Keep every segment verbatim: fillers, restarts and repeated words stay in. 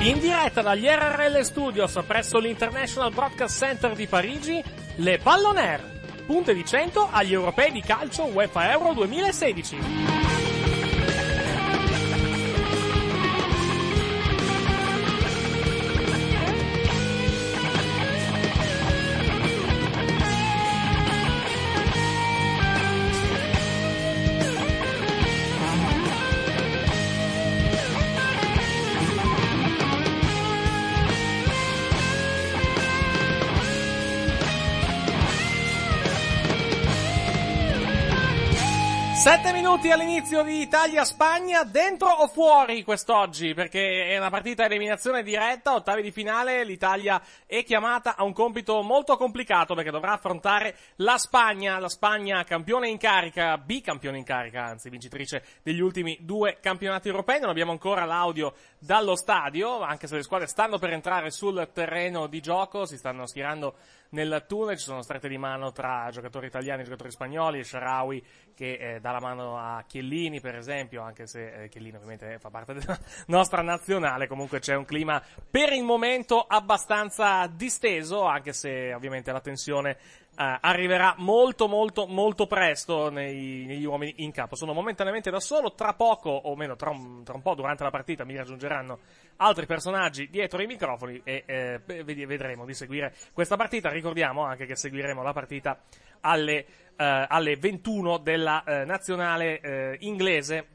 In diretta dagli R R L Studios presso l'International Broadcast Center di Parigi, le Pallonère, punte di cento agli europei di calcio UEFA Euro duemilasedici. Sette minuti all'inizio di Italia-Spagna, dentro o fuori quest'oggi? Perché è una partita a eliminazione diretta, ottavi di finale, l'Italia è chiamata a un compito molto complicato perché dovrà affrontare la Spagna, la Spagna campione in carica, bicampione in carica, anzi vincitrice degli ultimi due campionati europei. Non abbiamo ancora l'audio dallo stadio, anche se le squadre stanno per entrare sul terreno di gioco, si stanno schierando nel tunnel, ci sono strette di mano tra giocatori italiani e giocatori spagnoli, Sharawi che eh, dà la mano a Chiellini per esempio, anche se eh, Chiellini ovviamente fa parte della nostra nazionale. Comunque c'è un clima per il momento abbastanza disteso, anche se ovviamente la tensione Uh, arriverà molto molto molto presto nei, negli uomini in campo. Sono momentaneamente da solo, tra poco o meno tra un, tra un po' durante la partita mi raggiungeranno altri personaggi dietro i microfoni e eh, vedremo di seguire questa partita. Ricordiamo anche che seguiremo la partita alle, uh, alle ventuno della uh, nazionale uh, inglese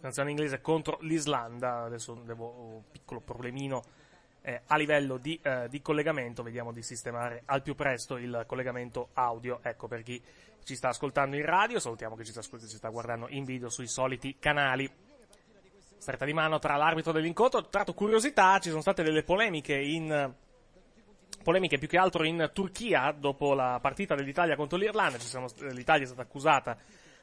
nazionale inglese contro l'Islanda. Adesso devo un piccolo problemino Eh, a livello di, eh, di collegamento, vediamo di sistemare al più presto il collegamento audio. Ecco, per chi ci sta ascoltando in radio, salutiamo chi ci sta, ascolt- ci sta guardando in video sui soliti canali. Stretta di mano tra l'arbitro dell'incontro. Tratto curiosità, ci sono state delle polemiche in polemiche più che altro in Turchia dopo la partita dell'Italia contro l'Irlanda. Ci siamo, l'Italia è stata accusata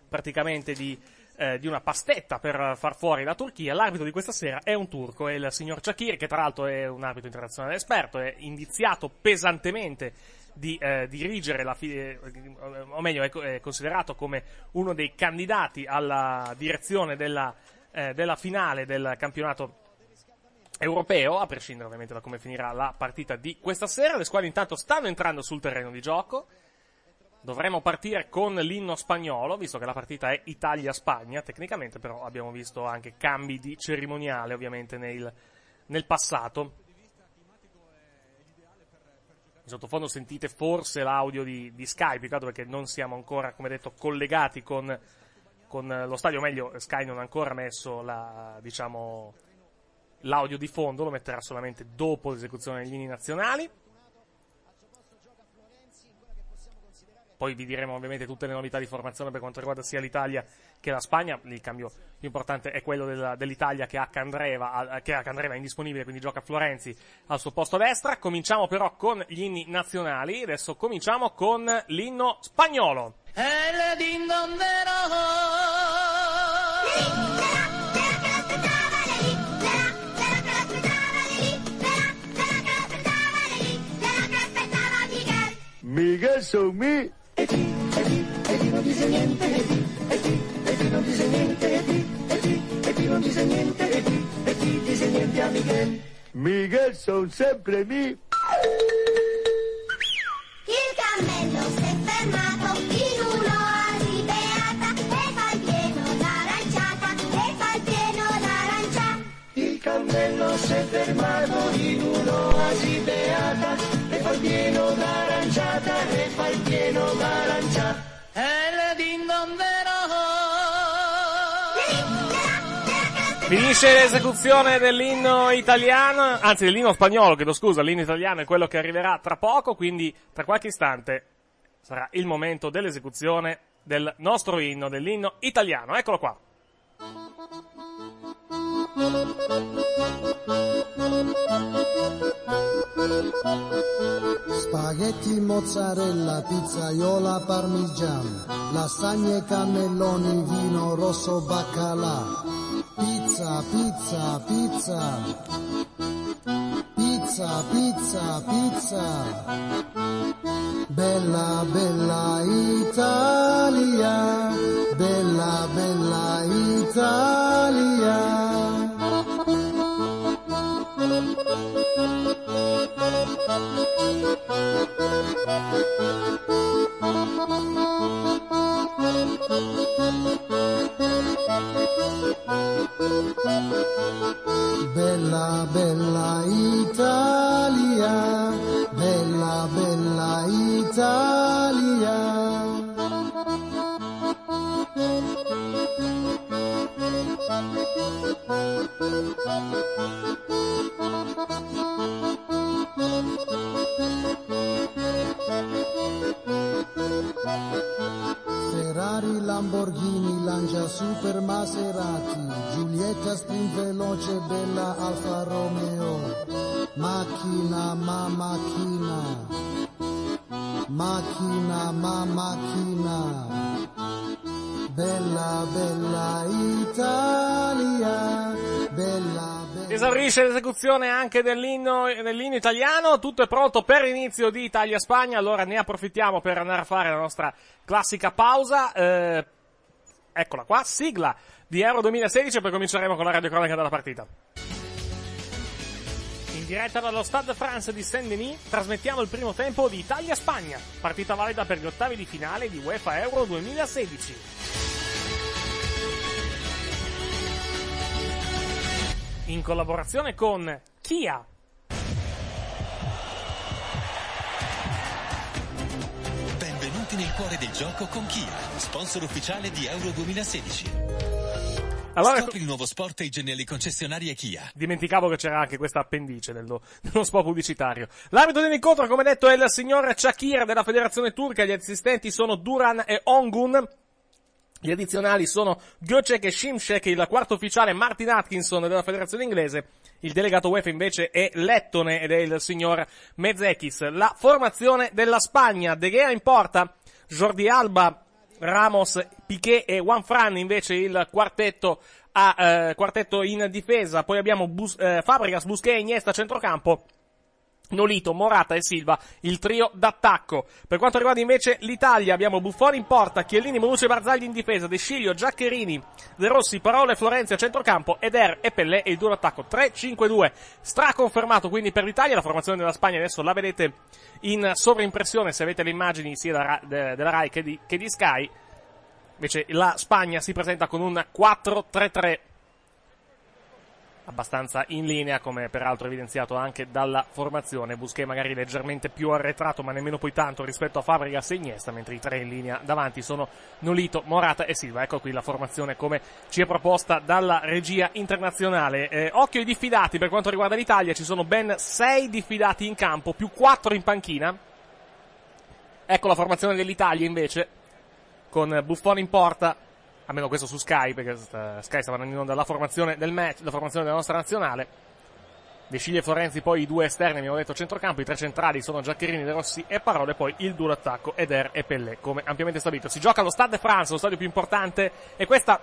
praticamente di Eh, di una pastetta per far fuori la Turchia. L'arbitro di questa sera è un turco, è il signor Çakır, che tra l'altro è un arbitro internazionale esperto, è indiziato pesantemente di eh, dirigere la fi- eh, o meglio è, co- è considerato come uno dei candidati alla direzione della, eh, della finale del campionato europeo, a prescindere ovviamente da come finirà la partita di questa sera. Le squadre intanto stanno entrando sul terreno di gioco. Dovremmo partire con l'inno spagnolo, visto che la partita è Italia-Spagna, tecnicamente però abbiamo visto anche cambi di cerimoniale ovviamente nel, nel passato. In sottofondo sentite forse l'audio di, di Sky, peccato perché non siamo ancora, come detto, collegati con, con lo stadio, o meglio Sky non ha ancora messo la, diciamo, l'audio di fondo, lo metterà solamente dopo l'esecuzione degli inni nazionali. Poi vi diremo ovviamente tutte le novità di formazione per quanto riguarda sia l'Italia che la Spagna. Il cambio più importante è quello della, dell'Italia che ha Candreva, che ha Candreva indisponibile, quindi gioca Florenzi al suo posto a destra. Cominciamo però con gli inni nazionali. Adesso cominciamo con l'inno spagnolo. El dindondero. Miguel su me. E ti, e ti, e ti non dice niente, e ti, e ti, e ti non dice niente, e ti, e ti, e ti non dice niente, e ti, e ti dice niente a Miguel. Miguel son sempre mi. Il cammello si è fermato in un'oasi beata e fa il pieno d'aranciata, e fa il pieno d'arancia. Il cammello si è fermato in un'oasi beata. Fa il pieno d'aranciata, e fa il pieno d'aranciata. El dindondero. Finisce l'esecuzione dell'inno italiano, anzi dell'inno spagnolo, chiedo scusa, l'inno italiano è quello che arriverà tra poco, quindi tra qualche istante sarà il momento dell'esecuzione del nostro inno, dell'inno italiano. Eccolo qua. Spaghetti, mozzarella, pizzaiola, parmigiano, lasagne, cannelloni, vino rosso, baccalà. Pizza, pizza, pizza. Pizza, pizza, pizza. Bella, bella Italia. Bella, bella Italia. Bella, bella Italia, bella, bella Italia. Ferrari, Lamborghini, Lancia, Super Maserati, Giulietta, Sprint veloce, bella Alfa Romeo. Macchina, ma macchina. Macchina, ma macchina. Bella, bella Italia, bella. Esaurisce l'esecuzione anche dell'inno, dell'inno italiano, tutto è pronto per l'inizio di Italia-Spagna, allora ne approfittiamo per andare a fare la nostra classica pausa, eh, eccola qua, sigla di Euro duemilasedici e poi cominceremo con la radiocronaca della partita. In diretta dallo Stade France di Saint-Denis trasmettiamo il primo tempo di Italia-Spagna, partita valida per gli ottavi di finale di UEFA Euro duemilasedici. In collaborazione con Kia. Benvenuti nel cuore del gioco con Kia, sponsor ufficiale di Euro duemilasedici. Allora, scopri il nuovo sport e i geniali concessionari a Kia. Dimenticavo che c'era anche questa appendice dello, dello spot pubblicitario. L'arbitro dell'incontro, come detto, è il signor Çakır della federazione turca. Gli assistenti sono Duran e Ongun. Gli addizionali sono Göcek e Şimşek, il quarto ufficiale Martin Atkinson della federazione inglese, il delegato UEFA invece è Lettone ed è il signor Mezekis. La formazione della Spagna, De Gea in porta, Jordi Alba, Ramos, Piqué e Juan Fran invece il quartetto, a, eh, quartetto in difesa, poi abbiamo Bus, eh, Fabregas, Busquets e Iniesta a centrocampo. Nolito, Morata e Silva, il trio d'attacco. Per quanto riguarda invece l'Italia, abbiamo Buffon in porta, Chiellini, Bonucci e Barzagli in difesa, De Sciglio, Giaccherini, De Rossi, Parolo e Florenzi a centrocampo, Eder e Pellè e il duo d'attacco tre cinque due. Straconfermato quindi per l'Italia, la formazione della Spagna adesso la vedete in sovraimpressione se avete le immagini sia da, de, della Rai che di, che di Sky. Invece la Spagna si presenta con un quattro tre tre. Abbastanza in linea, come peraltro evidenziato anche dalla formazione. Busquets magari leggermente più arretrato, ma nemmeno poi tanto rispetto a Fabregas e Iniesta, mentre i tre in linea davanti sono Nolito, Morata e Silva. Ecco qui la formazione come ci è proposta dalla regia internazionale. Eh, occhio ai diffidati per quanto riguarda l'Italia, ci sono ben sei diffidati in campo, più quattro in panchina. Ecco la formazione dell'Italia invece, con Buffon in porta, almeno questo su Sky, perché Sky sta parlando della formazione del match, la formazione della nostra nazionale. De Sciglio e Florenzi, poi i due esterni, abbiamo detto centrocampo, i tre centrali sono Giaccherini, De Rossi e Parolo, e poi il duo d'attacco Eder e Pellè, come ampiamente stabilito. Si gioca allo Stade de France, lo stadio più importante, e questa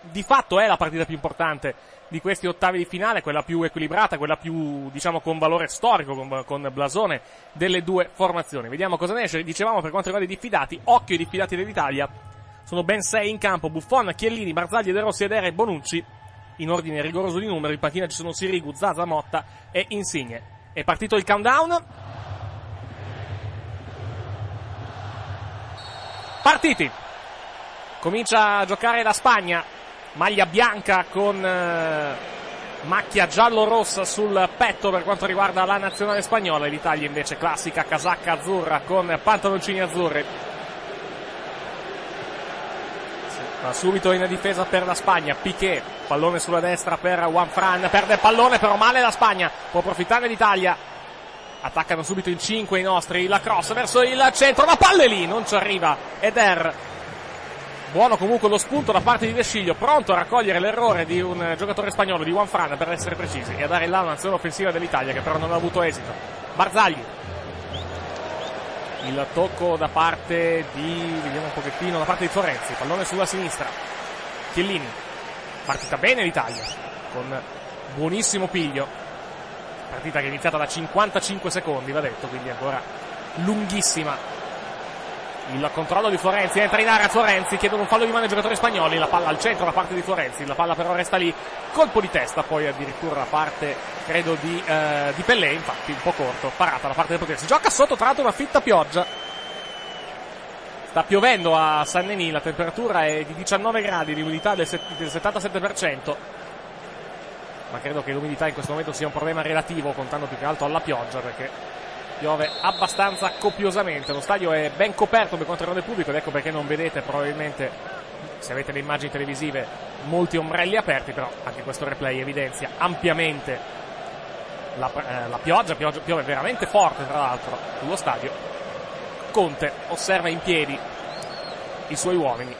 di fatto è la partita più importante di questi ottavi di finale, quella più equilibrata, quella più, diciamo, con valore storico, con, con blasone delle due formazioni. Vediamo cosa ne esce. Dicevamo, per quanto riguarda i diffidati, occhio ai diffidati dell'Italia, sono ben sei in campo: Buffon, Chiellini, Barzagli, De Rossi, Eder e Bonucci. In ordine rigoroso di numeri, in panchina ci sono Sirigu, Zaza, Motta e Insigne. È partito il countdown. Partiti. Comincia a giocare la Spagna. Maglia bianca con eh, macchia giallo-rossa sul petto per quanto riguarda la nazionale spagnola. L'Italia invece classica casacca azzurra con pantaloncini azzurri. Subito in difesa per la Spagna, Piqué, pallone sulla destra per Juan Fran, perde il pallone però male la Spagna, può approfittare l'Italia, attaccano subito in cinque i nostri, la cross verso il centro, la palla è lì, non ci arriva Eder, buono comunque lo spunto da parte di De Sciglio, pronto a raccogliere l'errore di un giocatore spagnolo, di Juan Fran per essere precisi, e a dare là un'azione offensiva dell'Italia che però non ha avuto esito. Barzagli, il tocco da parte di, vediamo un pochettino, da parte di Florenzi, pallone sulla sinistra, Chiellini, partita bene l'Italia, con buonissimo piglio, partita che è iniziata da cinquantacinque secondi, va detto, quindi ancora lunghissima. Il controllo di Florenzi, entra in area Florenzi, chiedono un fallo di mano ai giocatori spagnoli, la palla al centro da parte di Florenzi, la palla però resta lì, colpo di testa poi addirittura da parte, credo, di, eh, di Pellè, infatti un po' corto, parata da parte del potere. Si gioca sotto, tra l'altro una fitta pioggia, sta piovendo a San Nenì, la temperatura è di diciannove gradi, l'umidità del settantasette per cento, ma credo che l'umidità in questo momento sia un problema relativo, contando più che altro alla pioggia, perché piove abbastanza copiosamente. Lo stadio è ben coperto per quanto riguarda il pubblico ed ecco perché non vedete probabilmente, se avete le immagini televisive, molti ombrelli aperti, però anche questo replay evidenzia ampiamente la, eh, la pioggia, pioggia piove veramente forte tra l'altro sullo stadio. Conte osserva in piedi i suoi uomini,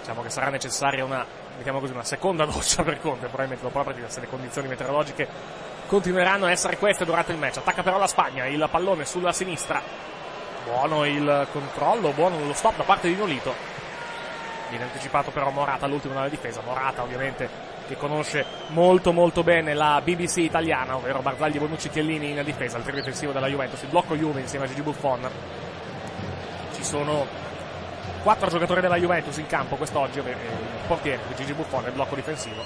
diciamo che sarà necessaria una, diciamo così, una seconda doccia per Conte probabilmente dopo la partita, se le condizioni meteorologiche continueranno a essere queste durante il match. Attacca però la Spagna, il pallone sulla sinistra, buono il controllo, buono lo stop da parte di Nolito, viene anticipato però Morata all'ultimo dalla difesa. Morata ovviamente che conosce molto molto bene la B B C italiana, ovvero Barzagli, Bonucci, Chiellini in difesa, il trio difensivo della Juventus, il blocco Juve insieme a Gigi Buffon. Ci sono quattro giocatori della Juventus in campo quest'oggi, il portiere Gigi Buffon, il blocco difensivo,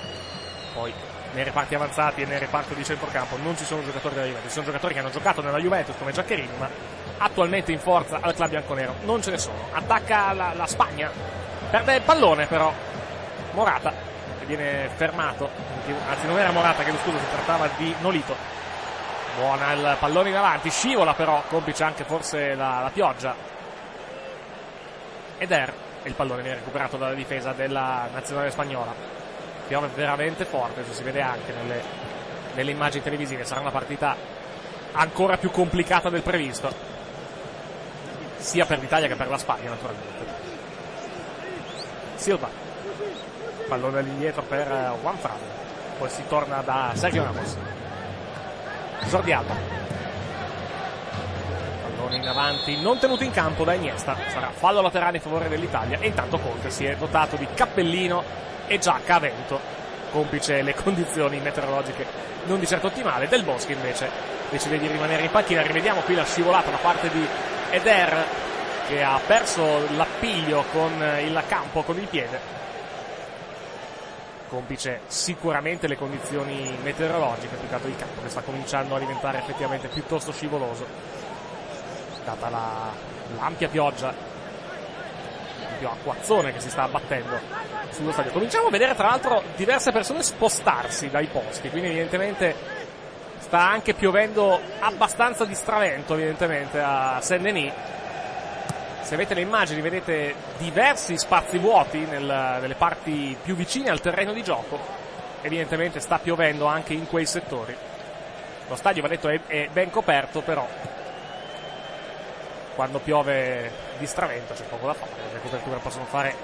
poi nei reparti avanzati e nel reparto di centrocampo non ci sono giocatori della Juventus, ci sono giocatori che hanno giocato nella Juventus come Giaccherini, ma attualmente in forza al club bianconero non ce ne sono. Attacca la, la Spagna, perde il pallone però Morata, che viene fermato, anzi non era Morata, che lo scuso, si trattava di Nolito. Buona il pallone in avanti, scivola però, complice anche forse la, la pioggia, ed er, e il pallone viene recuperato dalla difesa della nazionale spagnola. Piove veramente forte, si vede anche nelle, nelle immagini televisive, sarà una partita ancora più complicata del previsto, sia per l'Italia che per la Spagna naturalmente. Silva, pallone all'indietro per Juan Fran, poi si torna da Sergio Ramos, Jordi Alba, pallone in avanti non tenuto in campo da Iniesta, sarà fallo laterale in favore dell'Italia, e intanto Conte si è dotato di cappellino e giacca a vento, complice le condizioni meteorologiche non di certo ottimale. Del Boschi invece decide di rimanere in panchina. Rivediamo qui la scivolata da parte di Eder, che ha perso l'appiglio con il campo, con il piede, complice sicuramente le condizioni meteorologiche, più che altro il campo che sta cominciando a diventare effettivamente piuttosto scivoloso, data la, l'ampia pioggia, più acquazzone che si sta abbattendo sullo stadio. Cominciamo a vedere tra l'altro diverse persone spostarsi dai posti, quindi evidentemente sta anche piovendo abbastanza di stravento evidentemente a Saint-Denis. Se avete le immagini vedete diversi spazi vuoti nel, nelle parti più vicine al terreno di gioco, evidentemente sta piovendo anche in quei settori. Lo stadio, va detto, è, è ben coperto, però quando piove di stravento c'è poco da fare, le coperture possono fare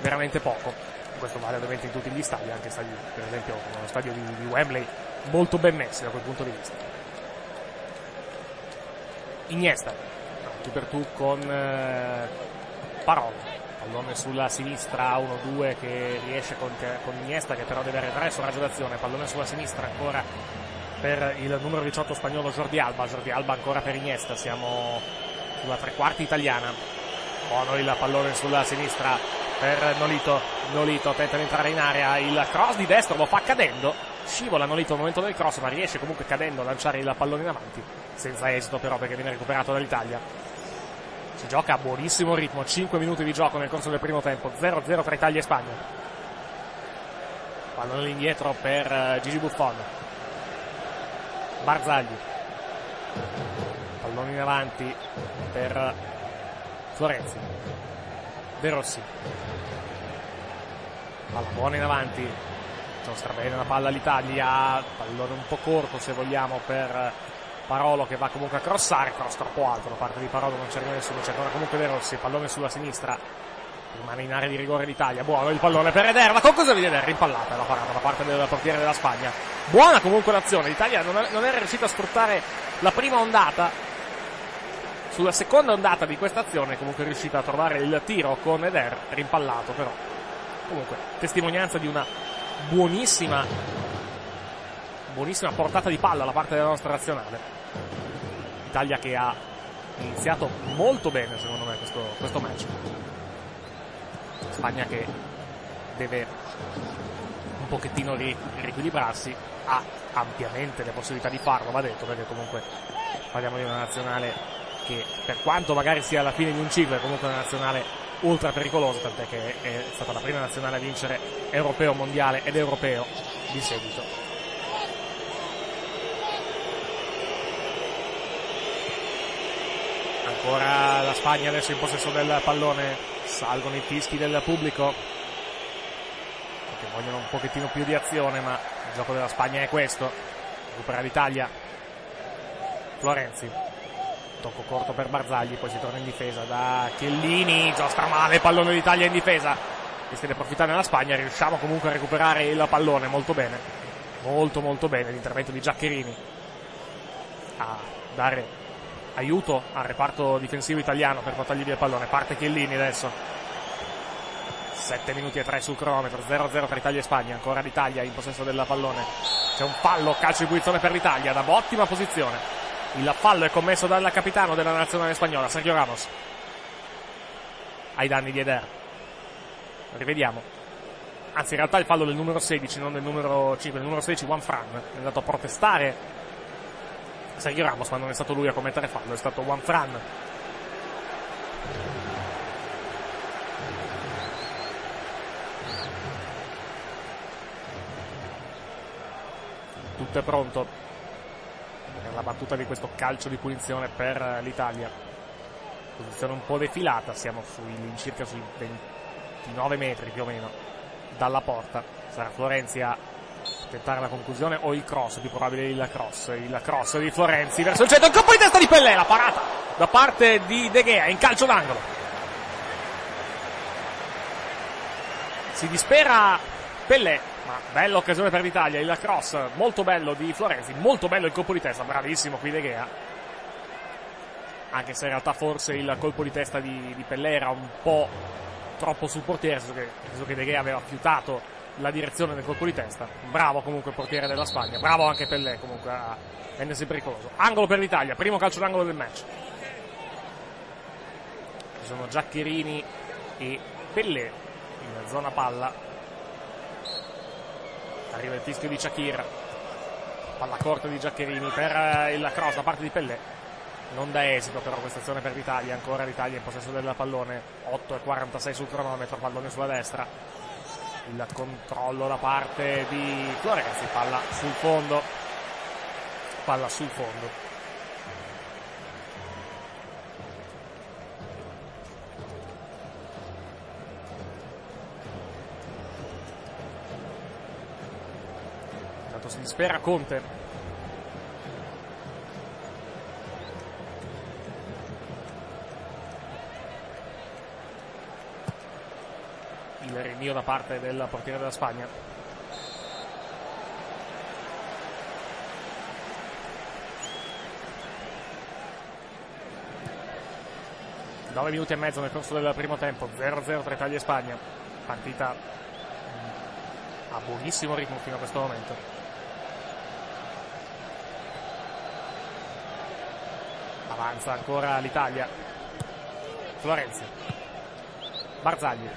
veramente poco. Questo vale ovviamente in tutti gli stadi, anche stadi, per esempio lo stadio di, di Wembley, molto ben messi da quel punto di vista. Iniesta, tu per tu con eh, Parolo, pallone sulla sinistra, uno due che riesce con, con Iniesta, che però deve arretrare sul raggio d'azione, pallone sulla sinistra ancora per il numero diciotto spagnolo Jordi Alba, Jordi Alba ancora per Iniesta, siamo sulla tre quarti italiana. Buono il pallone sulla sinistra per Nolito, Nolito tenta di entrare in area, il cross di destra lo fa cadendo, scivola Nolito al momento del cross ma riesce comunque cadendo a lanciare il pallone in avanti, senza esito però perché viene recuperato dall'Italia. Si gioca a buonissimo ritmo, cinque minuti di gioco nel corso del primo tempo, zero zero tra Italia e Spagna. Pallone indietro per Gigi Buffon, Barzagli, pallone in avanti per Florenzi, De Rossi, pallone in avanti, giostra bene la palla all'Italia, pallone un po' corto se vogliamo per Parolo che va comunque a crossare, cross troppo alto da parte di Parolo, non c'è nessuno, c'è ancora comunque De Rossi, pallone sulla sinistra, rimane in area di rigore l'Italia, buono il pallone per Eder, ma con cosa vede Eder? Rimpallata la parata da parte del portiere della Spagna, buona comunque l'azione, l'Italia non era riuscita a sfruttare la prima ondata, sulla seconda ondata di questa azione comunque è riuscita a trovare il tiro con Eder, rimpallato però, comunque testimonianza di una buonissima... buonissima portata di palla da parte della nostra nazionale. Italia che ha iniziato molto bene secondo me questo, questo match. Spagna che deve un pochettino di riequilibrarsi, ha ampiamente le possibilità di farlo, va detto, perché comunque parliamo di una nazionale che per quanto magari sia alla fine di un ciclo è comunque una nazionale ultra pericolosa, tant'è che è stata la prima nazionale a vincere europeo, mondiale ed europeo di seguito. Ancora la Spagna adesso in possesso del pallone, salgono i fischi del pubblico che vogliono un pochettino più di azione, ma il gioco della Spagna è questo. Recupera l'Italia, Florenzi, tocco corto per Barzagli, poi si torna in difesa da Chiellini, giostra male, pallone d'Italia in difesa, che se ne approfitta nella Spagna, riusciamo comunque a recuperare il pallone, molto bene, molto molto bene l'intervento di Giaccherini a dare aiuto al reparto difensivo italiano per portargli via il pallone. Parte Chiellini adesso, sette minuti e tre sul cronometro, zero zero tra Italia e Spagna. Ancora l'Italia in possesso del pallone, c'è un fallo, calcio di punizione per l'Italia da ottima posizione, il fallo è commesso dal capitano della nazionale spagnola Sergio Ramos ai danni di Eder. Rivediamo, anzi in realtà il fallo del numero sedici, non del numero cinque, del numero sedici Juan Fran, è andato a protestare Sergio Ramos, ma non è stato lui a commettere fallo, è stato Juan Fran. Tutto è pronto per la battuta di questo calcio di punizione per l'Italia. Posizione un po' defilata, siamo sui, circa sui ventinove metri più o meno dalla porta. Sarà Florenzi a tentare la conclusione o il cross, più probabile il cross, il cross di Florenzi verso il centro, il colpo di testa di Pellè, la parata da parte di De Gea in calcio d'angolo. Si dispera Pellè, ma bella occasione per l'Italia, il cross molto bello di Florenzi, molto bello il colpo di testa, bravissimo qui De Gea, anche se in realtà forse il colpo di testa di, di Pellè era un po' troppo sul portiere, penso che De Gea aveva fiutato la direzione del colpo di testa. Bravo comunque il portiere della Spagna, bravo anche Pellè comunque a rendersi pericoloso. Angolo per l'Italia, primo calcio d'angolo del match. Ci sono Giaccherini e Pellè in zona palla, arriva il fischio di Çakır, palla corta di Giaccherini per il cross da parte di Pellè, non dà esito però questa azione per l'Italia. Ancora l'Italia in possesso del pallone, otto e quarantasei sul cronometro, pallone sulla destra, il controllo da parte di Florenzi, palla sul fondo, palla sul fondo. Intanto si dispera Conte, il rinvio da parte del portiere della Spagna. nove minuti e mezzo nel corso del primo tempo, zero a zero tra Italia e Spagna, partita a buonissimo ritmo fino a questo momento. Avanza ancora l'Italia, Florenzi, Barzagli,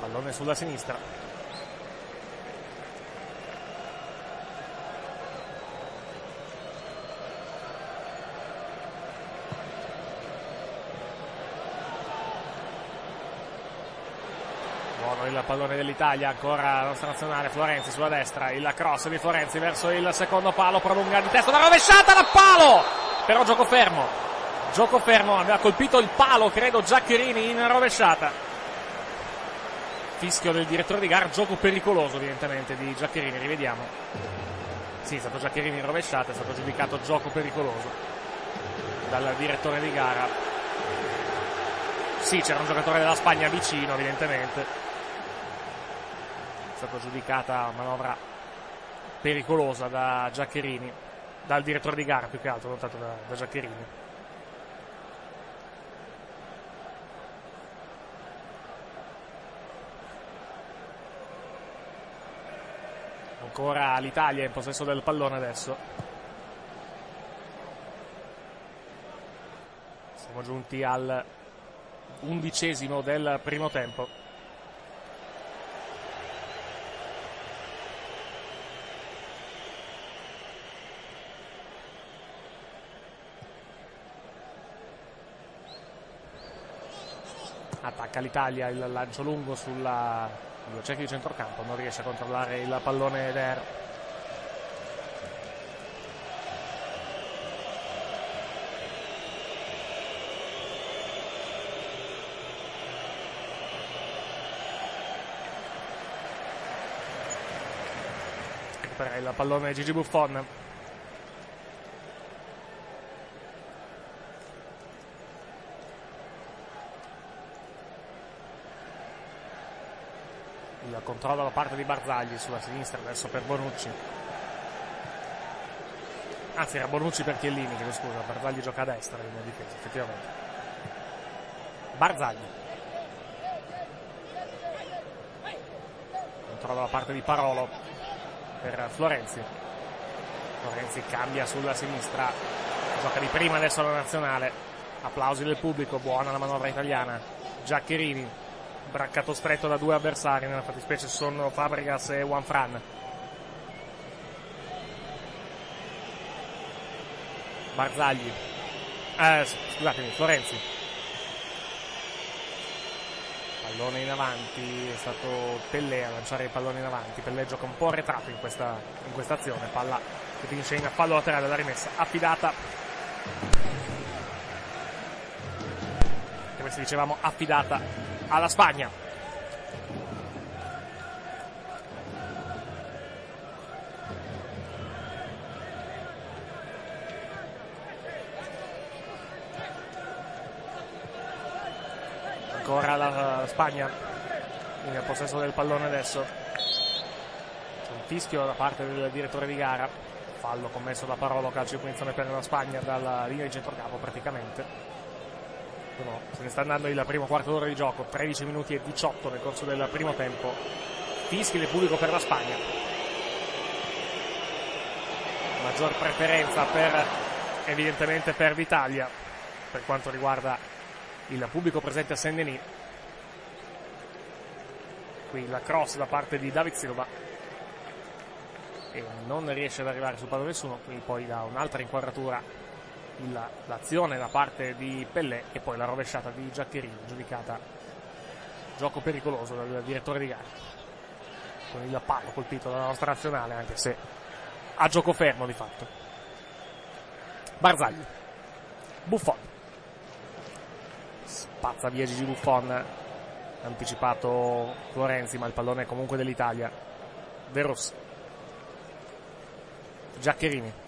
pallone sulla sinistra, il pallone dell'Italia, ancora la nostra nazionale, Florenzi sulla destra, il cross di Florenzi verso il secondo palo, prolunga di testa, una rovesciata da palo, però gioco fermo, gioco fermo, aveva colpito il palo credo Giaccherini in rovesciata, fischio del direttore di gara, gioco pericoloso evidentemente di Giaccherini, rivediamo, sì, è stato Giaccherini in rovesciata, è stato giudicato gioco pericoloso dal direttore di gara, sì, c'era un giocatore della Spagna vicino evidentemente, è stata giudicata manovra pericolosa da Giaccherini, dal direttore di gara più che altro, notato da, da Giaccherini. Ancora l'Italia in possesso del pallone adesso. Siamo giunti al undicesimo del primo tempo. Attacca l'Italia, il lancio lungo sulla cerchi di centrocampo, non riesce a controllare il pallone Eder. Recupera il pallone Gigi Buffon. Controllo da parte di Barzagli sulla sinistra adesso per Bonucci, anzi era Bonucci per Chiellini, chiedo scusa, Barzagli gioca a destra in difesa effettivamente. Barzagli, controllo da parte di Parolo per Florenzi, Florenzi cambia sulla sinistra, gioca di prima adesso alla nazionale, applausi del pubblico, buona la manovra italiana. Giaccherini braccato stretto da due avversari, nella fattispecie sono Fabregas e Juan Fran. Barzagli, eh, scusatemi, Florenzi, pallone in avanti, è stato Pellè a lanciare il pallone in avanti, Pellè gioca un po' arretrato in questa, in questa azione, palla che finisce in fallo laterale, la rimessa affidata, come si dicevamo affidata alla Spagna. Ancora la Spagna in possesso del pallone adesso. Un fischio da parte del direttore di gara, fallo commesso da Parolo, calcio di punizione per la Spagna dalla linea di centrocampo praticamente. No, se ne sta andando il primo quarto d'ora di gioco, tredici minuti e diciotto nel corso del primo tempo, fischi del pubblico per la Spagna, maggior preferenza per evidentemente per l'Italia per quanto riguarda il pubblico presente a Saint-Denis. Qui la cross da parte di David Silva e non riesce ad arrivare sul pallone nessuno, quindi poi da un'altra inquadratura La, l'azione da parte di Pellè e poi la rovesciata di Giaccherini, giudicata gioco pericoloso dal direttore di gara, con il palo colpito dalla nostra nazionale, anche se a gioco fermo di fatto. Barzagli, Buffon, spazza via Gigi Buffon, anticipato Florenzi, ma il pallone è comunque dell'Italia. De Rossi, Giaccherini,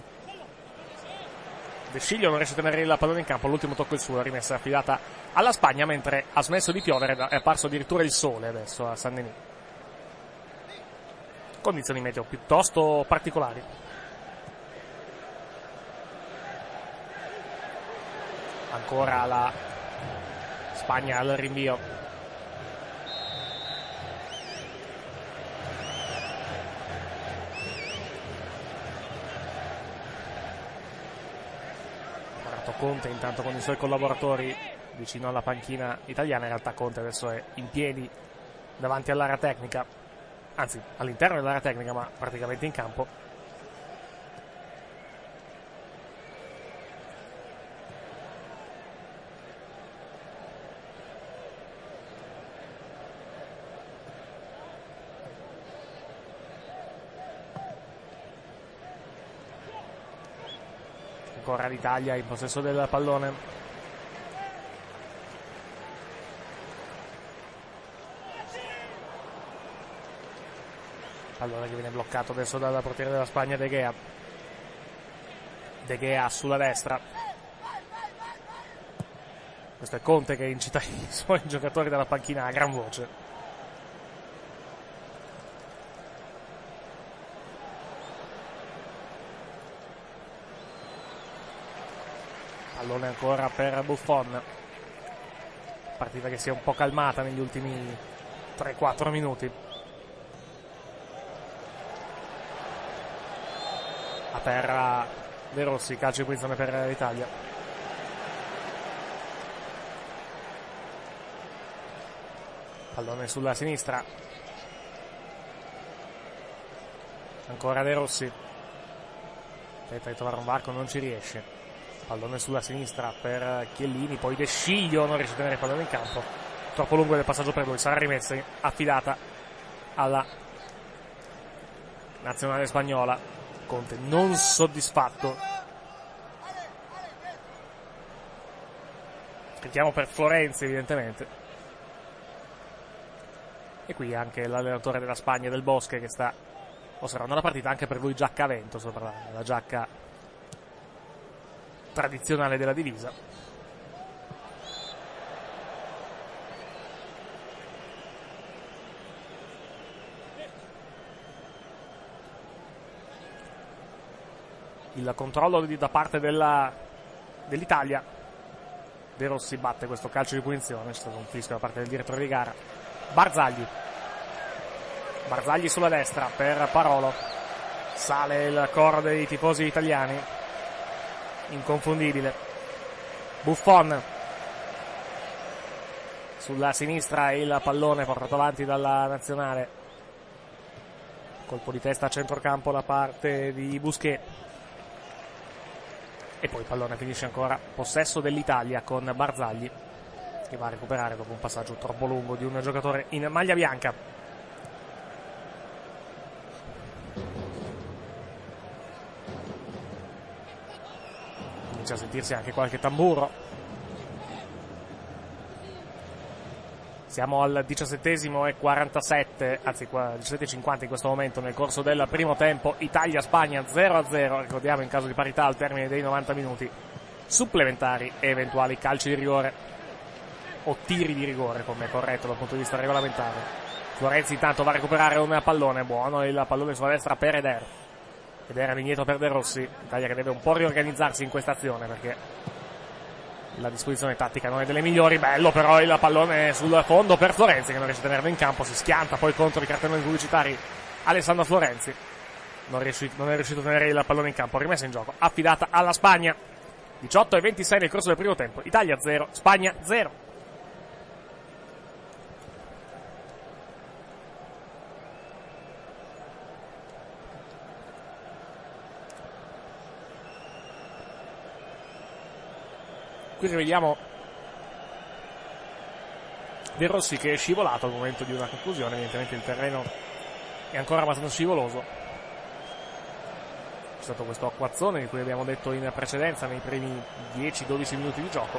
De Sciglio non riesce a tenere il pallone in campo, all'ultimo tocco il suo, la rimessa è affidata alla Spagna, mentre ha smesso di piovere, è apparso addirittura il sole adesso a San Denis. Condizioni meteo piuttosto particolari. Ancora la Spagna al rinvio. Morata Conte intanto con i suoi collaboratori vicino alla panchina italiana. In realtà Conte adesso è in piedi davanti all'area tecnica, anzi all'interno dell'area tecnica, ma praticamente in campo. Ancora l'Italia in possesso del pallone. Pallone che viene bloccato adesso dalla portiere della Spagna, De Gea. De Gea sulla destra. Questo è Conte che incita i suoi giocatori dalla panchina a gran voce. Pallone ancora per Buffon. Partita che si è un po' calmata negli ultimi tre quattro minuti. A terra De Rossi, calcio di punizione per l'Italia. Pallone sulla sinistra. Ancora De Rossi. Tenta di trovare un varco, non ci riesce. Pallone sulla sinistra per Chiellini, poi De Sciglio non riesce a tenere il pallone in campo, troppo lungo il passaggio per lui, sarà rimessa affidata alla nazionale spagnola. Conte non soddisfatto. Richiamo per Florenzi evidentemente, e qui anche l'allenatore della Spagna, Del Bosque, che sta osservando la partita, anche per lui giacca a vento sopra la giacca tradizionale della divisa. Il controllo di, da parte della, dell'Italia. De Rossi batte questo calcio di punizione, c'è stato un fischio da parte del direttore di gara. Barzagli Barzagli sulla destra per Parolo, sale il coro dei tifosi italiani, inconfondibile. Buffon sulla sinistra, il pallone portato avanti dalla nazionale, colpo di testa a centrocampo da parte di Busquets, e poi il pallone finisce ancora possesso dell'Italia con Barzagli, che va a recuperare dopo un passaggio troppo lungo di un giocatore in maglia bianca. A sentirsi anche qualche tamburo. Siamo al diciassettesimo e quarantasette, anzi diciassette e cinquanta in questo momento, nel corso del primo tempo. Italia-Spagna zero a zero, ricordiamo, in caso di parità al termine dei novanta minuti supplementari e eventuali calci di rigore o tiri di rigore, come è corretto dal punto di vista regolamentare. Florenzi intanto va a recuperare un pallone, buono il pallone sulla destra per Eder. Ed era indietro per De Rossi. Italia che deve un po' riorganizzarsi in questa azione, perché la disposizione tattica non è delle migliori. Bello però il pallone sul fondo per Florenzi, che non riesce a tenerlo in campo, si schianta poi contro i cartelloni pubblicitari. Alessandro Florenzi non, riesci, non è riuscito a tenere il pallone in campo, rimessa in gioco affidata alla Spagna. Diciotto e ventisei nel corso del primo tempo, Italia zero, Spagna zero. Qui rivediamo De Rossi che è scivolato al momento di una conclusione, evidentemente il terreno è ancora abbastanza scivoloso. C'è stato questo acquazzone di cui abbiamo detto in precedenza nei primi dieci dodici minuti di gioco.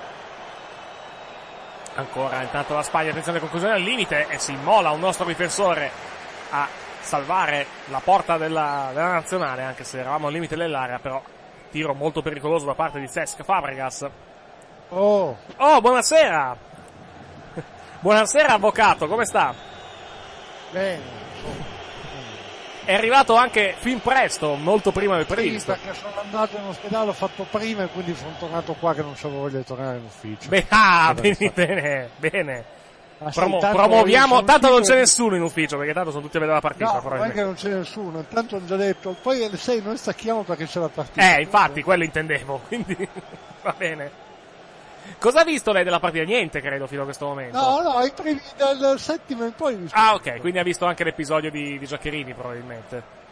Ancora intanto la Spagna, attenzione, conclusione al limite, e si immola un nostro difensore a salvare la porta della, della nazionale, anche se eravamo al limite dell'area, però Tiro molto pericoloso da parte di Cesc Fabregas. Oh, oh, buonasera. Buonasera avvocato, come sta? Bene. È arrivato anche fin presto, molto prima del previsto. Sì, perché sono andato in ospedale, ho fatto prima e quindi sono tornato qua che non avevo voglia di tornare in ufficio. Beh, ah, bene, bene, bene. Promo, tanto promuoviamo, tanto non c'è nessuno in ufficio perché tanto sono tutti a vedere la partita. No, non è che non c'è nessuno, intanto ho già detto, poi alle sei noi stacchiamo perché c'è la partita. Eh, infatti, quello intendevo, quindi va bene. Cosa ha visto lei della partita? Niente, credo, fino a questo momento. No, no, ai primi, dal settimo in poi. Visto ah, ok, quindi ha visto anche l'episodio di, di Giaccherini, probabilmente.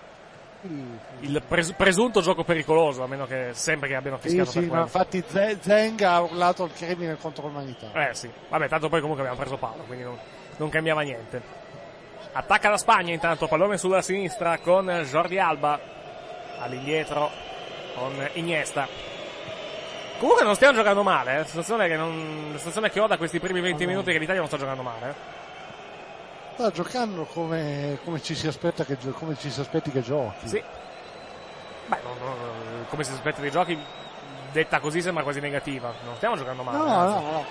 Il pres- presunto gioco pericoloso, a meno che sembra che abbiano fischiato sì, per sì, quello. Ma infatti Zenga ha urlato il crimine contro l'umanità. Eh sì, vabbè, tanto poi comunque abbiamo preso Paolo, quindi non, non cambiava niente. Attacca la Spagna intanto, pallone sulla sinistra con Jordi Alba, all'indietro con Iniesta. Comunque non stiamo giocando male, eh. La situazione che non, la situazione che ho da questi primi venti allora. minuti che l'Italia non sta giocando male, eh. Sta giocando come, come ci si aspetta che come ci si aspetti che giochi. Sì. Beh, no, no, no, come si aspetta che giochi, detta così sembra quasi negativa. Non stiamo giocando male. No, no, no, no.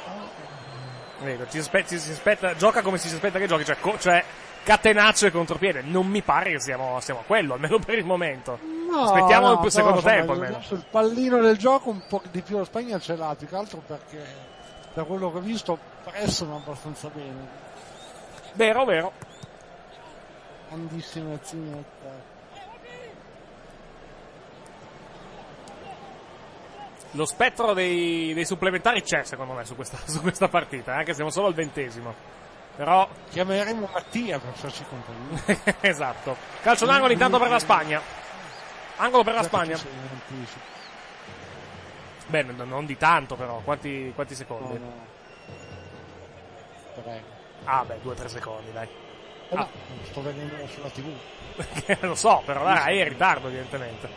Ecco, ci aspe- ci si aspetta, gioca come ci si aspetta che giochi, cioè, co- cioè catenaccio e contropiede. Non mi pare che siamo, siamo a quello, almeno per il momento. No, aspettiamo no, il no, secondo no, tempo almeno. Sul pallino del gioco un po' di più la Spagna ce l'ha, più che altro perché da quello che ho visto pressano abbastanza bene. Vero, vero. Grandissima azione. Lo spettro dei, dei supplementari c'è, secondo me, su questa, su questa partita, anche eh, se siamo solo al ventesimo. Però chiameremo Mattia per farci compagnia. Esatto. Calcio d'angolo intanto per la Spagna. Angolo per la Spagna. Beh, non di tanto però, quanti, quanti secondi? Prego. Ah beh, due o tre secondi, dai. Eh ah. No, sto venendo sulla tivù. Lo so, però la Rai è in ritardo, evidentemente.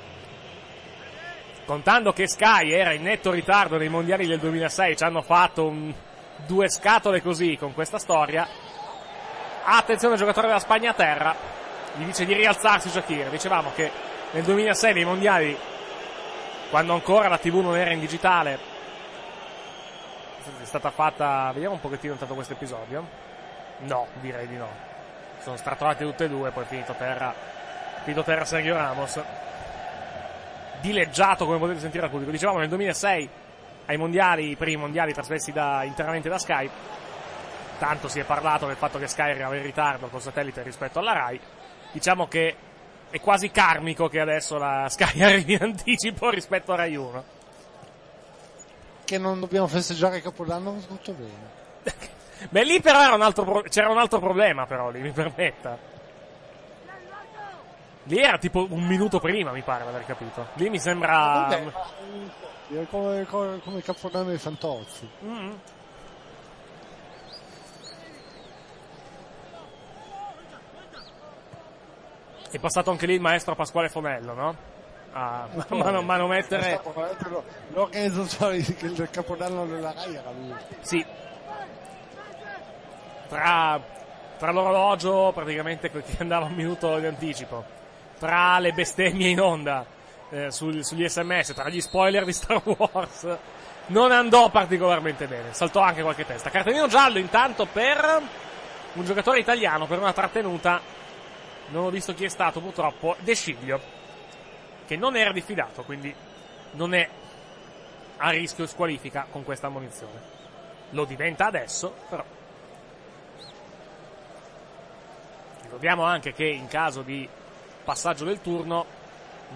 Contando che Sky era in netto ritardo nei mondiali del duemilasei, ci hanno fatto un... due scatole così con questa storia. Attenzione al giocatore della Spagna a terra. Gli dice di rialzarsi Çakır. Dicevamo che nel duemilasei nei mondiali, quando ancora la tivù non era in digitale, è stata fatta... Vediamo un pochettino intanto questo episodio. No, direi di no. Sono stratolati tutte e due, poi finito terra, finito terra Sergio Ramos. Dileggiato, come potete sentire al pubblico. Dicevamo nel duemilasei ai mondiali, i primi mondiali trasmessi da, interamente da Sky. Tanto si è parlato del fatto che Sky era in ritardo col satellite rispetto alla Rai. Diciamo che è quasi karmico che adesso la Sky arrivi in anticipo rispetto a Rai uno. Che non dobbiamo festeggiare Capodanno, tutto bene. Beh, lì però era un altro pro- c'era un altro problema, però, lì, mi permetta. Lì era tipo un minuto prima, mi pare, di aver capito. Lì mi sembra... Vabbè, ma... come, come, come il Capodanno dei Fantozzi. Mm-hmm. È passato anche lì il maestro Pasquale Fonello, no? Ah, no, ma, non, ma non mettere... L'organizzazione del Capodanno della Rai era lui. Sì. Tra, tra l'orologio praticamente che andava un minuto di anticipo, tra le bestemmie in onda eh, sul, sugli sms, tra gli spoiler di Star Wars, non andò particolarmente bene, saltò anche qualche testa. Cartellino giallo intanto per un giocatore italiano per una trattenuta, non ho visto chi è stato purtroppo, De Sciglio, che non era diffidato, quindi non è a rischio squalifica con questa ammonizione. Lo diventa adesso però. Ricordiamo anche che in caso di passaggio del turno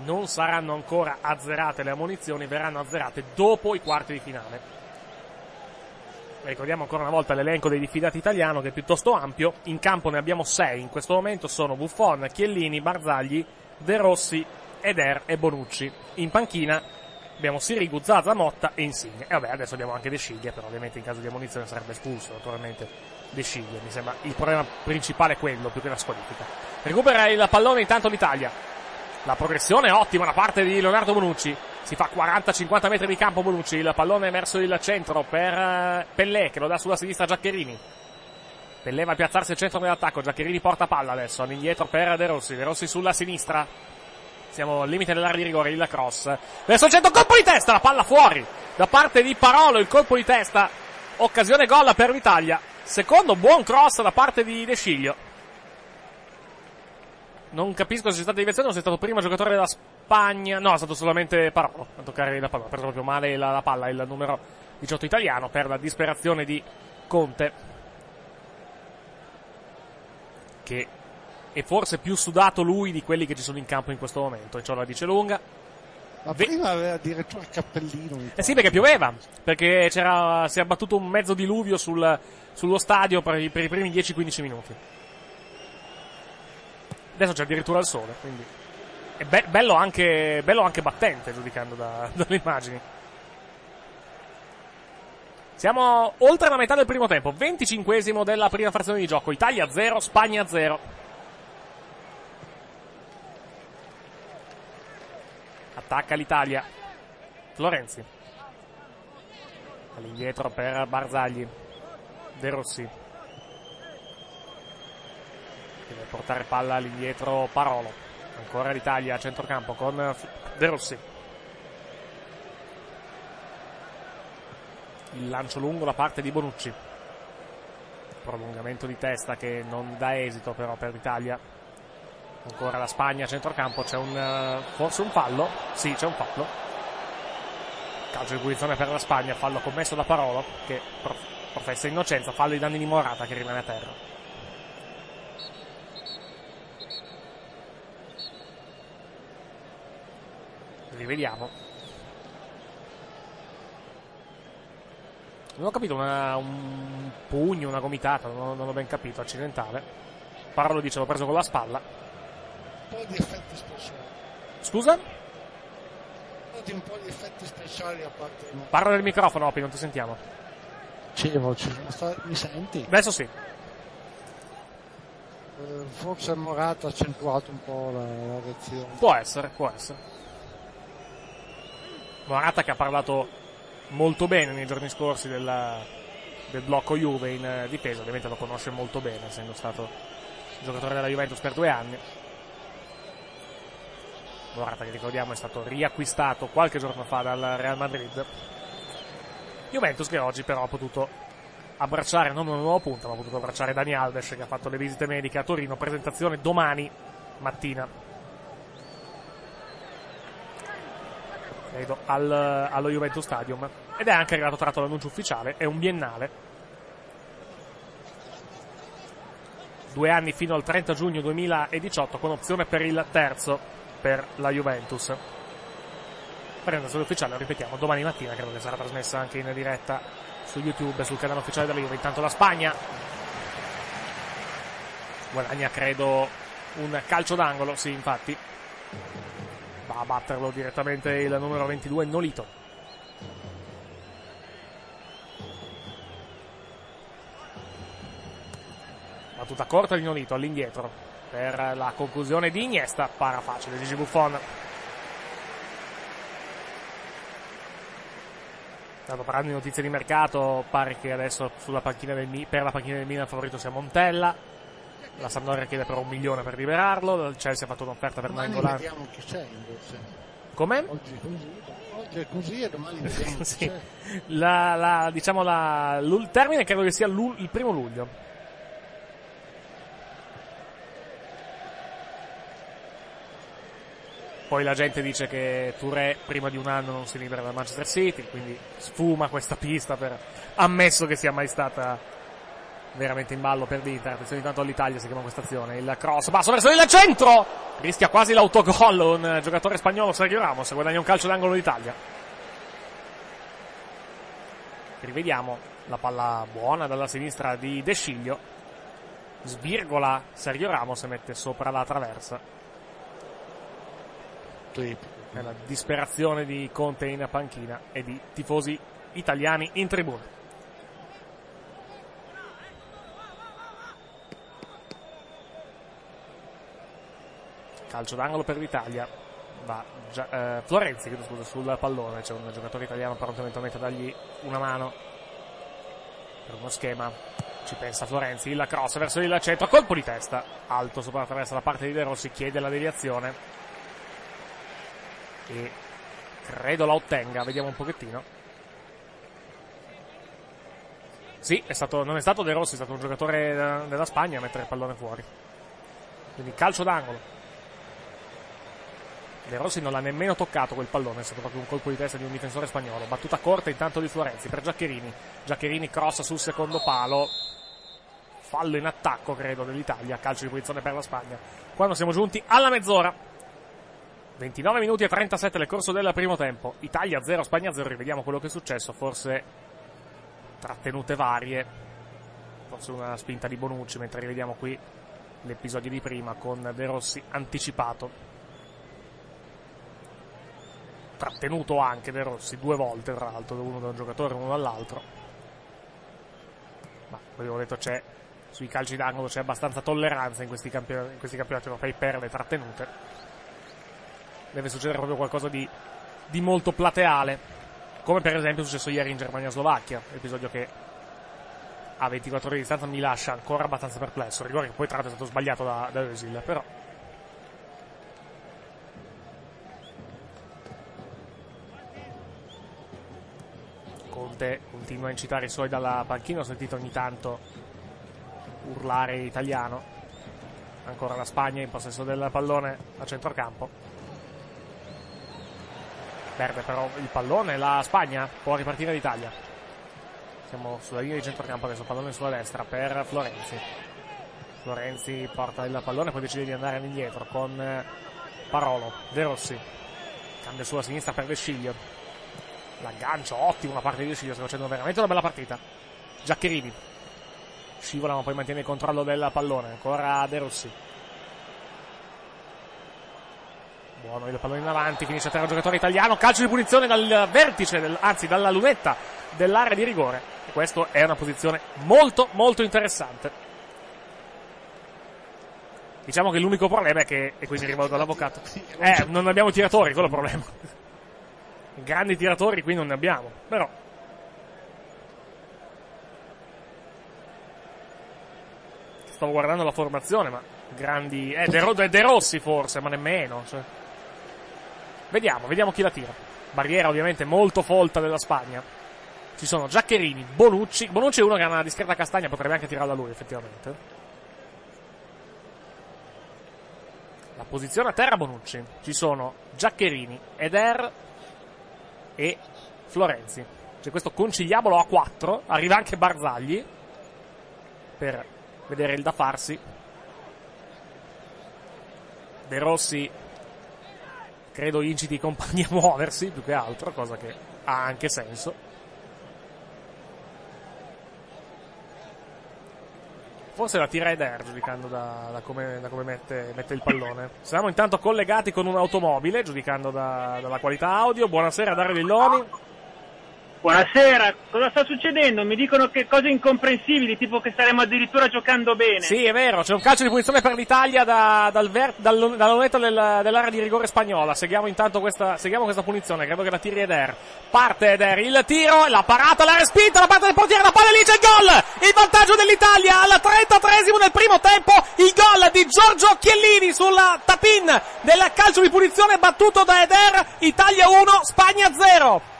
non saranno ancora azzerate le ammonizioni, verranno azzerate dopo i quarti di finale. Ricordiamo ancora una volta l'elenco dei diffidati italiano, che è piuttosto ampio. In campo ne abbiamo sei in questo momento, sono Buffon, Chiellini, Barzagli, De Rossi, Eder e Bonucci. In panchina abbiamo Sirigu, Zaza, Motta e Insigne. E vabbè, adesso abbiamo anche De Sciglio, però ovviamente in caso di ammonizione sarebbe espulso, naturalmente. De Sciglio, mi sembra il problema principale è quello, più che la squalifica. Recupera il pallone intanto l'Italia. La progressione è ottima da parte di Leonardo Bonucci. Si fa quaranta cinquanta metri di campo Bonucci. Il pallone è verso il centro per Pellè, che lo dà sulla sinistra a Giaccherini. Pellè va a piazzarsi al centro dell'attacco. Giaccherini porta palla adesso, all'indietro per De Rossi. De Rossi sulla sinistra. Siamo al limite dell'area di rigore, il cross verso il centro, colpo di testa, la palla fuori da parte di Parolo, il colpo di testa, occasione gol per l'Italia. Secondo buon cross da parte di De Sciglio. Non capisco se c'è stata deviazione o se è stato prima giocatore della Spagna. No, è stato solamente Parolo a toccare la palla. Ha preso proprio male la, la palla, il numero diciotto italiano, per la disperazione di Conte, che è forse più sudato lui di quelli che ci sono in campo in questo momento, e ciò la dice lunga. Ma Ve- prima aveva addirittura il cappellino. Eh sì, perché pioveva, perché c'era, si è abbattuto un mezzo diluvio sul, sullo stadio per i, per i primi dieci quindici minuti. Adesso c'è addirittura il sole, quindi è be- bello, anche, bello anche battente, giudicando da, dalle immagini. Siamo oltre la metà del primo tempo, venticinquesimo della prima frazione di gioco, Italia zero, Spagna zero. Attacca l'Italia, Florenzi, all'indietro per Barzagli, De Rossi, deve portare palla all'indietro Parolo, ancora l'Italia a centrocampo con De Rossi. Il lancio lungo da parte di Bonucci, prolungamento di testa che non dà esito però per l'Italia. Ancora la Spagna a centrocampo, c'è un forse un fallo, sì c'è un fallo, calcio di punizione per la Spagna, fallo commesso da Parolo che professa innocenza, fallo di danni di Morata che rimane a terra. Rivediamo. Non ho capito, una, un pugno, una gomitata, non, non ho ben capito, accidentale. Parolo dice l'ho preso con la spalla. Un po' di effetti speciali. Scusa? Un po' di effetti speciali a parte. Parla nel microfono, Opi, non ti sentiamo. Sì, voce. Mi senti? Adesso sì. Eh, forse Morata ha accentuato un po' la, la reazione. Può essere, può essere. Morata che ha parlato molto bene nei giorni scorsi della, del blocco Juve in difesa, ovviamente lo conosce molto bene essendo stato giocatore della Juventus per due anni. Morata, che ricordiamo è stato riacquistato qualche giorno fa dal Real Madrid, Juventus che oggi però ha potuto abbracciare non una nuova punta ma ha potuto abbracciare Dani Alves, che ha fatto le visite mediche a Torino, presentazione domani mattina credo al, allo Juventus Stadium, ed è anche arrivato tratto l'annuncio ufficiale, è un biennale, due anni fino al trenta giugno duemiladiciotto con opzione per il terzo per la Juventus. Presentazione ufficiale, ripetiamo, domani mattina, credo che sarà trasmessa anche in diretta su YouTube, sul canale ufficiale della Juve. Intanto la Spagna guadagna credo un calcio d'angolo, sì infatti va a batterlo direttamente il numero ventidue Nolito. Battuta corta di Nolito all'indietro per la conclusione di Iniesta, para facile Gigi Buffon. Stavo parlando di notizie di mercato, pare che adesso sulla panchina del, per la panchina del Milan favorito sia Montella. La Sampdoria chiede però un milione per liberarlo. Il Chelsea ha fatto un'offerta per Nangolan. Vediamo chi c'è invece. Come? Oggi è così, oggi è così e domani vediamo sì. Chi c'è. La, la, diciamo la, il termine credo che sia il primo luglio. Poi la gente dice che Touré prima di un anno non si libera da Manchester City, quindi sfuma questa pista, per ammesso che sia mai stata veramente in ballo per l'Inter. Attenzione intanto all'Italia, si chiama questa azione, il cross basso verso il centro, rischia quasi l'autogol un giocatore spagnolo, Sergio Ramos, guadagna un calcio d'angolo d'Italia. Rivediamo la palla buona dalla sinistra di De Sciglio, svirgola Sergio Ramos e mette sopra la traversa. È la disperazione di Conte in panchina e di tifosi italiani in tribuna. Calcio d'angolo per l'Italia, va Gia- eh, Florenzi, chiedo scusa, sul pallone, c'è un giocatore italiano pronto eventualmente a dargli una mano per uno schema, ci pensa Florenzi, il cross verso il centro, colpo di testa, alto sopra la traversa da parte di De Rossi, chiede la deviazione, e credo la ottenga, vediamo un pochettino. Sì, è stato, non è stato De Rossi, è stato un giocatore della Spagna a mettere il pallone fuori, quindi calcio d'angolo. De Rossi non l'ha nemmeno toccato quel pallone, è stato proprio un colpo di testa di un difensore spagnolo. Battuta corta intanto di Florenzi per Giaccherini. Giaccherini cross sul secondo palo, fallo in attacco credo dell'Italia, calcio di punizione per la Spagna. Quando siamo giunti alla mezz'ora, ventinove minuti e trentasette nel corso del primo tempo, Italia zero, Spagna zero. Rivediamo quello che è successo, forse trattenute varie, forse una spinta di Bonucci, mentre rivediamo qui l'episodio di prima con De Rossi anticipato. Trattenuto anche De Rossi due volte, tra l'altro, uno da un giocatore e uno dall'altro. Ma come avevo detto, c'è sui calci d'angolo c'è abbastanza tolleranza in questi, campion- in questi campionati europei per le trattenute. Deve succedere proprio qualcosa di, di molto plateale, come per esempio è successo ieri in Germania-Slovacchia, episodio che a ventiquattro ore di distanza mi lascia ancora abbastanza perplesso. Rigore che poi tra l'altro è stato sbagliato da, da Özil, però... Conte continua a incitare i suoi dalla panchina, ho sentito ogni tanto urlare italiano. Ancora la Spagna in possesso del pallone a centrocampo. Perde però il pallone, la Spagna può ripartire l'Italia. Siamo sulla linea di centrocampo adesso, pallone sulla destra per Florenzi. Florenzi porta il pallone, poi decide di andare all'indietro con Parolo. De Rossi cambia sulla sinistra per De Sciglio. L'aggancio ottimo da parte di De Sciglio, sta facendo veramente una bella partita. Giaccherini scivola ma poi mantiene il controllo del pallone, ancora De Rossi. Buono il pallone in avanti, finisce a terra il giocatore italiano, calcio di punizione dal vertice, del, anzi dalla lunetta dell'area di rigore. E questa è una posizione molto molto interessante. Diciamo che l'unico problema è che, e qui mi rivolgo all'avvocato, eh, non abbiamo tiratori, quello è il problema. Grandi tiratori qui non ne abbiamo, però stavo guardando la formazione, ma grandi eh, De, Ro... De Rossi forse, ma nemmeno, cioè... vediamo, vediamo chi la tira. Barriera ovviamente molto folta della Spagna, ci sono Giaccherini, Bonucci. Bonucci è uno che ha una discreta castagna, potrebbe anche tirarla lui effettivamente. La posizione a terra Bonucci, ci sono Giaccherini, Eder e Florenzi. C'è questo conciliabolo a quattro, arriva anche Barzagli per vedere il da farsi. De Rossi credo inciti i compagni a muoversi più che altro, cosa che ha anche senso. Forse la tira Eder, giudicando da, da come, da come mette, mette il pallone. Siamo intanto collegati con un'automobile, giudicando da, dalla qualità audio. Buonasera Dario Villoni. Buonasera, cosa sta succedendo? Mi dicono che cose incomprensibili, tipo che staremo addirittura giocando bene. Sì, è vero, c'è un calcio di punizione per l'Italia da, dal ver, dal, dalla lunetta del, dell'area di rigore spagnola. Seguiamo intanto questa, seguiamo questa punizione, credo che la tiri Eder. Parte Eder, il tiro, la parata, la respinta, la parte del portiere, la palla lì, c'è il gol! Il vantaggio dell'Italia al trentatreesimo del primo tempo, il gol di Giorgio Chiellini sulla tapin del calcio di punizione battuto da Eder. Italia uno, Spagna zero.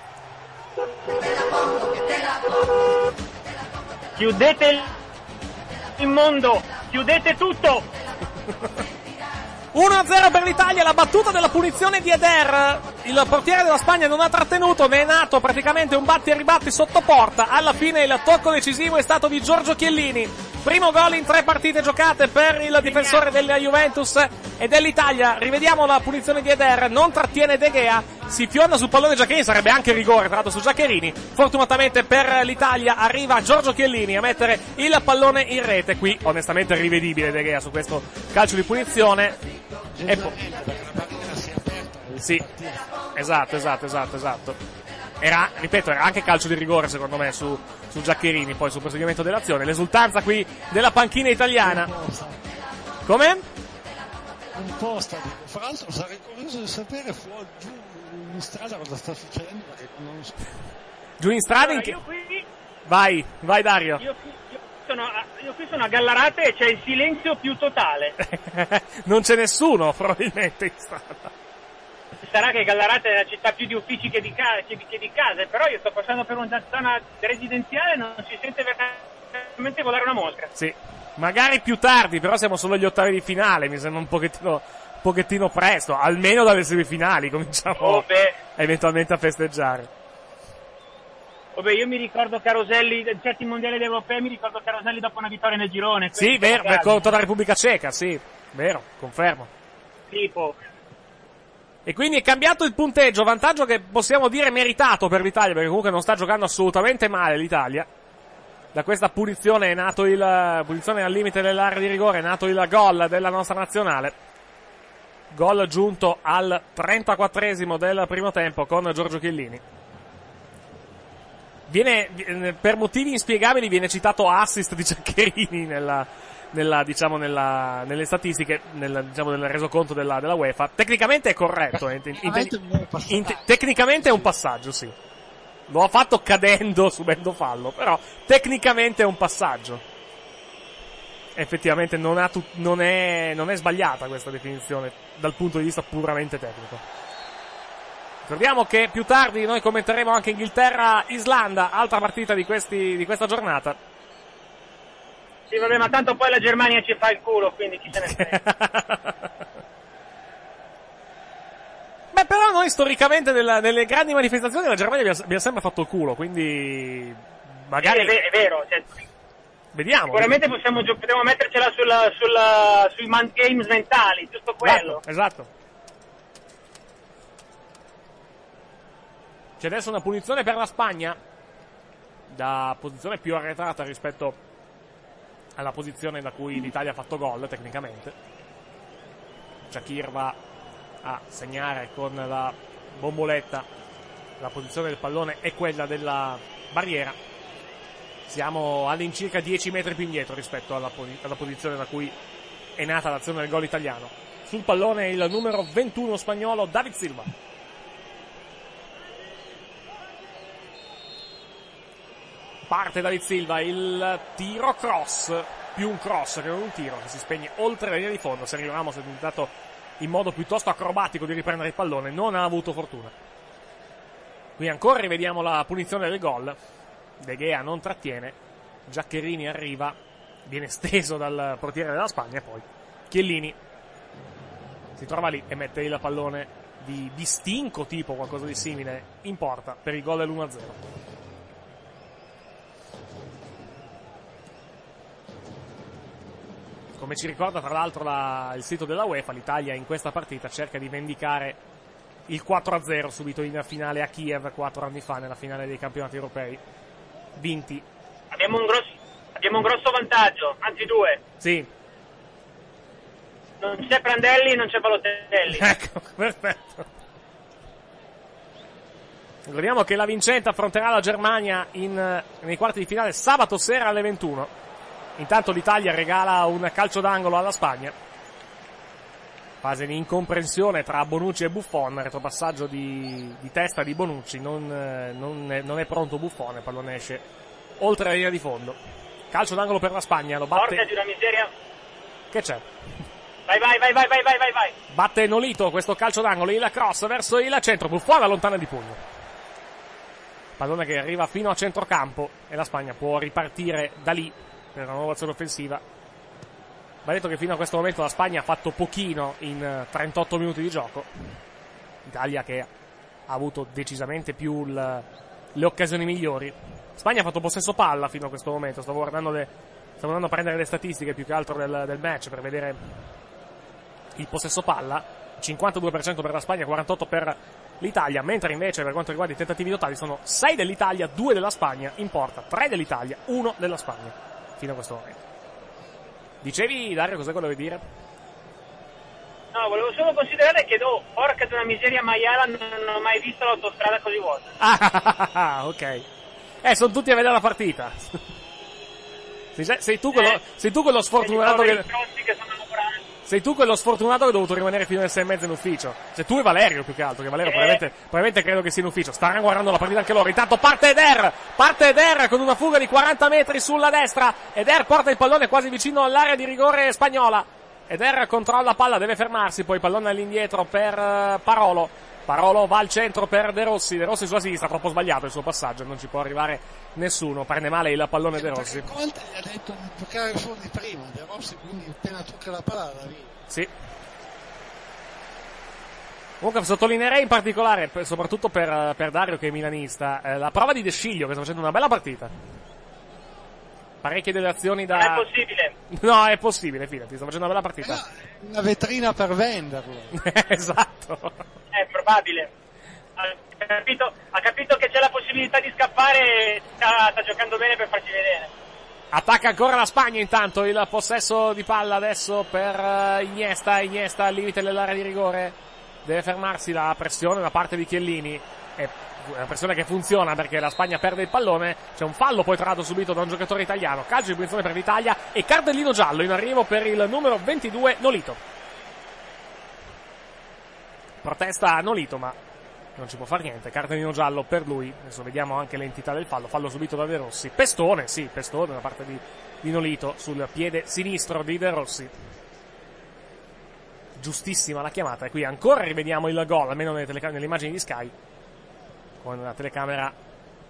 Chiudete il mondo, chiudete tutto. uno a zero per l'Italia, la battuta della punizione di Eder. Il portiere della Spagna non ha trattenuto, ne è nato praticamente un batti e ribatti sotto porta. Alla fine il tocco decisivo è stato di Giorgio Chiellini. Primo gol in tre partite giocate per il difensore della Juventus e dell'Italia. Rivediamo la punizione di Eder, non trattiene De Gea, si fionda sul pallone Giaccherini, sarebbe anche rigore tra l'altro su Giaccherini. Fortunatamente per l'Italia arriva Giorgio Chiellini a mettere il pallone in rete. Qui onestamente rivedibile De Gea su questo calcio di punizione. E po- sì, esatto, esatto, esatto, esatto. Era, ripeto, era anche calcio di rigore secondo me su, su Giaccherini, poi sul proseguimento dell'azione. L'esultanza qui della panchina italiana. Come? Imposta. Fra l'altro sarei curioso di sapere fuori giù in strada cosa sta succedendo, perché non so. Giù in strada allora, in che... Io qui... Vai, vai Dario. Io qui, io, sono a, io qui sono a Gallarate e c'è il silenzio più totale. Non c'è nessuno probabilmente in strada. sarà che Gallarate è la città più di uffici che di, ca- che, che di case, però io sto passando per una zona residenziale e non si sente veramente volare una mosca. Sì, magari più tardi, però siamo solo agli ottavi di finale, mi sembra un pochettino... pochettino presto, almeno dalle semifinali cominciamo oh eventualmente a festeggiare. Oh beh, io mi ricordo Caroselli, certi mondiali ed europei, mi ricordo Caroselli dopo una vittoria nel girone. Sì, vero, contro la Repubblica Ceca, sì, vero, confermo. Tipo. E quindi è cambiato il punteggio, vantaggio che possiamo dire meritato per l'Italia, perché comunque non sta giocando assolutamente male l'Italia. Da questa punizione è nato il, punizione al limite dell'area di rigore, è nato il gol della nostra nazionale. Gol giunto al trentaquattresimo del primo tempo con Giorgio Chiellini. Viene, per motivi inspiegabili viene citato assist di Giaccherini nella, nella, diciamo, nella, nelle statistiche, nel, diciamo, nel resoconto della, della UEFA. Tecnicamente è corretto. Beh, in, in, in, in, tecnicamente è un passaggio, sì. Lo ha fatto cadendo, subendo fallo, però tecnicamente è un passaggio. Effettivamente non, ha tut- non, è, non è sbagliata questa definizione dal punto di vista puramente tecnico. Ricordiamo che più tardi noi commenteremo anche Inghilterra-Islanda, altra partita di, questi, di questa giornata. Sì, vabbè, ma tanto poi la Germania ci fa il culo, quindi chi se ne frega. Beh, però noi storicamente nella, nelle grandi manifestazioni la Germania vi ha sempre fatto il culo, quindi magari... Sì, è, ver- è vero, certo. Vediamo. Sicuramente possiamo gio- potremmo mettercela sulla, sulla, sui man games mentali, giusto quello. Esatto, esatto. C'è adesso una punizione per la Spagna, da posizione più arretrata rispetto alla posizione da cui l'Italia ha fatto gol tecnicamente. Çakır va a segnare con la bomboletta. La posizione del pallone è quella della barriera. Siamo all'incirca dieci metri più indietro rispetto alla, pos- alla posizione da cui è nata l'azione del gol italiano. Sul pallone il numero ventuno spagnolo, David Silva. Parte David Silva, il tiro cross, più un cross che non un tiro, che si spegne oltre la linea di fondo. Sergio Ramos è tentato in modo piuttosto acrobatico di riprendere il pallone, non ha avuto fortuna. Qui ancora rivediamo la punizione del gol. De Gea non trattiene, Giaccherini arriva, viene steso dal portiere della Spagna, poi Chiellini si trova lì e mette il pallone di distinto tipo, qualcosa di simile, in porta per il gol dell'uno a zero. Come ci ricorda tra l'altro la, il sito della UEFA, l'Italia in questa partita cerca di vendicare il quattro a zero subito in finale a Kiev quattro anni fa nella finale dei campionati europei. Vinti. Abbiamo un grosso, abbiamo un grosso vantaggio, anzi due. Sì. Non c'è Prandelli, non c'è Balotelli. Ecco, perfetto. Ricordiamo che la vincente affronterà la Germania in, nei quarti di finale sabato sera alle ventuno. Intanto l'Italia regala un calcio d'angolo alla Spagna. Fase di incomprensione tra Bonucci e Buffon, retropassaggio di, di testa di Bonucci, non, non, è, non è pronto Buffon, il pallone esce oltre la linea di fondo. Calcio d'angolo per la Spagna, lo batte... Porca di una miseria! Che c'è? Vai, vai, vai, vai, vai, vai, vai! Batte Nolito questo calcio d'angolo, il cross verso il centro, Buffon allontana di pugno. Pallone che arriva fino a centrocampo e la Spagna può ripartire da lì per una nuova azione offensiva. Va detto che fino a questo momento la Spagna ha fatto pochino in trentotto minuti di gioco. Italia che ha avuto decisamente più l- le occasioni migliori. Spagna ha fatto possesso palla fino a questo momento. Stavo guardando le, stavo andando a prendere le statistiche più che altro del, del match per vedere il possesso palla. cinquantadue per cento per la Spagna, quarantotto per cento per l'Italia. Mentre invece per quanto riguarda i tentativi totali sono sei dell'Italia, due della Spagna. In porta tre dell'Italia, uno della Spagna. Fino a questo momento. Dicevi, Dario, cos'è quello che volevi dire? No, volevo solo considerare che, oh, porca di una miseria maiala, non ho mai visto l'autostrada così vuota. Ah, ok. Eh, sono tutti a vedere la partita. Sei, sei, tu, quello, eh, sei tu quello sfortunato che... che sono sei tu quello sfortunato che è dovuto rimanere fino alle sei e mezza in ufficio. Cioè, tu e Valerio, più che altro, che Valerio eh. probabilmente, probabilmente credo che sia in ufficio. Staranno guardando la partita anche loro. Intanto parte Eder, parte Eder con una fuga di quaranta metri sulla destra. Eder porta il pallone quasi vicino all'area di rigore spagnola. Eder controlla la palla, deve fermarsi, poi pallone all'indietro per Parolo. Parolo va al centro per De Rossi, De Rossi sulla sinistra, troppo sbagliato il suo passaggio, non ci può arrivare nessuno, prende male il pallone De Rossi. Conte gli ha detto di toccare solo di prima, De Rossi quindi appena tocca la palla la via. Sì. Comunque sottolineerei in particolare, soprattutto per, per Dario che è milanista, eh, la prova di De Sciglio che sta facendo una bella partita. Parecchie delle azioni da... Non è possibile. No, è possibile, fidati, sta facendo una bella partita. Eh no, una vetrina per venderlo. Esatto. È probabile. Ha capito, ha capito che c'è la possibilità di scappare e sta, sta giocando bene per farci vedere. Attacca ancora la Spagna intanto, il possesso di palla adesso per Iniesta, Iniesta al limite dell'area di rigore. Deve fermarsi la pressione da parte di Chiellini, è una pressione che funziona perché la Spagna perde il pallone, c'è un fallo poi tratto subito da un giocatore italiano, calcio di punizione per l'Italia e cartellino giallo in arrivo per il numero ventidue Nolito. Protesta Nolito ma non ci può fare niente, cartellino giallo per lui, adesso vediamo anche l'entità del fallo, fallo subito da De Rossi, pestone, sì, pestone da parte di, di Nolito sul piede sinistro di De Rossi. Giustissima la chiamata e qui ancora rivediamo il gol, almeno nelle, teleca- nelle immagini di Sky, con una telecamera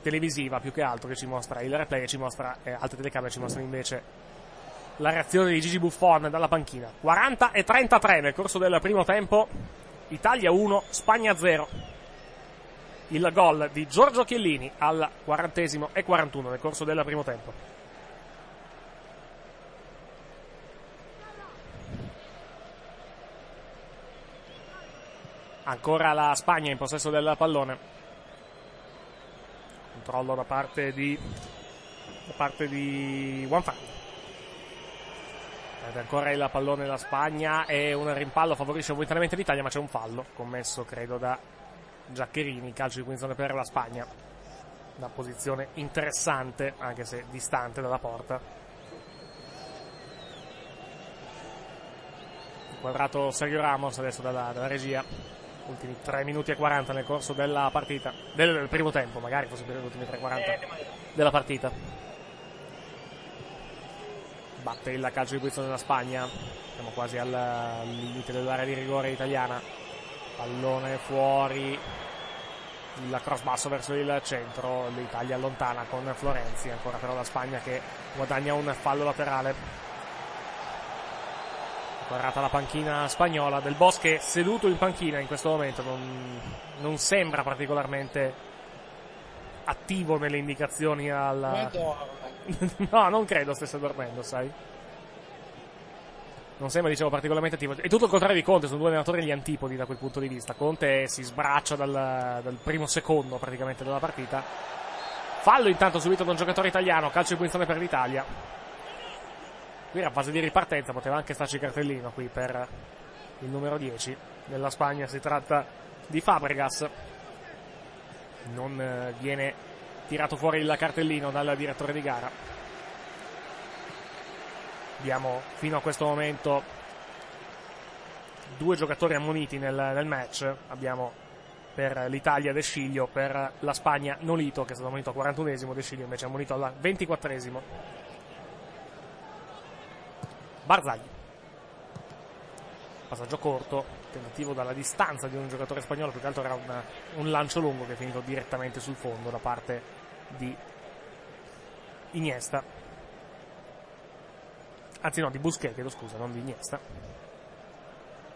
televisiva più che altro che ci mostra il replay e ci mostra, eh, altre telecamere ci mostrano invece la reazione di Gigi Buffon dalla panchina. quaranta e trentatré nel corso del primo tempo, Italia uno, Spagna zero. Il gol di Giorgio Chiellini al quarantesimo e quarantuno nel corso del primo tempo. Ancora la Spagna in possesso del pallone. Controllo da parte di da parte di Juan Fran. Ed ancora il pallone la Spagna e un rimpallo favorisce momentaneamente l'Italia, ma c'è un fallo commesso credo da Giaccherini, calcio di punizione per la Spagna. Una posizione interessante, anche se distante dalla porta. Inquadrato Sergio Ramos adesso dalla, dalla regia. Ultimi tre minuti e quaranta nel corso della partita, del, del primo tempo, magari forse per gli ultimi tre e quaranta della partita. Batte il calcio di punizione della Spagna, siamo quasi al, al limite dell'area di rigore italiana. Pallone fuori, il cross basso verso il centro, l'Italia allontana con Florenzi, ancora però la Spagna che guadagna un fallo laterale. Guardata la panchina spagnola, Del Bosque seduto in panchina in questo momento, non, non sembra particolarmente attivo nelle indicazioni al... No, non credo stesse dormendo, sai. Non sembra, dicevo, particolarmente attivo. È tutto il contrario di Conte, sono due allenatori agli antipodi da quel punto di vista. Conte si sbraccia dal, dal primo secondo praticamente della partita. Fallo intanto subito da un giocatore italiano, calcio di punizione per l'Italia. Qui era fase di ripartenza, poteva anche starci cartellino qui per il numero dieci della Spagna, si tratta di Fabregas, non viene tirato fuori il cartellino dal direttore di gara. Abbiamo fino a questo momento due giocatori ammoniti nel, nel match, abbiamo per l'Italia De Sciglio, per la Spagna Nolito che è stato ammonito al quarantunesimo, De Sciglio invece è ammonito al ventiquattresimo. Barzagli, passaggio corto, tentativo dalla distanza di un giocatore spagnolo, più che altro era un, un lancio lungo che è finito direttamente sul fondo da parte di Iniesta, anzi no, di Busquets, chiedo scusa, non di Iniesta.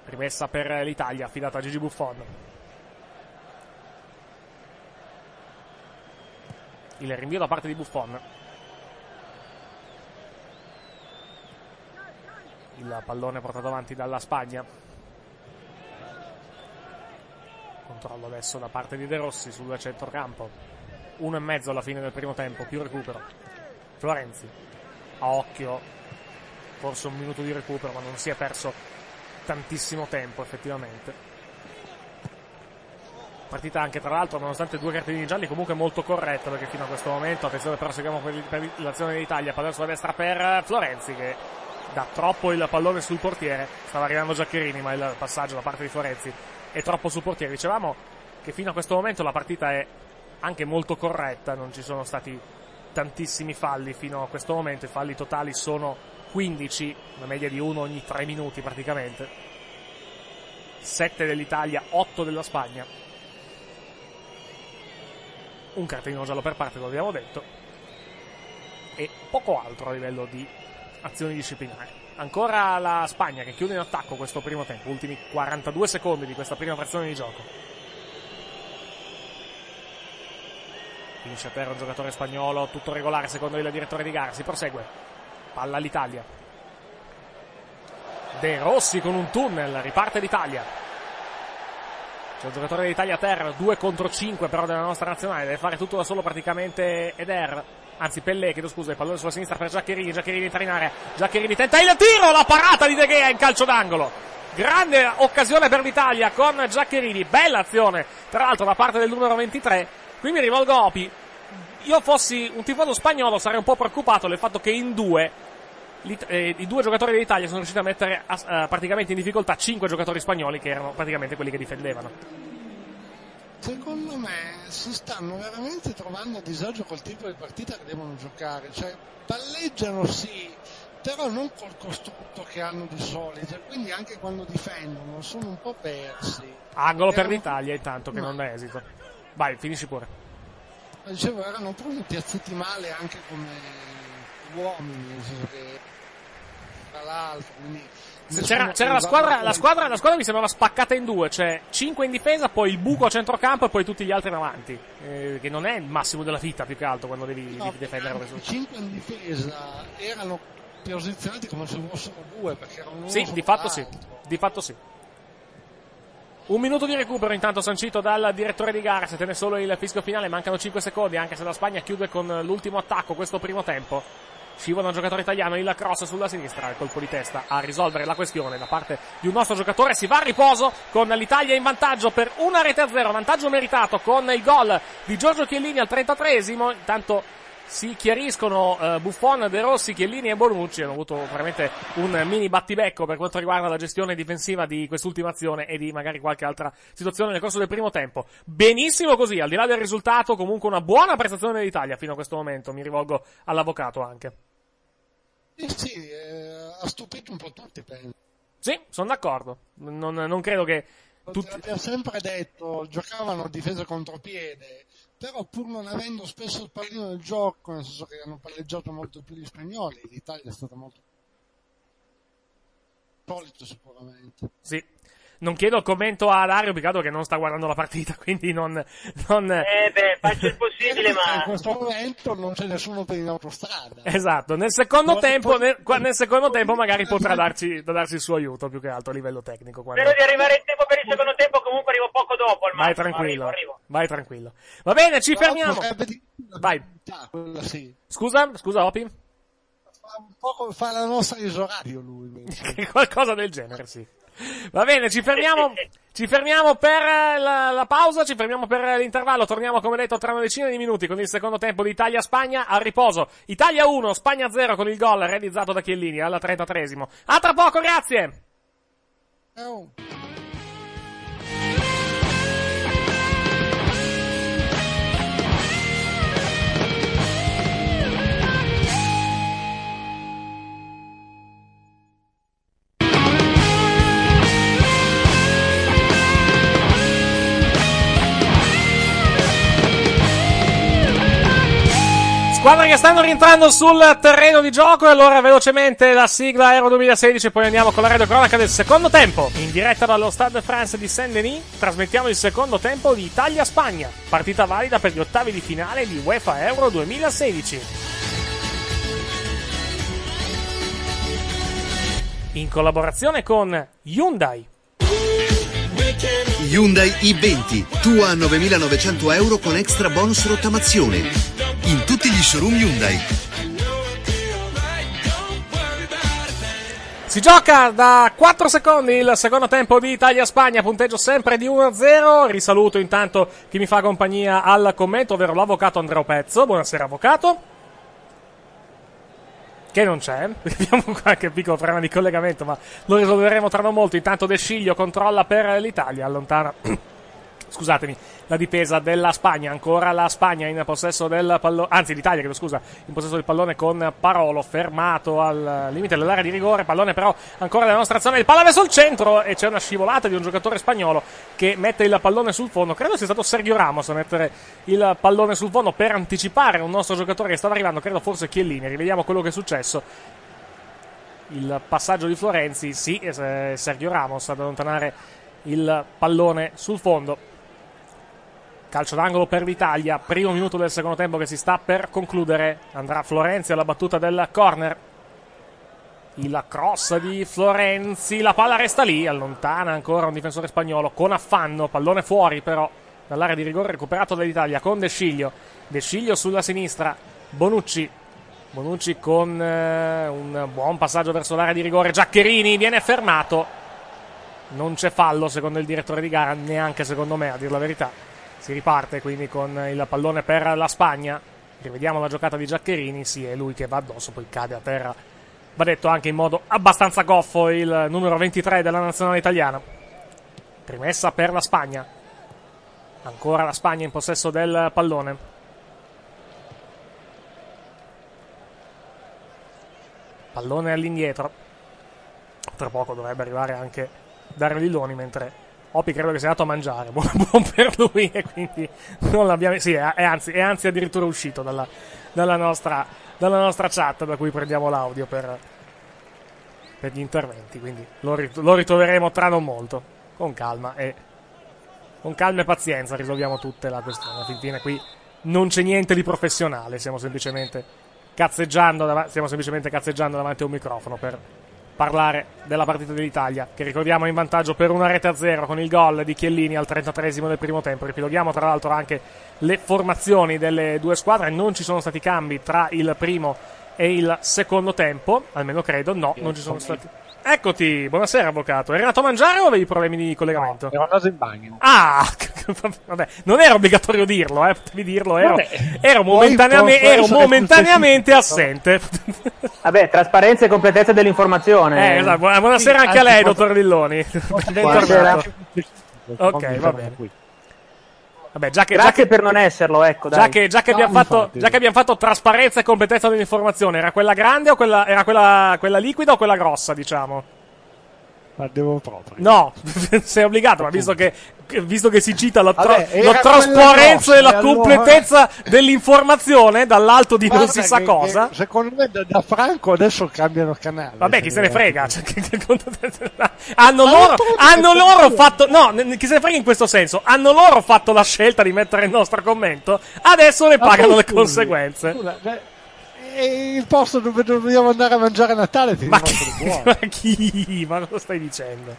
Rimessa per l'Italia, affidata a Gigi Buffon. Il rinvio da parte di Buffon. Il pallone portato avanti dalla Spagna. Controllo adesso da parte di De Rossi sul centrocampo. Uno e mezzo alla fine del primo tempo, più recupero. Florenzi a occhio, forse un minuto di recupero, ma non si è perso tantissimo tempo effettivamente. Partita anche tra l'altro, nonostante due cartellini gialli, comunque molto corretta perché fino a questo momento, attenzione però seguiamo per l'azione dell'Italia, pallone sulla destra per Florenzi che da troppo il pallone sul portiere, stava arrivando Giaccherini ma il passaggio da parte di Florenzi è troppo sul portiere. Dicevamo che fino a questo momento la partita è anche molto corretta, non ci sono stati tantissimi falli fino a questo momento, i falli totali sono quindici, una media di uno ogni tre minuti praticamente, sette dell'Italia, otto della Spagna. un cartellino giallo per parte, lo abbiamo detto, e poco altro a livello di azioni disciplinari. Ancora la Spagna che chiude in attacco questo primo tempo, ultimi quarantadue secondi di questa prima frazione di gioco. Finisce per un giocatore spagnolo, tutto regolare secondo il direttore di gara. Si prosegue, palla all'Italia, De Rossi con un tunnel, riparte l'Italia. C'è un giocatore dell'Italia a terra, due contro cinque però della nostra nazionale, deve fare tutto da solo praticamente Eder, anzi Pellè, chiedo scusa, il pallone sulla sinistra per Giaccherini, Giaccherini entra in area, Giaccherini tenta il tiro, la parata di De Gea in calcio d'angolo, grande occasione per l'Italia con Giaccherini, bella azione tra l'altro da parte del numero ventitré, qui mi rivolgo a Opi, io fossi un tifoso spagnolo sarei un po' preoccupato del fatto che in due, Eh, i due giocatori dell'Italia sono riusciti a mettere a, eh, praticamente in difficoltà cinque giocatori spagnoli che erano praticamente quelli che difendevano. Secondo me si stanno veramente trovando a disagio col tipo di partita che devono giocare, cioè palleggiano sì, però non col costrutto che hanno di solito, quindi anche quando difendono sono un po' persi. Angolo erano... per l'Italia intanto che no. non dà esito. Vai, finisci pure. Ma dicevo, erano proprio piazzuti male anche come uomini, nel senso che tra l'altro, quindi c'era, c'era la squadra, la squadra, la squadra mi sembrava spaccata in due, cioè cinque in difesa, poi il buco a centrocampo e poi tutti gli altri in avanti, eh, che non è il massimo della vita più che altro quando devi, no, devi difendere. cinque in difesa erano posizionati come se fossero due, perché erano sì, di fatto sì, di fatto sì. Un minuto di recupero intanto sancito dal direttore di gara, se tiene solo il fischio finale, mancano cinque secondi, anche se la Spagna chiude con l'ultimo attacco questo primo tempo. Scivola un giocatore italiano, il cross sulla sinistra, il colpo di testa a risolvere la questione da parte di un nostro giocatore, si va a riposo con l'Italia in vantaggio per una rete a zero, vantaggio meritato con il gol di Giorgio Chiellini al trentatreesimo, intanto si chiariscono eh, Buffon, De Rossi, Chiellini e Bonucci, hanno avuto veramente un mini battibecco per quanto riguarda la gestione difensiva di quest'ultima azione e di magari qualche altra situazione nel corso del primo tempo. Benissimo così, al di là del risultato comunque una buona prestazione dell'Italia fino a questo momento, mi rivolgo all'avvocato anche. Eh sì, eh, ha stupito un po' tutti, penso. Sì, sono d'accordo, non, non credo che tutti... L'abbiamo sempre detto, giocavano difesa contropiede, però pur non avendo spesso il pallino del gioco, nel senso che hanno palleggiato molto più gli spagnoli, l'Italia è stata molto solito sicuramente. Sì, non chiedo il commento a Dario peccato che non sta guardando la partita, quindi non... non... Eh beh, faccio il possibile, ma... In questo momento non c'è nessuno per in autostrada. Esatto, nel secondo non tempo, nel, nel secondo tempo magari potrà darci, darci il suo aiuto, più che altro a livello tecnico. Quando... Spero di arrivare in tempo per il secondo tempo, comunque arrivo poco dopo al massimo. Vai tranquillo, arrivo, arrivo. vai tranquillo. Va bene, ci però fermiamo. Vai. Sì. Scusa, scusa Opi? Fa un po' fa la nostra isoradio lui. Qualcosa del genere, sì. Va bene, ci fermiamo, ci fermiamo per la, la pausa, ci fermiamo per l'intervallo, torniamo come detto tra una decina di minuti con il secondo tempo di Italia-Spagna al riposo. Italia uno, Spagna zero con il gol realizzato da Chiellini alla trentatreesimo. A tra poco, grazie! Oh. Squadre che stanno rientrando sul terreno di gioco e allora velocemente la sigla Euro duemilasedici e poi andiamo con la radio cronaca del secondo tempo. In diretta dallo Stade France di Saint-Denis trasmettiamo il secondo tempo di Italia-Spagna, partita valida per gli ottavi di finale di UEFA Euro duemilasedici. In collaborazione con Hyundai. Hyundai i venti, tua a novemilanovecento euro con extra bonus rottamazione. In tutti gli showroom Hyundai. Si gioca da quattro secondi il secondo tempo di Italia-Spagna, punteggio sempre di uno a zero. Risaluto intanto chi mi fa compagnia al commento, ovvero l'avvocato Andrea Pezzo. Buonasera avvocato. Che non c'è, abbiamo qualche piccolo problema di collegamento ma lo risolveremo tra non molto. Intanto De Sciglio controlla per l'Italia, allontana scusatemi, la difesa della Spagna. Ancora la Spagna in possesso del pallone, anzi l'Italia, chiedo scusa, in possesso del pallone con Parolo, fermato al limite dell'area di rigore, pallone però ancora nella nostra zona, il pallone sul centro e c'è una scivolata di un giocatore spagnolo che mette il pallone sul fondo, credo sia stato Sergio Ramos a mettere il pallone sul fondo per anticipare un nostro giocatore che stava arrivando, credo forse Chiellini, rivediamo quello che è successo. Il passaggio di Florenzi, sì, Sergio Ramos ad allontanare il pallone sul fondo. Calcio d'angolo per l'Italia, primo minuto del secondo tempo che si sta per concludere. Andrà Florenzi alla battuta del corner. Il cross di Florenzi, la palla resta lì, allontana ancora un difensore spagnolo con affanno, pallone fuori però dall'area di rigore recuperato dall'Italia con De Sciglio. De Sciglio sulla sinistra, Bonucci. Bonucci con eh, un buon passaggio verso l'area di rigore, Giaccherini viene fermato, non c'è fallo secondo il direttore di gara, neanche secondo me a dir la verità. Si riparte quindi con il pallone per la Spagna, rivediamo la giocata di Giaccherini, sì è lui che va addosso, poi cade a terra, va detto anche in modo abbastanza goffo il numero ventitré della nazionale italiana. Rimessa per la Spagna, ancora la Spagna in possesso del pallone. Pallone all'indietro, tra poco dovrebbe arrivare anche Dario Lilloni, mentre Opi credo che sia andato a mangiare, buon, buon per lui, e quindi non l'abbiamo... Sì, è, è, anzi, è anzi addirittura uscito dalla, dalla, nostra, dalla nostra chat, da cui prendiamo l'audio per, per gli interventi, quindi lo, rit- lo ritroveremo tra non molto, con calma e, con calma e pazienza risolviamo tutte la questione. Alla fin fine qui non c'è niente di professionale, siamo semplicemente... Cazzeggiando dav- stiamo semplicemente cazzeggiando davanti a un microfono per parlare della partita dell'Italia, che ricordiamo in vantaggio per una rete a zero con il gol di Chiellini al trentatreesimo del primo tempo. Ripiloghiamo tra l'altro anche le formazioni delle due squadre, non ci sono stati cambi tra il primo e il secondo tempo, almeno credo, no, non ci sono stati. Eccoti, buonasera avvocato, eri andato a mangiare o avevi problemi di collegamento? No, ero andato in bagno. Ah, vabbè, non era obbligatorio dirlo, eh, potevi dirlo, ero, ero, momentanea- ero momentaneamente assente. Vabbè, trasparenza e completezza dell'informazione. Eh, esatto. Buonasera anche a lei, dottor Lilloni. Buonasera. Ok, va bene. Vabbè, già che, grazie già che, per non esserlo, ecco, dai. Già che, già che, no, abbiamo, fatto, già che abbiamo fatto trasparenza e completezza dell'informazione, era quella grande o quella, era quella, quella liquida o quella grossa, diciamo? Ma devo proprio. No, sei obbligato, ma visto che, visto che si cita la, tro- Vabbè, la trasparenza e la completezza allora... dell'informazione dall'alto di Guarda non si sa che, cosa. Che, secondo me da, da Franco adesso cambiano canale. Vabbè, chi se ne frega? Cioè, che, che, hanno loro, hanno loro fatto, no, chi se ne frega in questo senso, hanno loro fatto la scelta di mettere il nostro commento, adesso ne pagano le conseguenze. E il posto dove dobbiamo andare a mangiare a Natale ti ma, chi, ma chi? Ma cosa stai dicendo?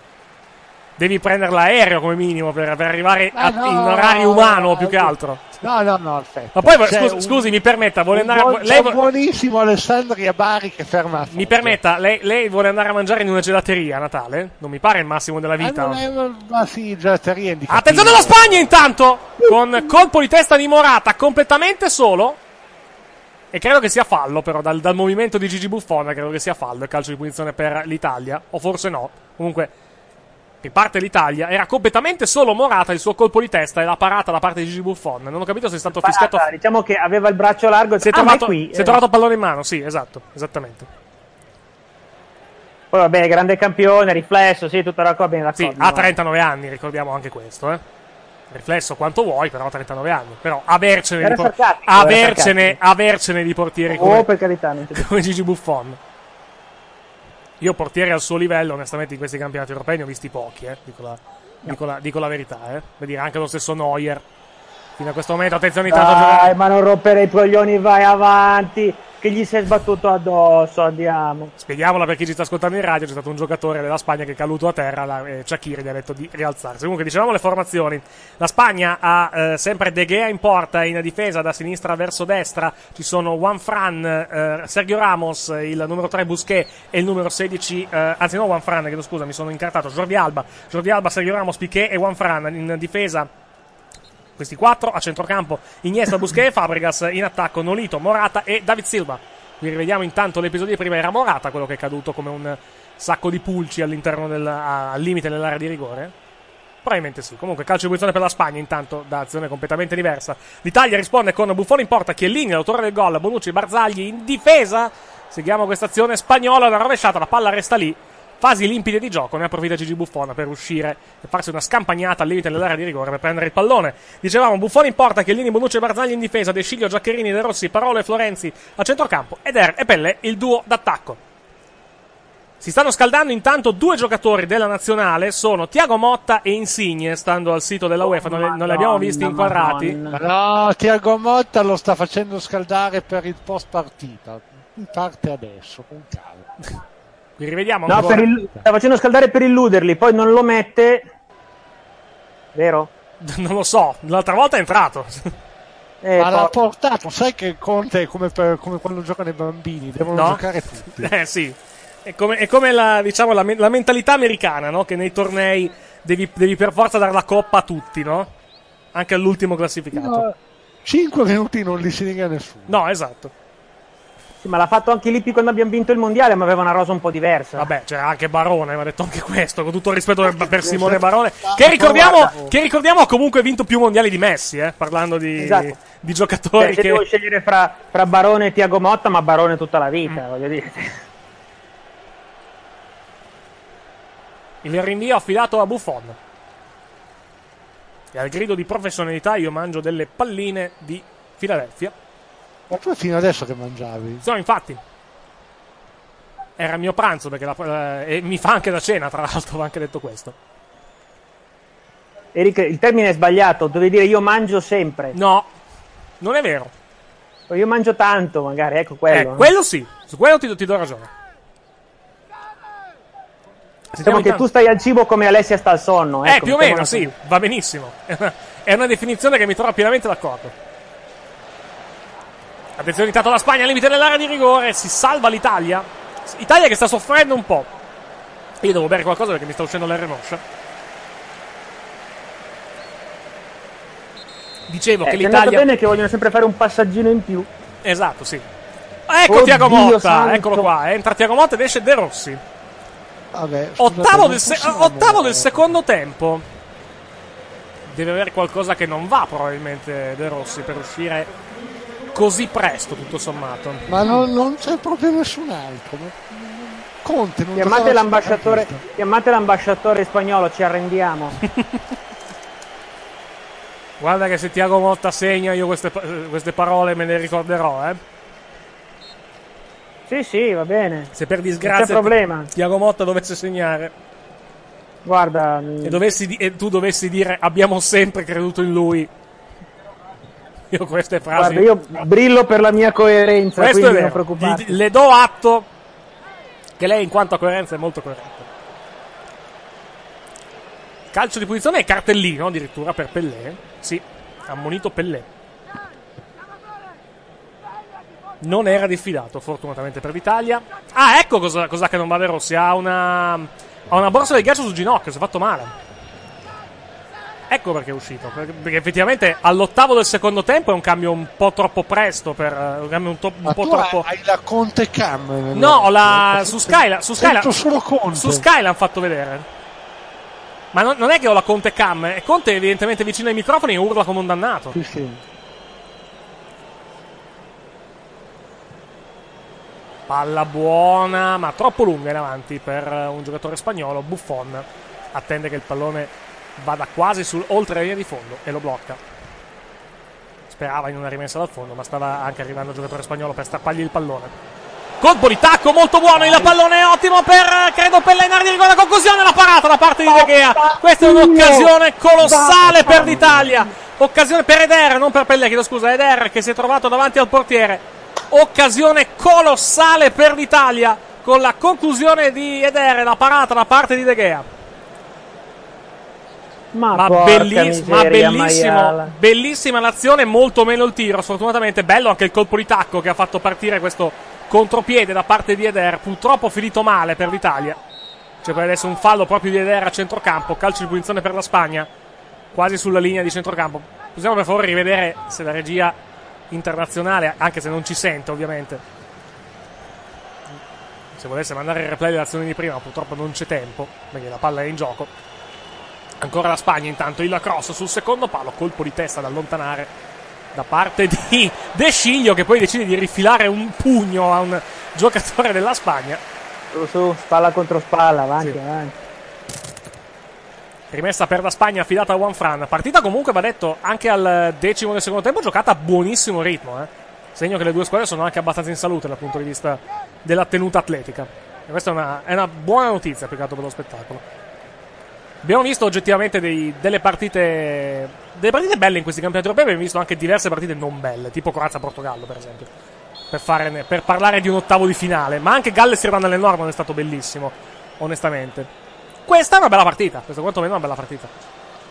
Devi prendere l'aereo come minimo per, per arrivare a, no, in orario umano, no, più che altro. No, no, no, aspetta. Ma poi scusi, un, scusi, mi permetta, vuole andare buon, a lei, c'è un buonissimo Alessandria Bari che ferma. Mi permetta, lei, lei vuole andare a mangiare in una gelateria a Natale? Non mi pare il massimo della vita. Eh, no? è, ma sì, gelateria indicativa. Attenzione alla Spagna intanto! Con colpo di testa di Morata, completamente solo. E credo che sia fallo però, dal, dal movimento di Gigi Buffon, credo che sia fallo il calcio di punizione per l'Italia, o forse no. Comunque, riparte l'Italia, era completamente solo Morata, il suo colpo di testa e la parata da parte di Gigi Buffon. Non ho capito se è stato parata, fischiato... Diciamo che aveva il braccio largo e si è ah, trovato, qui. Si è trovato pallone in mano, sì, esatto, esattamente. Poi oh, vabbè, grande campione, riflesso, sì, tutta la cosa bene raccolta. Sì, ha trentanove anni, ricordiamo anche questo, eh. Riflesso quanto vuoi, però trentanove anni. Però avercene di, por- avercene, avercene di portieri come, oh, per carità, non ti... come Gigi Buffon. Io portieri al suo livello, onestamente, in questi campionati europei ne ho visti pochi, eh. Dico la, no. dico la, dico la verità, eh. Per dire, anche lo stesso Neuer. Fino a questo momento, attenzione, tanto dai, ma non rompere i coglioni, vai avanti, che gli si è sbattuto addosso, andiamo. Spieghiamola per chi ci sta ascoltando in radio, c'è stato un giocatore della Spagna che è caduto a terra, eh, Çakır gli ha detto di rialzarsi. Comunque, dicevamo le formazioni. La Spagna ha eh, sempre De Gea in porta, in difesa da sinistra verso destra ci sono Juan Fran, eh, Sergio Ramos, il numero tre Busquets e il numero sedici, eh, anzi no Juan Fran, chiedo scusa, mi sono incartato, Jordi Alba, Jordi Alba, Sergio Ramos, Piqué e Juan Fran in difesa. Questi quattro a centrocampo, Iniesta, Busquets e Fabregas, in attacco Nolito, Morata e David Silva. Qui rivediamo intanto l'episodio di prima, era Morata quello che è caduto come un sacco di pulci all'interno del, al limite dell'area di rigore. Probabilmente sì. Comunque calcio di punizione per la Spagna, intanto da azione completamente diversa. L'Italia risponde con Buffon in porta, Chiellini l'autore del gol, Bonucci, Barzagli in difesa. Seguiamo questa azione spagnola, una rovesciata, la palla resta lì. Fasi limpide di gioco, ne approfitta Gigi Buffon per uscire e farsi una scampagnata al limite dell'area di rigore per prendere il pallone. Dicevamo, Buffon in porta, Chiellini, Bonucci e Barzagli in difesa, De Sciglio, Giaccherini, De Rossi, Parolo e Florenzi a centrocampo, Eder e Pellè il duo d'attacco. Si stanno scaldando intanto due giocatori della nazionale, sono Thiago Motta e Insigne, stando al sito della UEFA, non, Madonna, non li abbiamo visti inquadrati. No, Thiago Motta lo sta facendo scaldare per il post partita, in parte adesso, con calma. Qui rivediamo no, per il... sta facendo scaldare per illuderli, poi non lo mette, vero? Non lo so, l'altra volta è entrato. Eh, Ma l'ha portato, sai che Conte è come, per, come quando giocano i bambini, devono no? giocare tutti. Eh sì, è come, è come la, diciamo, la, la mentalità americana, no? Che nei tornei devi, devi per forza dare la coppa a tutti, no? Anche all'ultimo classificato. No, cinque minuti non li si nega nessuno. No, esatto. Sì, ma l'ha fatto anche Lippi quando abbiamo vinto il mondiale, ma aveva una rosa un po' diversa. Vabbè, c'era anche Barone, mi ha detto anche questo, con tutto il rispetto per, per Simone Barone, che ricordiamo, che ricordiamo ha comunque vinto più mondiali di Messi, eh, parlando di, esatto. di, di giocatori. Cioè, che devo scegliere fra, fra Barone e Thiago Motta, ma Barone tutta la vita, mm. voglio dire. Il rinvio affidato a Buffon. E al grido di professionalità io mangio delle palline di Filadelfia. Ma tu fino adesso che mangiavi? No, infatti. Era il mio pranzo, perché la, eh, e mi fa anche da cena, tra l'altro, ho anche detto questo. Eric, il termine è sbagliato, dovevi dire io mangio sempre. No, non è vero. O io mangio tanto, magari, ecco quello. Eh, quello sì, su quello ti, ti do ragione. Sentiamo che tu stai al cibo come Alessia sta al sonno. Ecco, eh, più o meno, sì, va benissimo. È una definizione che mi trovo pienamente d'accordo. Attenzione intanto la Spagna al limite dell'area di rigore, si salva l'Italia. Italia che sta soffrendo un po'. Io devo bere qualcosa perché mi sta uscendo la renoscia. Dicevo eh, che l'Italia... è andato bene che vogliono sempre fare un passaggino in più. Esatto, sì. Ecco Oddio Thiago Motta, santo. Eccolo qua. Entra Thiago Motta ed esce De Rossi. Vabbè, scusate, ottavo del, se- ottavo del secondo tempo. Deve avere qualcosa che non va probabilmente De Rossi per uscire... così presto, tutto sommato. Ma non, non c'è proprio nessun altro. Conte, non chiamate l'ambasciatore, chiamate l'ambasciatore spagnolo, ci arrendiamo. Guarda che se Thiago Motta segna, io queste, queste parole me le ricorderò, eh. Sì, sì, va bene. Se per disgrazia Thiago Motta dovesse segnare, guarda, e, dovessi, e tu dovessi dire abbiamo sempre creduto in lui. Io queste frasi. Guarda, io brillo per la mia coerenza, questo quindi non preoccuparti. Le do atto che lei in quanto a coerenza è molto coerente. Calcio di punizione e cartellino addirittura per Pellè. Sì, ammonito Pellè. Non era diffidato fortunatamente per l'Italia. Ah, ecco cosa, cosa che non va De Rossi. Ha una, ha una borsa di ghiaccio sul ginocchio, si è fatto male. Ecco perché è uscito, perché effettivamente all'ottavo del secondo tempo è un cambio un po' troppo presto, per un cambio un, to- un po' troppo. Hai la Conte Cam? No, la... su Skyline, su Skyline, su Skyline l'hanno fatto vedere. Ma non, non è che ho la Conte Cam, è Conte evidentemente vicino ai microfoni e urla come un dannato. Sì, sì. Palla buona, ma troppo lunga in avanti per un giocatore spagnolo. Buffon attende che il pallone vada quasi sul oltre la linea di fondo e lo blocca. Sperava in una rimessa dal fondo, ma stava anche arrivando il giocatore spagnolo per strappargli il pallone. Colpo di tacco molto buono, il pallone è ottimo per, credo, Pellè in area di rigore, la conclusione, la parata da parte di De Gea. Questa è un'occasione colossale per l'Italia. Occasione per Eder, non per Pellè, chiedo scusa, Eder che si è trovato davanti al portiere. Occasione colossale per l'Italia con la conclusione di Eder e la parata da parte di De Gea. Ma, ma, belliss- miseria, ma bellissimo, bellissima l'azione, molto meno il tiro sfortunatamente. Bello anche il colpo di tacco che ha fatto partire questo contropiede da parte di Eder, purtroppo finito male per l'Italia. C'è poi adesso un fallo proprio di Eder a centrocampo, calcio di punizione per la Spagna quasi sulla linea di centrocampo. Possiamo per favore rivedere se la regia internazionale, anche se non ci sente ovviamente, se volesse mandare il replay dell'azione di prima, purtroppo non c'è tempo perché la palla è in gioco. Ancora la Spagna, intanto il cross sul secondo palo, colpo di testa ad allontanare da parte di De Sciglio, che poi decide di rifilare un pugno a un giocatore della Spagna. Su, su, spalla contro spalla, avanti, sì. avanti. Rimessa per la Spagna, affidata a Juan Fran. Partita comunque, va detto, anche al decimo del secondo tempo giocata a buonissimo ritmo, eh? Segno che le due squadre sono anche abbastanza in salute dal punto di vista della tenuta atletica. E questa è una, è una buona notizia, più che altro per lo spettacolo. Abbiamo visto oggettivamente dei, delle partite delle partite belle in questi campionati europei. Abbiamo visto anche diverse partite non belle, tipo Croazia-Portogallo per esempio, per, fare, per parlare di un ottavo di finale. Ma anche Galles-Irlanda del Nord non è stato bellissimo, onestamente. Questa è una bella partita, questa quantomeno è una bella partita.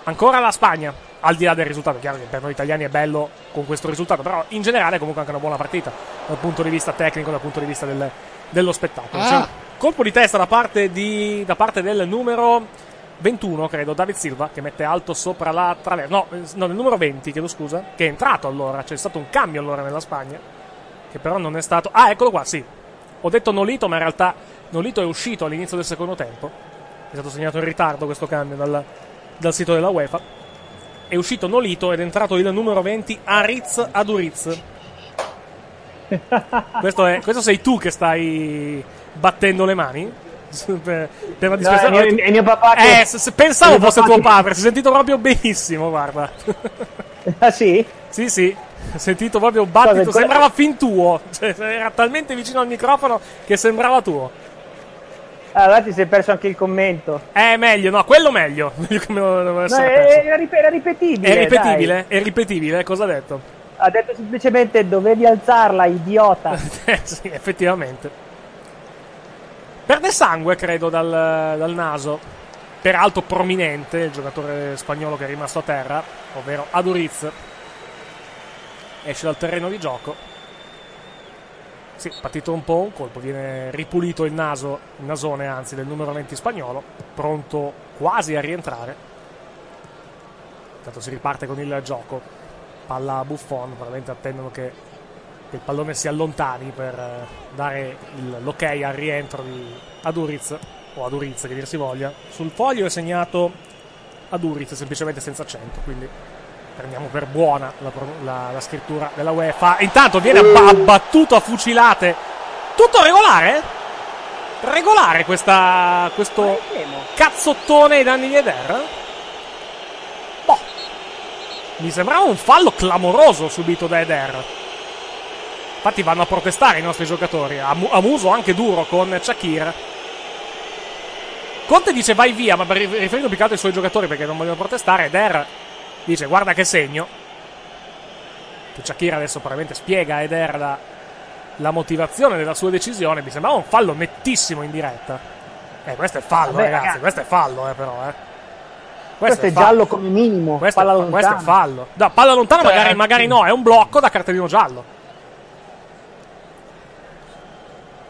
Ancora la Spagna, al di là del risultato, chiaro che per noi italiani è bello con questo risultato, però in generale è comunque anche una buona partita dal punto di vista tecnico, dal punto di vista del, dello spettacolo. Ah. Cioè, colpo di testa da parte, di, da parte del numero ventuno, credo, David Silva, che mette alto sopra la traversa. No, no, del numero venti, chiedo scusa, che è entrato allora, c'è stato un cambio allora nella Spagna, che però non è stato... Ah, eccolo qua, sì. Ho detto Nolito, ma in realtà Nolito è uscito all'inizio del secondo tempo. È stato segnato in ritardo questo cambio dal, dal sito della UEFA. È uscito Nolito ed è entrato il numero venti Ariz Aduriz. Questo, è, questo sei tu che stai battendo le mani per, per la dispensazione. No, è, è, è mio papà che... eh, se, se pensavo fosse tuo padre, si è sentito proprio benissimo, guarda. Ah sì? Sì, sì. Ho sentito proprio un battito, cosa, sembrava cosa... fin tuo. Cioè, era talmente vicino al microfono che sembrava tuo. Allora ti sei perso anche il commento. Eh, meglio, no, quello meglio. No, era, rip- era ripetibile. È ripetibile, dai. È ripetibile, cosa ha detto? Ha detto semplicemente dovevi alzarla, idiota. Sì, effettivamente. Perde sangue, credo, dal, dal naso. Peraltro prominente, il giocatore spagnolo che è rimasto a terra, ovvero Aduriz. Esce dal terreno di gioco. Sì, partito un po' un colpo, viene ripulito il naso, il nasone anzi, del numero venti spagnolo, pronto quasi a rientrare. Intanto si riparte con il gioco, palla a Buffon, probabilmente attendono che, che il pallone si allontani per dare il, l'ok al rientro di Aduriz, o Aduriz che dir si voglia. Sul foglio è segnato Aduriz, semplicemente senza accento, quindi... prendiamo per buona la, la, la scrittura della UEFA. Intanto viene abbattuto a fucilate. Tutto regolare? Regolare questa, questo cazzottone ai danni di Eder? Boh. Mi sembrava un fallo clamoroso subito da Eder. Infatti vanno a protestare i nostri giocatori. A, mu- a muso anche duro con Çakır. Conte dice vai via, ma riferendo più che altro ai suoi giocatori perché non vogliono protestare. Eder... dice guarda che segno. Çakır adesso probabilmente spiega ed era la, la motivazione della sua decisione. Mi sembrava un fallo nettissimo in diretta. Eh questo è fallo. Vabbè, ragazzi, ragazzi questo è fallo eh però eh. Questo, questo è fallo. Giallo come minimo, questo, palla lontana. Questo è fallo. No, palla lontana magari, magari no, è un blocco da cartellino giallo.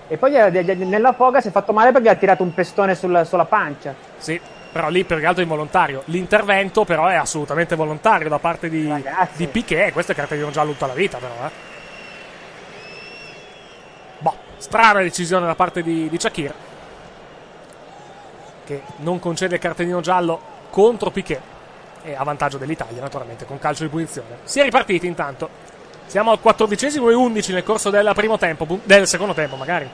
E poi nella foga si è fatto male perché ha tirato un pestone sulla, sulla pancia. Sì. Però lì per l'altro è involontario. L'intervento però è assolutamente volontario da parte di, di Piqué. Questo è cartellino giallo tutta la vita però eh. Boh, strana decisione da parte di, di Çakır, che non concede il cartellino giallo contro Piqué, e a vantaggio dell'Italia naturalmente con calcio di punizione. Si è ripartiti intanto. Siamo al quattordicesimo e undici nel corso del primo tempo. Del secondo tempo magari.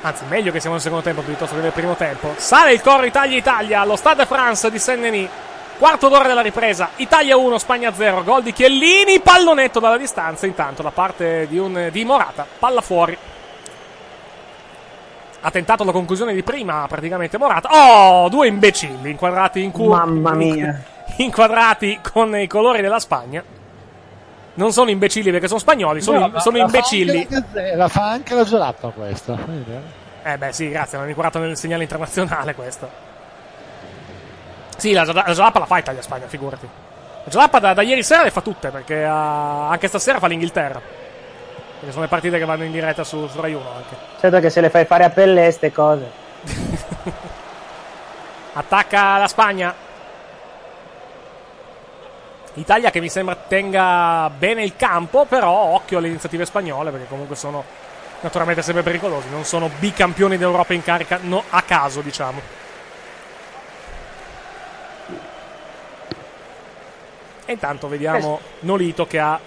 Anzi, meglio che siamo nel secondo tempo piuttosto che nel primo tempo. Sale il coro Italia-Italia allo Stade France di Saint-Denis. Quarto d'ora della ripresa. Italia uno, Spagna zero. Gol di Chiellini. Pallonetto dalla distanza. Intanto da parte di, un, di Morata. Palla fuori. Ha tentato la conclusione di prima praticamente Morata. Oh, due imbecilli inquadrati in culo. Mamma mia. Inquadrati con i colori della Spagna. Non sono imbecilli perché sono spagnoli, sono, no, sono la imbecilli. Fa la, la fa anche la gelata questa. Eh beh sì, grazie, hanno curato nel segnale internazionale questa. Sì, la, la gelappa la fa Italia-Spagna, figurati. La gelappa da, da ieri sera le fa tutte, perché uh, anche stasera fa l'Inghilterra. Perché sono le partite che vanno in diretta su, su Rai uno anche. Certo che se le fai fare a Pellè ste cose. Attacca la Spagna. Italia che mi sembra tenga bene il campo, però occhio alle iniziative spagnole perché comunque sono naturalmente sempre pericolosi, non sono bicampioni d'Europa in carica, no, a caso diciamo. E intanto vediamo Nolito che ha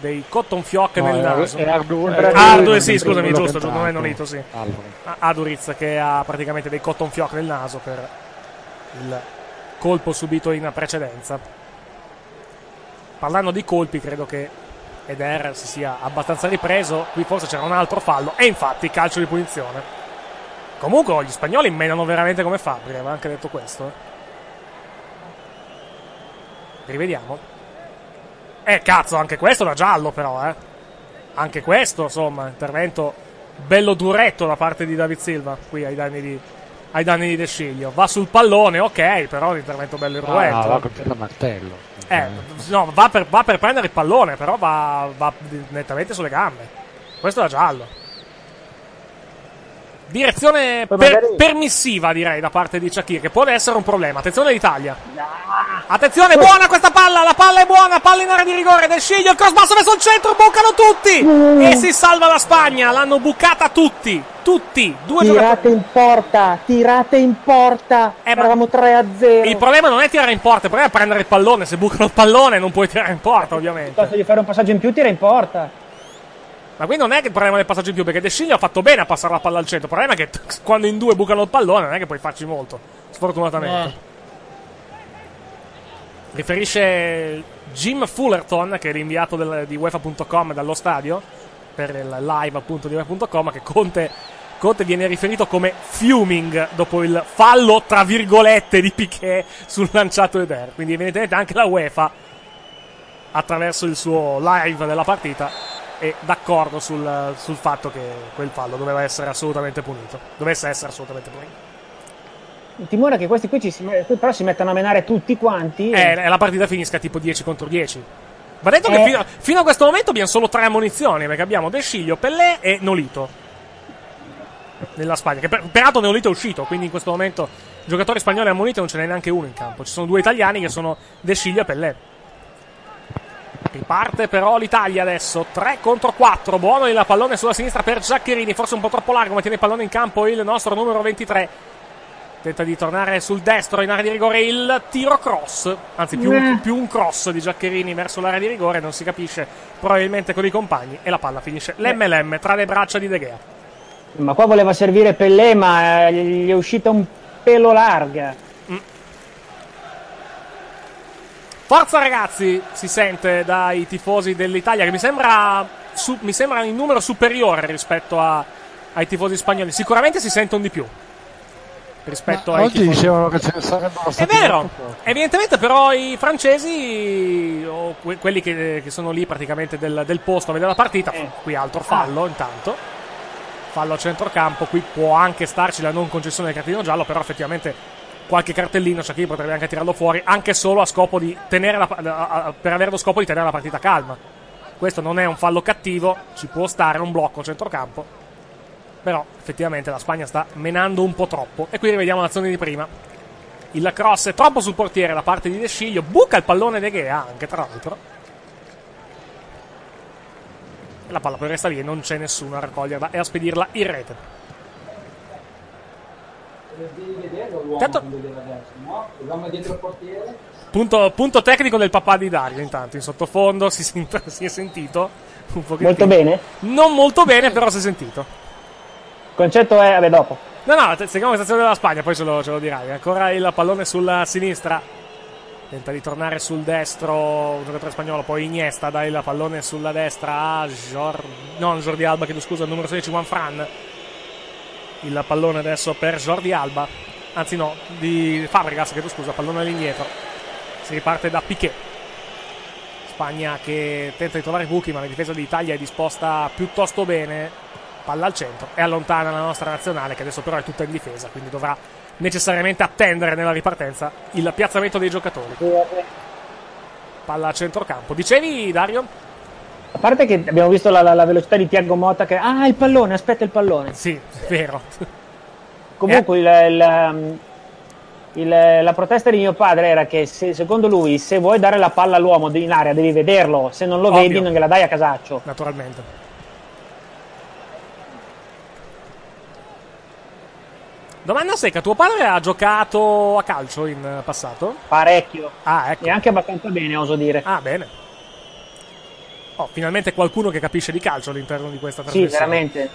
dei cotton fioc no, nel naso. È Ardure, Ardure sì, scusami, giusto, giusto, non è Nolito, sì. Aduriz che ha praticamente dei cotton fioc nel naso per il colpo subito in precedenza. Parlando di colpi, credo che Eder si sia abbastanza ripreso. Qui forse c'era un altro fallo e infatti calcio di punizione. Comunque gli spagnoli menano veramente come Fabbri, aveva anche detto questo. Rivediamo. Eh cazzo, anche questo da giallo però, eh. Anche questo, insomma, intervento bello duretto da parte di David Silva qui ai danni di ai danni di De Sciglio. Va sul pallone, ok, però l'intervento bello irruento. Ah, va con il martello. Eh, no, va per, va per prendere il pallone, però va, va nettamente sulle gambe. Questo da giallo. Direzione per, permissiva, direi, da parte di Çakır, che può essere un problema. Attenzione l'Italia. Attenzione, buona questa palla, la palla è buona, palla in area di rigore, De Sciglio, il cross basso verso il centro, bucano tutti! E si salva la Spagna, l'hanno bucata tutti, tutti, due tirate in porta, tirate in porta, eh, eravamo tre a zero. Il problema non è tirare in porta, il problema è prendere il pallone, se bucano il pallone non puoi tirare in porta, ovviamente. Piuttosto di fare un passaggio in più, tira in porta. Ma qui non è che il problema del passaggio in più, perché De Sciglio ha fatto bene a passare la palla al centro. Il problema è che t- quando in due bucano il pallone non è che puoi farci molto, sfortunatamente. Eh. Riferisce Jim Fullerton, che è l'inviato del, di UEFA punto com dallo stadio, per il live appunto di UEFA punto com, che Conte, Conte viene riferito come fuming dopo il fallo tra virgolette di Piqué sul lanciato Eder. Quindi evidentemente anche la UEFA, attraverso il suo live della partita, e d'accordo sul, sul fatto che quel fallo doveva essere assolutamente punito, dovesse essere assolutamente punito. Il timore è che questi qui ci si, però si mettano a menare tutti quanti e eh, la partita finisca tipo dieci contro dieci. Va detto eh. che fino, fino a questo momento abbiamo solo tre ammonizioni, perché abbiamo De Sciglio, Pellè e Nolito nella Spagna, che per, peraltro Nolito è uscito, quindi in questo momento giocatori spagnoli ammoniti non ce n'è neanche uno in campo. Ci sono due italiani che sono De Sciglio e Pellè. Riparte però l'Italia adesso, tre contro quattro, buono il pallone sulla sinistra per Giaccherini, forse un po' troppo largo, ma tiene il pallone in campo il nostro numero ventitré. Tenta di tornare sul destro in area di rigore, il tiro cross, anzi più, un, più un cross di Giaccherini verso l'area di rigore, non si capisce, probabilmente con i compagni, e la palla finisce l'emme elle emme tra le braccia di De Gea. Ma qua voleva servire Pellè, ma gli è uscita un pelo larga. Forza ragazzi, si sente dai tifosi dell'Italia, che mi sembra su, mi sembra in numero superiore rispetto a, ai tifosi spagnoli. Sicuramente si sentono di più rispetto ma ai oggi tifosi. Dicevano che ce ne sarebbero stati. È vero, evidentemente però i francesi, o que- quelli che, che sono lì praticamente del, del posto a vedere la partita, eh. Qui altro fallo ah. intanto, fallo a centrocampo, qui può anche starci la non concessione del cartellino giallo, però effettivamente qualche cartellino Çakır potrebbe anche tirarlo fuori, anche solo a scopo di tenere la, a, a, per avere lo scopo di tenere la partita calma. Questo non è un fallo cattivo, ci può stare un blocco a centrocampo, però effettivamente la Spagna sta menando un po' troppo. E qui rivediamo l'azione di prima, il cross è troppo sul portiere da parte di De Sciglio, buca il pallone De Gea anche tra l'altro, e la palla poi resta lì e non c'è nessuno a raccoglierla e a spedirla in rete. Tanto... Punto, punto tecnico del papà di Dario. Intanto in sottofondo si, si è sentito un pochettino. Molto bene? Non molto bene, però si è sentito. Il concetto è, vabbè, dopo. No, no, seguiamo la stazione della Spagna, poi ce lo, ce lo dirai. Ancora il pallone sulla sinistra, tenta di tornare sul destro un giocatore spagnolo, poi Iniesta dà il pallone sulla destra a Jordi, non Jordi Alba, chiedo scusa, il numero sedici Juan Fran. Il pallone adesso per Jordi Alba, anzi no, di Fabregas, chiedo scusa, pallone all'indietro. Si riparte da Piqué. Spagna che tenta di trovare buchi, ma la difesa dell'Italia è disposta piuttosto bene. Palla al centro e allontana la nostra nazionale, che adesso però è tutta in difesa, quindi dovrà necessariamente attendere nella ripartenza il piazzamento dei giocatori. Palla a centrocampo. Dicevi, Dario? A parte che abbiamo visto la, la, la velocità di Thiago Motta che... Ah, il pallone, aspetta il pallone. Sì, è vero. Comunque eh. il, il, il, la protesta di mio padre era che se, secondo lui, se vuoi dare la palla all'uomo in area devi vederlo, se non lo Ovvio. vedi non gliela dai a casaccio. Naturalmente. Domanda secca, tuo padre ha giocato a calcio in passato? Parecchio. Ah, ecco. E anche abbastanza bene, oso dire. Ah, bene. Oh, finalmente qualcuno che capisce di calcio all'interno di questa trasmissione. Sì, veramente.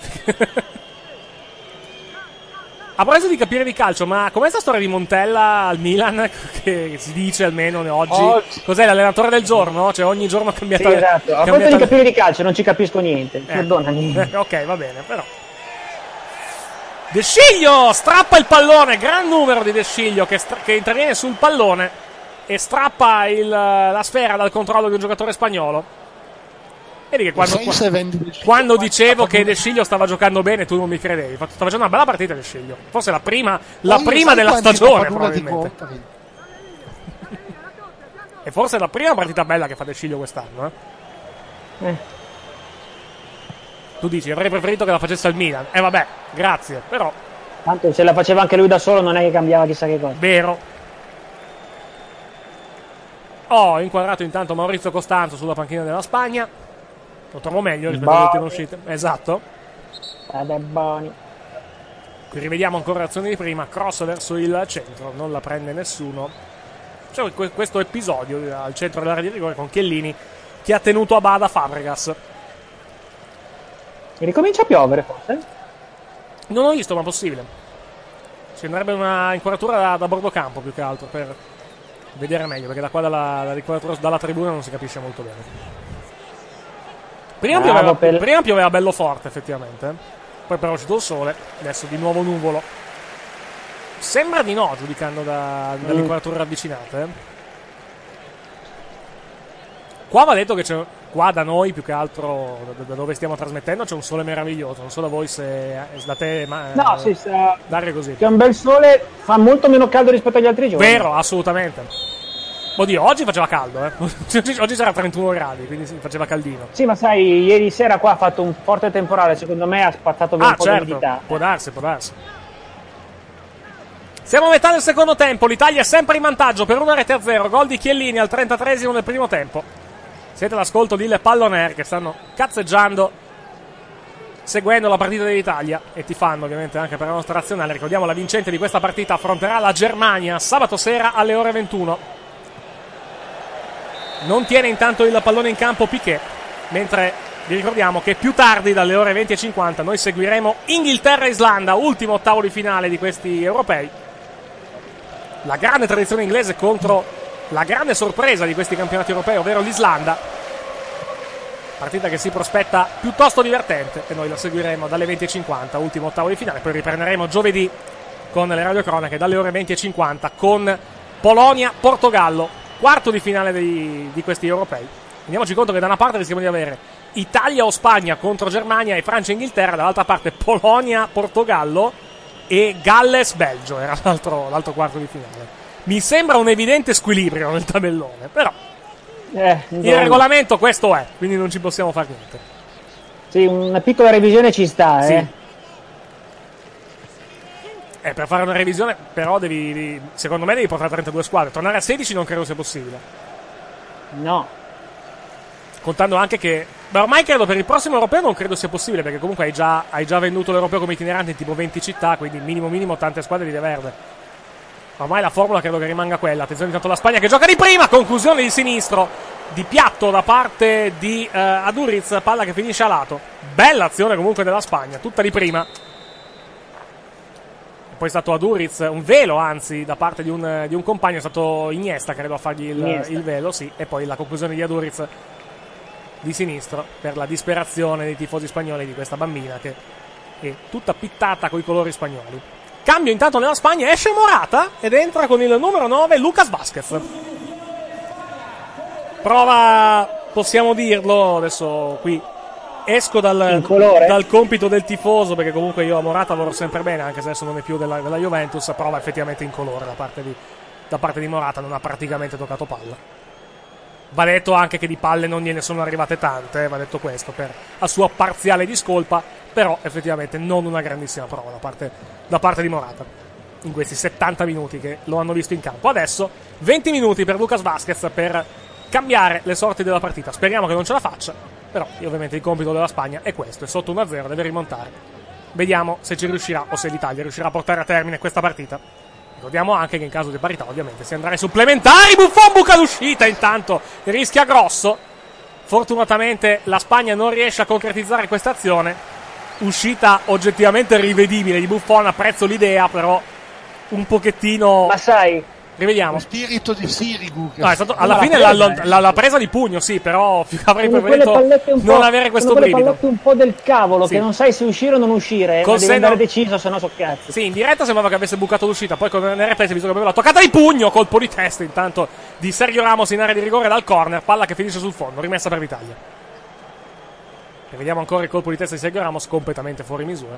A proposito di capire di calcio, ma com'è sta storia di Montella al Milan, che si dice almeno oggi? oggi. Cos'è, l'allenatore del giorno? Cioè ogni giorno cambia. Sì, esatto. A proposito di capire di calcio non ci capisco niente, eh. Perdonami. Eh, ok, va bene, però. De Sciglio strappa il pallone, gran numero di De Sciglio che, che interviene sul pallone e strappa il, la sfera dal controllo di un giocatore spagnolo. Vedi che quando, quando dicevo che De Sciglio stava giocando bene tu non mi credevi. Stava facendo una bella partita De Sciglio, forse la prima, la prima della stagione probabilmente. E forse è la prima partita bella che fa De Sciglio quest'anno, eh? Eh. Tu dici, avrei preferito che la facesse al Milan. Eh vabbè, grazie, però. Tanto se la faceva anche lui da solo non è che cambiava chissà che cosa. Vero. Oh, inquadrato intanto Maurizio Costanzo sulla panchina della Spagna. Lo trovo meglio rispetto all'ultima uscita. Esatto. Ed è buoni. Qui rivediamo ancora l'azione di prima. Cross verso il centro, non la prende nessuno. C'è questo episodio al centro dell'area di rigore con Chiellini che ha tenuto a bada Fabregas. E ricomincia a piovere forse? Non ho visto, ma possibile. Ci andrebbe una inquadratura da, da bordo campo più che altro per vedere meglio, perché da qua dalla, dalla, dalla tribuna non si capisce molto bene. Prima, ah, pioveva, per... prima pioveva bello forte effettivamente, poi però è uscito il sole, adesso di nuovo nuvolo. Sembra di no, giudicando da, dall'inquadratura mm. ravvicinata. Qua va detto che c'è... Qua da noi, più che altro da dove stiamo trasmettendo, c'è un sole meraviglioso. Non so da voi se da te, ma no, eh, sì, sta... Dario così. C'è un bel sole, fa molto meno caldo rispetto agli altri giorni. Vero, assolutamente. Oddio, oggi faceva caldo, eh. Oggi c'era trentuno gradi, quindi faceva caldino. Sì, ma sai, ieri sera qua ha fatto un forte temporale, secondo me ha spazzato via ah, un po' certo. di umidità. Può darsi, può darsi. Siamo a metà del secondo tempo, l'Italia è sempre in vantaggio per una rete a zero. Gol di Chiellini al trentatreesimo del primo tempo. Siete all'ascolto di Le Palloner che stanno cazzeggiando, seguendo la partita dell'Italia e tifando ovviamente anche per la nostra nazionale. Ricordiamo la vincente di questa partita affronterà la Germania sabato sera alle ore ventuno. Non tiene intanto il pallone in campo Piqué, mentre vi ricordiamo che più tardi dalle ore venti e cinquanta noi seguiremo Inghilterra e Islanda, ultimo ottavo di finale di questi europei. La grande tradizione inglese contro... la grande sorpresa di questi campionati europei, ovvero l'Islanda. Partita che si prospetta piuttosto divertente e noi la seguiremo dalle venti e cinquanta, ultimo ottavo di finale. Poi riprenderemo giovedì con le radiocronache dalle ore venti e cinquanta con Polonia-Portogallo, quarto di finale di, di questi europei. Rendiamoci conto che da una parte rischiamo di avere Italia o Spagna contro Germania e Francia-Inghilterra, dall'altra parte Polonia-Portogallo e Galles-Belgio, era l'altro, l'altro quarto di finale. Mi sembra un evidente squilibrio nel tabellone, però eh, il regolamento questo è, quindi non ci possiamo fare niente. Sì, una piccola revisione ci sta, sì. eh. eh. Per fare una revisione però devi, devi, secondo me devi portare trentadue squadre, tornare a sedici non credo sia possibile. No. Contando anche che, ma ormai credo per il prossimo europeo non credo sia possibile, perché comunque hai già, hai già venduto l'europeo come itinerante in tipo venti città, quindi minimo minimo tante squadre di verde. Ormai la formula credo che rimanga quella. Attenzione intanto la Spagna che gioca di prima. Conclusione di sinistro, di piatto da parte di eh, Aduriz. Palla che finisce a lato. Bella azione comunque della Spagna, tutta di prima. E poi è stato Aduriz, un velo anzi da parte di un, di un compagno. È stato Iniesta credo a fargli il, il velo, sì. E poi la conclusione di Aduriz di sinistro, per la disperazione dei tifosi spagnoli di questa bambina che è tutta pittata coi colori spagnoli. Cambio intanto nella Spagna, esce Morata ed entra con il numero nove Lucas Vázquez. Prova, possiamo dirlo, adesso qui esco dal, dal compito del tifoso, perché comunque io a Morata vorrò sempre bene, anche se adesso non è più della, della Juventus. Prova effettivamente in colore da parte, di, da parte di Morata, non ha praticamente toccato palla. Va detto anche che di palle non gliene sono arrivate tante, eh, va detto questo, per la sua parziale discolpa. Però effettivamente non una grandissima prova da parte, da parte di Morata in questi settanta minuti che lo hanno visto in campo. Adesso venti minuti per Lucas Vázquez per cambiare le sorti della partita. Speriamo che non ce la faccia, però ovviamente il compito della Spagna è questo, è sotto uno a zero, deve rimontare Vediamo se ci riuscirà o se l'Italia riuscirà a portare a termine questa partita. Ricordiamo anche che in caso di parità ovviamente si andrà ai supplementari. Buffon buca l'uscita, intanto rischia grosso. Fortunatamente la Spagna non riesce a concretizzare questa azione. Uscita oggettivamente rivedibile di Buffon, apprezzo l'idea però un pochettino... Ma sai... Rivediamo. Lo spirito di Sirigu. No, è stato, alla no, fine la presa, la, la, la presa di pugno, sì, però avrei preferito non avere questo brivido. Sono pallotte un po' del cavolo, sì, che non sai se uscire o non uscire. Con ma devi andare deciso, se no so cazzo. Sì, in diretta sembrava che avesse bucato l'uscita, poi con il replay si è visto che aveva la toccata di pugno, colpo di testa intanto di Sergio Ramos in area di rigore dal corner, palla che finisce sul fondo, rimessa per l'Italia. E vediamo ancora il colpo di testa di Sergio Ramos completamente fuori misura.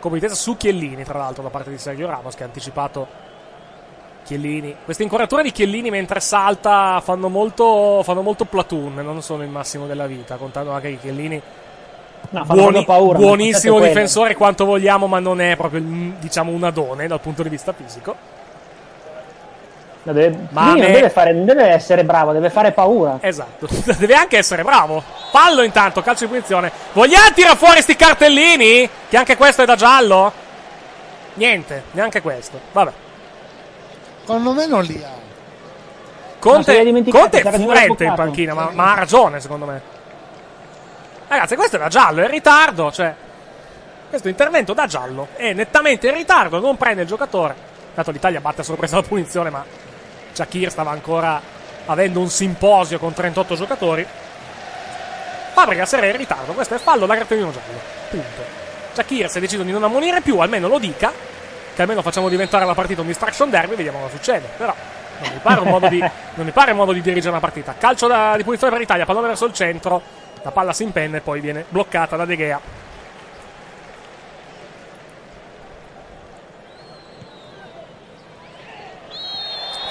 Colpo di testa su Chiellini, tra l'altro, da parte di Sergio Ramos che ha anticipato Chiellini. Questa inquadratura di Chiellini mentre salta fanno molto, fanno molto platoon, non sono il massimo della vita, contando anche che Chiellini no, buoni, paura, buonissimo difensore quanto vogliamo, ma non è proprio, diciamo, un adone dal punto di vista fisico. No, deve, ma non, me... deve fare, non deve essere bravo, deve fare paura. Esatto, deve anche essere bravo. Fallo intanto, calcio di punizione. Vogliamo tirare fuori sti cartellini? Che anche questo è da giallo? Niente, neanche questo. Vabbè. Secondo me non li ha. Conte è furente in panchina, ma, ma ha ragione secondo me. Ragazzi, questo era giallo, è in ritardo, cioè questo intervento da giallo è nettamente in ritardo, non prende il giocatore. Tanto l'Italia batte a sorpresa la punizione, ma Çakır stava ancora avendo un simposio con trentotto giocatori. Fabregas era in ritardo, questo è fallo da cartellino giallo, punto. Çakır si è deciso di non ammonire più, almeno lo dica, che almeno facciamo diventare la partita un distraction derby. Vediamo cosa succede, però non mi pare un modo di, non mi pare un modo di dirigere una partita. Calcio da, di punizione per l'Italia, pallone verso il centro, la palla si impenna e poi viene bloccata da De Gea.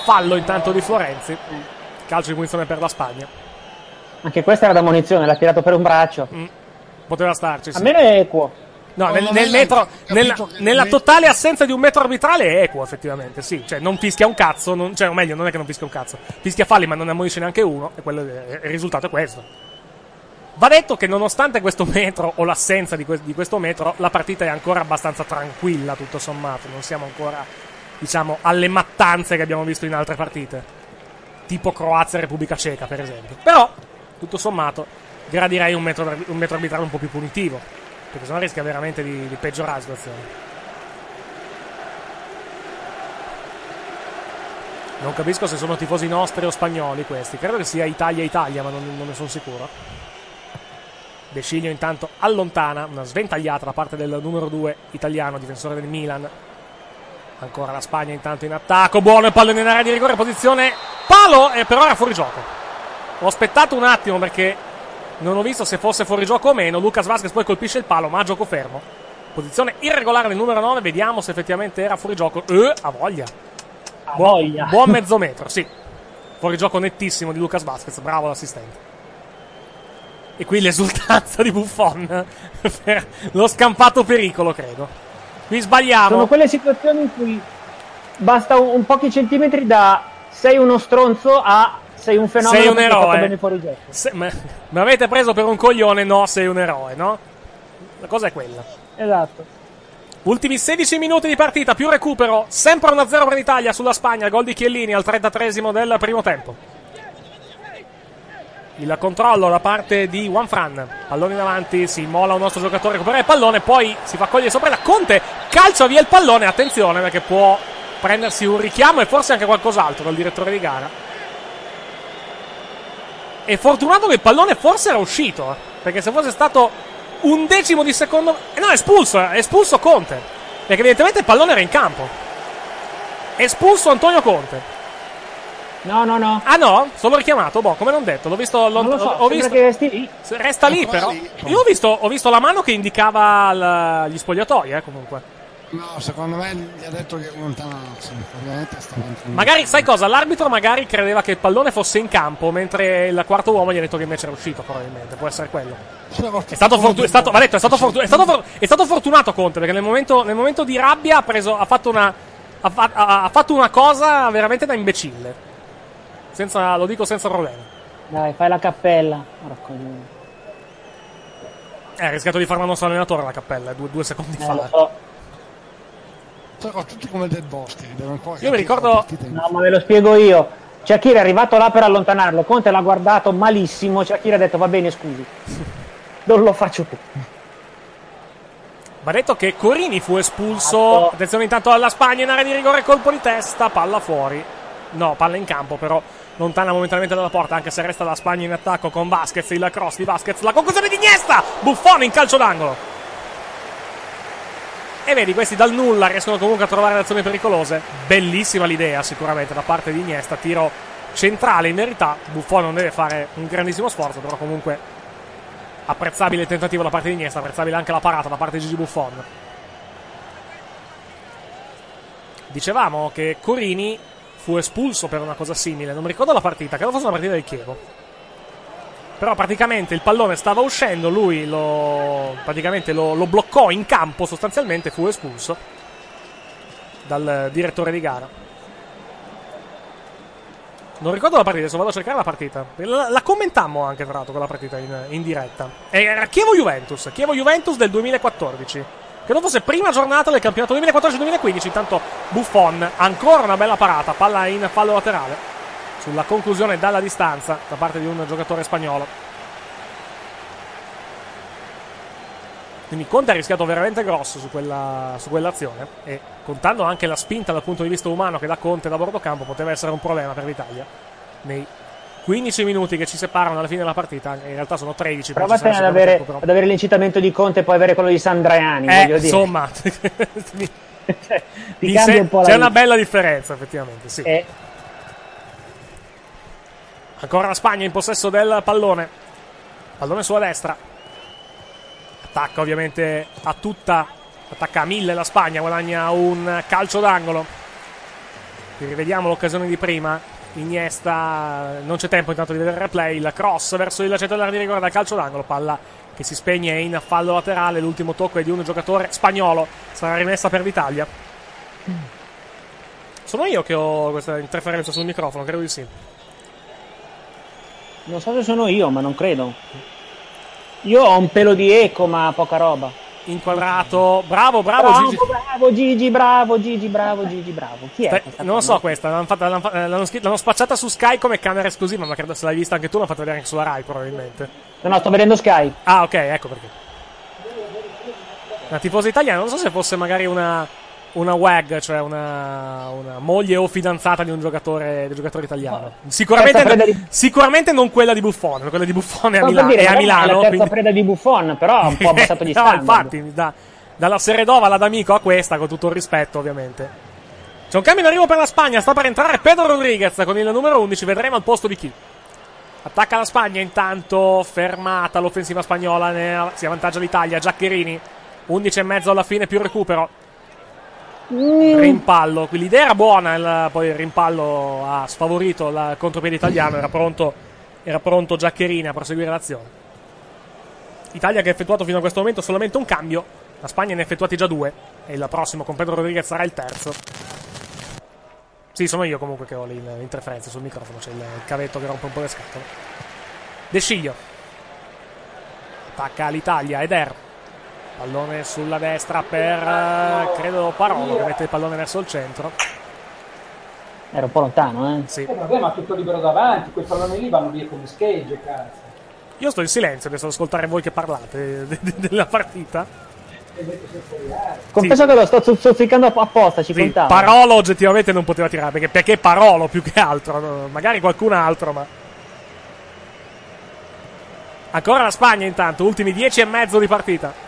Fallo intanto di Florenzi, calcio di punizione per la Spagna. Anche questa era da munizione, l'ha tirato per un braccio. Mm. Poteva starci, sì. A meno è equo. No, nel, nel metro, nella, nella totale assenza di un metro arbitrale è equo, effettivamente, sì. Cioè, non fischia un cazzo, non, cioè, o meglio, non è che non fischia un cazzo. Fischia falli, ma non ne ammonisce neanche uno, e quello, il risultato è questo. Va detto che nonostante questo metro, o l'assenza di, que- di questo metro, la partita è ancora abbastanza tranquilla, tutto sommato. Non siamo ancora, diciamo, alle mattanze che abbiamo visto in altre partite. Tipo Croazia e Repubblica Ceca, per esempio. Però, tutto sommato, gradirei un metro, un metro arbitrale un po' più punitivo, perché sennò rischia veramente di, di peggiorare la situazione. Non capisco se sono tifosi nostri o spagnoli questi. Credo che sia Italia-Italia, ma non, non ne sono sicuro. De Sciglio intanto allontana, una sventagliata da parte del numero due italiano, difensore del Milan. Ancora la Spagna intanto in attacco. Buono il pallone in area di rigore, posizione palo, e però era fuori gioco. Ho aspettato un attimo perché non ho visto se fosse fuori gioco o meno. Lucas Vasquez poi colpisce il palo, ma a gioco fermo. Posizione irregolare del numero nove. Vediamo se effettivamente era fuori gioco. Eh, ha voglia. Ha voglia. Buon, buon mezzo metro, sì. Fuori gioco nettissimo di Lucas Vasquez. Bravo l'assistente. E qui l'esultanza di Buffon per lo scampato pericolo, credo. Qui sbagliamo. Sono quelle situazioni in cui basta un, un pochi centimetri da sei uno stronzo a... sei un fenomeno, sei un eroe. Bene fuori gioco. Se, ma, mi avete preso per un coglione? No, sei un eroe, no? La cosa è quella. Esatto. Ultimi sedici minuti di partita, più recupero. Sempre uno a zero per l'Italia sulla Spagna. Gol di Chiellini al trentatreesimo del primo tempo. Il controllo da parte di Juan Fran. Pallone in avanti, si immola un nostro giocatore, recupera il pallone, poi si fa cogliere sopra da Conte. Calcia via il pallone, attenzione perché può prendersi un richiamo e forse anche qualcos'altro dal direttore di gara. È fortunato che il pallone forse era uscito, perché se fosse stato un decimo di secondo... Eh no, è espulso, è espulso Conte, perché evidentemente il pallone era in campo. È espulso Antonio Conte. No, no, no. Ah no? Sono richiamato? Boh, come non detto, l'ho visto... L'ho, non lo so, ho visto... che resti lì. Resta lì, però. Lì. Io ho visto, ho visto la mano che indicava la, gli spogliatoi, eh, comunque. No, secondo me gli ha detto che allontanarsi. Magari, sai cosa? L'arbitro magari credeva che il pallone fosse in campo, mentre il quarto uomo gli ha detto che invece era uscito, probabilmente. Può essere quello. È stato, fortu- è stato, va detto, è stato, fortu- è stato, for- è stato fortunato Conte, perché nel momento, nel momento di rabbia ha, preso, ha, fatto una, ha, fa- ha fatto una cosa veramente da imbecille. Senza, lo dico senza problemi. Dai, fai la cappella. Eh, ha rischiato di fare la nostra allenatore la Cappella due, due secondi eh, fa. Lo so. Però tutti come Del Boschi. Io mi ricordo. No, ma ve lo spiego io. Çakır è arrivato là per allontanarlo. Conte l'ha guardato malissimo. Çakır ha detto va bene, scusi, non lo faccio più. Va detto che Corini fu espulso. Atto. Attenzione intanto alla Spagna in area di rigore, colpo di testa, palla fuori. No, palla in campo però, lontana momentaneamente dalla porta, anche se resta la Spagna in attacco con Vasquez, il cross di Vasquez, la conclusione di Iniesta, Buffon in calcio d'angolo. E vedi, questi dal nulla riescono comunque a trovare le azioni pericolose. Bellissima l'idea sicuramente da parte di Iniesta, tiro centrale in verità. Buffon non deve fare un grandissimo sforzo, però comunque apprezzabile il tentativo da parte di Iniesta, apprezzabile anche la parata da parte di Gigi Buffon. Dicevamo che Corini fu espulso per una cosa simile, non mi ricordo la partita, credo fosse una partita del Chievo, però praticamente il pallone stava uscendo, lui lo, praticamente lo, lo bloccò in campo sostanzialmente, fu espulso dal direttore di gara. Non ricordo la partita, adesso vado a cercare la partita, la, la commentammo anche tra l'altro quella partita in, in diretta, era Chievo-Juventus Chievo-Juventus del duemilaquattordici, che non fosse prima giornata del campionato duemilaquattordici duemilaquindici. Intanto Buffon, ancora una bella parata, palla in fallo laterale sulla conclusione dalla distanza da parte di un giocatore spagnolo. Quindi Conte ha rischiato veramente grosso su quella, su quell'azione, e contando anche la spinta dal punto di vista umano che dà Conte da bordo campo, poteva essere un problema per l'Italia nei quindici minuti che ci separano alla fine della partita, in realtà sono tredici. Provate ad avere, tempo, ad avere l'incitamento di Conte e poi avere quello di Sandraiani, eh, voglio dire. Insomma, mi, mi se, un po' c'è vita. Una bella differenza, effettivamente. Sì. Eh. Ancora la Spagna in possesso del pallone, pallone sulla destra. Attacca ovviamente a tutta, attacca a mille la Spagna, guadagna un calcio d'angolo. Vi rivediamo l'occasione di prima. Iniesta, non c'è tempo intanto di vedere il replay, il cross verso il centro dell'area di rigore dal calcio d'angolo, palla che si spegne in fallo laterale, l'ultimo tocco è di un giocatore spagnolo, sarà rimessa per l'Italia. Sono io che ho questa interferenza sul microfono, credo di sì. Non so se sono io, ma non credo. Io ho un pelo di eco, ma poca roba. Inquadrato, bravo, bravo, bravo Gigi. Bravo Gigi, bravo Gigi, bravo Gigi, bravo. Chi è? Stai, non lo so questa, l'hanno, fatta, l'hanno, l'hanno, l'hanno spacciata su Sky come camera esclusiva, ma credo se l'hai vista anche tu, l'hanno fatta vedere anche sulla Rai probabilmente. No, no, sto vedendo Sky. Ah, ok, ecco perché. Una tifosa italiana, non so se fosse magari una, una wag, cioè una, una moglie o fidanzata di un giocatore, di un giocatore italiano. Sicuramente, non, di... sicuramente non quella di Buffon, quella di Buffon è a Milano. Dire, è a Milano, la terza quindi... preda di Buffon, però ha un po' abbassato gli standard. No, infatti, da, dalla Seredova alla D'Amico a questa, con tutto il rispetto ovviamente. C'è un cambio in arrivo per la Spagna, sta per entrare Pedro Rodriguez con il numero undici, vedremo al posto di chi. Attacca la Spagna intanto, fermata l'offensiva spagnola, ne... si avvantaggia l'Italia, Giaccherini, undici e mezzo alla fine più recupero. Rimpallo, l'idea era buona, il, poi il rimpallo ha sfavorito il contropiede italiano, era pronto, era pronto Giaccherini a proseguire l'azione. Italia che ha effettuato fino a questo momento solamente un cambio, la Spagna ne ha effettuati già due e il prossimo con Pedro Rodriguez sarà il terzo. Sì, sono io comunque che ho l'interferenza sul microfono, c'è il cavetto che rompe un po' le scatole. De Sciglio attacca l'Italia, Eder. Pallone sulla destra per, credo, Parolo, che mette il pallone verso il centro. Era un po' lontano, eh? Sì. Il problema è tutto libero davanti, quei palloni lì vanno via come schegge, cazzo. Io sto in silenzio adesso ad ascoltare voi che parlate de- de- della partita. Confesso sì. Che lo sto zozzicando apposta, ci sì, contava. Parolo oggettivamente non poteva tirare, perché, perché Parolo più che altro, no? Magari qualcun altro, ma... Ancora la Spagna intanto, ultimi dieci e mezzo di partita.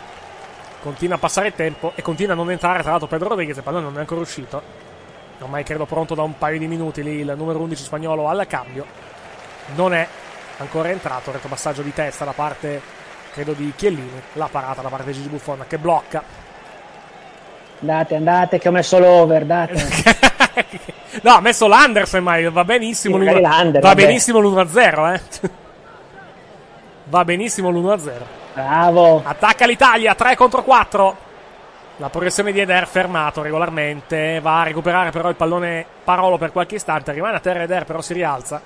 Continua a passare il tempo e continua a non entrare tra l'altro Pedro Rodriguez, il pallone non è ancora uscito. Ormai credo pronto da un paio di minuti lì il numero undici spagnolo al cambio. Non è ancora entrato, retropassaggio di testa da parte, credo, di Chiellini. La parata da parte di Gigi Buffon che blocca. Andate, andate, che ho messo l'over, date. No, ha messo l'Andersen, ma va benissimo sì, l'uno a zero. Va benissimo l'uno a zero, eh. Va benissimo l'uno a zero. Bravo. Attacca l'Italia, tre contro quattro. La progressione di Eder fermato regolarmente. Va a recuperare però il pallone Parolo per qualche istante. Rimane a terra Eder, però si rialza.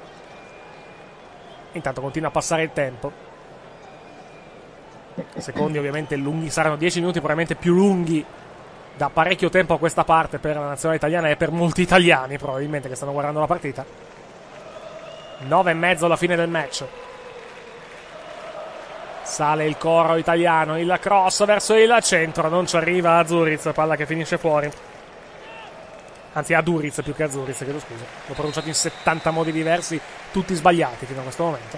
Intanto continua a passare il tempo. secondi ovviamente lunghi, saranno dieci minuti probabilmente più lunghi da parecchio tempo a questa parte per la nazionale italiana e per molti italiani probabilmente che stanno guardando la partita. Nove e mezzo alla fine del match. Sale il coro italiano, il cross verso il centro, non ci arriva a Zuriz, palla che finisce fuori, anzi a Duriz più che a Zuriz, chiedo scusa, l'ho pronunciato in settanta modi diversi, tutti sbagliati fino a questo momento.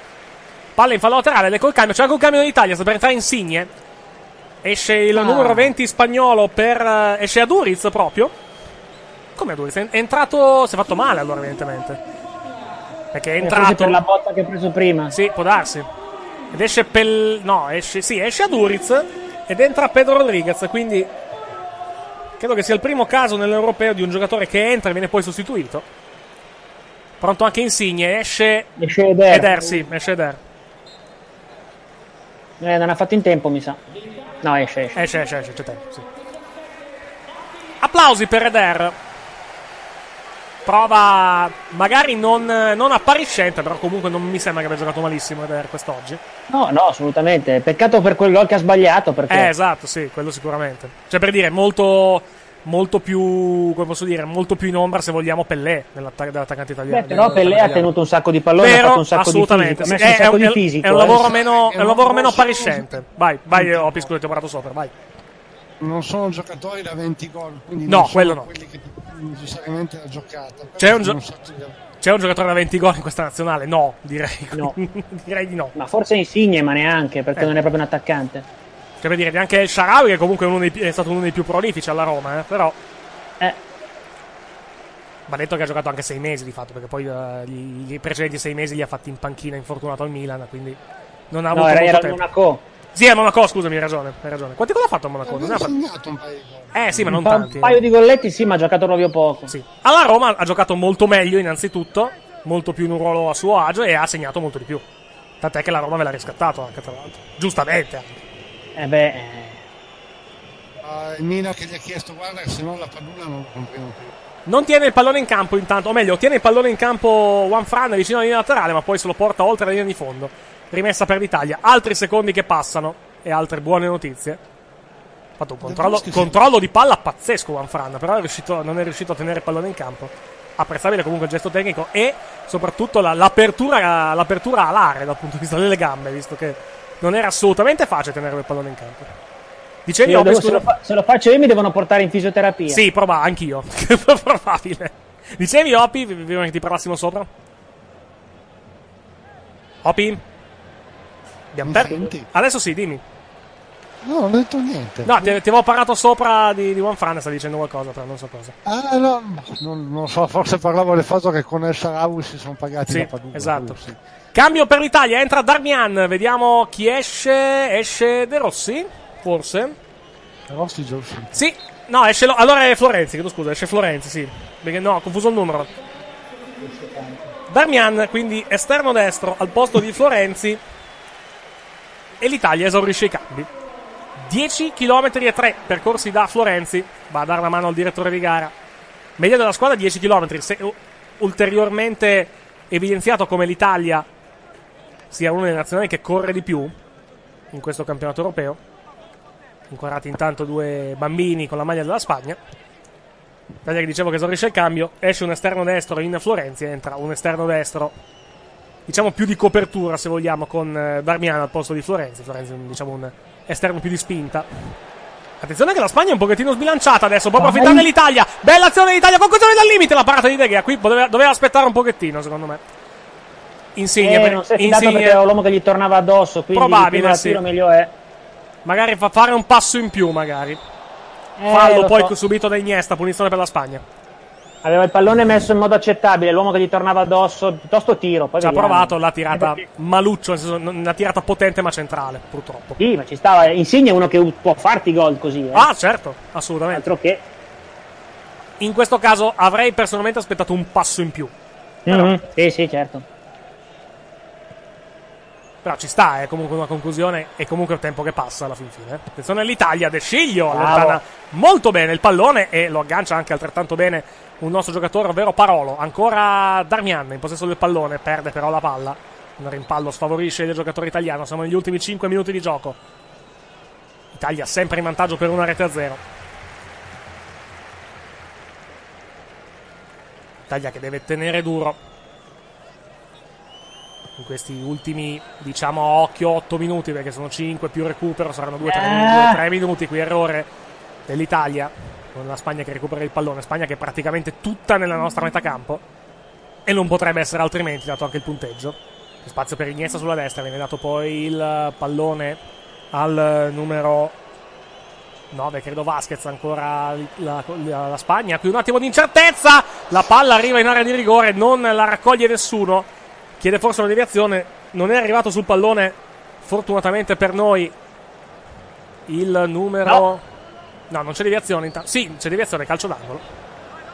Palla in fallo laterale, ecco il cambio, c'è anche un cambio in Italia, sta per entrare Insigne. Esce il ah. numero venti spagnolo per... esce Aduriz proprio. Come Aduriz? È entrato... si è fatto male allora evidentemente, perché è entrato per la botta che ha preso prima. Sì, può darsi. Ed esce Pel... no, esce... sì, esce Aduriz ed entra Pedro Rodriguez. Quindi credo che sia il primo caso nell'europeo di un giocatore che entra e viene poi sostituito. Pronto anche Insigne. Esce... esce Eder. Eder, sì, esce Eder. Eh, non ha fatto in tempo, mi sa. No, esce, esce. Esce, esce, esce, c'è tempo, sì. Applausi per Eder. Prova magari non, non appariscente, però comunque non mi sembra che abbia giocato malissimo Eder quest'oggi. No, no, assolutamente. Peccato per quel gol che ha sbagliato, perché... Eh, esatto, sì, quello sicuramente. Cioè, per dire, molto, molto più, come posso dire, molto più in ombra, se vogliamo, Pellè dell'attaccante italiano. Beh, però Pellè ha tenuto un sacco di palloni, ha fatto un sacco di fisico, sì, è, un sacco è, un, di fisico, è un lavoro eh. meno, è un lavoro meno appariscente. Vai, vai, ho ti ho parlato sopra, vai. Non sono giocatori da venti gol, quindi no, non quello sono no. quelli che necessariamente ha giocato. C'è un, gio- c'è un giocatore da venti gol in questa nazionale? No, direi, no. direi di no. Ma forse Insigne, ma neanche, perché eh. non è proprio un attaccante. Cioè, per dire, neanche il Sharawi, che comunque è, uno dei, è stato uno dei più prolifici alla Roma, eh, però. Eh. Ma ha detto che ha giocato anche sei mesi di fatto, perché poi uh, gli, i precedenti sei mesi li ha fatti in panchina, infortunato al Milan, quindi non ha avuto no, molto tempo. No, era a Monaco. Sì, a Monaco, scusami, hai ragione, hai ragione. Quanti gol ha fatto a Monaco? Non ha segnato un paio di gol. Eh sì, ma non un tanti. Un paio di golletti sì, ma ha giocato proprio poco. Sì. Alla Roma ha giocato molto meglio innanzitutto, molto più in un ruolo a suo agio e ha segnato molto di più. Tant'è che la Roma ve l'ha riscattato anche, tra l'altro. Giustamente anche. Eh beh, uh, Nino che gli ha chiesto, guarda che se no la pallona non la compriamo più. Non tiene il pallone in campo intanto, o meglio, tiene il pallone in campo Juan Fran vicino alla linea laterale, ma poi se lo porta oltre la linea di fondo. Rimessa per l'Italia, altri secondi che passano e altre buone notizie. Fatto un controllo, controllo di palla pazzesco Juan Fran, però è riuscito, non è riuscito a tenere il pallone in campo. Apprezzabile comunque il gesto tecnico e soprattutto la, l'apertura, l'apertura alare dal punto di vista delle gambe, visto che non era assolutamente facile tenere il pallone in campo. Dicevi, io devo, se, lo fa, se lo faccio io mi devono portare in fisioterapia. Sì, prova anch'io. Probabile. Dicevi, Opi, prima che ti parlassimo sopra. Opi? Abbiamo perso. Adesso sì, dimmi. No, non ho detto niente. No, ti, ti avevo parlato sopra di, di Juan Fran, sta dicendo qualcosa, però non so cosa. Ah, no, non, non so, forse parlavo del fatto che con El Shaarawy si sono pagati sì, la padura. Esatto. Lui, sì. Cambio per l'Italia, entra Darmian, vediamo chi esce, esce De Rossi, forse. De Rossi già uscito. Sì, no, esce, lo, allora è Florenzi, chiedo scusa, esce Florenzi, sì, perché no, ho confuso il numero. Darmian, quindi esterno destro al posto di Florenzi e l'Italia esaurisce i cambi. dieci chilometri e tre percorsi da Florenzi, va a dare la mano al direttore di gara. Media della squadra dieci chilometri, se ulteriormente evidenziato come l'Italia sia una delle nazionali che corre di più in questo campionato europeo. Inquadrati intanto due bambini con la maglia della Spagna. L'Italia che dicevo che esaurisce il cambio, esce un esterno destro in Florenzi, entra un esterno destro diciamo più di copertura se vogliamo, con Darmian al posto di Florenzi. Florenzi diciamo un esterno più di spinta. Attenzione che la Spagna è un pochettino sbilanciata adesso, può approfittare dell'Italia. Bella azione dell'Italia, conclusione dal limite, la parata di De Gea. Qui doveva, doveva aspettare un pochettino secondo me. Insigne, eh, per, non si è fidato Insigne, perché era l'uomo che gli tornava addosso, quindi probabile, sì. Tiro meglio è. Magari fa fare un passo in più magari. Eh, Fallo poi so. subito da Iniesta, punizione per la Spagna. Aveva il pallone messo in modo accettabile, l'uomo che gli tornava addosso, piuttosto tiro. Poi ci vediamo. Ha provato, l'ha tirata maluccio, nel senso, una tirata potente ma centrale, purtroppo. Sì, ma ci stava. Insigne è uno che può farti gol così. Eh. Ah, certo, assolutamente. Altro che. In questo caso avrei personalmente aspettato un passo in più. Però... Mm-hmm. Sì, sì, certo. Però ci sta, è eh. comunque una conclusione e comunque il tempo che passa alla fin fine. Attenzione all'Italia, De Sciglio allontana molto bene il pallone e lo aggancia anche altrettanto bene un nostro giocatore, ovvero Parolo. Ancora Darmian in possesso del pallone, perde però la palla. Un rimpallo sfavorisce il giocatore italiano, siamo negli ultimi cinque minuti di gioco. Italia sempre in vantaggio per una rete a zero. Italia che deve tenere duro in questi ultimi, diciamo, occhio, otto minuti, perché sono cinque più recupero, saranno due tre minuti, qui errore dell'Italia, con la Spagna che recupera il pallone. Spagna che è praticamente tutta nella nostra metà campo e non potrebbe essere altrimenti, dato anche il punteggio. Spazio per Iniesta sulla destra, viene dato poi il pallone al numero nove, credo Vasquez, ancora la, la, la Spagna. Qui un attimo di incertezza, la palla arriva in area di rigore, non la raccoglie nessuno, chiede forse una deviazione, non è arrivato sul pallone fortunatamente per noi il numero... No, no, non c'è deviazione intanto. Sì, c'è deviazione, calcio d'angolo.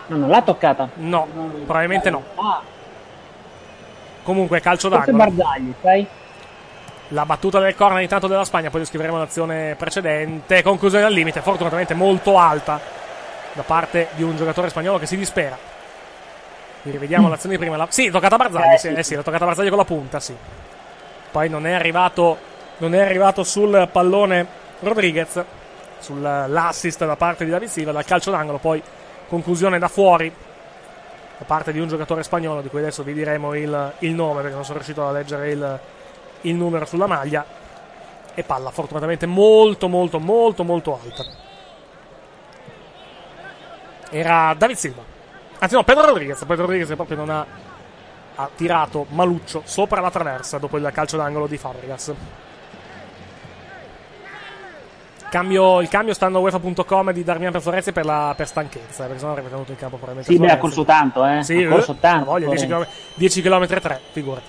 Ma non l'ha toccata? No, non... probabilmente no. Ah. Comunque calcio d'angolo. Barzagli, sai? La battuta del corner intanto della Spagna, poi descriveremo l'azione precedente. Conclusione al limite, fortunatamente molto alta da parte di un giocatore spagnolo che si dispera. Vi rivediamo mm. l'azione di prima. La... Sì, toccata Barzagli, eh, sì, sì. Eh, sì, l'ha toccata Barzagli con la punta, sì. Poi non è arrivato, non è arrivato sul pallone Rodriguez, sull'assist da parte di David Silva. Dal calcio d'angolo poi conclusione da fuori da parte di un giocatore spagnolo, di cui adesso vi diremo il, il nome, perché non sono riuscito a leggere il, il numero sulla maglia. E palla fortunatamente molto molto molto molto alta. Era David Silva, anzi no, Pedro Rodriguez. Pedro Rodriguez che proprio non ha, ha tirato maluccio sopra la traversa dopo il calcio d'angolo di Fabregas. Cambio, il cambio stando a UEFA punto com di Darmian per Florenzi per, la, per stanchezza, perché sennò avrebbe tenuto in campo probabilmente. Sì, beh, ha corso tanto, eh. Sì, ha corso tanto. Voglio, dieci chilometri e tre, figurati.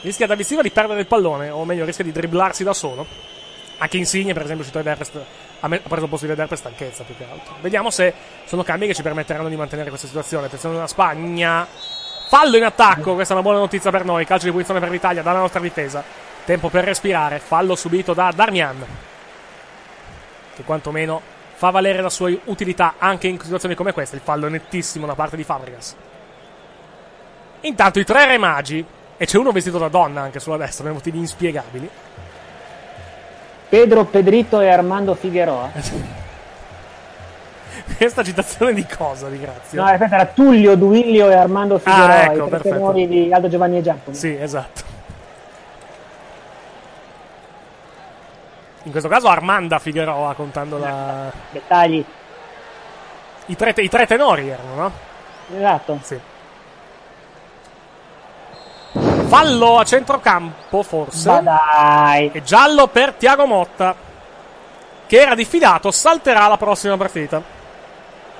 Rischia David Silva di perdere il pallone, o meglio, rischia di dribblarsi da solo. Anche Insigne, per esempio, è uscito Eder per st- ha, me- ha preso il posto di Eder per stanchezza, più che altro. Vediamo se sono cambi che ci permetteranno di mantenere questa situazione. Attenzione alla Spagna. Fallo in attacco, questa è una buona notizia per noi. Calcio di punizione per l'Italia dalla nostra difesa. Tempo per respirare, fallo subito da Darmian, che quantomeno fa valere la sua utilità anche in situazioni come questa. Il fallo è nettissimo da parte di Fabregas. Intanto i tre re magi, e c'è uno vestito da donna anche sulla destra, per motivi inspiegabili. Pedro Pedrito e Armando Figueroa. Questa citazione di cosa, di grazia? No, aspetta, era Tullio, Duilio e Armando Figueroa, ah, ecco, i tre tenori di Aldo, Giovanni e Giacomo. Sì, esatto. In questo caso Armanda Figueroa, contando la... Dettagli. I tre, i tre tenori erano, no? Esatto. Sì. Fallo a centrocampo, forse. Ma dai! E giallo per Thiago Motta, che era diffidato, salterà la prossima partita.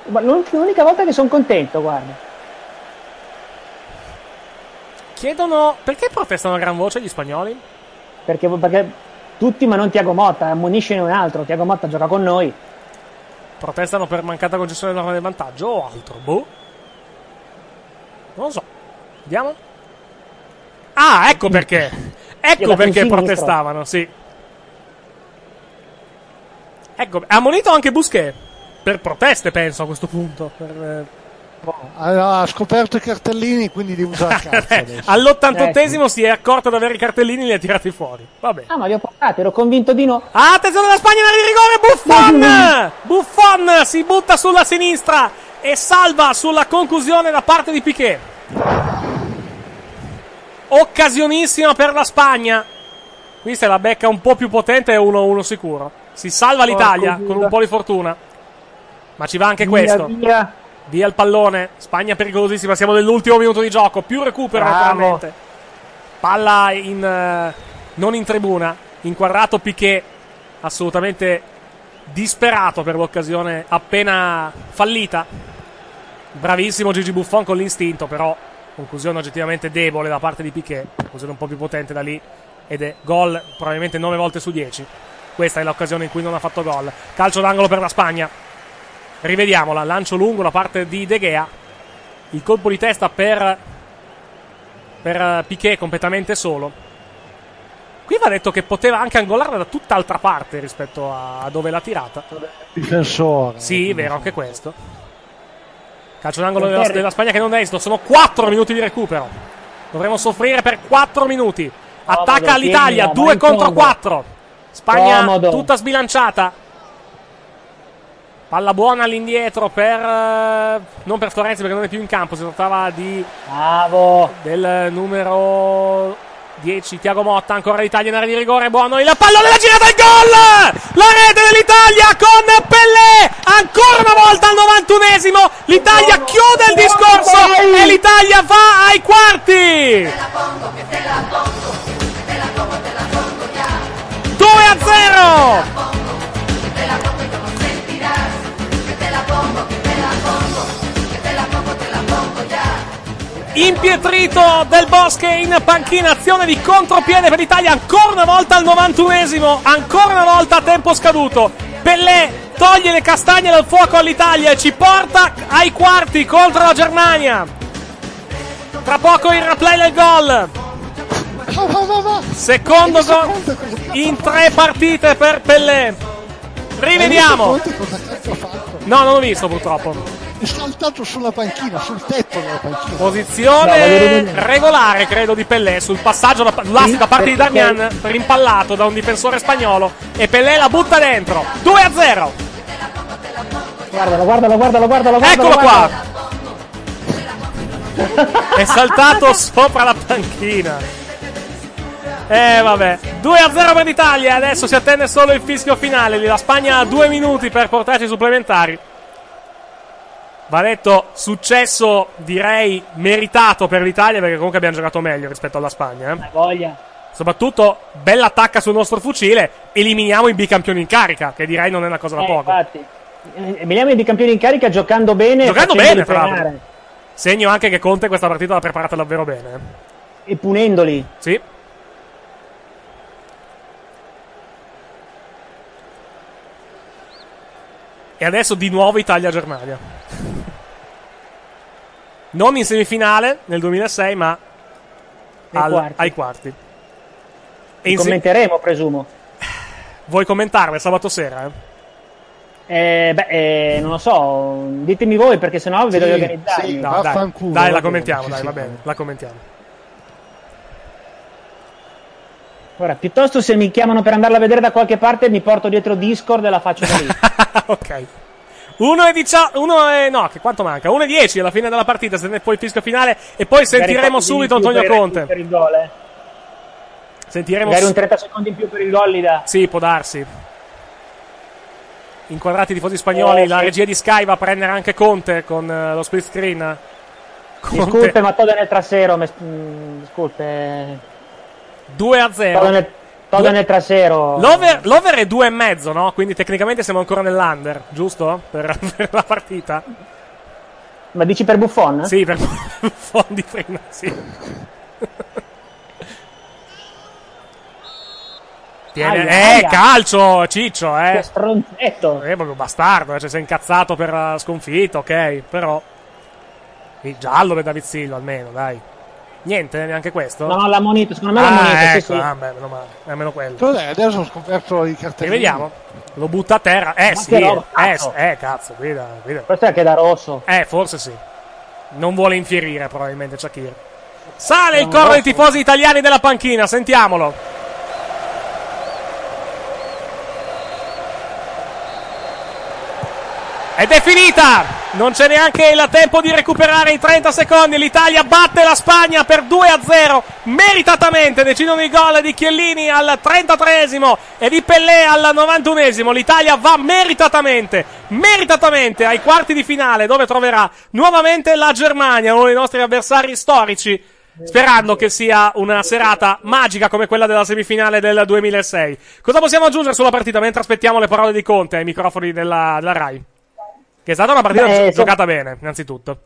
Ma l'unica volta che sono contento, guarda. Chiedono... Perché protestano a gran voce gli spagnoli? Perché... perché... Tutti ma non Thiago Motta, ammonisce un altro. Thiago Motta gioca con noi. Protestano per mancata concessione della norma del vantaggio o altro? Boh. Non lo so. Vediamo. Ah, ecco perché. Ecco perché protestavano, sì. Ecco, ha ammonito anche Busquet. Per proteste, penso, a questo punto. Per... Ha scoperto i cartellini, quindi li usa a cazzo. All'ottantottesimo eh, sì. si è accorto di avere i cartellini e li ha tirati fuori. Vabbè. Ah, ma li ho portati, ero convinto di no. Ah, attenzione, la Spagna in rigore. Buffon! Buffon si butta sulla sinistra e salva sulla conclusione da parte di Piqué. Occasionissima per la Spagna. Qui se la becca un po' più potente è uno a uno sicuro. Si salva l'Italia, oh, con un po' di fortuna. Ma ci va anche via, questo. Via. Via il pallone, Spagna pericolosissima, siamo nell'ultimo minuto di gioco, più recupero naturalmente. Palla in, uh, non in tribuna, inquadrato Piqué, assolutamente disperato per l'occasione appena fallita. Bravissimo Gigi Buffon con l'istinto, però conclusione oggettivamente debole da parte di Piqué, conclusione un po' più potente da lì, ed è gol probabilmente nove volte su dieci. Questa è l'occasione in cui non ha fatto gol. Calcio d'angolo per la Spagna. Rivediamola, lancio lungo da parte di De Gea, il colpo di testa per per Piqué completamente solo. Qui va detto che poteva anche angolarla da tutt'altra parte rispetto a dove l'ha tirata. Difensore. Sì, vero, anche questo. Calcio d'angolo della, della Spagna che non è esito, sono quattro minuti di recupero. Dovremo soffrire per quattro minuti. Attacca all'Italia, due contro quattro. Spagna comodo, tutta sbilanciata. Palla buona all'indietro per eh, non per Florenzi, perché non è più in campo. Si trattava di bravo, del numero dieci Thiago Motta. Ancora l'Italia in area di rigore, buono il pallone, la girata, il gol, la rete dell'Italia con Pellè, ancora una volta al novantunesimo. L'Italia chiude il discorso e l'Italia va ai quarti. Due a zero. Impietrito Del Bosque in panchina, azione di contropiede per l'Italia, ancora una volta al novantunesimo, ancora una volta a tempo scaduto. Pellè toglie le castagne dal fuoco all'Italia e ci porta ai quarti contro la Germania. Tra poco il replay del gol, secondo gol in tre partite per Pellè. Rivediamo. No, non l'ho visto purtroppo. È saltato sulla panchina, sul tetto della panchina. Posizione no, regolare, credo, di Pellè sul passaggio da, da, da parte di Damian, rimpallato da un difensore spagnolo, e Pellè la butta dentro. Due a zero. Guardalo, guardalo, guardalo, guardalo. Eccolo guardalo. qua. È saltato sopra la panchina. Eh vabbè, due a zero per l'Italia. Adesso si attende solo il fischio finale. La Spagna ha due minuti per portarci ai supplementari. Va detto, successo direi meritato per l'Italia, perché comunque abbiamo giocato meglio rispetto alla Spagna. Eh? Voglia. Soprattutto bella attacca sul nostro fucile, eliminiamo i bicampioni in carica, che direi non è una cosa da eh, poco. Infatti, eliminiamo i bicampioni in carica giocando bene. Giocando bene, tra l'altro. Segno anche che Conte questa partita l'ha preparata davvero bene. E punendoli. Sì. E adesso di nuovo Italia-Germania. Non in semifinale nel duemilasei, ma al, quarti. ai quarti. E commenteremo, se... presumo. Vuoi commentarle sabato sera? Eh? Eh, beh, eh, non lo so. Ditemi voi, perché sennò sì, vedo di organizzarmi. Sì, no, dai, dai, la commentiamo, sì, dai, sì, va bene, la commentiamo. Ora, piuttosto se mi chiamano per andarla a vedere da qualche parte, mi porto dietro Discord e la faccio da lì. Ok. uno e dieci, no, che quanto manca? uno e dieci alla fine della partita, se ne è poi il fischio finale, e poi magari sentiremo subito Antonio per, Conte. Per il gol, eh. Sentiremo magari un trenta secondi in più per il gol li dà. Sì, può darsi. Inquadrati i tifosi spagnoli, eh, la sì. regia di Sky va a prendere anche Conte con uh, lo split screen. Conte. Disculpe, ma todo nel trasero, me... mm, disculpe. due a zero. Todo nel, todo nel trasero. L'over, l'over è due e mezzo, no? Quindi tecnicamente siamo ancora nell'under, giusto? Per, per la partita. Ma dici per Buffon? Eh? Sì, per Buffon di prima, sì. Tiene, aia, eh, aia. Calcio, Ciccio, eh. Che stronzetto. È proprio bastardo, eh, cioè si è incazzato per la sconfitta, ok, però il giallo per David Silva almeno, dai. Niente, neanche questo? No, l'ha monito, secondo me l'ha ah, monito, ecco, sì, sì. Ah, beh, meno male, è almeno quello. Però dai, adesso ho scoperto i cartellini. E vediamo, lo butta a terra, eh ma sì, roba, cazzo. Eh, eh cazzo, guida, guida. Questo è anche da rosso. Eh, forse sì. Non vuole infierire probabilmente Çakır. Sale il coro dei tifosi italiani della panchina, sentiamolo. Ed è finita! Non c'è neanche il tempo di recuperare i trenta secondi. L'Italia batte la Spagna per due a zero. Meritatamente decidono i gol di Chiellini al trentatreesimo e di Pellè al novantunesimo. L'Italia va meritatamente, meritatamente ai quarti di finale, dove troverà nuovamente la Germania, uno dei nostri avversari storici. Sperando che sia una serata magica come quella della semifinale del duemilasei. Cosa possiamo aggiungere sulla partita mentre aspettiamo le parole di Conte ai microfoni della, della Rai? Che è stata una partita Beh, giocata se... bene, innanzitutto.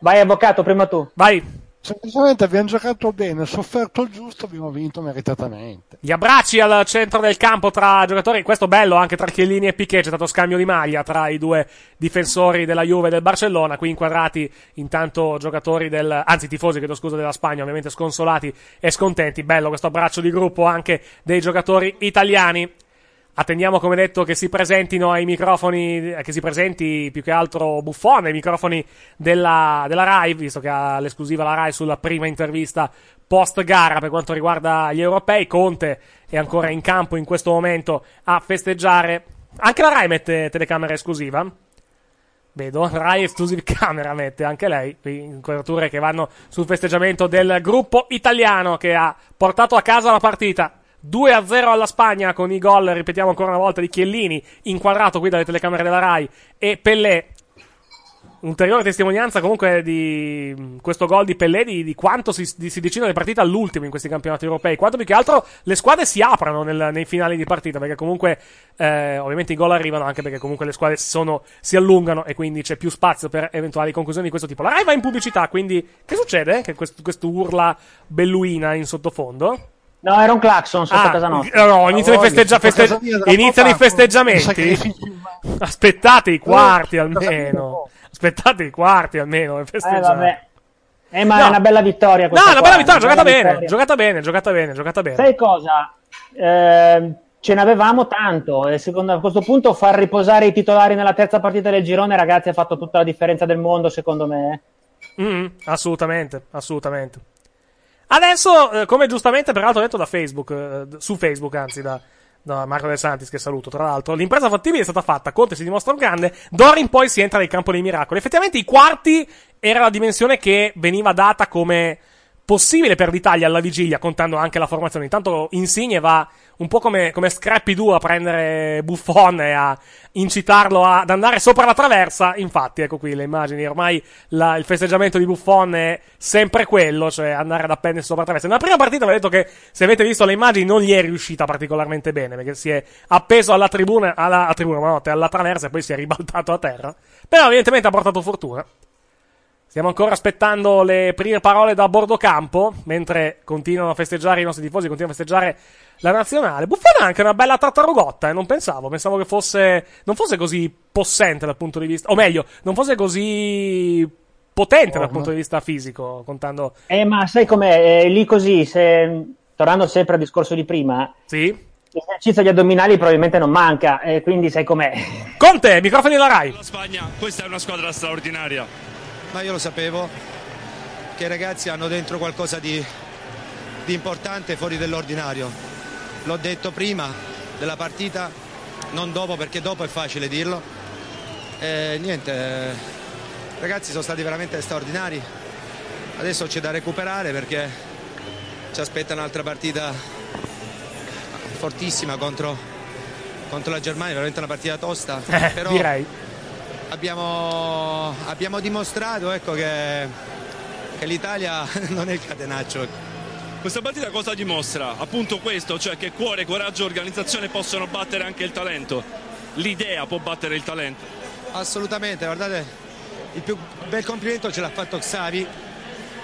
Vai, avvocato, prima tu. Vai. Semplicemente abbiamo giocato bene, sofferto il giusto, abbiamo vinto meritatamente. Gli abbracci al centro del campo tra giocatori, questo bello anche tra Chiellini e Piqué, c'è stato scambio di maglia tra i due difensori della Juve e del Barcellona, qui inquadrati intanto giocatori del, anzi tifosi, chiedo scusa, della Spagna, ovviamente sconsolati e scontenti. Bello questo abbraccio di gruppo anche dei giocatori italiani. Attendiamo, come detto, che si presentino ai microfoni, che si presenti più che altro Buffon ai microfoni della, della Rai, visto che ha l'esclusiva la Rai sulla prima intervista post gara per quanto riguarda gli europei. Conte è ancora in campo in questo momento a festeggiare. Anche la Rai mette telecamera esclusiva. Vedo, Rai Exclusive Camera mette anche lei, in coperture che vanno sul festeggiamento del gruppo italiano che ha portato a casa la partita. due a zero alla Spagna con i gol, ripetiamo ancora una volta, di Chiellini, inquadrato qui dalle telecamere della Rai, e Pellè. Ulteriore testimonianza comunque di questo gol di Pellè, di, di quanto si, di, si decidono le partite all'ultimo in questi campionati europei, quanto più che altro le squadre si aprano nel, nei finali di partita, perché comunque eh, ovviamente i gol arrivano anche perché comunque le squadre sono, si allungano e quindi c'è più spazio per eventuali conclusioni di questo tipo. La Rai va in pubblicità, quindi che succede? Che questo, questo urla belluina in sottofondo? No, era un clacson sotto ah, casa nostra. No, iniziano, voi, i, festeggia- festeggia- iniziano i festeggiamenti. Aspettate i quarti almeno. Aspettate i quarti almeno. E eh, vabbè. Eh, ma no. È una bella vittoria questa. No, una bella vittoria, giocata bene, vittoria. giocata bene, giocata bene, giocata bene. Sai cosa? Eh, ce n'avevamo tanto. E secondo, a questo punto far riposare i titolari nella terza partita del girone, ragazzi, ha fatto tutta la differenza del mondo, secondo me. Mm, assolutamente, assolutamente. Adesso, eh, come giustamente peraltro detto da Facebook, eh, su Facebook anzi, da, da Marco De Santis, che saluto tra l'altro, l'impresa fattibile è stata fatta, Conte si dimostra un grande, d'ora in poi si entra nel campo dei miracoli. Effettivamente i quarti era la dimensione che veniva data come possibile per l'Italia alla vigilia, contando anche la formazione. Intanto Insigne va un po' come, come Scrappy due a prendere Buffon e a incitarlo ad andare sopra la traversa. Infatti, ecco qui le immagini, ormai la, il festeggiamento di Buffon è sempre quello, cioè andare ad appendersi sopra la traversa. Nella prima partita vi ho detto che, se avete visto le immagini, non gli è riuscita particolarmente bene, perché si è appeso alla tribuna, alla tribuna, ma no, alla traversa, e poi si è ribaltato a terra. Però evidentemente ha portato fortuna. Stiamo ancora aspettando le prime parole da bordo campo, mentre continuano a festeggiare i nostri tifosi, continuano a festeggiare la nazionale. Buffon è anche una bella tartarugotta, eh, non pensavo, pensavo che fosse, non fosse così possente dal punto di vista, o meglio, non fosse così potente oh, dal punto di vista fisico, contando... Eh, ma sai com'è, eh, lì così, se, tornando sempre al discorso di prima... Sì? L'esercizio agli addominali probabilmente non manca, eh, quindi sai com'è. Conte, microfoni alla Rai. La Spagna, questa è una squadra straordinaria. Ma io lo sapevo che i ragazzi hanno dentro qualcosa di, di importante, fuori dell'ordinario. L'ho detto prima della partita, non dopo, perché dopo è facile dirlo. E niente, i ragazzi sono stati veramente straordinari. Adesso c'è da recuperare, perché ci aspetta un'altra partita fortissima contro, contro la Germania, veramente una partita tosta. Eh, però direi. Abbiamo, abbiamo dimostrato, ecco, che, che l'Italia non è il catenaccio. Questa partita cosa dimostra? Appunto questo, cioè che cuore, coraggio, organizzazione possono battere anche il talento. L'idea può battere il talento. Assolutamente, guardate, il più bel complimento ce l'ha fatto Xavi,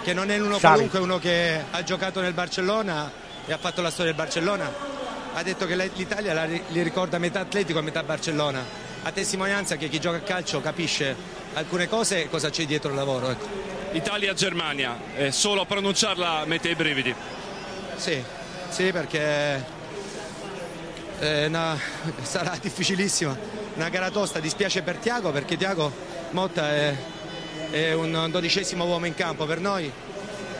che non è uno Xavi. Qualunque, uno che ha giocato nel Barcellona e ha fatto la storia del Barcellona. Ha detto che l'Italia la, li ricorda metà Atletico e metà Barcellona. A testimonianza che chi gioca a calcio capisce alcune cose e cosa c'è dietro il lavoro. Ecco. Italia-Germania, eh, solo a pronunciarla mette i brividi. Sì, sì, perché eh, una, sarà difficilissima, una gara tosta. Dispiace per Thiago, perché Thiago Motta è, è un dodicesimo uomo in campo per noi.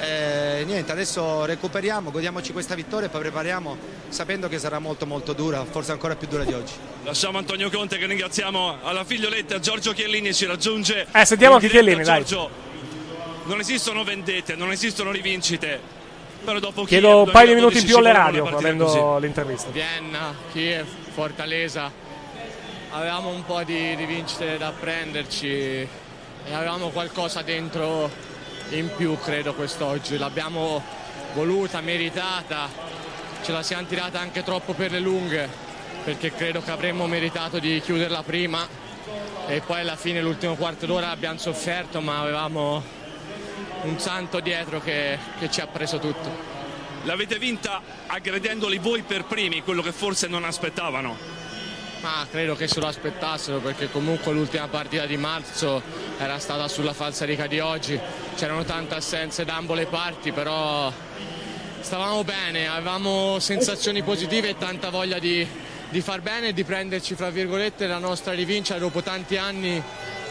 Eh, niente, adesso recuperiamo, godiamoci questa vittoria e poi prepariamo, sapendo che sarà molto molto dura, forse ancora più dura di oggi. Lasciamo Antonio Conte, che ringraziamo, alla figlioletta Giorgio Chiellini, ci raggiunge. Eh, sentiamo anche Chiellini, dai. Giorgio, non esistono vendette, non esistono rivincite. Però dopo Chiedo Kiev, un paio di minuti in più alle radio, avendo così. L'intervista. Vienna, Kiev, Fortaleza, avevamo un po' di rivincite da prenderci e avevamo qualcosa dentro in più, credo, quest'oggi. L'abbiamo voluta, meritata, ce la siamo tirata anche troppo per le lunghe, perché credo che avremmo meritato di chiuderla prima, e poi alla fine l'ultimo quarto d'ora abbiamo sofferto, ma avevamo un santo dietro che, che ci ha preso tutto. L'avete vinta aggredendoli voi per primi, quello che forse non aspettavano. Ma credo che se lo aspettassero, perché comunque l'ultima partita di marzo era stata sulla falsariga di oggi, c'erano tante assenze da ambo le parti, però stavamo bene, avevamo sensazioni positive e tanta voglia di, di far bene e di prenderci, fra virgolette, la nostra rivincita dopo tanti anni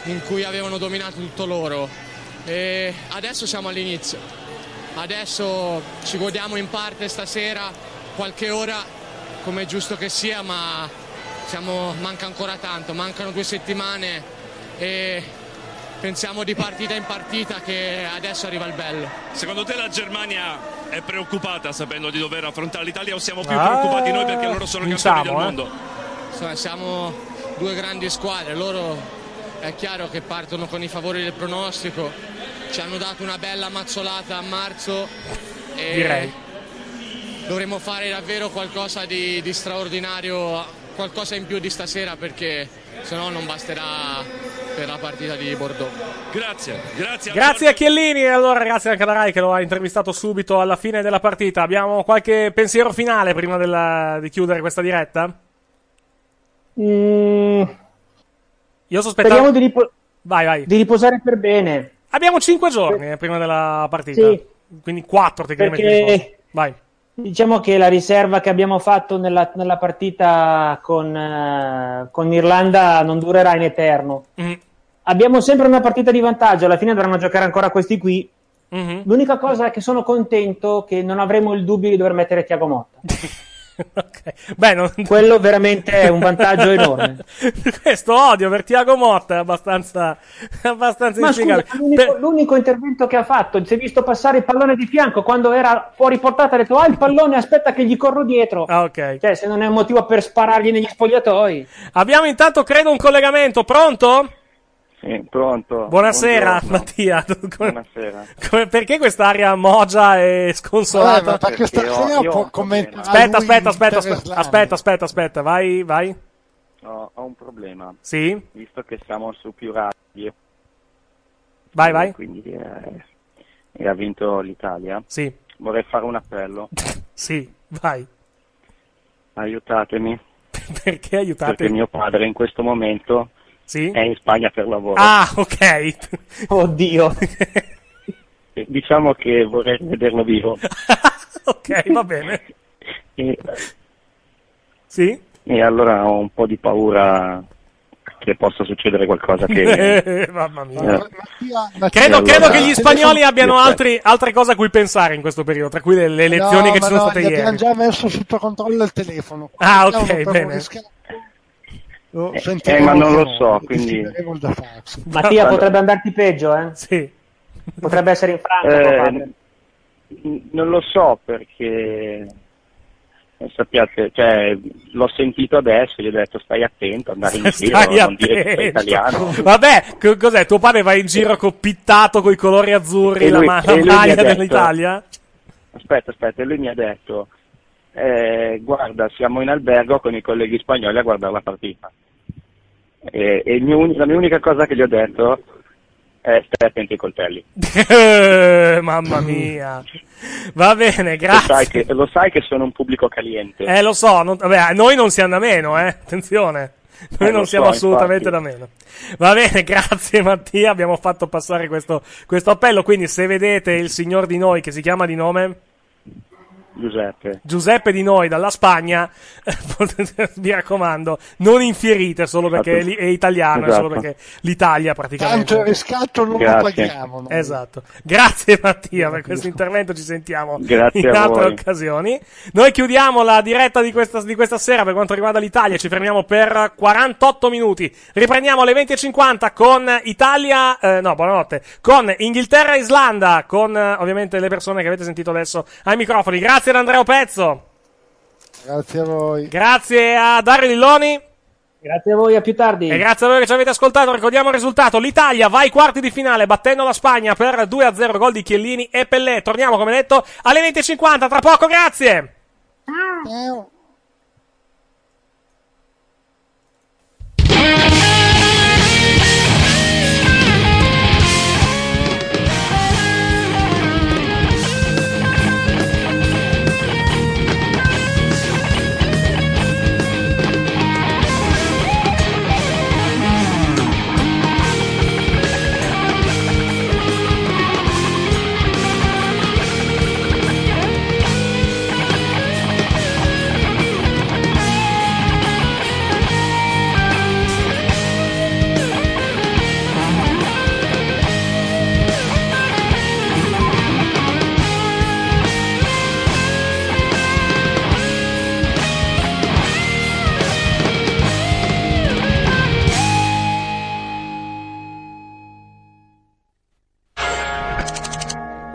in cui avevano dominato tutto loro. E adesso siamo all'inizio, adesso ci godiamo in parte stasera qualche ora, come è giusto che sia, ma siamo, manca ancora tanto, mancano due settimane e pensiamo di partita in partita, che adesso arriva il bello. Secondo te la Germania è preoccupata sapendo di dover affrontare l'Italia, o siamo più ah, preoccupati noi perché loro sono vinciamo, campioni del eh. mondo? Siamo due grandi squadre, loro è chiaro che partono con i favori del pronostico, ci hanno dato una bella mazzolata a marzo e direi dovremmo fare davvero qualcosa di, di straordinario, qualcosa in più di stasera, perché se no non basterà per la partita di Bordeaux. Grazie, grazie, grazie a Chiellini. E allora grazie al Canarai che lo ha intervistato subito alla fine della partita. Abbiamo qualche pensiero finale prima della, di chiudere questa diretta? Mmm... Io sospettavo... Speriamo di, ripo... vai, vai. di riposare per bene. Abbiamo cinque giorni eh, prima della partita, sì. Quindi quattro tecnicamente. Perché... Vai. Diciamo che la riserva che abbiamo fatto nella, nella partita con, eh, con Irlanda non durerà in eterno. Mm. Abbiamo sempre una partita di vantaggio, alla fine dovranno giocare ancora questi qui. Mm-hmm. L'unica cosa è che sono contento che non avremo il dubbio di dover mettere Thiago Motta. Okay. Beh, non... quello veramente è un vantaggio enorme. Questo odio per Thiago Motta è abbastanza, abbastanza inspiegabile. Scusa, l'unico, per... l'unico intervento che ha fatto, si è visto passare il pallone di fianco quando era fuori portata, ha detto ah il pallone aspetta che gli corro dietro. Ah, okay. Cioè, se non è un motivo per sparargli negli spogliatoi. Abbiamo intanto credo un collegamento, pronto? Sì, pronto. Buonasera, buongiorno. Mattia. Come, buonasera. Come, perché quest'aria mogia e sconsolata? Vabbè, perché stasera io, io può commentare. Aspetta, aspetta, aspetta, aspetta, aspetta, aspetta, aspetta, vai, vai. No, ho un problema. Sì? Visto che siamo su più radio. Vai, vai. Quindi eh, ha vinto l'Italia. Sì. Vorrei fare un appello. Sì, vai. Aiutatemi. Perché aiutatemi? Perché mio padre in questo momento... Sì? È in Spagna per lavoro. Ah, ok. Oddio. Diciamo che vorrei vederlo vivo. Ok, va bene. E... Sì? E allora ho un po' di paura che possa succedere qualcosa che... Mamma mia. Eh. Credo, allora... credo che gli spagnoli abbiano altri, altre cose a cui pensare in questo periodo, tra cui le, le elezioni no, che ci sono no, state ieri. No, abbiamo già messo sotto controllo il telefono. Ah, ok, bene. Rischi... Oh, eh, eh, ma non lo so, quindi Mattia potrebbe andarti peggio, eh? Sì. Potrebbe essere in Francia. Eh, n- non lo so perché non sappiate, cioè l'ho sentito adesso, gli ho detto stai attento, andare in giro, attento. Non dire che sei italiano. Vabbè, c- cos'è? Tuo padre va in giro copittato coi colori azzurri, lui, la, ma- la maglia detto, dell'Italia? Aspetta, aspetta, lui mi ha detto. Eh, guarda, siamo in albergo con i colleghi spagnoli a guardare la partita e, e mio, la mia unica cosa che gli ho detto è stai attenti ai coltelli. Mamma mia, va bene, grazie. Lo sai che, lo sai che sono un pubblico caliente. Eh, lo so, non, vabbè, noi non siamo da meno, eh, attenzione. Noi eh, non siamo so, assolutamente infatti. Da meno. Va bene, grazie Mattia, abbiamo fatto passare questo, questo appello, quindi se vedete il signor di noi che si chiama di nome... Giuseppe. Giuseppe di noi dalla Spagna, mi raccomando, non infierite solo perché esatto. è italiano, esatto. Solo perché l'Italia praticamente. Tanto il riscatto non lo paghiamo. Noi. Esatto. Grazie Mattia Grazie. Per questo intervento, ci sentiamo Grazie in altre voi. Occasioni. Noi chiudiamo la diretta di questa, di questa sera per quanto riguarda l'Italia, ci fermiamo per quarantotto minuti. Riprendiamo alle venti e cinquanta con Italia, eh, no, buonanotte, con Inghilterra e Islanda, con ovviamente le persone che avete sentito adesso ai microfoni. Grazie Grazie ad Andrea Pezzo. Grazie a voi. Grazie a Dario Lilloni. Grazie a voi, a più tardi. E grazie a voi che ci avete ascoltato. Ricordiamo il risultato. L'Italia va ai quarti di finale battendo la Spagna per due a zero, gol di Chiellini e Pellè. Torniamo, come detto, alle venti e cinquanta. Tra poco, grazie. Ciao.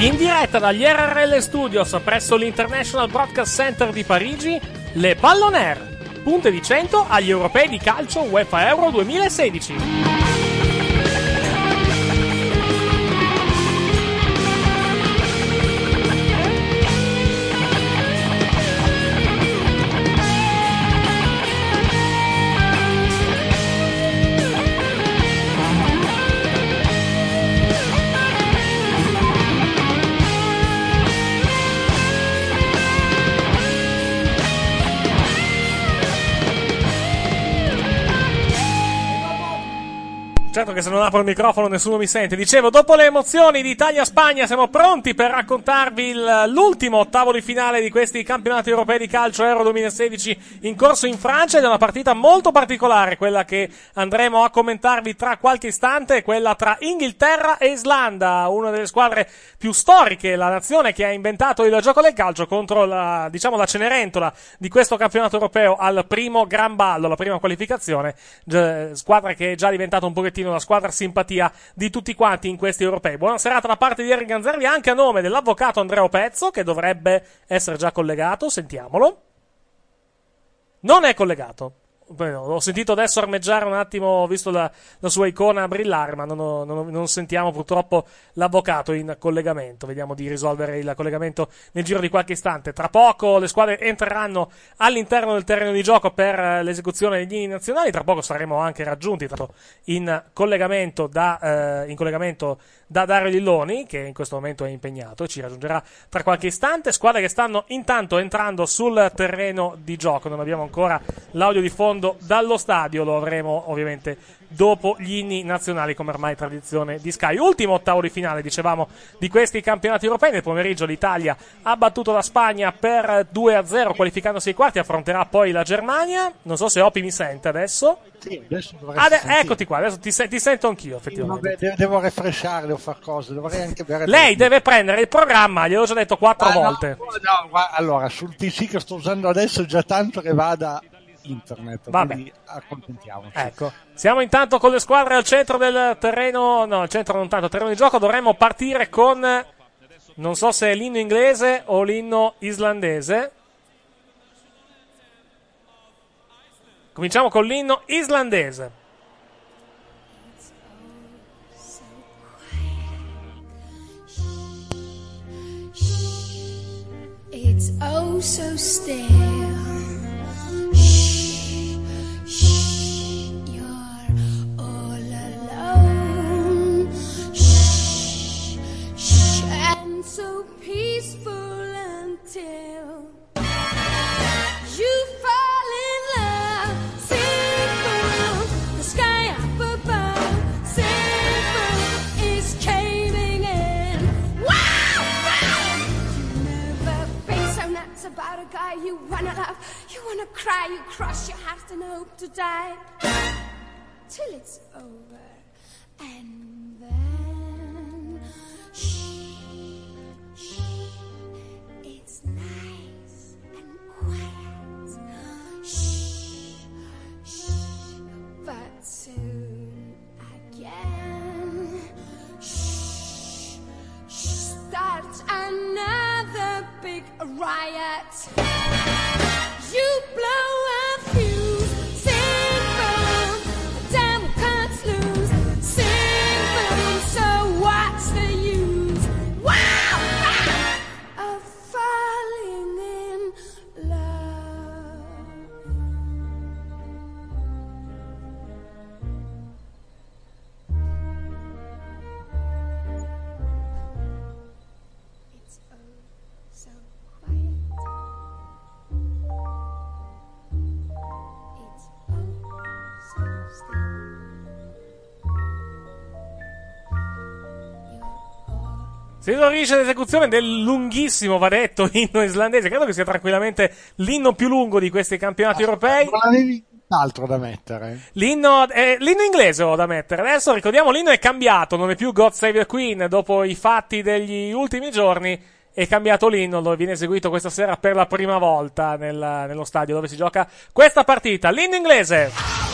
In diretta dagli R R L Studios presso l'International Broadcast Center di Parigi, le Pallonere, punte di cento agli europei di calcio UEFA Euro duemilasedici. Certo che se non apro il microfono nessuno mi sente. Dicevo, dopo le emozioni di Italia-Spagna siamo pronti per raccontarvi il, l'ultimo ottavo di finale di questi campionati europei di calcio Euro duemilasedici in corso in Francia, ed è una partita molto particolare quella che andremo a commentarvi tra qualche istante, quella tra Inghilterra e Islanda, una delle squadre più storiche, la nazione che ha inventato il gioco del calcio contro la, diciamo, la Cenerentola di questo campionato europeo al primo gran ballo, la prima qualificazione, squadra che è già diventata un pochettino la squadra simpatia di tutti quanti in questi europei. Buona serata da parte di Eric Ganzerli, anche a nome dell'avvocato Andrea Pezzo, che dovrebbe essere già collegato. Sentiamolo. Non è collegato. Bueno, ho sentito adesso armeggiare un attimo, ho visto la, la sua icona brillare, ma non, ho, non, non sentiamo purtroppo l'avvocato in collegamento. Vediamo di risolvere il collegamento nel giro di qualche istante. Tra poco le squadre entreranno all'interno del terreno di gioco per l'esecuzione degli inni nazionali. Tra poco saremo anche raggiunti tanto, in collegamento da eh, in collegamento da Dario Lilloni, che in questo momento è impegnato e ci raggiungerà tra qualche istante. Squadre che stanno intanto entrando sul terreno di gioco. Non abbiamo ancora l'audio di fondo dallo stadio, lo avremo ovviamente dopo gli inni nazionali, come ormai tradizione di Sky. Ultimo ottavo di finale, dicevamo, di questi campionati europei. Nel pomeriggio l'Italia ha battuto la Spagna per due a zero qualificandosi ai quarti, affronterà poi la Germania. Non so se Opi mi sente adesso. Sì, adesso Ade- eccoti qua, adesso ti, se- ti sento anch'io effettivamente. Sì, vabbè, devo refresciare, devo fare cose, dovrei anche bere. Lei deve prendere il programma, gliel'ho già detto quattro ah, volte. No, no, ma allora sul T C che sto usando adesso è già tanto che vada internet, vabbè, quindi accontentiamoci. Ecco, siamo intanto con le squadre al centro del terreno, no, al centro non tanto, al terreno di gioco. Dovremmo partire con, non so se è l'inno inglese o l'inno islandese. Cominciamo con l'inno islandese. It's oh so still. So peaceful until you fall in love. Simple, the sky up above. Simple is caving in. Wow! Wow! You never been so nuts about a guy you wanna love. You wanna cry, you cross your heart and hope to die till it's over and then. It's nice and quiet, shh, shh, but soon again, shh, shh, starts another big riot. You blow a fuse, simple, the damn cuts. Si esaurisce l'esecuzione del lunghissimo, va detto, inno islandese. Credo che sia tranquillamente l'inno più lungo di questi campionati ah, europei. Non avevi altro da mettere. L'inno, eh, l'inno inglese ho da mettere. Adesso ricordiamo, l'inno è cambiato, non è più God Save the Queen dopo i fatti degli ultimi giorni. È cambiato l'inno, dove viene eseguito questa sera per la prima volta nel, nello stadio dove si gioca questa partita. L'inno inglese.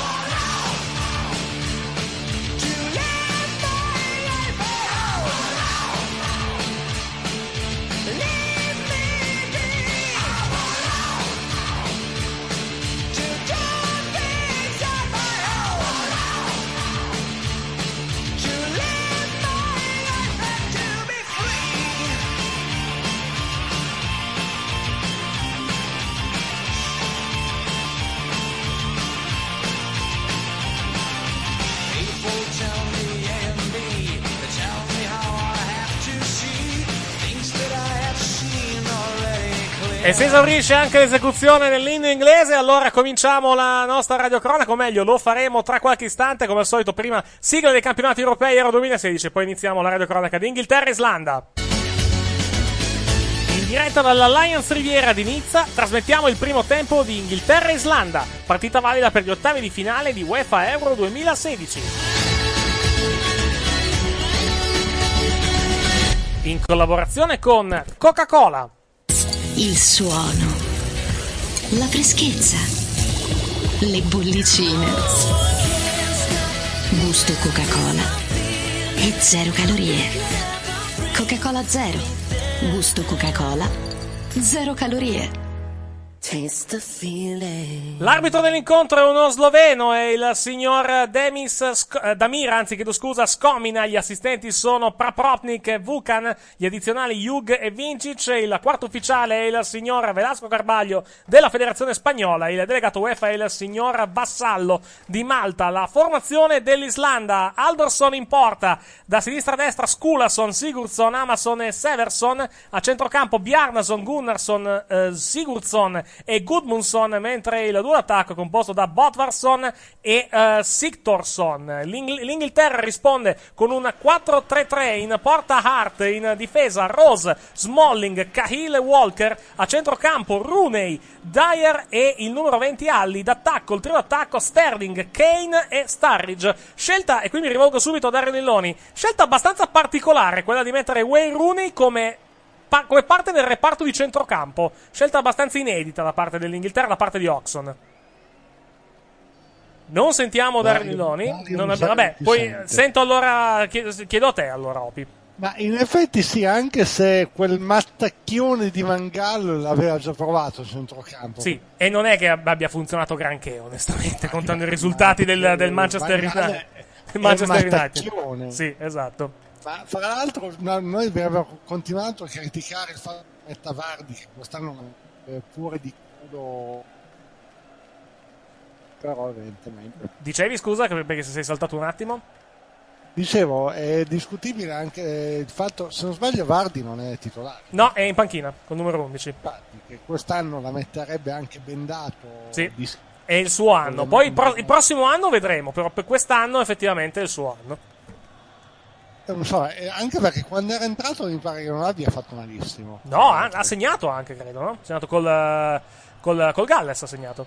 E si esaurisce anche l'esecuzione dell'inno inglese. Allora cominciamo la nostra radiocronaca, o meglio lo faremo tra qualche istante, come al solito prima sigla dei campionati europei Euro duemilasedici, poi iniziamo la radiocronaca di Inghilterra e Islanda. In diretta dall'Alliance Riviera di Nizza trasmettiamo il primo tempo di Inghilterra e Islanda, partita valida per gli ottavi di finale di UEFA Euro duemilasedici. In collaborazione con Coca-Cola. Il suono, la freschezza, le bollicine, gusto Coca-Cola e zero calorie. Coca-Cola zero, gusto Coca-Cola, zero calorie. L'arbitro dell'incontro è uno sloveno, è il signor Demis Sc- Damir, anzi chiedo scusa, Skomina. Gli assistenti sono Prapropnik e Vukan, gli addizionali Jug e Vincic. Il quarto ufficiale è il signor Velasco Carbaglio della Federazione Spagnola, il delegato UEFA è il signor Vassallo di Malta. La formazione dell'Islanda: Alderson in porta, da sinistra a destra Skulason, Sigurðsson, Amason e Severson, a centrocampo Bjarnason, Gunnarsson, eh, Sigurðsson e Gudmundsson, mentre il duo attacco è composto da Botvarsson e uh, Sigtorsson. L'Ing- L'Inghilterra risponde con un quattro tre tre, in porta Hart, in difesa Rose, Smalling, Cahill e Walker, a centrocampo Rooney, Dyer e il numero venti Alli, d'attacco il trio attacco Sterling, Kane e Sturridge. Scelta, e qui mi rivolgo subito a Dario Nilloni, scelta abbastanza particolare quella di mettere Wayne Rooney come come parte del reparto di centrocampo, scelta abbastanza inedita da parte dell'Inghilterra, da parte di Oxon. Non sentiamo Darnelloni, vabbè, poi sente. Sento allora, chiedo a te allora, Opi. Ma in effetti sì, anche se quel mattacchione di Van Gaal l'aveva già provato il centrocampo. Sì, e non è che abbia funzionato granché, onestamente, contando i risultati del, del Manchester United. Manchester United. Sì, esatto. Ma fra l'altro noi abbiamo continuato a criticare il fatto che Tavardi, che quest'anno è pure di codo, però evidentemente. Dicevi, scusa, perché se sei saltato un attimo? Dicevo, è discutibile anche il fatto, se non sbaglio Vardi non è titolare. No, è in panchina, col numero undici. Infatti, che quest'anno la metterebbe anche bendato. Sì, di... è il suo anno. Poi il, pro- il prossimo anno vedremo, però per quest'anno effettivamente è il suo anno. Non so, anche perché quando era entrato mi pare che non abbia fatto malissimo. No, ha segnato anche, credo, no? Ha segnato col, col, col Galles, ha segnato.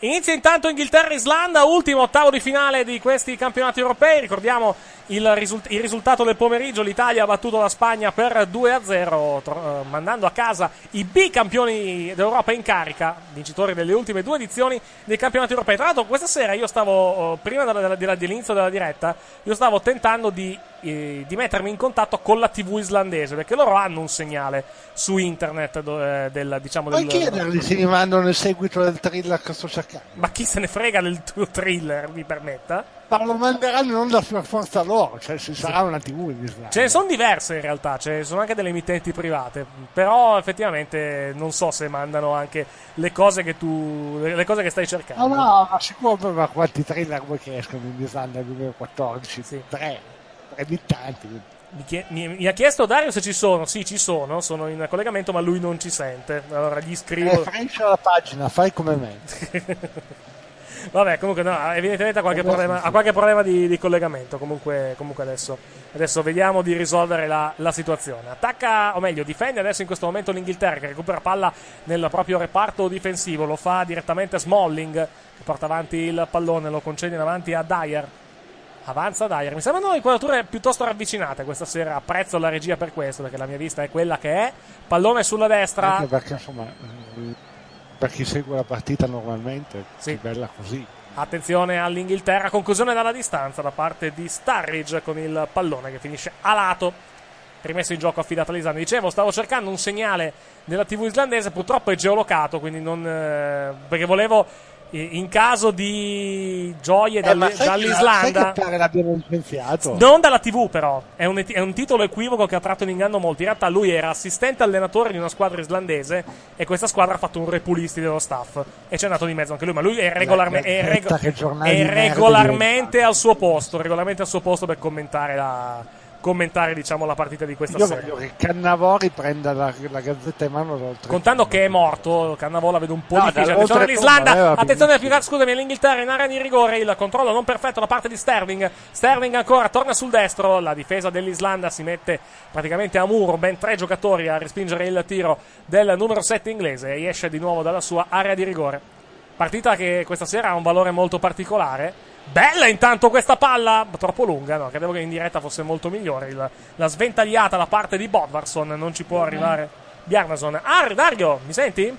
Inizia intanto Inghilterra-Islanda, ultimo ottavo di finale di questi campionati europei. Ricordiamo il, risult- il risultato del pomeriggio: l'Italia ha battuto la Spagna per due a zero, tro- mandando a casa i bicampioni d'Europa in carica, vincitori delle ultime due edizioni dei campionati europei. Tra l'altro questa sera io stavo, prima della, della, dell'inizio della diretta, io stavo tentando di, eh, di mettermi in contatto con la tivù islandese, perché loro hanno un segnale su internet do- eh, del, diciamo, del... Puoi chiedergli se mi mandano il seguito del thriller che sto cercando. Ma chi se ne frega del tuo thriller, mi permetta? Ma lo manderanno non da forza loro, cioè ci sarà una tivù in Islanda. Ce ne sono diverse in realtà, ce ne sono anche delle emittenti private, però effettivamente non so se mandano anche le cose che tu, le cose che stai cercando. No, no, ma sicuro, ma quanti thriller vuoi che escono in Islanda nel duemilaquattordici? Sì. Tre, tre di tanti. Mi, chie- mi-, mi ha chiesto Dario se ci sono. Sì, ci sono, sono in collegamento, ma lui non ci sente. Allora gli scrivo. Fresca la pagina, fai come me. Vabbè, comunque no, evidentemente ha qualche problema, ha qualche problema di, di collegamento. Comunque, comunque adesso Adesso vediamo di risolvere la, la situazione. Attacca, o meglio, difende adesso in questo momento l'Inghilterra, che recupera palla nel proprio reparto difensivo. Lo fa direttamente Smalling, che porta avanti il pallone, lo concede in avanti a Dyer. Avanza Dyer. Mi sembrano inquadrature piuttosto ravvicinate questa sera. Apprezzo la regia per questo, perché la mia vista è quella che è. Pallone sulla destra. Anche perché, insomma, per chi segue la partita normalmente, sì, è bella così. Attenzione all'Inghilterra, conclusione dalla distanza da parte di Sturridge con il pallone che finisce a lato, rimesso in gioco affidato agli islandi. Dicevo, stavo cercando un segnale nella tivù islandese, purtroppo è geolocato, quindi non eh, perché volevo eh, in caso di gioie eh, dal, sai dall'Islanda, che, sai che l'abbiano licenziato. Non dalla tivù, però è un, è un titolo equivoco che ha tratto in inganno molti. In realtà lui era assistente allenatore di una squadra islandese e questa squadra ha fatto un repulisti dello staff e c'è andato di mezzo anche lui, ma lui è, regolarme, è, rego- è regolarmente al suo posto, regolarmente al suo posto per commentare la commentare diciamo la partita di questa Io sera. Io voglio che Cannavori prenda la, la gazzetta in mano, oltre contando che è morto Cannavola, vedo un po' no, difficile. Attenzione all'Islanda, attenzione più, scusami, all'Inghilterra in area di rigore, il controllo non perfetto da parte di Sterling. Sterling ancora torna sul destro, la difesa dell'Islanda si mette praticamente a muro, ben tre giocatori a respingere il tiro del numero sette inglese e esce di nuovo dalla sua area di rigore. Partita che questa sera ha un valore molto particolare. Bella intanto questa palla, troppo lunga, no? Credevo che in diretta fosse molto migliore. Il, la sventagliata da parte di Bodvarsson, non ci può mm-hmm. arrivare Bjarnason. Ah, Dario, mi senti?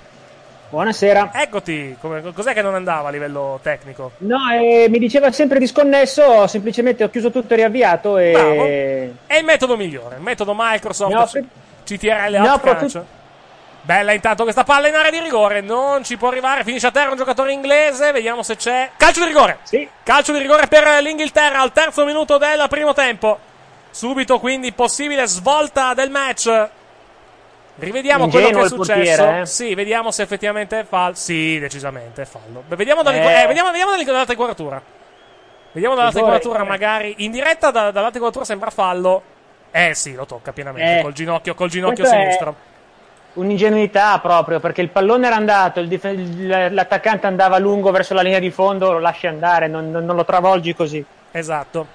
Buonasera. Eccoti, come, cos'è che non andava a livello tecnico? No, eh, mi diceva sempre disconnesso, semplicemente ho chiuso tutto e riavviato. E... Bravo. È il metodo migliore, il metodo Microsoft, offre... C T R L Out Crunch. Bella intanto questa palla in area di rigore, non ci può arrivare, finisce a terra un giocatore inglese, vediamo se c'è... Calcio di rigore! Sì. Calcio di rigore per l'Inghilterra al terzo minuto del primo tempo. Subito quindi possibile svolta del match. Rivediamo Ingenuo quello che è successo. Portiere, eh? Sì, vediamo se effettivamente è fallo. Sì, decisamente è fallo. Vediamo dall'altra eh. eh, vediamo, vediamo dalla inquadratura. Vediamo dall'altra inquadratura, magari in diretta da, dall'altra inquadratura sembra fallo. Eh sì, lo tocca pienamente, eh. col ginocchio, col ginocchio Questo sinistro. È... Un'ingenuità proprio, perché il pallone era andato, il dif- l'attaccante andava lungo verso la linea di fondo, lo lasci andare, non, non, non lo travolgi così. Esatto.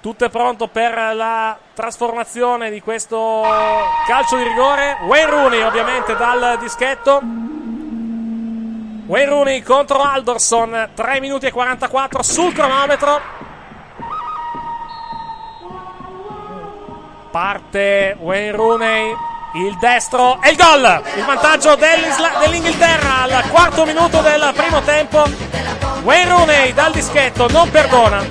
Tutto è pronto per la trasformazione di questo calcio di rigore. Wayne Rooney ovviamente dal dischetto. Wayne Rooney contro Alderson, tre minuti e quarantaquattro sul cronometro. Parte Wayne Rooney. Il destro e il gol! Il vantaggio dell'Inghilterra al quarto minuto del primo tempo. Wayne Rooney dal dischetto non perdona.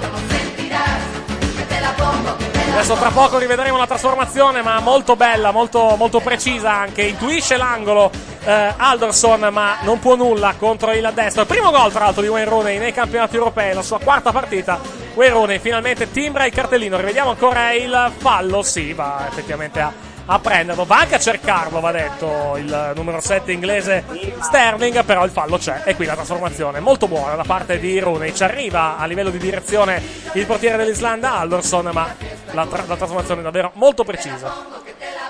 Adesso tra poco rivedremo la trasformazione, ma molto bella, molto, molto precisa anche. Intuisce l'angolo eh, Alderson, ma non può nulla contro il destro. Il primo gol tra l'altro di Wayne Rooney nei campionati europei, la sua quarta partita. Wayne Rooney finalmente timbra il cartellino. Rivediamo ancora il fallo. Sì, va effettivamente a a prenderlo, va anche a cercarlo, va detto, il numero sette inglese Sterling, però il fallo c'è e qui la trasformazione molto buona da parte di Rooney. Ci arriva a livello di direzione il portiere dell'Islanda Alderson, ma la, tra- la trasformazione è davvero molto precisa.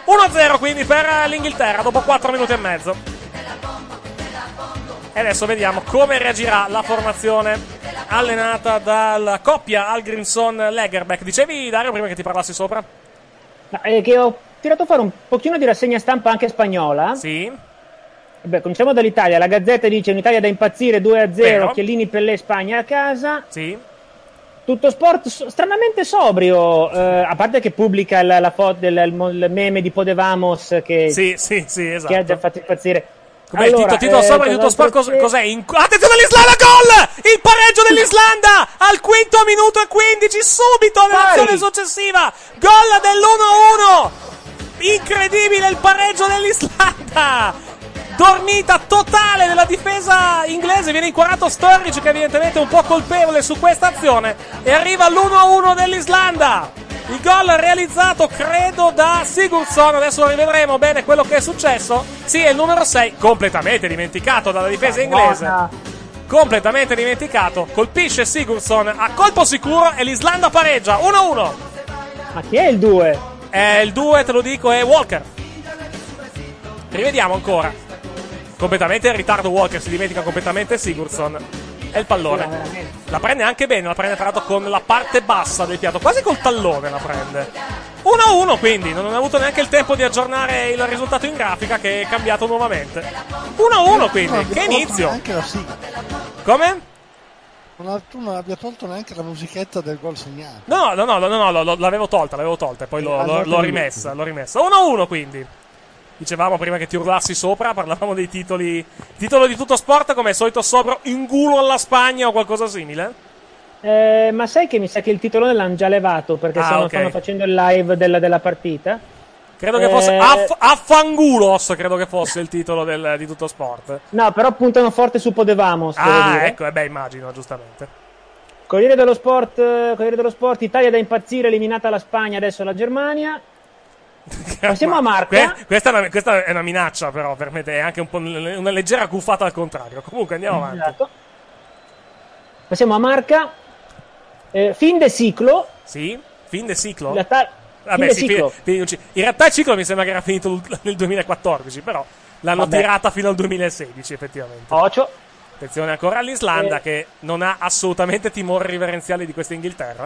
uno a zero quindi per l'Inghilterra dopo quattro minuti e mezzo e adesso vediamo come reagirà la formazione allenata dalla coppia Algrimson-Lagerbeck. Dicevi Dario prima che ti parlassi sopra? No, eh, che ho tirato fuori un pochino di rassegna stampa anche spagnola. Sì. Beh, cominciamo dall'Italia. La Gazzetta dice: un'Italia da impazzire, due a zero, Chiellini, Pellè, Spagna a casa. Sì. Tutto sport stranamente sobrio, eh, a parte che pubblica la, la foto del il meme di Podevamos che sì, sì, sì, esatto, che ha già fatto impazzire. Come allora, il titolo, titolo eh, sopra di tutto sport cos- cos'è? In- Attenzione all'Islanda, gol! Il pareggio dell'Islanda al quinto minuto e quindici, subito nell'azione successiva. Gol dell'uno a uno. Incredibile il pareggio dell'Islanda, dormita totale della difesa inglese, viene inquadrato Sturridge che evidentemente è un po' colpevole su questa azione e arriva l'uno a uno dell'Islanda, il gol realizzato credo da Sigurðsson. Adesso rivedremo bene quello che è successo. Sì, è il numero sei, completamente dimenticato dalla difesa inglese, completamente dimenticato, colpisce Sigurðsson a colpo sicuro e l'Islanda pareggia uno a uno. Ma chi è il due? È il due, te lo dico, è Walker. Rivediamo ancora. Completamente in ritardo Walker, si dimentica completamente Sigurðsson. e il pallone. La prende anche bene, la prende Prato con la parte bassa del piatto, quasi col tallone la prende. uno a uno, quindi non ho avuto neanche il tempo di aggiornare il risultato in grafica che è cambiato nuovamente. uno a uno, quindi, che inizio. Anche la sigla. Come? Tu non abbia tolto neanche la musichetta del gol segnato. No, no, no, no, no, no, l'avevo tolta, l'avevo tolta e poi l'ho, l'ho, l'ho rimessa, l'ho rimessa. uno a uno, quindi. Dicevamo prima che ti urlassi sopra, parlavamo dei titoli. Titolo di tutto sport, come al solito sopra, in culo alla Spagna o qualcosa simile? Eh, ma sai che mi sa che il titolone l'hanno già levato perché ah, stanno okay. facendo il live della, della partita. Credo eh... che fosse aff- Affangulos, credo che fosse il titolo del, di tutto sport. No, però puntano forte su Podevamos. Ah, dire. ecco, eh beh, immagino, giustamente. Corriere dello Sport, Corriere dello Sport, Italia da impazzire, eliminata la Spagna, adesso la Germania. Passiamo ma, a Marca. Que- questa, è una, questa è una minaccia, però, per me è anche un po' una leggera cuffata al contrario. Comunque andiamo avanti. Esatto. Passiamo a Marca. Eh, fin de ciclo. Sì, fin de ciclo. La ta- Vabbè, sì, ciclo. Fin, fin, in realtà il ciclo mi sembra che era finito nel duemilaquattordici, però l'hanno Vabbè. tirata fino al duemilasedici, effettivamente. Ocio. Attenzione ancora all'Islanda, eh. che non ha assolutamente timore riverenziale di questa Inghilterra.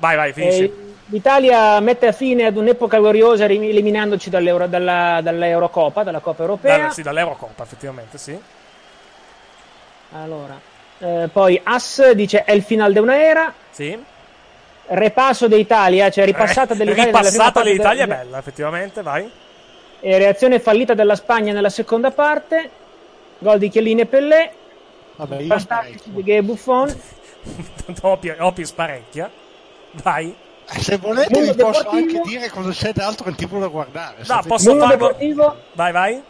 Vai, vai, finisci. Eh, L'Italia mette a fine ad un'epoca gloriosa eliminandoci dall'Euro, dalla, dall'Eurocopa, dalla Coppa Europea. Da, sì, dall'Eurocopa, effettivamente, sì. Allora, eh, poi As dice è il final de una era. Sì. Repasso d'Italia, cioè ripassata dell'Italia. Ripassata dell'Italia è bella, effettivamente, vai. E reazione fallita della Spagna nella seconda parte. Gol di Chiellini e Pellè. Vabbè, Barzagli, Piqué e Buffon. Opi sparecchia. Vai. Se volete vi posso anche dire cosa c'è d'altro che ti vuole guardare. No, posso farlo. Vai, vai.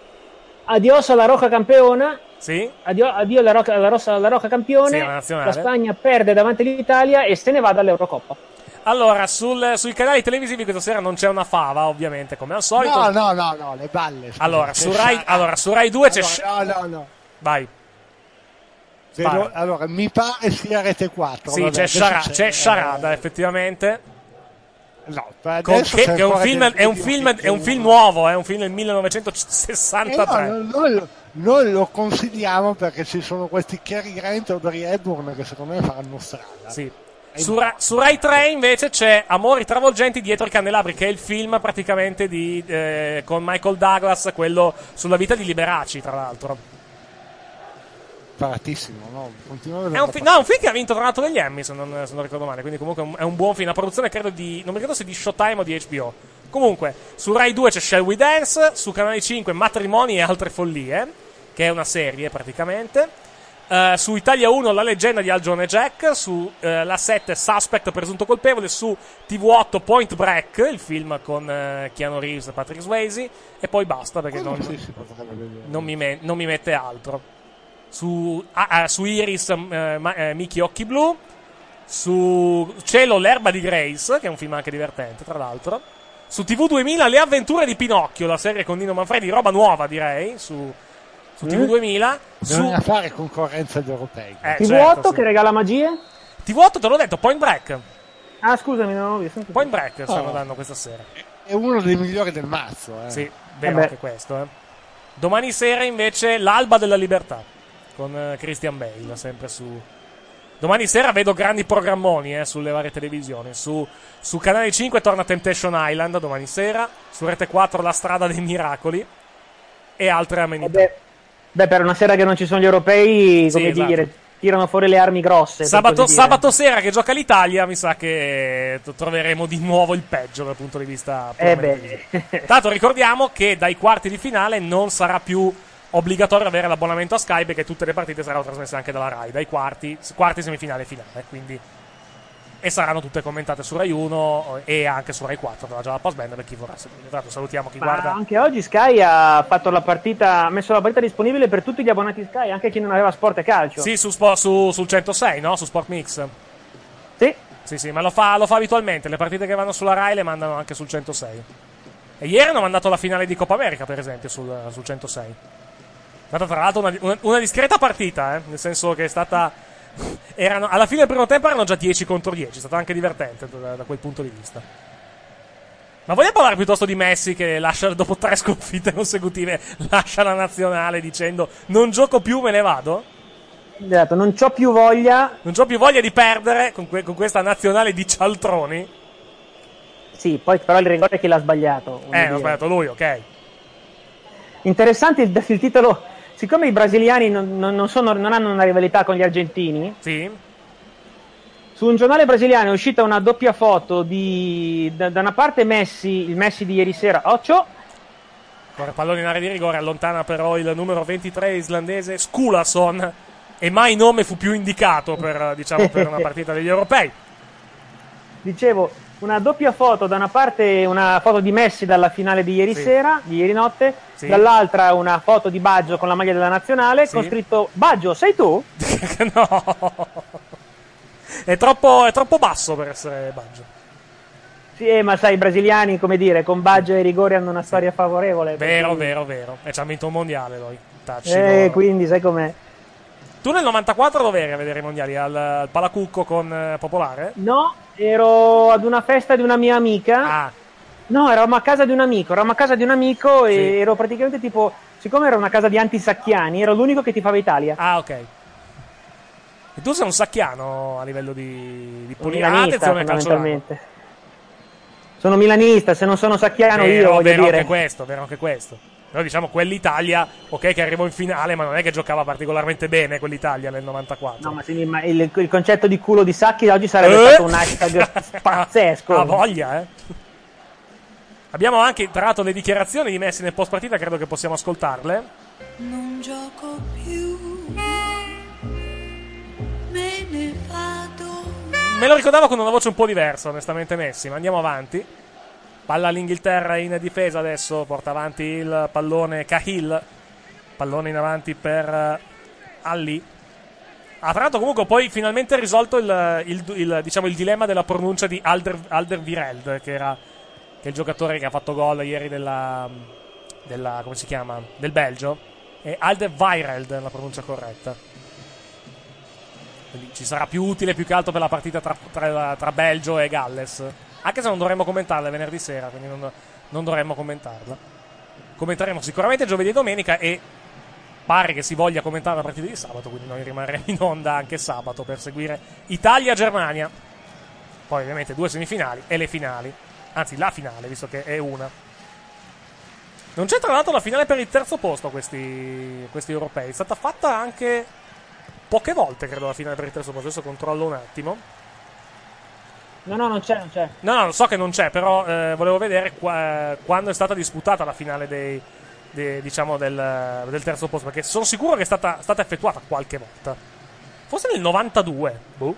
Adios alla Rocca Campeona. Sì. Addio, addio alla, Rocca, alla, Rossa, alla Rocca Campione, sì, la, la Spagna perde davanti all'Italia e se ne va dall'Eurocoppa. Allora, sul, sui canali televisivi questa sera non c'è una fava, ovviamente, come al solito. No, no, no, no le balle. Scusa. Allora, su Rai, allora, su Rai due allora, c'è... No, no, no. Vai. Vedo, allora, mi pare sia Rete quattro. Sì, vabbè, c'è, Sciara, c'è, c'è Sciarada, eh, effettivamente. No, con, che, che è, un film, è, un film, è un film nuovo, è un film del millenovecentosessantatré. Eh no, non, lo, non lo consigliamo perché ci sono questi Cary Grant o Audrey Hepburn che secondo me faranno strada. Sì. Su, ra- su Rai tre invece c'è Amori travolgenti dietro i candelabri, che è il film praticamente di, eh, con Michael Douglas, quello sulla vita di Liberace, tra l'altro. Paratissimo, no? È un, fi- no, un film che ha vinto tra l'altro degli Emmy, se non, se non ricordo male, quindi comunque è un, è un buon film. Una produzione credo di, non mi ricordo se di Showtime o di H B O. Comunque, su Rai due c'è Shall We Dance, su Canale cinque Matrimoni e altre follie, che è una serie praticamente. Uh, su Italia uno La leggenda di Al John e Jack, su uh, La sette Suspect presunto colpevole, su T V otto Point Break, il film con uh, Keanu Reeves e Patrick Swayze, e poi basta perché non, sì, sì, non, mi me- non mi mette altro. Su, ah, su Iris eh, ma, eh, Mickey Occhi Blu, su Cielo l'erba di Grace, che è un film anche divertente tra l'altro, su T V duemila Le avventure di Pinocchio, la serie con Nino Manfredi, roba nuova direi, su, su T V duemila. Bisogna su... fare concorrenza agli europei. Eh, T V otto certo, sì. Che regala magie? T V otto te l'ho detto, Point Break. Ah scusami, non ho visto. Point Break oh. stanno dando questa sera. È uno dei migliori del mazzo. Eh. Sì, vero eh anche questo. Eh. Domani sera invece L'alba della libertà. Con Christian Bale, sempre su. Domani sera vedo grandi programmoni eh, sulle varie televisioni. Su, su Canale cinque torna Temptation Island domani sera. Su Rete quattro La strada dei miracoli. E altre amenità. Beh, beh, per una sera che non ci sono gli europei, come sì, esatto. dire, tirano fuori le armi grosse. Sabato, sabato sera che gioca l'Italia, mi sa che troveremo di nuovo il peggio dal punto di vista. Eh beh. Tanto ricordiamo che dai quarti di finale non sarà più obbligatorio avere l'abbonamento a Sky perché tutte le partite saranno trasmesse anche dalla Rai, dai quarti, quarti semifinale e finale, quindi e saranno tutte commentate su Rai uno e anche su Rai quattro dalla Java Pass Band per chi vorrà. Intanto salutiamo chi Ma guarda. Anche oggi Sky ha fatto la partita, ha messo la partita disponibile per tutti gli abbonati Sky, anche chi non aveva Sport e Calcio. Sì, su, su sul centosei, no? Su Sport Mix. Sì. Sì, sì, ma lo fa lo fa abitualmente, le partite che vanno sulla Rai le mandano anche sul centosei. E ieri hanno mandato la finale di Coppa America, per esempio, sul, sul centosei. Tra l'altro una, una, una discreta partita, eh? Nel senso che è stata erano, alla fine del primo tempo erano già dieci contro dieci, è stata anche divertente da, da quel punto di vista. Ma vogliamo parlare piuttosto di Messi che lascia dopo tre sconfitte consecutive lascia la nazionale dicendo non gioco più, me ne vado? Esatto, non c'ho più voglia. Non c'ho più voglia di perdere con, que- con questa nazionale di cialtroni. Sì, poi però il rigore è che l'ha sbagliato. Eh, l'ha sbagliato lui, ok. Interessante il, il titolo. Siccome i brasiliani non, non, sono, non hanno una rivalità con gli argentini. Sì. Su un giornale brasiliano è uscita una doppia foto di da, da una parte Messi, il Messi di ieri sera, Occio. Pallone in area di rigore, allontana però il numero ventitré islandese Skulason, e mai nome fu più indicato per, diciamo, per una partita degli europei. Dicevo, una doppia foto, da una parte una foto di Messi dalla finale di ieri sì. sera, di ieri notte, sì. dall'altra una foto di Baggio con la maglia della nazionale, sì. con scritto Baggio sei tu? No, è troppo, è troppo basso per essere Baggio. Sì, eh, ma sai, i brasiliani, come dire, con Baggio e rigori hanno una storia favorevole. Vero, quindi... vero, vero. E ci ha vinto un mondiale lui. Eh, quindi sai com'è. Tu nel novantaquattro dove eri a vedere i mondiali? Al, al Palacucco con eh, Popolare? No, ero ad una festa di una mia amica. Ah. No, eravamo a casa di un amico. Eravamo a casa di un amico e sì. ero praticamente tipo... Siccome era una casa di anti-sacchiani, ero l'unico che tifava Italia. Ah, ok. E tu sei un sacchiano a livello di... di milanista, fondamentalmente. Sono milanista, se non sono sacchiano vero, io voglio vero dire. Anche questo, vero anche questo. Però diciamo quell'Italia, ok, che arrivò in finale, ma non è che giocava particolarmente bene quell'Italia nel novantaquattro. No, ma, sì, ma il, il concetto di culo di Sacchi oggi sarebbe eh? stato un hashtag pazzesco. Ha voglia, eh. Abbiamo anche tratto le dichiarazioni di Messi nel post partita, credo che possiamo ascoltarle. Non gioco più, me ne vado. Me lo ricordavo con una voce un po' diversa, onestamente Messi, ma andiamo avanti. Palla all'Inghilterra in difesa adesso, porta avanti il pallone Cahill, pallone in avanti per Alli. Ah, tra l'altro comunque poi finalmente risolto il, il, il, diciamo, il dilemma della pronuncia di Alder, Alderweireld, che era che è il giocatore che ha fatto gol ieri della, della come si chiama, del Belgio, e Alderweireld è la pronuncia corretta. Quindi ci sarà più utile più che altro per la partita tra, tra, tra Belgio e Galles, anche se non dovremmo commentarla venerdì sera, quindi non, non dovremmo commentarla. Commenteremo sicuramente giovedì e domenica, e pare che si voglia commentare la partita di sabato, quindi noi rimarremo in onda anche sabato per seguire Italia-Germania, poi ovviamente due semifinali e le finali, anzi la finale visto che è una. Non c'è tra l'altro la finale per il terzo posto questi, questi europei, è stata fatta anche... poche volte credo la finale per il terzo posto, adesso controllo un attimo. No, no, non c'è, non c'è. No, no, so che non c'è, però eh, volevo vedere qua, quando è stata disputata la finale dei, dei diciamo del, del terzo posto, perché sono sicuro che è stata, stata effettuata qualche volta. Forse nel novantadue. Boh.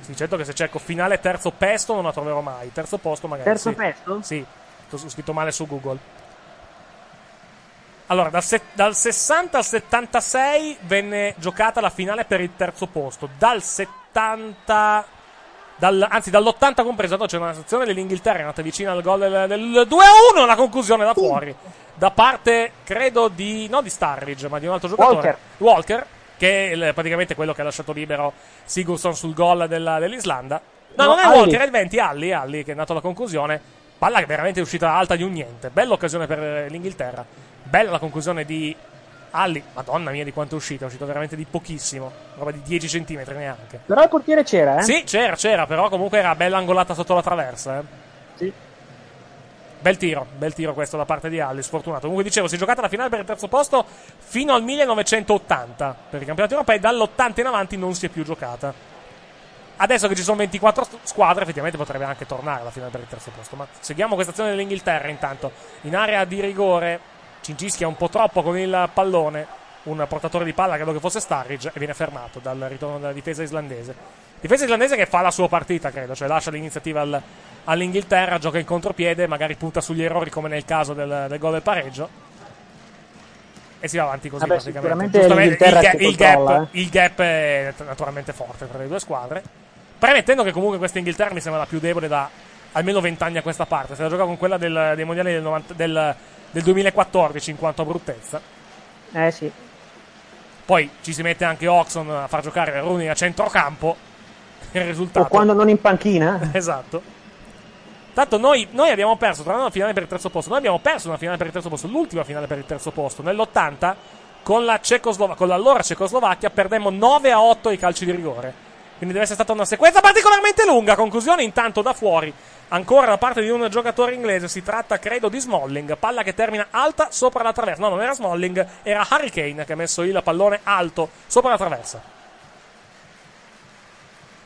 Sì, certo che se cerco finale terzo pesto non la troverò mai. Terzo posto magari. Terzo sì. pesto? Sì, ho scritto male su Google. Allora, dal, se- dal sessanta al settantasei venne giocata la finale per il terzo posto. Dal settanta... Dal, anzi, dall'ottanta compreso, c'è una sezione dell'Inghilterra, è andata vicina al gol del, del due a uno, la conclusione da fuori. Da parte, credo, di... non di Sturridge, ma di un altro giocatore. Walker. Walker, che è praticamente quello che ha lasciato libero Sigurðsson sul gol della, dell'Islanda. No, no, non è Alli. Walker, è il venti, Alli, Alli, che è nato alla conclusione. Palla che veramente è uscita alta di un niente. Bella occasione per l'Inghilterra. Bella la conclusione di Alli. Madonna mia di quanto è uscita. È uscita veramente di pochissimo. Roba di dieci centimetri neanche. Però il portiere c'era, eh? Sì, c'era, c'era. Però comunque era bella angolata sotto la traversa, eh? Sì. Bel tiro. Bel tiro questo da parte di Alli. Sfortunato. Comunque dicevo, si è giocata la finale per il terzo posto fino al millenovecentottanta. Per i campionati europei dall'ottanta in avanti non si è più giocata. Adesso che ci sono ventiquattro squadre, effettivamente potrebbe anche tornare alla finale per il terzo posto. Ma seguiamo questa azione dell'Inghilterra intanto. In area di rigore cincischia un po' troppo con il pallone un portatore di palla, credo che fosse Sturridge, e viene fermato dal ritorno della difesa islandese. Difesa islandese che fa la sua partita, credo, cioè lascia l'iniziativa al, all'Inghilterra, gioca in contropiede, magari punta sugli errori come nel caso del, del gol del pareggio, e si va avanti così. Vabbè, praticamente il, il, gap, eh. il gap è naturalmente forte tra le due squadre, premettendo che comunque questa Inghilterra mi sembra la più debole da almeno vent'anni a questa parte. Se la gioca con quella del, dei mondiali del, novanta, del, del duemilaquattordici in quanto a bruttezza, eh sì. Poi ci si mette anche Oxon a far giocare Rooney a centrocampo, il risultato, o quando non in panchina. Esatto. Tanto noi, noi abbiamo perso, tra l'altro, una finale per il terzo posto. Noi abbiamo perso una finale per il terzo posto, l'ultima finale per il terzo posto, nell'ottanta, con la Cecoslovacchia, con l'allora Cecoslovacchia, perdemmo nove a otto i calci di rigore. Quindi deve essere stata una sequenza particolarmente lunga. Conclusione intanto da fuori, ancora da parte di un giocatore inglese. Si tratta, credo, di Smalling. Palla che termina alta sopra la traversa. No, non era Smalling, era Harry Kane che ha messo il pallone alto sopra la traversa.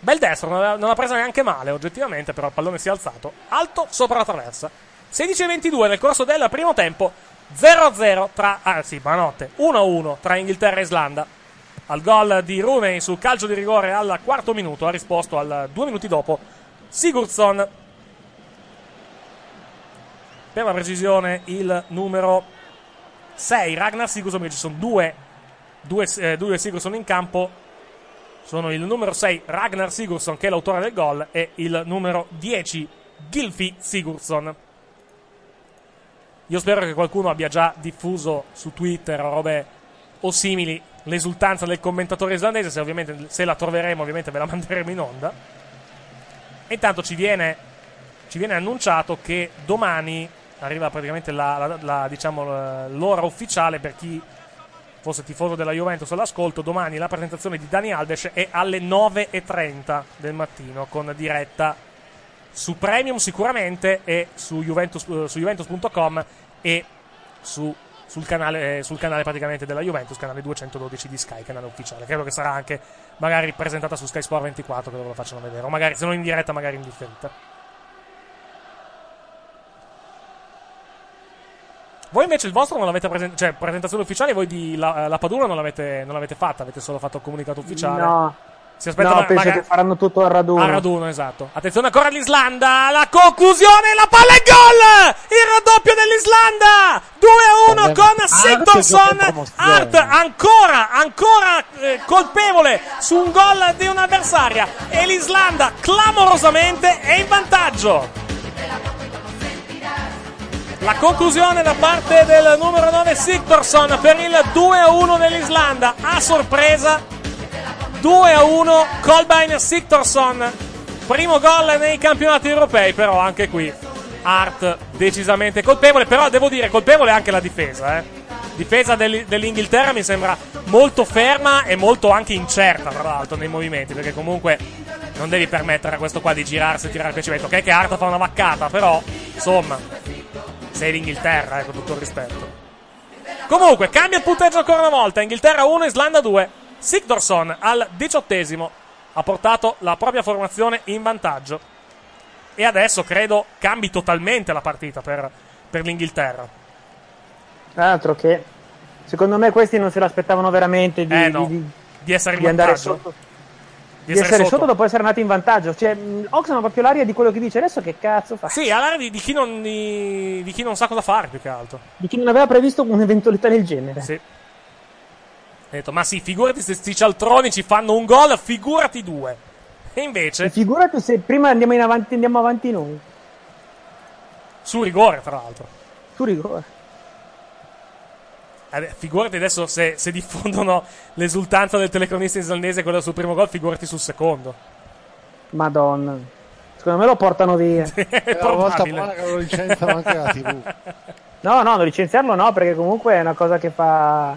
Bel destro, non l'ha presa neanche male oggettivamente, però il pallone si è alzato alto sopra la traversa. sedici e ventidue nel corso del primo tempo. zero a zero tra, anzi, ah, sì, buonanotte, uno a uno tra Inghilterra e Islanda. Al gol di Rooney su calcio di rigore al quarto minuto ha risposto al due minuti dopo Sigurðsson, per la precisione il numero sei, Ragnar Sigurðsson, perché ci sono due, due, eh, due Sigurðsson in campo. Sono il numero sei Ragnar Sigurðsson, che è l'autore del gol, e il numero dieci Gylfi Sigurðsson. Io spero che qualcuno abbia già diffuso su Twitter o robe o simili l'esultanza del commentatore islandese. Se ovviamente se la troveremo, ovviamente ve la manderemo in onda. E intanto ci viene, ci viene annunciato che domani arriva praticamente la, la, la, diciamo, l'ora ufficiale per chi fosse tifoso della Juventus all'ascolto. Domani la presentazione di Dani Alves è alle nove e trenta del mattino, con diretta su Premium sicuramente, e su Juventus, su Juventus punto com, e su, sul, canale, eh, sul canale praticamente della Juventus, canale duecentododici di Sky, canale ufficiale. Credo che sarà anche magari presentata su Sky Sport ventiquattro, credo che lo facciano vedere, o magari se non in diretta magari in differita. Voi invece il vostro non l'avete presentato, cioè presentazione ufficiale voi di La, la Padula non l'avete, non l'avete fatta, avete solo fatto il comunicato ufficiale. No. Si aspetta, no, ma, penso magari... che faranno tutto al raduno. Al raduno, esatto. Attenzione ancora all'Islanda, la conclusione, la palla è gol! Il raddoppio dell'Islanda! due a uno con Sigurðsson. Hart ancora, ancora eh, colpevole su un gol di un'avversaria, e l'Islanda clamorosamente è in vantaggio. La conclusione da parte del numero nove Sigurðsson per il due a uno dell'Islanda, a sorpresa. due a uno Kolbeinn Sigurðsson, primo gol nei campionati europei. Però anche qui Hart decisamente colpevole, però devo dire colpevole anche la difesa, eh. Difesa del, dell'Inghilterra mi sembra molto ferma e molto anche incerta, tra l'altro, nei movimenti, perché comunque non devi permettere a questo qua di girarsi e tirare il piacimento. Ok che Hart fa una vaccata, però insomma sei l'Inghilterra, eh, con tutto il rispetto. Comunque cambia il punteggio ancora una volta, Inghilterra uno, Islanda due. Sigurðsson al diciottesimo ha portato la propria formazione in vantaggio, e adesso credo cambi totalmente la partita per, per l'Inghilterra. Tra l'altro che secondo me questi non se l'aspettavano veramente di, eh no, di, di, di essere in di vantaggio andare sotto, di, di essere, essere sotto. sotto dopo essere andati in vantaggio, cioè Ox ha proprio l'aria di quello che dice adesso, che cazzo fa. Sì, ha l'aria di, di, chi non, di, di chi non sa cosa fare, più che altro di chi non aveva previsto un'eventualità del genere. Sì. Detto, ma sì, figurati se sti cialtroni ci fanno un gol, figurati due. E invece e figurati se prima andiamo, in avanti, andiamo avanti noi. Su rigore, tra l'altro. Su rigore. Eh, figurati adesso se, se diffondono l'esultanza del telecronista islandese, quella sul primo gol, figurati sul secondo. Madonna. Secondo me lo portano via. È una volta buona che lo licenziano anche la tivù. No, no, licenziarlo no, perché comunque è una cosa che fa...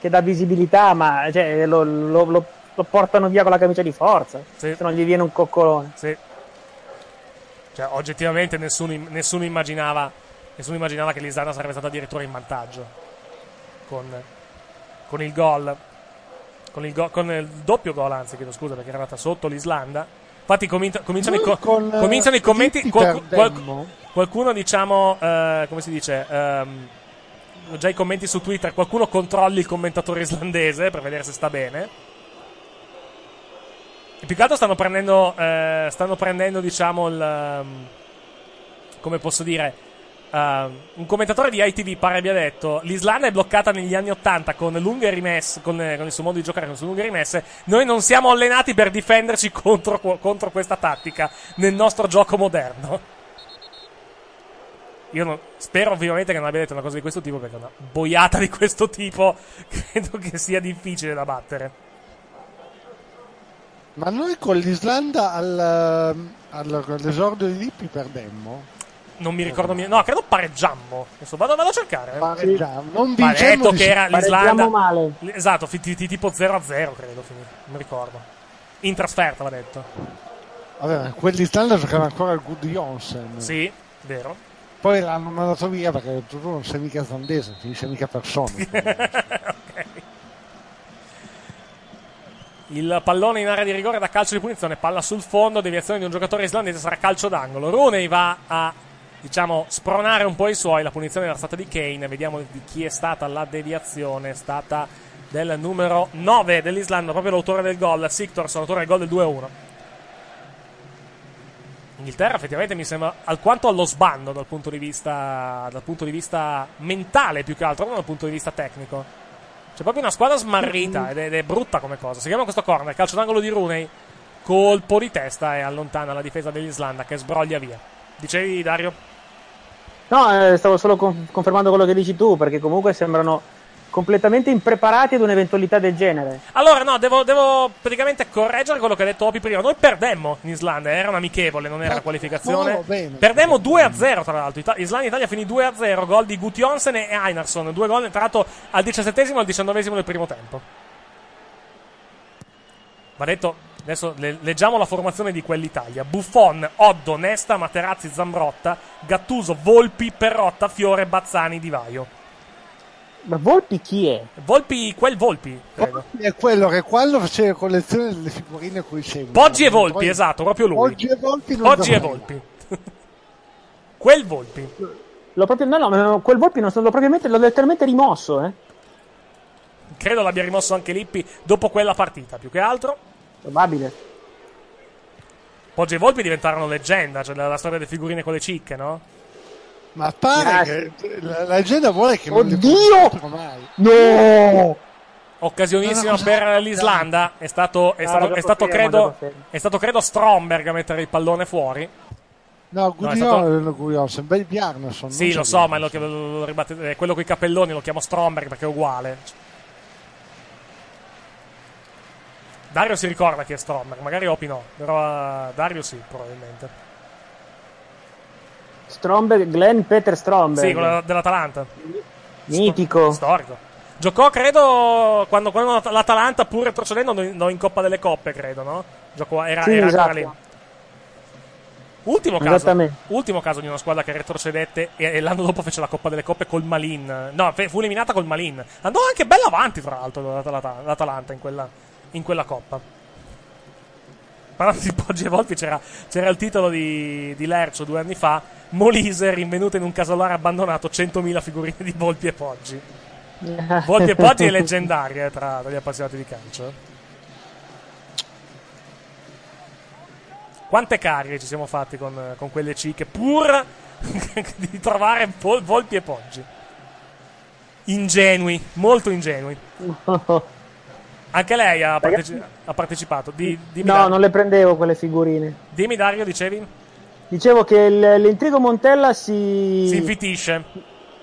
che dà visibilità, ma cioè, lo, lo, lo, lo portano via con la camicia di forza, sì. Se non gli viene un coccolone, sì. Cioè oggettivamente nessuno, nessuno immaginava nessuno immaginava che l'Islanda sarebbe stata addirittura in vantaggio con, con il gol con il, go, con il doppio gol, anzi chiedo scusa, perché era andata sotto l'Islanda. Infatti comin- cominciano, i co- con, cominciano i commenti, qual- qual- qualcuno diciamo eh, come si dice um, già i commenti su Twitter, qualcuno controlli il commentatore islandese per vedere se sta bene. E più che altro stanno prendendo eh, stanno prendendo diciamo il um, come posso dire uh, un commentatore di I T V pare abbia detto l'Islanda è bloccata negli anni ottanta con lunghe rimesse, con, eh, con il suo modo di giocare, con le sue lunghe rimesse. Noi non siamo allenati per difenderci contro, contro questa tattica nel nostro gioco moderno. Io non, spero ovviamente che non abbia detto una cosa di questo tipo, perché una boiata di questo tipo credo che sia difficile da battere. Ma noi con l'Islanda al, al, all'esordio di Lippi perdemmo? non mi ricordo, no, credo pareggiammo. Adesso vado, vado a cercare. Pareggiammo, non diciamo, ma detto che era l'Islanda male. Esatto, tipo zero a zero credo, non ricordo. In trasferta va detto. Vabbè, quell'Islanda giocava ancora il Good Jonsen. Sì, vero. Poi l'hanno mandato via perché tu non sei mica islandese, non finisce mica persona. Ok. Il pallone in area di rigore da calcio di punizione, palla sul fondo, deviazione di un giocatore islandese, sarà calcio d'angolo. Rooney va a, diciamo, spronare un po' i suoi, la punizione era stata di Kane, vediamo di chi è stata la deviazione, è stata del numero nove dell'Islanda, proprio l'autore del gol, Sigurðsson, l'autore del gol del due a uno. Inghilterra effettivamente mi sembra alquanto allo sbando dal punto di vista, dal punto di vista mentale più che altro, non dal punto di vista tecnico. C'è proprio una squadra smarrita ed è, ed è brutta come cosa. Si chiama questo corner, calcio d'angolo di Rooney, colpo di testa e allontana la difesa dell'Islanda che sbroglia via. Dicevi, Dario? No, eh, stavo solo con- confermando quello che dici tu, perché comunque sembrano completamente impreparati ad un'eventualità del genere. Allora, no, devo, devo praticamente correggere quello che ha detto Opi prima. Noi perdemmo in Islanda, era un amichevole, non era la qualificazione. Oh, bene. Perdemmo due a zero, tra l'altro. Ita- Islanda-Italia finì due a zero, gol di Gudjohnsen e Einarsson. Due gol entrato al diciassettesimo e al diciannovesimo del primo tempo. Va detto, adesso le- leggiamo la formazione di quell'Italia. Buffon, Oddo, Nesta, Materazzi, Zambrotta, Gattuso, Volpi, Perrotta, Fiore, Bazzani, Di Vaio. Ma Volpi chi è? Volpi, quel Volpi, credo. Volpi è quello che quando faceva collezione delle figurine con i segni. Poggi e Volpi, poi... esatto, proprio lui. Oggi e Volpi. Non Oggi e Volpi. Quel Volpi. L'ho proprio, no, no, quel Volpi non l'ho proprio l'ho letteralmente rimosso, eh. Credo l'abbia rimosso anche Lippi dopo quella partita, più che altro. Probabile. Poggi e Volpi diventarono leggenda, cioè la, la storia delle figurine con le cicche, no? Ma pare che la, la leggenda vuole che non Oddio! Mai. No! Occasionissima no, no, per no. l'Islanda, è stato, è no, stato, è stato fermo, credo è stato credo Stromberg a mettere il pallone fuori. No, Gudjohnsen, bel Bjarnason. Sì, lo so, ma lo, lo, lo, quello con i capelloni lo chiamo Stromberg perché è uguale. Dario si ricorda chi è Stromberg, magari Opi no, però uh, Dario sì, probabilmente. Stromberg, Glenn Peter Stromberg. Sì, quello dell'Atalanta. Mitico. Storico. Giocò, credo, quando, quando l'Atalanta, pur retrocedendo, andò in Coppa delle Coppe, credo, no? Giocò, era, sì, era esatto. lì. Ultimo caso, ultimo caso di una squadra che retrocedette e, e l'anno dopo fece la Coppa delle Coppe col Malin. No, fu eliminata col Malin. Andò anche bella avanti, tra l'altro, l'Atalanta in quella, in quella Coppa. Parlando di Poggi e Volpi, c'era, c'era il titolo di, di Lercio due anni fa. Molise, rinvenuto in un casolare abbandonato, centomila figurine di Volpi e Poggi. Volpi e Poggi è leggendaria tra, tra gli appassionati di calcio. Quante cariche ci siamo fatti con, con quelle cicche, pur di trovare Vol, Volpi e Poggi. Ingenui, molto ingenui. Anche lei ha, parteci- ha partecipato. Di, dimmi no, Dario. Non le prendevo quelle figurine. Dimmi, Dario, dicevi? Dicevo che il, l'intrigo Montella si... Si infittisce.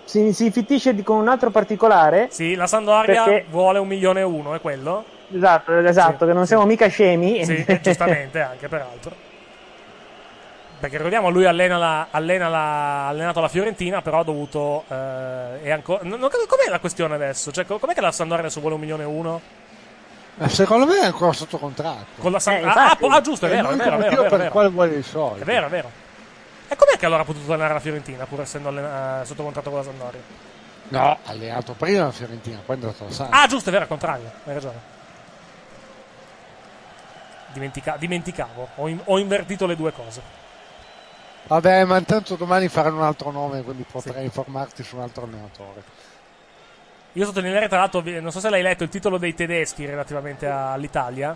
Si, si infittisce di, con un altro particolare. Sì, la Sampdoria perché... vuole un milione e uno, è quello? Esatto, esatto, sì, che non sì. siamo mica scemi. Sì, giustamente, anche peraltro. Perché ricordiamo, lui allena la, allena la, allenato la Fiorentina, però ha dovuto... Eh, è ancora... non, non, com'è la questione adesso? Cioè, com'è che la Sampdoria adesso vuole un milione e uno? Secondo me è ancora sotto contratto. Con la San... eh, ah, ah, giusto, è vero, è vero, è vero, per il quale vuole i soldi. È vero, è vero. E com'è che allora ha potuto allenare la Fiorentina pur essendo allena... sotto contratto con la Sampdoria? No, ha allenato prima la Fiorentina, poi è andato alla Sampdoria. Ah, giusto, è vero, al contrario, hai ragione. Dimentica... Dimenticavo, ho, in... ho invertito le due cose. Vabbè, ma intanto domani faranno un altro nome, quindi potrai sì. informarti su un altro allenatore. Io sottolineerei, tra l'altro, non so se l'hai letto, il titolo dei tedeschi relativamente all'Italia,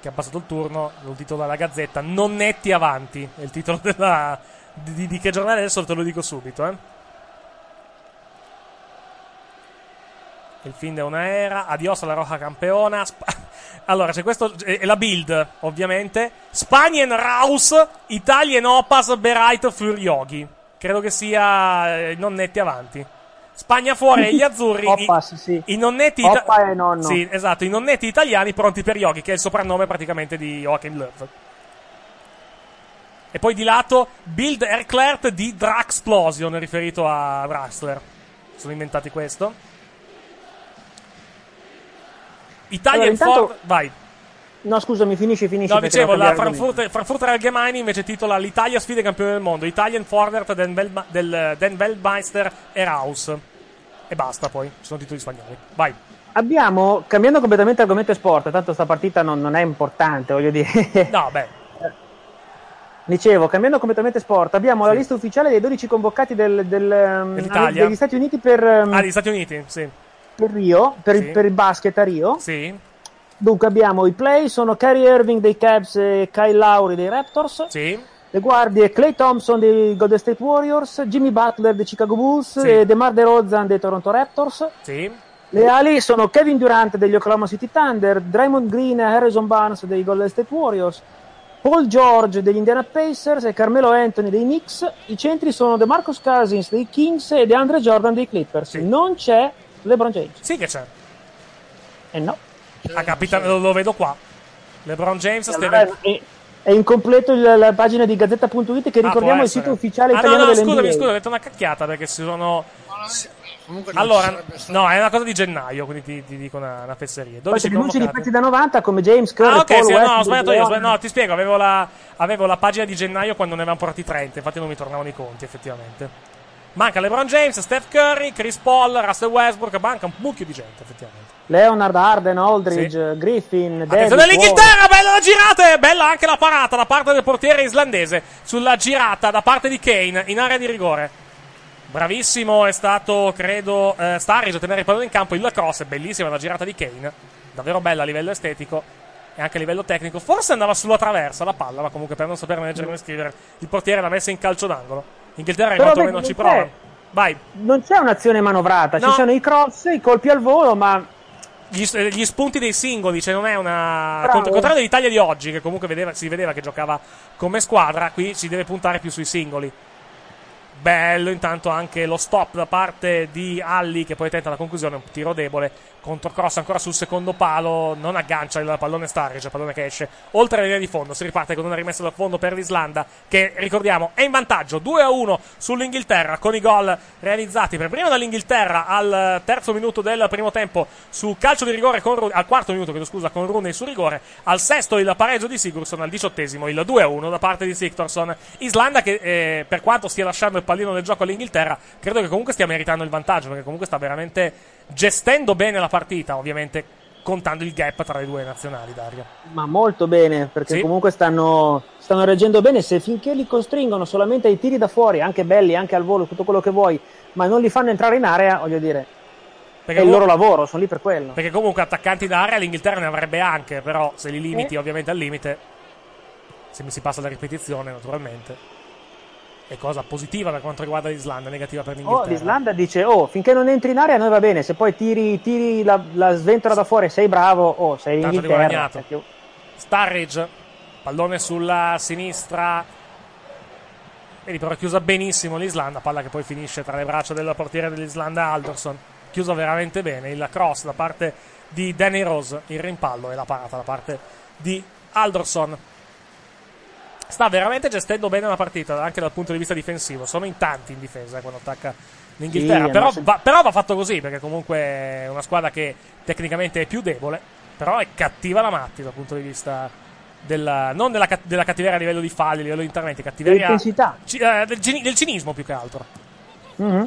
che ha passato il turno, il titolo della Gazzetta, non netti avanti, è il titolo della, di, di, di che giornale adesso te lo dico subito, eh. Il fin de una era, adios alla roja campeona, Sp- allora c'è questo, è la Bild, ovviamente, Spagna in Raus, Italia in Opas, Bereit für Yogi, credo che sia non netti avanti. Spagna fuori e gli azzurri, Oppa, i, sì, sì. i nonnetti ita- Oppa e nonno. Sì, esatto, i nonnetti italiani pronti per Yogi, che è il soprannome praticamente di Joachim Löw. E poi di lato build airclert di Draxplosion, riferito a Wrestler. Sono inventati questo. Italia allora, intanto... for... vai. No, scusami, finisci, finisci. No, dicevo, la Frankfurter, Frankfurter Allgemeine invece titola L'Italia sfida i campioni del mondo. Italian Forward den, Bel, del, den Weltmeister Eraus. E basta, poi. Ci sono titoli spagnoli. Vai. Abbiamo, cambiando completamente argomento sport, tanto sta partita non, non è importante, voglio dire. No, beh. Dicevo, cambiando completamente sport, abbiamo sì. la lista ufficiale dei dodici convocati del, del, Dell'Italia. degli Stati Uniti per... Ah, degli Stati Uniti, sì. Per Rio, per, sì. per il basket a Rio. Sì. Dunque abbiamo i play, sono Kyrie Irving dei Cavs e Kyle Lowry dei Raptors. Sì. Le guardie Klay Thompson dei Golden State Warriors, Jimmy Butler dei Chicago Bulls sì. e DeMar DeRozan dei Toronto Raptors. Sì. Le ali sono Kevin Durant degli Oklahoma City Thunder, Draymond Green e Harrison Barnes dei Golden State Warriors, Paul George degli Indiana Pacers e Carmelo Anthony dei Knicks. I centri sono DeMarcus Cousins dei Kings e DeAndre Jordan dei Clippers. Sì. Non c'è LeBron James. Sì che c'è. E eh no. Ah, capita, lo vedo qua. LeBron James allora Steven... è, è incompleto il, la pagina di Gazzetta punto it, che ricordiamo ah, è il sito ufficiale ah, italiano no, no, dell'N B A. Scusami, scusami, ho detto una cacchiata perché si sono. Comunque allora, no, è una cosa di gennaio, quindi ti, ti dico una, una fesseria. dodici luci ripeti da novanta come James Curry. Ah, ok, Paul sì, West, no, ho sbagliato io. Sbagliato, no, ti spiego, avevo la, avevo la pagina di gennaio quando ne avevamo portati trenta, infatti non mi tornavano i conti, effettivamente. Manca LeBron James, Steph Curry, Chris Paul, Russell Westbrook, manca un mucchio di gente, effettivamente. Leonard, Harden, Aldridge, sì. Griffin, Davis. Attenzione all'Inghilterra, bella la girata, bella anche la parata da parte del portiere islandese sulla girata da parte di Kane in area di rigore. Bravissimo è stato, credo, eh, Starridge a tenere il pallone in campo. Il cross è bellissima, la girata di Kane, davvero bella a livello estetico e anche a livello tecnico. Forse andava sulla traversa la palla, ma comunque per non saper leggere e scrivere il portiere l'ha messa in calcio d'angolo. Inghilterra in quanto meno ci prova. Vai. Non c'è un'azione manovrata, no. Ci sono i cross, i colpi al volo, ma... Gli, gli spunti dei singoli, cioè non è una... Bravo. Contrario dell'Italia di oggi, che comunque vedeva, si vedeva che giocava come squadra, qui si deve puntare più sui singoli. Bello intanto anche lo stop da parte di Alli, che poi tenta la conclusione, un tiro debole, controcross ancora sul secondo palo, non aggancia il pallone Starridge, il pallone che esce oltre la linea di fondo. Si riparte con una rimessa da fondo per l'Islanda, che ricordiamo è in vantaggio due a uno sull'Inghilterra, con i gol realizzati per prima dall'Inghilterra al terzo minuto del primo tempo su calcio di rigore con, al quarto minuto credo, scusa, con Rooney su rigore, al sesto il pareggio di Sigurðsson, al diciottesimo il due a uno da parte di Sigurðsson. Islanda che eh, per quanto stia lasciando il pallino del gioco all'Inghilterra, credo che comunque stia meritando il vantaggio, perché comunque sta veramente gestendo bene la partita, ovviamente contando il gap tra le due nazionali, Dario. Ma molto bene, perché sì. comunque stanno, stanno reggendo bene, se finché li costringono solamente ai tiri da fuori, anche belli, anche al volo, tutto quello che vuoi, ma non li fanno entrare in area, voglio dire, perché è il loro lavoro, sono lì per quello. Perché comunque attaccanti d'area l'Inghilterra ne avrebbe anche, però se li limiti eh. ovviamente al limite, se mi si passa la ripetizione naturalmente... È cosa positiva per quanto riguarda l'Islanda, negativa per l'Inghilterra. Oh, l'Islanda dice: oh, finché non entri in area a noi va bene, se poi tiri, tiri la, la sventola da fuori, sei bravo, oh, sei in Inghilterra. Più... Starridge, pallone sulla sinistra. Vedi, però chiusa benissimo l'Islanda, palla che poi finisce tra le braccia del portiere dell'Islanda Alderson. Chiusa veramente bene, il cross da parte di Danny Rose, il rimpallo e la parata da parte di Alderson. Sta veramente gestendo bene la partita anche dal punto di vista difensivo. Sono in tanti in difesa quando attacca l'Inghilterra, sì, però, va, però va fatto così, perché comunque è una squadra che tecnicamente è più debole, però è cattiva la matti dal punto di vista della, non della, della cattiveria a livello di falli, a livello di interventi, cattiveria ci, eh, del, del cinismo più che altro. Mm-hmm.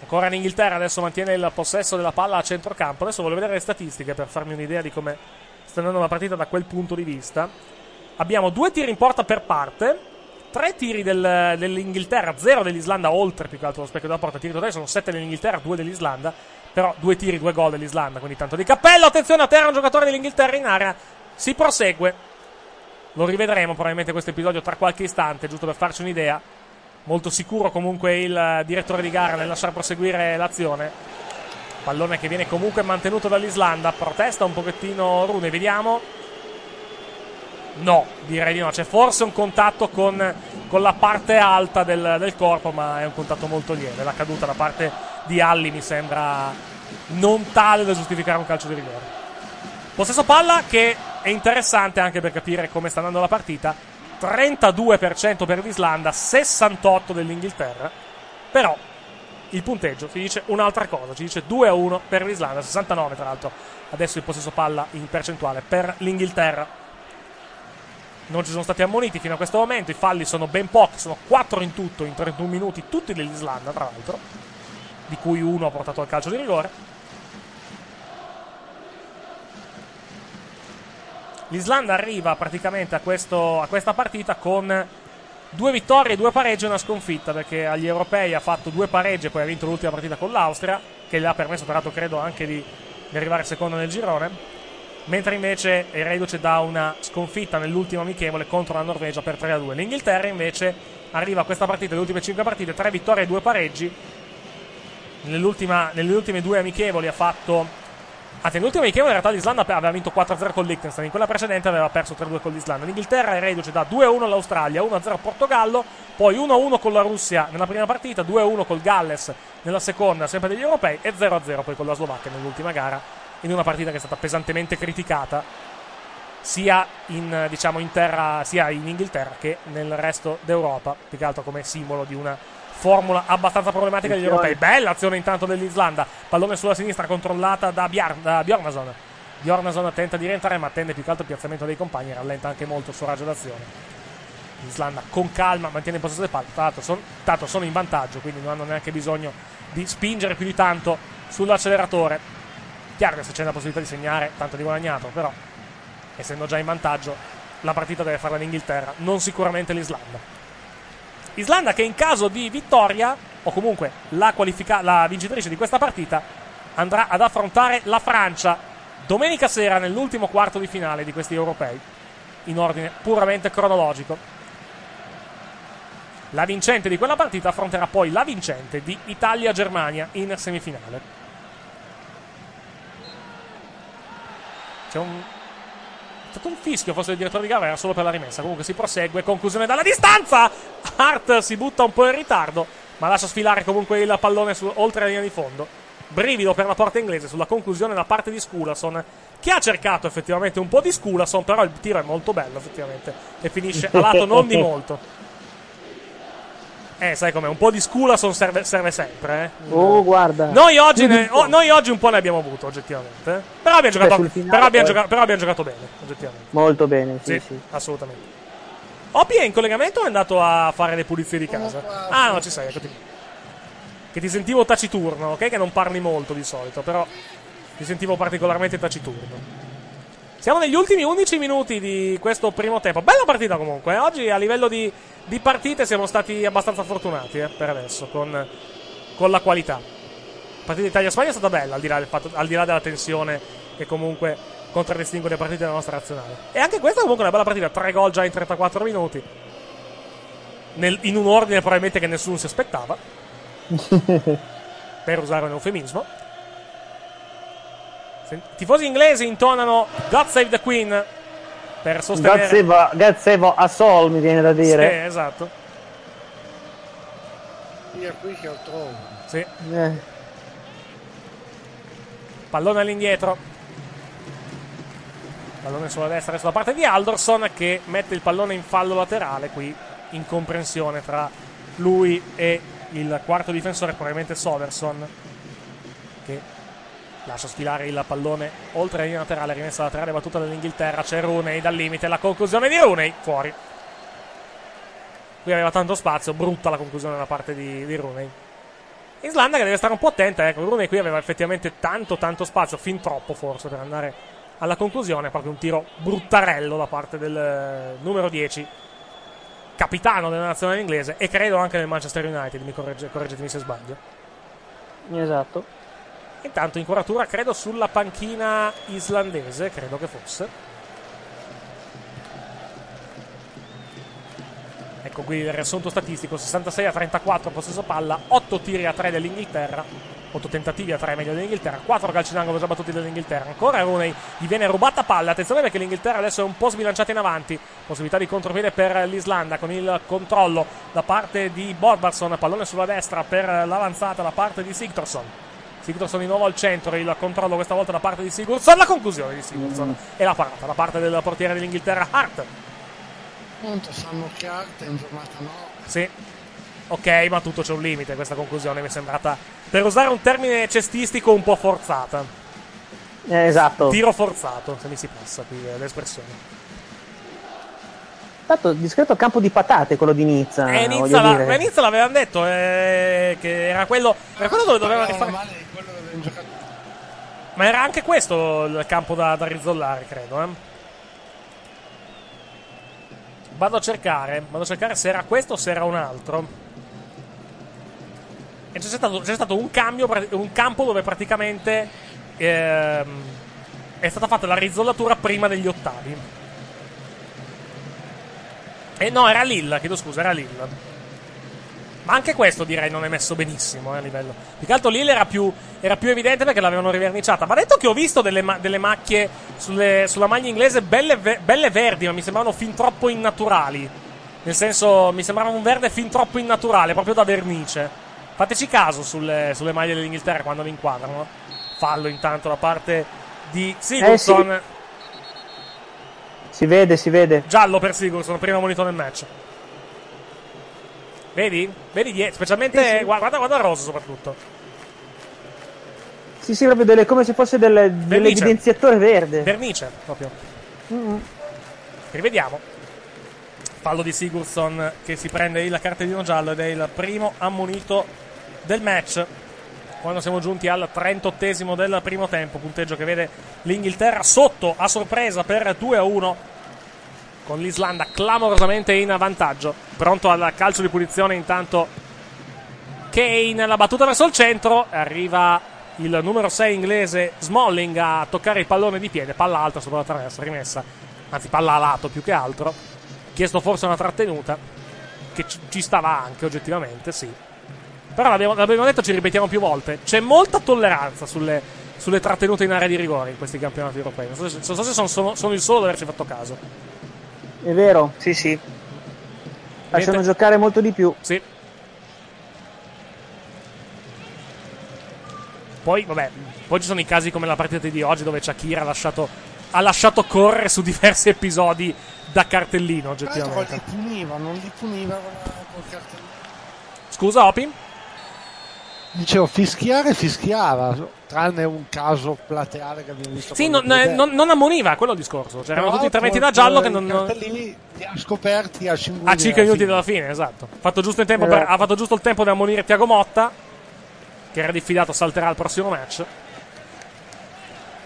Ancora in Inghilterra, adesso mantiene il possesso della palla a centrocampo. Adesso voglio vedere le statistiche per farmi un'idea di come sta andando la partita da quel punto di vista. Abbiamo due tiri in porta per parte, tre tiri del, dell'Inghilterra, zero dell'Islanda, oltre più che altro lo specchio della porta. Tiri totali sono sette dell'Inghilterra, due dell'Islanda, però due tiri, due gol dell'Islanda, quindi tanto di cappello. Attenzione, a terra un giocatore dell'Inghilterra in area, si prosegue. Lo rivedremo probabilmente questo episodio tra qualche istante, giusto per farci un'idea. Molto sicuro comunque il direttore di gara nel lasciar proseguire l'azione. Pallone che viene comunque mantenuto dall'Islanda, protesta un pochettino Rooney, vediamo. No, direi di no, c'è forse un contatto con, con la parte alta del, del corpo, ma è un contatto molto lieve. La caduta da parte di Alli mi sembra non tale da giustificare un calcio di rigore. Possesso palla che è interessante anche per capire come sta andando la partita. Trentadue per cento per l'Islanda, sessantotto per cento dell'Inghilterra, però il punteggio ci dice un'altra cosa, ci dice due a uno per l'Islanda, sessantanove tra l'altro adesso il possesso palla in percentuale per l'Inghilterra. Non ci sono stati ammoniti fino a questo momento, i falli sono ben pochi, sono quattro in tutto in trentuno minuti, tutti dell'Islanda tra l'altro, di cui uno ha portato al calcio di rigore. L'Islanda arriva praticamente a, questo, a questa partita con due vittorie, due pareggi e una sconfitta, perché agli europei ha fatto due pareggi e poi ha vinto l'ultima partita con l'Austria, che le ha permesso tra l'altro credo anche di, di arrivare secondo nel girone, mentre invece è reduce da una sconfitta nell'ultimo amichevole contro la Norvegia per tre a due. L'Inghilterra invece arriva a questa partita, le ultime cinque partite, tre vittorie e due pareggi, nell'ultima, nelle ultime due amichevoli ha fatto... Anzi, nell'ultima amichevole in realtà l'Islanda aveva vinto quattro a zero con Liechtenstein, in quella precedente aveva perso tre a due con l'Islanda. L'Inghilterra è reduce da due a uno all'Australia, uno a zero Portogallo, poi uno a uno con la Russia nella prima partita, due a uno col Galles nella seconda, sempre degli europei, e zero a zero poi con la Slovacchia nell'ultima gara, in una partita che è stata pesantemente criticata sia in, diciamo, in terra, sia in Inghilterra che nel resto d'Europa, più che altro come simbolo di una formula abbastanza problematica degli europei. Bella azione intanto dell'Islanda, pallone sulla sinistra controllata da, Bjar- da Bjarnason. Bjarnason tenta di rientrare ma attende più che altro il piazzamento dei compagni, rallenta anche molto il suo raggio d'azione. L'Islanda con calma mantiene il possesso del palo, tra l'altro, son, tanto sono in vantaggio, quindi non hanno neanche bisogno di spingere più di tanto sull'acceleratore. Chiaro che se c'è la possibilità di segnare tanto di guadagnato, però essendo già in vantaggio la partita deve farla l'Inghilterra, non sicuramente l'Islanda. Islanda che in caso di vittoria o comunque la, qualifica- la vincitrice di questa partita andrà ad affrontare la Francia domenica sera nell'ultimo quarto di finale di questi europei in ordine puramente cronologico. La vincente di quella partita affronterà poi la vincente di Italia-Germania in semifinale. C'è un... È stato un fischio, forse il direttore di gara era solo per la rimessa. Comunque si prosegue, conclusione dalla distanza, Hart si butta un po' in ritardo ma lascia sfilare comunque il pallone su, oltre la linea di fondo. Brivido per la porta inglese sulla conclusione da parte di Sigurðsson, che ha cercato effettivamente un po' di Sigurðsson, però il tiro è molto bello effettivamente e finisce a lato non di molto. Eh, sai com'è, un po' di Sigurðsson serve, serve sempre, eh. Oh, guarda. Noi oggi, ne, oh, noi oggi un po' ne abbiamo avuto, oggettivamente. Però abbiamo giocato, finale, però abbiamo gioca- però abbiamo giocato bene, oggettivamente. Molto bene, sì, sì, sì. Assolutamente. Opi è in collegamento o è andato a fare le pulizie di casa? Ah, no, ci sei, ecco. Che ti sentivo taciturno, ok? Che non parli molto di solito, però ti sentivo particolarmente taciturno. Siamo negli ultimi undici minuti di questo primo tempo. Bella partita comunque, eh? Oggi a livello di, di partite siamo stati abbastanza fortunati, eh, per adesso, con, con la qualità. La partita Italia-Spagna è stata bella, al di là del fatto, al di là della tensione che comunque contraddistingue le partite della nostra nazionale. E anche questa è comunque una bella partita, tre gol già in trentaquattro minuti, Nel, in un ordine probabilmente che nessuno si aspettava, per usare un eufemismo. Tifosi inglesi intonano God Save the Queen per sostenere God Save, God save a Soul, mi viene da dire. Sì, esatto. Io qui che ho trovato. Sì. Eh. Pallone all'indietro. Pallone sulla destra e sulla parte di Alderson, che mette il pallone in fallo laterale, qui incomprensione tra lui e il quarto difensore, probabilmente Soverson, che lascia sfilare il pallone oltre la linea laterale, rimessa laterale battuta dall'Inghilterra, c'è Rooney dal limite, la conclusione di Rooney fuori. Qui aveva tanto spazio, brutta la conclusione da parte di, di Rooney. Islanda che deve stare un po' attenta, ecco, eh. Rooney qui aveva effettivamente tanto tanto spazio, fin troppo forse per andare alla conclusione, proprio un tiro bruttarello da parte del numero dieci, capitano della nazionale inglese e credo anche del Manchester United, mi corregge, correggetemi se sbaglio. Esatto. Intanto incoratura credo sulla panchina islandese, credo che fosse. Ecco qui il riassunto statistico, sessantasei a trentaquattro possesso palla, otto tiri a tre dell'Inghilterra, otto tentativi a tre meglio dell'Inghilterra, quattro calci d'angolo già battuti dall'Inghilterra. Ancora Rooney, gli viene rubata palla, attenzione perché l'Inghilterra adesso è un po' sbilanciata in avanti, possibilità di contropiede per l'Islanda con il controllo da parte di Borvarsson, pallone sulla destra per l'avanzata da parte di Sigurðsson. Sigurðsson di nuovo al centro, il controllo questa volta da parte di Sigurðsson, la conclusione di Sigurðsson mm. e la parata da parte del portiere dell'Inghilterra Hart. Punto, sanno che Hart è in giornata no. Sì, ok, ma tutto c'è un limite. Questa conclusione mi è sembrata, per usare un termine cestistico, un po' forzata. Eh, esatto. Tiro forzato, se mi si passa qui l'espressione. Tanto discreto campo di patate quello di Nizza. Eh, Nizza, la, Nizza l'avevano detto eh, che era quello, era quello dove dovevano rifare. Ma era anche questo il campo da, da rizzollare, credo. Eh. Vado a cercare, vado a cercare se era questo o se era un altro. E c'è stato, c'è stato un cambio, un campo dove praticamente eh, è stata fatta la rizzollatura prima degli ottavi. Eh no, era Lilla, chiedo scusa, era Lilla. Ma anche questo direi non è messo benissimo eh, a livello. Più che altro Lilla era più, era più evidente perché l'avevano riverniciata. Ma detto che ho visto delle, ma- delle macchie sulle, sulla maglia inglese belle, ve- belle verdi, ma mi sembravano fin troppo innaturali. Nel senso, mi sembrava un verde fin troppo innaturale, proprio da vernice. Fateci caso sulle, sulle maglie dell'Inghilterra quando le inquadrano. Fallo intanto da parte di Sigurðsson. Eh sì. Si vede, si vede. Giallo per Sigurðsson, prima monito nel match. Vedi? Vedi dietro, specialmente... Sì, sì. Guarda, guarda il rosso soprattutto. Sì, sì, proprio delle, come se fosse del, dell'evidenziatore verde. Vernice, proprio. Mm-hmm. Rivediamo. Fallo di Sigurðsson che si prende il cartellino giallo ed è il primo ammonito del match. Quando siamo giunti al trentottesimo del primo tempo, punteggio che vede l'Inghilterra sotto a sorpresa per due a uno con l'Islanda clamorosamente in vantaggio. Pronto al calcio di punizione intanto Kane, la battuta verso il centro, arriva il numero sei inglese Smalling a toccare il pallone di piede, palla alta sopra la traversa, rimessa, anzi palla a lato più che altro, chiesto forse una trattenuta che ci stava anche oggettivamente, sì. Però l'abbiamo, l'abbiamo detto, ci ripetiamo più volte, c'è molta tolleranza sulle, sulle trattenute in area di rigore in questi campionati europei. Non so se, non so se sono, sono, sono il solo ad averci fatto caso. È vero, sì sì. Lasciano Vente. giocare molto di più. Sì. Poi, vabbè, poi ci sono i casi come la partita di oggi dove Çakır ha lasciato, ha lasciato correre su diversi episodi da cartellino, oggettivamente. Però li puniva, non li puniva col cartellino. Scusa, Opi? Dicevo, fischiare fischiava, tranne un caso plateale che abbiamo visto. Sì, non, non, non ammoniva, quello il discorso. C'erano no, tutti interventi da giallo che non... I cartellini li ha scoperti a cinque minuti. A cinque minuti dalla fine, esatto. Fatto giusto in tempo per, ha fatto giusto il tempo di ammonire Thiago Motta, che era diffidato, salterà al prossimo match.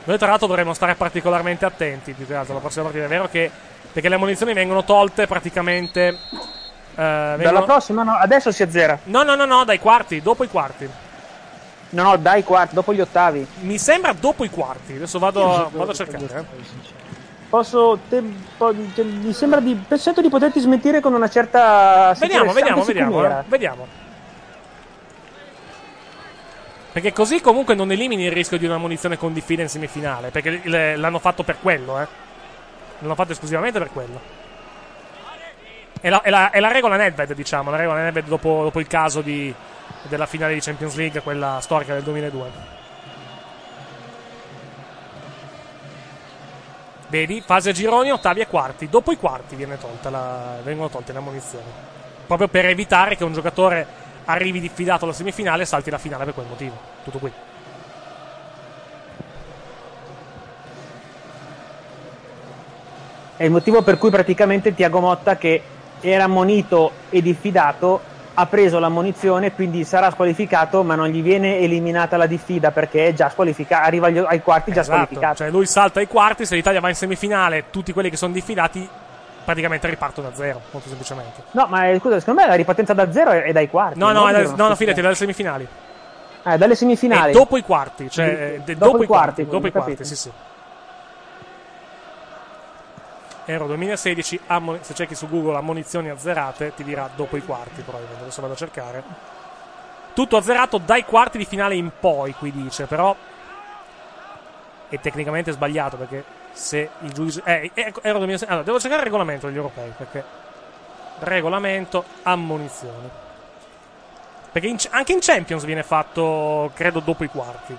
Noi tra l'altro dovremmo stare particolarmente attenti, più che altro, alla prossima partita. È vero che... perché le ammonizioni vengono tolte praticamente... Uh, dalla prossima no, adesso si azzera. No, no, no, no, dai quarti, dopo i quarti. No, no, dai quarti, dopo gli ottavi. Mi sembra dopo i quarti, adesso vado, vado a cercare. Posso, te, po, te, mi sembra di, pensato di poterti smentire con una certa... Vediamo, vediamo, vediamo, eh, vediamo. Perché così comunque non elimini il rischio di una munizione con diffida in semifinale, perché le, l'hanno fatto per quello, eh. L'hanno fatto esclusivamente per quello. È la, è, la, è la regola Nedved, diciamo, la regola Nedved dopo, dopo il caso di, della finale di Champions League, quella storica del duemiladue. Vedi, fase a gironi, ottavi e quarti. Dopo i quarti viene tolta la, vengono tolte le ammonizioni, proprio per evitare che un giocatore arrivi diffidato alla semifinale e salti la finale per quel motivo. Tutto qui. È il motivo per cui praticamente Thiago Motta, che era ammonito e diffidato, ha preso l'ammonizione, quindi sarà squalificato, ma non gli viene eliminata la diffida perché è già squalificato, arriva agli, ai quarti già esatto. squalificato. Cioè lui salta ai quarti, se l'Italia va in semifinale tutti quelli che sono diffidati praticamente ripartono da zero, molto semplicemente. No, ma eh, scusa, secondo me la ripartenza da zero è, è dai quarti. No, no, è da, no, no, fidati, è dalle semifinali. Ah, è dalle semifinali. E dopo i quarti, cioè dopo, dopo i quarti, quarti dopo i quarti, sì, sì. Euro duemilasedici, ammoni- se cerchi su Google ammonizioni azzerate ti dirà dopo i quarti probabilmente, adesso vado a cercare. Tutto azzerato dai quarti di finale in poi, qui dice, però è tecnicamente sbagliato perché se il giudice... Eh, Euro duemilasedici... Allora, devo cercare il regolamento degli europei perché... Regolamento, ammonizioni. Perché in, anche in Champions viene fatto, credo, dopo i quarti.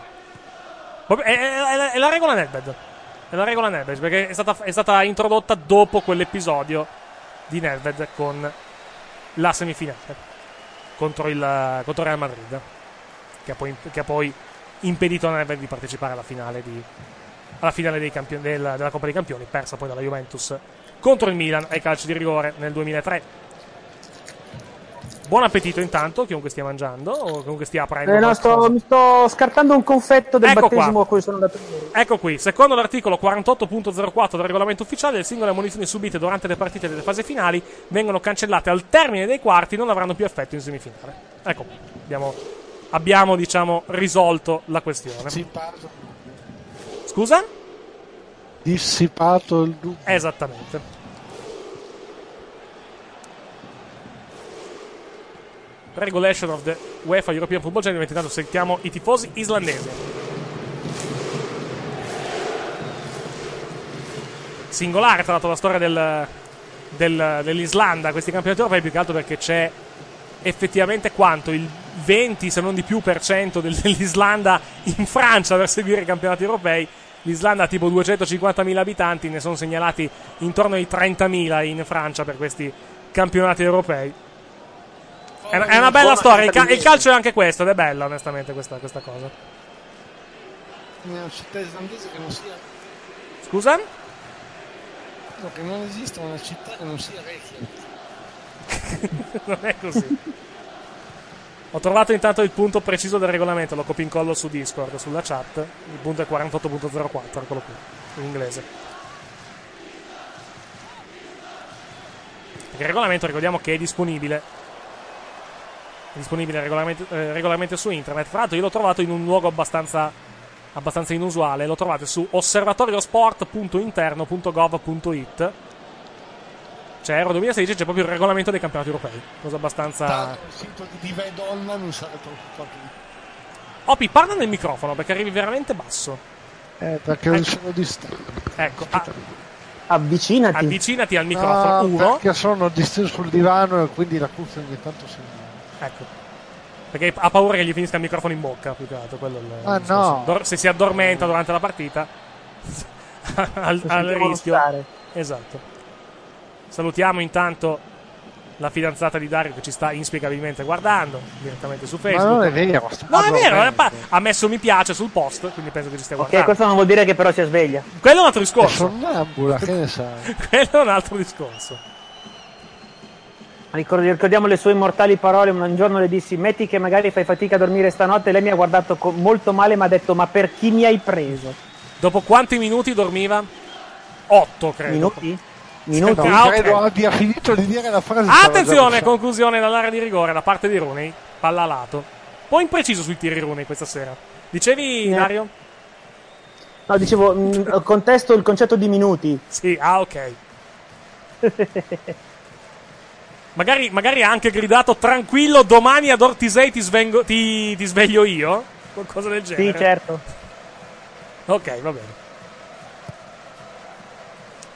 È, è, è, è la regola Nedved. È la regola Nedved, perché è stata, è stata introdotta dopo quell'episodio di Nedved con la semifinale contro il, contro Real Madrid, che ha poi, che ha poi impedito a Nedved di partecipare alla finale di, alla finale dei campioni, del, della Coppa dei Campioni, persa poi dalla Juventus contro il Milan ai calci di rigore nel duemilatré. Buon appetito intanto, chiunque stia mangiando o chiunque stia aprendo. Eh, no, sto, mi sto scartando un confetto del ecco battesimo qua. A cui sono andato. Ecco qui, secondo l'articolo quarantotto punto zero quattro del regolamento ufficiale, le singole ammonizioni subite durante le partite delle fasi finali vengono cancellate al termine dei quarti, non avranno più effetto in semifinale. Ecco, abbiamo, abbiamo diciamo risolto la questione. Dissipato. Scusa? Dissipato il dubbio. Esattamente. Regulation of the UEFA European Football Championship. Intanto sentiamo i tifosi islandesi. Singolare tra l'altro la storia del, del, dell'Islanda, questi campionati europei, più che altro perché c'è effettivamente quanto il venti se non di più per cento dell'Islanda in Francia per seguire i campionati europei. L'Islanda ha tipo duecentocinquantamila abitanti, ne sono segnalati intorno ai trentamila in Francia per questi campionati europei. È una bella storia, il, cal- il calcio è anche questo, ed è bella onestamente questa, questa cosa. Una città islandese che non sia... Scusa? No, che non esista una città che non sia vecchia. Non è così. Ho trovato intanto il punto preciso del regolamento, lo copio in collo su Discord, sulla chat. Il punto è quarantotto punto zero quattro, eccolo qui, in inglese. Il regolamento, ricordiamo che è disponibile... disponibile regolarmente, eh, regolarmente su internet. Fra l'altro io l'ho trovato in un luogo abbastanza abbastanza inusuale, lo trovate su osservatoriosport punto interno punto gov punto it. C'è Euro duemilasedici, c'è proprio il regolamento dei campionati europei, cosa abbastanza... Il sito di Diva e Donna non sarà troppo... Opi, parla nel microfono perché arrivi veramente basso. Eh, perché non sono distratto. Ecco, ah, avvicinati avvicinati al microfono. No, uno, perché sono disteso sul divano e quindi la cuffia ogni tanto sembra... Ecco, perché ha paura che gli finisca il microfono in bocca, più che altro, quello è ah, no. Dor- se si addormenta durante la partita al, al rischio mostrare. Esatto. Salutiamo intanto la fidanzata di Dario che ci sta inspiegabilmente guardando direttamente su Facebook. Ma non è vero, no, è vero, ha messo mi piace sul post, quindi penso che ci stia guardando. Ok, questo non vuol dire che però sia sveglia. Quello è un altro discorso. È sonnambula, che ne sai. Quello è un altro discorso. Ricordiamo le sue immortali parole. Un giorno le dissi: metti che magari fai fatica a dormire stanotte. Lei mi ha guardato co- molto male, ma ha detto: ma per chi mi hai preso? Dopo quanti minuti dormiva? Otto, credo. Minuti? Minuti? Sì, no, ah, credo okay. Abbia finito di dire la frase. Attenzione, conclusione dall'area di rigore da parte di Rooney. Palla lato. Un po' impreciso sui tiri Rooney questa sera. Dicevi, no. Dario? No, dicevo, mh, contesto il concetto di minuti. Sì, ah, ok. Magari, magari ha anche gridato tranquillo, domani ad Ortisei ti, svengo, ti, ti sveglio io, qualcosa del genere. Sì, certo. Ok, va bene.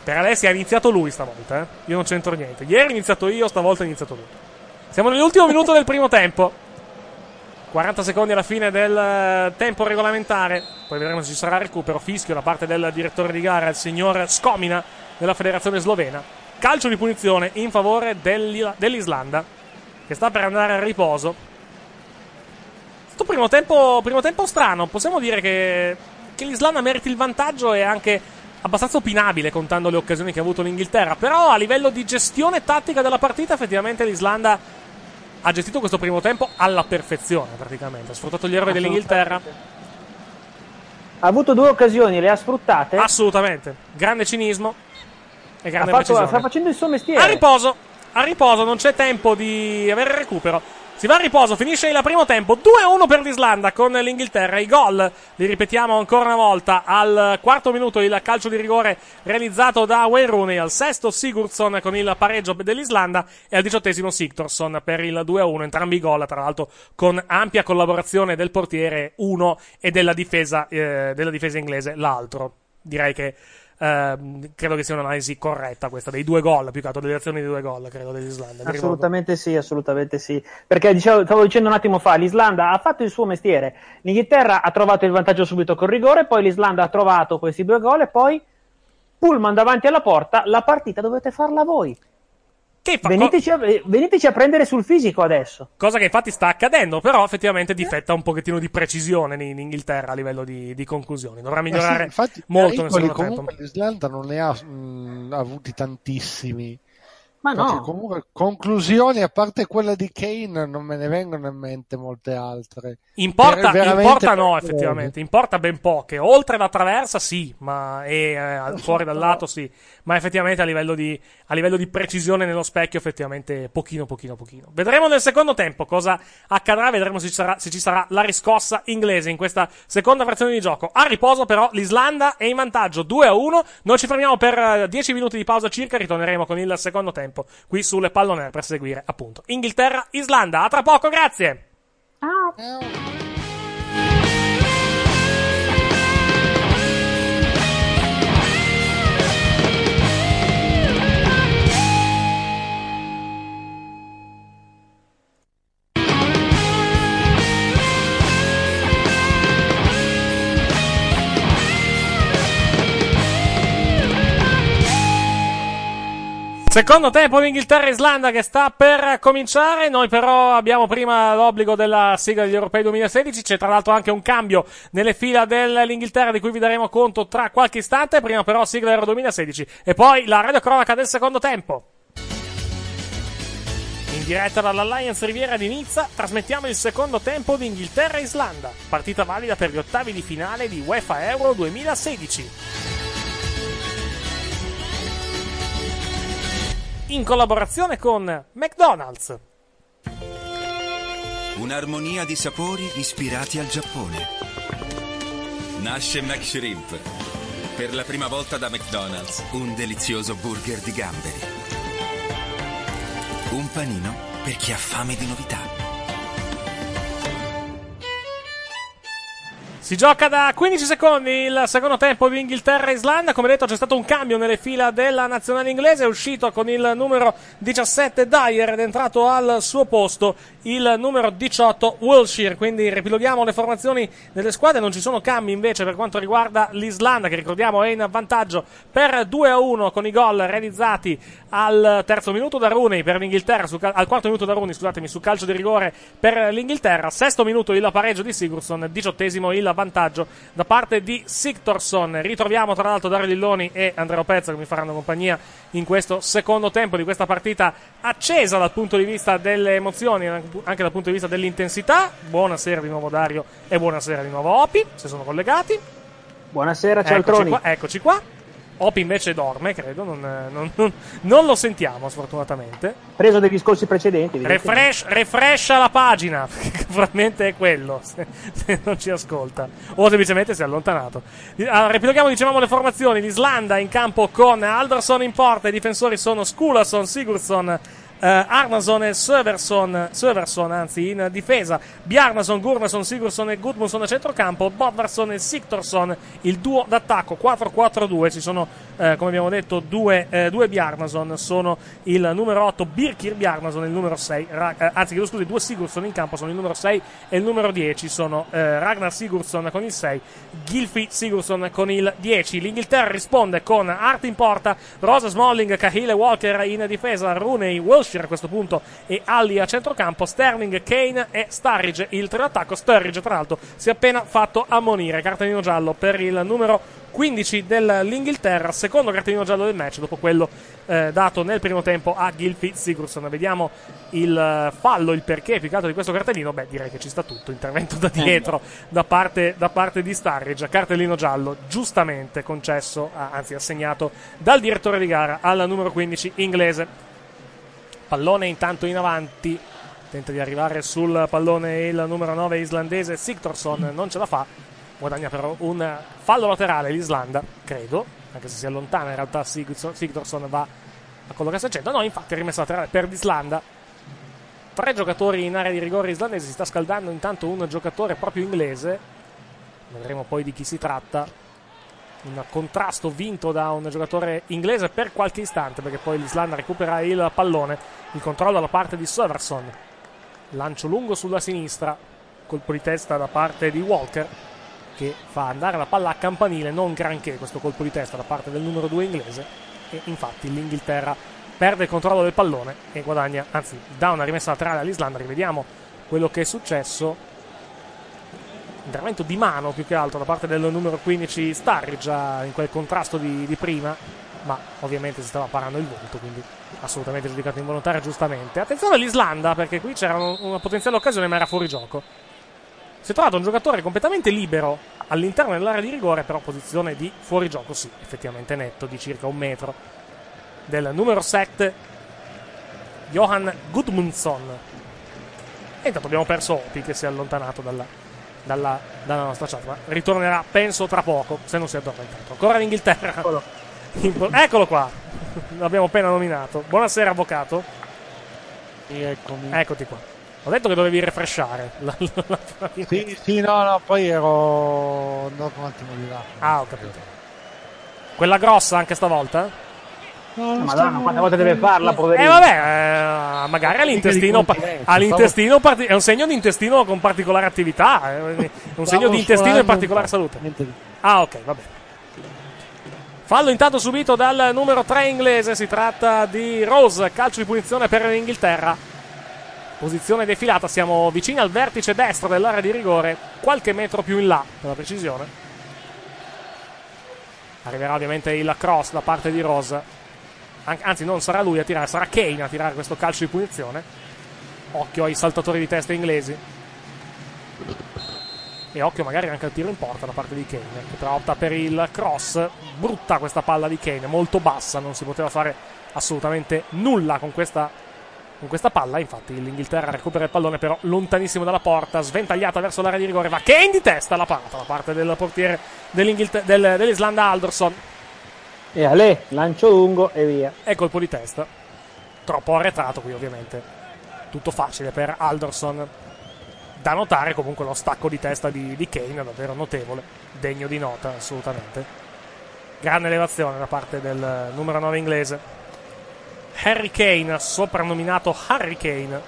Per Alessia ha iniziato lui stavolta, eh? Io non c'entro niente. Ieri ho iniziato io, stavolta ho iniziato lui. Siamo nell'ultimo minuto del primo tempo. quaranta secondi alla fine del tempo regolamentare. Poi vedremo se ci sarà recupero. Fischio da parte del direttore di gara, il signor Skomina della federazione slovena. Calcio di punizione in favore dell'Islanda, che sta per andare a riposo. Questo primo tempo, primo tempo strano. Possiamo dire che, che l'Islanda meriti il vantaggio e anche abbastanza opinabile, contando le occasioni che ha avuto l'Inghilterra. Però a livello di gestione tattica della partita, effettivamente l'Islanda ha gestito questo primo tempo alla perfezione, praticamente. Ha sfruttato gli errori dell'Inghilterra. Ha avuto due occasioni, le ha sfruttate. Assolutamente. Grande cinismo. E grande fatto, sta facendo il suo mestiere. A riposo, a riposo, non c'è tempo di avere recupero. Si va a riposo, finisce il primo tempo due a uno per l'Islanda con l'Inghilterra. I gol, li ripetiamo ancora una volta. Al quarto minuto il calcio di rigore realizzato da Wayne Rooney. Al sesto Sigurðsson con il pareggio dell'Islanda. E al diciottesimo Sigurðsson per il due a uno. Entrambi i gol, tra l'altro, con ampia collaborazione del portiere uno e della difesa, eh, della difesa inglese l'altro. Direi che ehm, credo che sia un'analisi corretta questa dei due gol, più che altro delle azioni dei due gol, credo, dell'Islanda. Assolutamente sì, assolutamente sì, perché dicevo, stavo dicendo un attimo fa, l'Islanda ha fatto il suo mestiere, l'Inghilterra ha trovato il vantaggio subito col rigore, poi l'Islanda ha trovato questi due gol e poi Pullman davanti alla porta, la partita dovete farla voi. Che fa- veniteci, a, veniteci a prendere sul fisico adesso, cosa che infatti sta accadendo, però effettivamente difetta un pochettino di precisione in Inghilterra a livello di, di conclusioni, dovrà migliorare. Sì, infatti, molto nel secondo tempo l'Islanda non ne ha mh, avuti tantissimi, ma no, comunque conclusioni a parte quella di Kane non me ne vengono in mente molte altre in porta, in porta no poche. Effettivamente in porta ben poche, oltre la traversa sì, ma e, eh, fuori dal lato sì, ma effettivamente a livello di a livello di precisione nello specchio effettivamente pochino pochino pochino. Vedremo nel secondo tempo cosa accadrà, vedremo se ci sarà, se ci sarà la riscossa inglese in questa seconda frazione di gioco. A riposo però l'Islanda è in vantaggio due a uno. Noi ci fermiamo per dieci minuti di pausa circa, ritorneremo con il secondo tempo qui sulle Pallonere per seguire appunto Inghilterra-Islanda. A tra poco, grazie. Ciao. Secondo tempo di Inghilterra-Islanda che sta per cominciare, noi però abbiamo prima l'obbligo della sigla degli Europei duemilasedici, c'è tra l'altro anche un cambio nelle fila dell'Inghilterra di cui vi daremo conto tra qualche istante, prima però sigla Euro duemilasedici e poi la radiocronaca del secondo tempo. In diretta dall'Alliance Riviera di Nizza trasmettiamo il secondo tempo di Inghilterra-Islanda, partita valida per gli ottavi di finale di UEFA Euro duemilasedici. In collaborazione con McDonald's. Un'armonia di sapori ispirati al Giappone. Nasce McShrimp. Per la prima volta da McDonald's, un delizioso burger di gamberi. Un panino per chi ha fame di novità. Si gioca da quindici secondi il secondo tempo di Inghilterra-Islanda. Come detto c'è stato un cambio nelle fila della nazionale inglese, è uscito con il numero diciassette Dyer ed è entrato al suo posto il numero diciotto Wilshere. Quindi ripiloghiamo le formazioni delle squadre, non ci sono cambi invece per quanto riguarda l'Islanda, che ricordiamo è in vantaggio per due a uno con i gol realizzati al terzo minuto da Rooney per l'Inghilterra, su cal- al quarto minuto da Rooney scusatemi, su calcio di rigore per l'Inghilterra, sesto minuto il pareggio di Sigurðsson, diciottesimo il vantaggio da parte di Sigurðsson. Ritroviamo tra l'altro Dario Lilloni e Andrea Pezza che mi faranno compagnia in questo secondo tempo di questa partita accesa dal punto di vista delle emozioni, anche dal punto di vista dell'intensità. Buonasera di nuovo Dario e buonasera di nuovo Opi, se sono collegati. Buonasera Cialtroni. Eccoci qua, eccoci qua. Opi invece dorme, credo, non, non, non, non lo sentiamo sfortunatamente. Preso dei discorsi precedenti. Refresh, refresha la pagina, perché probabilmente è quello, se, se non ci ascolta. O semplicemente si è allontanato. Allora, ripiloghiamo, dicevamo, le formazioni. L'Islanda in campo con Alderson in porta, i difensori sono Skulason, Sigurðsson, Uh, Arnason e Söverson, Söverson anzi in difesa, Bjarnason, Gurnason, Sigurðsson e Gudmundsson a centrocampo, Bodvarsson e Sigtorsson il duo d'attacco. Quattro quattro due, ci sono uh, come abbiamo detto due, uh, due Bjarnason, sono il numero otto Birkir Bjarnason e il numero sei ra- uh, anzi chiedo scusi, due Sigurðsson in campo sono il numero sei e il numero dieci, sono uh, Ragnar Sigurðsson con il sei, Gylfi Sigurðsson con il dieci. L'Inghilterra risponde con Hart in porta, Rosa, Smalling, Cahill e Walker in difesa, Rooney, Wilson a questo punto e Alli a centrocampo, Sterling, Kane e Sturridge il trio d'attacco. Sturridge tra l'altro si è appena fatto ammonire, cartellino giallo per il numero quindici dell'Inghilterra, secondo cartellino giallo del match dopo quello eh, dato nel primo tempo a Gylfi Sigurðsson. Vediamo il fallo, il perché più che altro di questo cartellino. Beh, direi che ci sta tutto, intervento da dietro da parte, da parte di Sturridge, cartellino giallo giustamente concesso, a, anzi assegnato dal direttore di gara al numero quindici inglese. Pallone intanto in avanti, tenta di arrivare sul pallone il numero nove islandese Sigtorsson, non ce la fa, guadagna però un fallo laterale l'Islanda, credo, anche se si allontana in realtà Sigtorsson, va a collocarsi al centro, no, infatti rimessa laterale per l'Islanda, tre giocatori in area di rigore islandese, si sta scaldando intanto un giocatore proprio inglese, vedremo poi di chi si tratta. un contrasto vinto da un giocatore inglese per qualche istante, perché poi l'Islanda recupera il pallone, il controllo da parte di Sörensen, lancio lungo sulla sinistra, colpo di testa da parte di Walker che fa andare la palla a campanile, non granché questo colpo di testa da parte del numero due inglese, e infatti l'Inghilterra perde il controllo del pallone e guadagna, anzi dà una rimessa laterale all'Islanda. Rivediamo quello che è successo. Intervento di mano più che altro da parte del numero quindici Sturridge in quel contrasto di, di prima, ma ovviamente si stava parando il volto, quindi assolutamente giudicato involontario, giustamente. Attenzione all'Islanda, perché qui c'era un, una potenziale occasione ma era fuori gioco. Si è trovato un giocatore completamente libero all'interno dell'area di rigore, però posizione di fuori gioco, sì, effettivamente netto, di circa un metro, del numero sette Johan Gudmundsson. E intanto abbiamo perso Opi, che si è allontanato dalla Dalla, dalla nostra chat, ma ritornerà penso tra poco, se non si addormenta. Ancora l'Inghilterra, eccolo, eccolo qua. L'abbiamo appena nominato. Buonasera avvocato. Eccomi. Eccoti qua. Ho detto che dovevi refreshare la, la, la, la sì, sì, no, no, poi ero andato un attimo di là. Ah, ho capito. Quella grossa anche stavolta? No, no, Madonna, quante volte deve farla, poverino. Eh vabbè, eh, magari all'intestino, all'intestino parti- è un segno di intestino con particolare attività, è un Stavo segno di intestino e particolare salute. Ah, ok, va bene. Fallo intanto subito dal numero tre inglese, si tratta di Rose, calcio di punizione per l'Inghilterra. Posizione defilata, siamo vicini al vertice destro dell'area di rigore, qualche metro più in là, per la precisione. Arriverà ovviamente il cross da parte di Rose. Anzi, non sarà lui a tirare, sarà Kane a tirare questo calcio di punizione. Occhio ai saltatori di testa inglesi. E occhio magari anche al tiro in porta da parte di Kane, che però opta per il cross. Brutta questa palla di Kane, molto bassa, non si poteva fare assolutamente nulla con questa, con questa palla. Infatti l'Inghilterra recupera il pallone, però lontanissimo dalla porta, sventagliata verso l'area di rigore. Va Kane di testa, la parata da parte del portiere dell'Inghilter- del, dell'Islanda Alderson. E Ale, lancio lungo e via. E colpo di testa. Troppo arretrato qui ovviamente. Tutto facile per Alderson. Da notare comunque lo stacco di testa di, di Kane, davvero notevole. Degno di nota, assolutamente. Grande elevazione da parte del numero nove inglese. Harry Kane, soprannominato Harry Kane.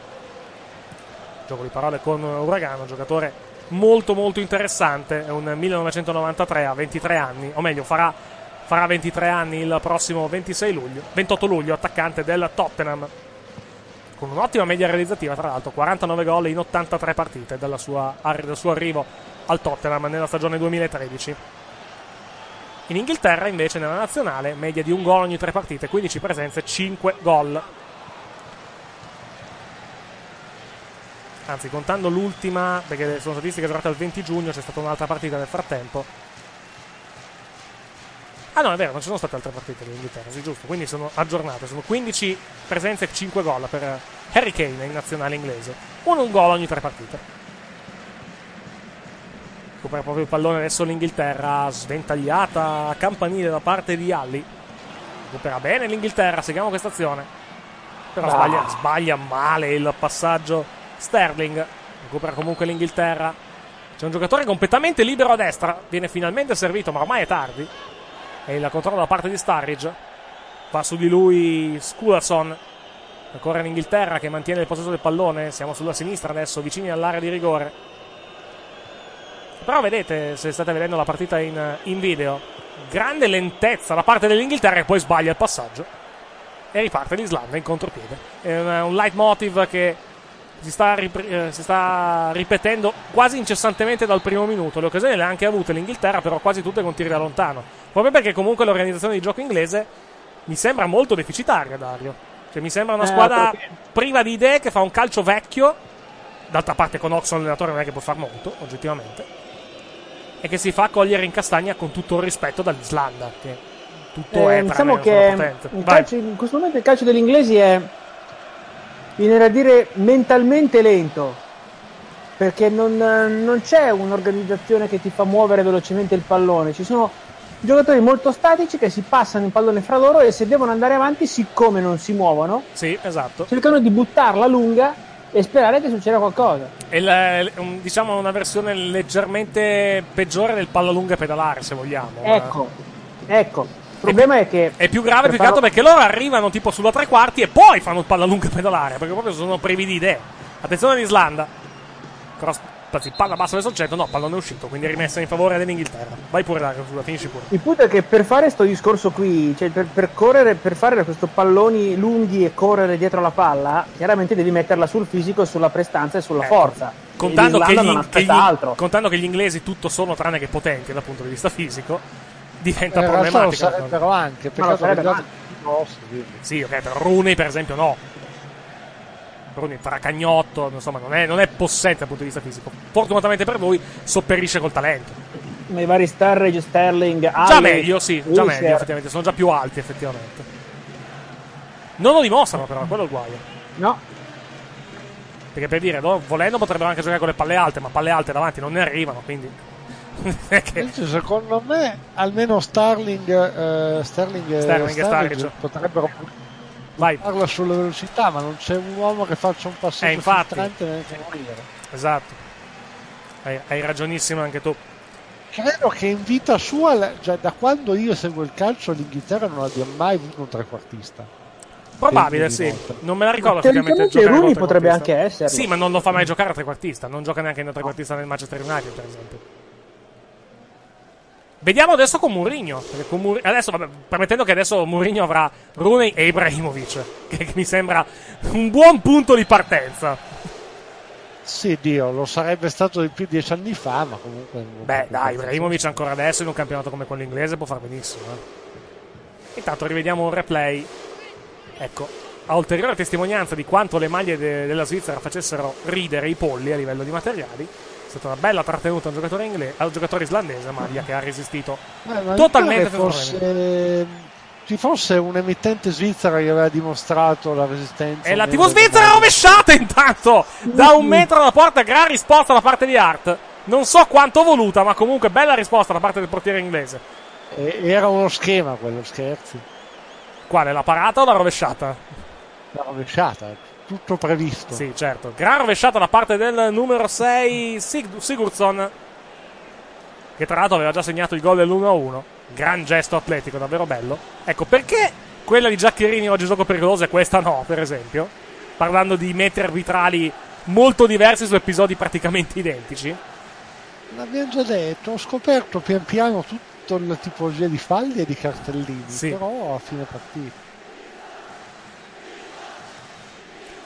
Gioco di parole con Uragano, giocatore molto molto interessante. È un millenovecentonovantatré, ha ventitré anni, o meglio farà... Farà ventitré anni il prossimo ventisei luglio, ventotto luglio, attaccante del Tottenham. Con un'ottima media realizzativa, tra l'altro, quarantanove gol in ottantatré partite dalla sua, dal suo arrivo al Tottenham nella stagione duemilatredici. In Inghilterra, invece, nella nazionale, media di un gol ogni tre partite, quindici presenze, cinque gol. Anzi, contando l'ultima, perché sono statistiche giocate al venti giugno, c'è stata un'altra partita nel frattempo. Ah no, è vero, non ci sono state altre partite dell'Inghilterra, sì, giusto, quindi sono aggiornate, sono quindici presenze e cinque gol per Harry Kane in nazionale inglese, uno un gol ogni tre partite. Recupera proprio il pallone adesso l'Inghilterra, sventagliata a campanile da parte di Alli. Recupera bene l'Inghilterra, seguiamo questa azione, però no. sbaglia, sbaglia male il passaggio Sterling. Recupera comunque l'Inghilterra, c'è un giocatore completamente libero a destra, viene finalmente servito ma ormai è tardi. E il controllo da parte di Sturridge, va su di lui Sigurðsson, ancora in Inghilterra che mantiene il possesso del pallone. Siamo sulla sinistra adesso, vicini all'area di rigore, però vedete, se state vedendo la partita in, in video, grande lentezza da parte dell'Inghilterra che poi sbaglia il passaggio e riparte l'Islanda in contropiede. È un, un leitmotiv che si sta, ripre- si sta ripetendo quasi incessantemente dal primo minuto. Le occasioni le ha anche avute l'Inghilterra, però quasi tutte con tiri da lontano, proprio perché comunque l'organizzazione di gioco inglese mi sembra molto deficitaria, Dario. Cioè mi sembra una squadra eh, priva di idee, che fa un calcio vecchio, d'altra parte con Oxon allenatore non è che può far molto oggettivamente, e che si fa cogliere in castagna con tutto il rispetto dall'Islanda, che tutto eh, è diciamo che il calcio, in questo momento il calcio degli inglesi è, viene da dire, mentalmente lento, perché non, non c'è un'organizzazione che ti fa muovere velocemente il pallone, ci sono giocatori molto statici che si passano il pallone fra loro e se devono andare avanti, siccome non si muovono, sì, esatto, cercano di buttarla lunga e sperare che succeda qualcosa. È la, diciamo una versione leggermente peggiore del pallalunga pedalare, se vogliamo. Ecco, ecco. Il problema è, è che è più grave più che altro perché loro arrivano tipo sulla tre quarti e poi fanno il pallalunga pedalare, perché proprio sono privi di idee. Attenzione all'Islanda. Cross, palla bassa verso il centro, no, pallone è uscito, quindi è rimessa in favore dell'Inghilterra. Vai pure, Dario, finisci pure. Il punto è che per fare sto discorso qui, cioè per, per correre, per fare questo palloni lunghi e correre dietro la palla, chiaramente devi metterla sul fisico, sulla prestanza e sulla eh, forza. Contando che, gli, che gli, altro. contando che gli inglesi tutto sono tranne che potenti dal punto di vista fisico, diventa eh, problematico. Però anche, però sarebbero nostri. Sì, ok, per Rooney per esempio no. Rooney paracagnotto, insomma, non è, non è possente dal punto di vista fisico. Fortunatamente per voi sopperisce col talento. Ma i vari Sterling, Sterling, Alli, già meglio, sì, Walker. Già meglio, effettivamente, sono già più alti, effettivamente. Non lo dimostrano però, quello è il guaio. No. Perché per dire, no, volendo potrebbero anche giocare con le palle alte, ma palle alte davanti non ne arrivano, quindi che... secondo me almeno Sterling, eh, Sterling, Sterling e Sturridge potrebbero Vai. Parla sulla velocità, ma non c'è un uomo che faccia un passaggio eh, filtrante neanche morire. Esatto, hai, hai ragionissimo anche tu. Credo che in vita sua, già da quando io seguo il calcio, l'Inghilterra non abbia mai avuto un trequartista. Probabile, sì. Volta. Non me la ricordo effettivamente. Giocare potrebbe anche essere. Sì, ma non lo fa mai giocare a trequartista. Non gioca neanche in trequartista nel Manchester United, per esempio. Vediamo adesso con Mourinho. Con Mur- adesso, vabbè, permettendo che adesso Mourinho avrà Rooney e Ibrahimovic, che, che mi sembra un buon punto di partenza. Sì, Dio, lo sarebbe stato di più dieci anni fa, ma comunque. Beh, dai, Ibrahimovic ancora adesso in un campionato come quello inglese può far benissimo. Eh. Intanto rivediamo un replay. Ecco, a ulteriore testimonianza di quanto le maglie de- della Svizzera facessero ridere i polli a livello di materiali. È stata una bella trattenuta a un giocatore, inglese, a un giocatore islandese, Maglia, che ha resistito eh, totalmente. Fosse, ci fosse un emittente svizzera che aveva dimostrato la resistenza. E la tivù svizzera rovesciata intanto da un metro dalla porta, gran risposta da parte di Hart. Non so quanto voluta, ma comunque bella risposta da parte del portiere inglese. E, era uno schema quello, scherzi. Quale, la parata o la rovesciata? La rovesciata. Tutto previsto. Sì, certo. Gran rovesciata da parte del numero sei Sig- Sigurðsson, che tra l'altro aveva già segnato il gol dell'uno a uno. Gran gesto atletico, davvero bello. Ecco, perché quella di Giaccherini oggi gioco pericoloso e questa no, per esempio? Parlando di metri arbitrali molto diversi su episodi praticamente identici. L'abbiamo già detto, ho scoperto pian piano tutta la tipologia di falli e di cartellini, sì. Però a fine partita.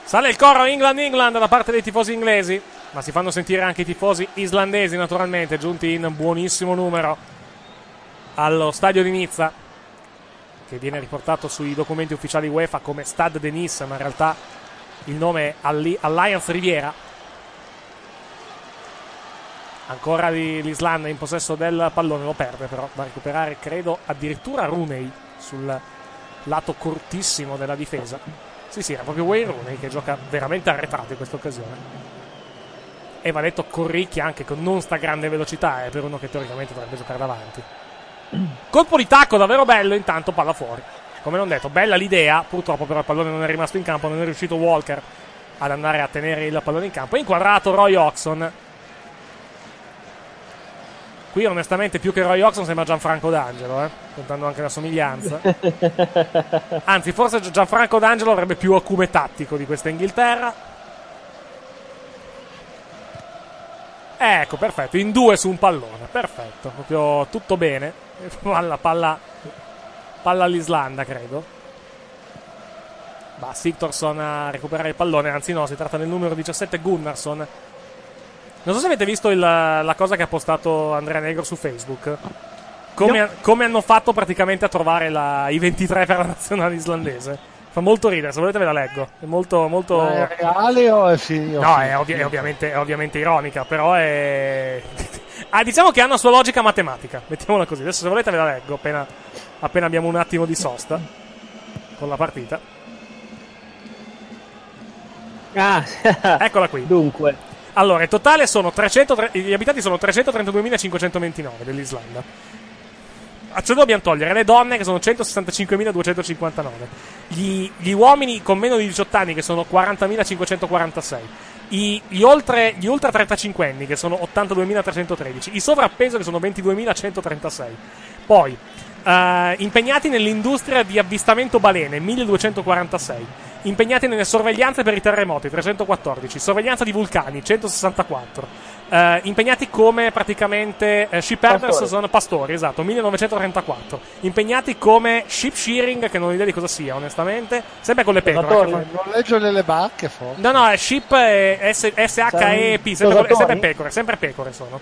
Sale il coro England England da parte dei tifosi inglesi, ma si fanno sentire anche i tifosi islandesi naturalmente, giunti in buonissimo numero allo stadio di Nizza, che viene riportato sui documenti ufficiali UEFA come Stade de Nice, ma in realtà il nome è Alli- Alliance Riviera. Ancora l'Islanda in possesso del pallone, lo perde però, va a recuperare credo addirittura Rooney sul lato cortissimo della difesa. Sì, sì, era proprio Wayne Rooney che gioca veramente arretrato in questa occasione. E va detto, corricchia anche con non sta grande velocità, eh, per uno che teoricamente dovrebbe giocare davanti. Colpo di tacco davvero bello, intanto palla fuori. Come non detto, bella l'idea, purtroppo però il pallone non è rimasto in campo, non è riuscito Walker ad andare a tenere il pallone in campo. Inquadrato Roy Hodgson. Qui onestamente più che Roy Hodgson sembra Gianfranco D'Angelo, eh? Contando anche la somiglianza. Anzi, forse Gianfranco D'Angelo avrebbe più acume tattico di questa Inghilterra. Ecco, perfetto, in due su un pallone, perfetto, proprio tutto bene. Palla, palla, palla all'Islanda, credo. Va Sigurðsson a recuperare il pallone, anzi no, si tratta del numero diciassette Gunnarsson. Non so se avete visto il, la cosa che ha postato Andrea Negro su Facebook. Come, no. Come hanno fatto praticamente a trovare la, i ventitré per la nazionale islandese. Fa molto ridere, se volete ve la leggo. È molto, molto... Ma è reale o è finito? No, è, ovvi- è, ovviamente, è ovviamente ironica, però è... ah, diciamo che ha una sua logica matematica. Mettiamola così. Adesso se volete ve la leggo appena, appena abbiamo un attimo di sosta con la partita. Ah, eccola qui. Dunque... Allora, in totale sono trecento, gli abitanti sono trecentotrentaduemilacinquecentoventinove dell'Islanda. a ciò dobbiamo togliere le donne, che sono centosessantacinquemiladuecentocinquantanove, gli, gli uomini con meno di diciotto anni, che sono quarantamilacinquecentoquarantasei, i, gli, oltre, gli ultra trentacinquenni, che sono ottantaduemilatrecentotredici, i sovrappeso, che sono ventiduemilacentotrentasei. Poi uh, impegnati nell'industria di avvistamento balene, milleduecentoquarantasei, impegnati nelle sorveglianze per i terremoti, trecentoquattordici, sorveglianza di vulcani, centosessantaquattro. Uh, impegnati come praticamente uh, shipper, sono pastori, esatto, millenovecentotrentaquattro, impegnati come ship shearing, che non ho idea di cosa sia onestamente, sempre con le pecore, il noleggio delle barche forse. No no, è ship S H E P, sempre, sempre pecore, sempre pecore sono.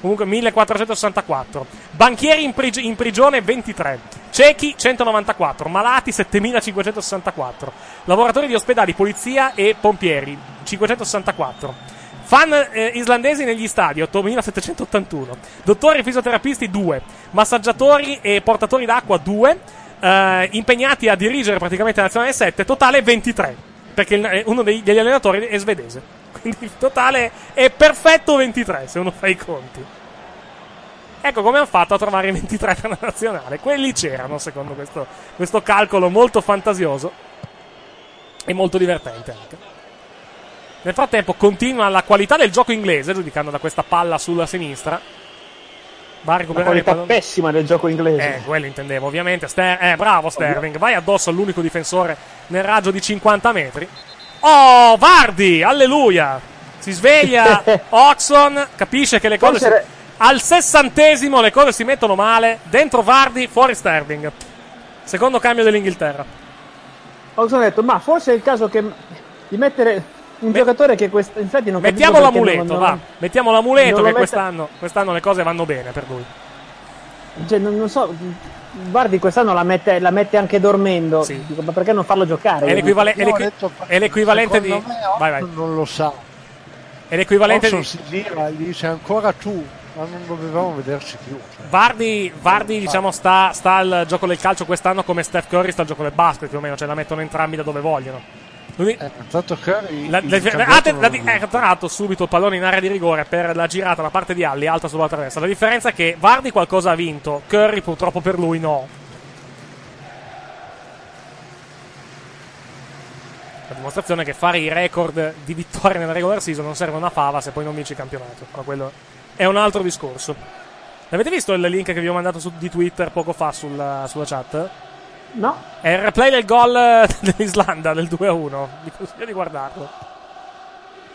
Comunque millequattrocentosessantaquattro, banchieri in, prig- in prigione ventitré, ciechi centonovantaquattro, malati settemilacinquecentosessantaquattro, lavoratori di ospedali, polizia e pompieri cinquecentosessantaquattro, fan eh, islandesi negli stadi, ottomilasettecentottantuno, dottori e fisioterapisti due, massaggiatori e portatori d'acqua due, eh, impegnati a dirigere praticamente la nazionale sette, totale ventitré, perché uno degli allenatori è svedese, quindi il totale è perfetto ventitré, se uno fa i conti. Ecco come hanno fatto a trovare i ventitré per la nazionale, quelli c'erano secondo questo, questo calcolo molto fantasioso e molto divertente anche. Nel frattempo continua la qualità del gioco inglese, giudicando da questa palla sulla sinistra. Va a recuperare la qualità il pessima del gioco inglese. Eh, quello intendevo, ovviamente. Ster- eh, bravo Sterling, vai addosso all'unico difensore nel raggio di cinquanta metri. Oh, Vardy, alleluia! Si sveglia Oxon, capisce che le cose... Si... Al sessantesimo le cose si mettono male, dentro Vardy, fuori Sterling. Secondo cambio dell'Inghilterra. Oxon ha detto, ma forse è il caso che di mettere... un Met- giocatore che quest- infatti non mettiamo l'amuleto non, va non, mettiamo l'amuleto che mette- quest'anno quest'anno le cose vanno bene per lui, cioè non, non so, guardi, quest'anno la mette, la mette anche dormendo, sì. Dico, ma perché non farlo giocare? È, l'equival- è, l'equi- detto, è l'equivalente di vai, vai. Non lo sa, è l'equivalente di si gira, dice ancora tu, ma non dovevamo vederci più. Cioè. Vardy, Vardy diciamo sta, sta al gioco del calcio quest'anno come Steph Curry sta al gioco del basket più o meno, cioè la mettono entrambi da dove vogliono. Lui... Eh, tanto Curry la, la, la, la, la, la, ha tratto subito il pallone in area di rigore per la girata da parte di Alli, alta sulla traversa. La differenza è che Vardy qualcosa ha vinto, Curry purtroppo per lui no. La dimostrazione è che fare i record di vittorie nella regular season non serve una fava se poi non vinci il campionato, ma quello è un altro discorso. L'avete visto il link che vi ho mandato su, di Twitter poco fa sulla, sulla chat? No, è il replay del gol dell'Islanda del due a uno. Vi consiglio di guardarlo.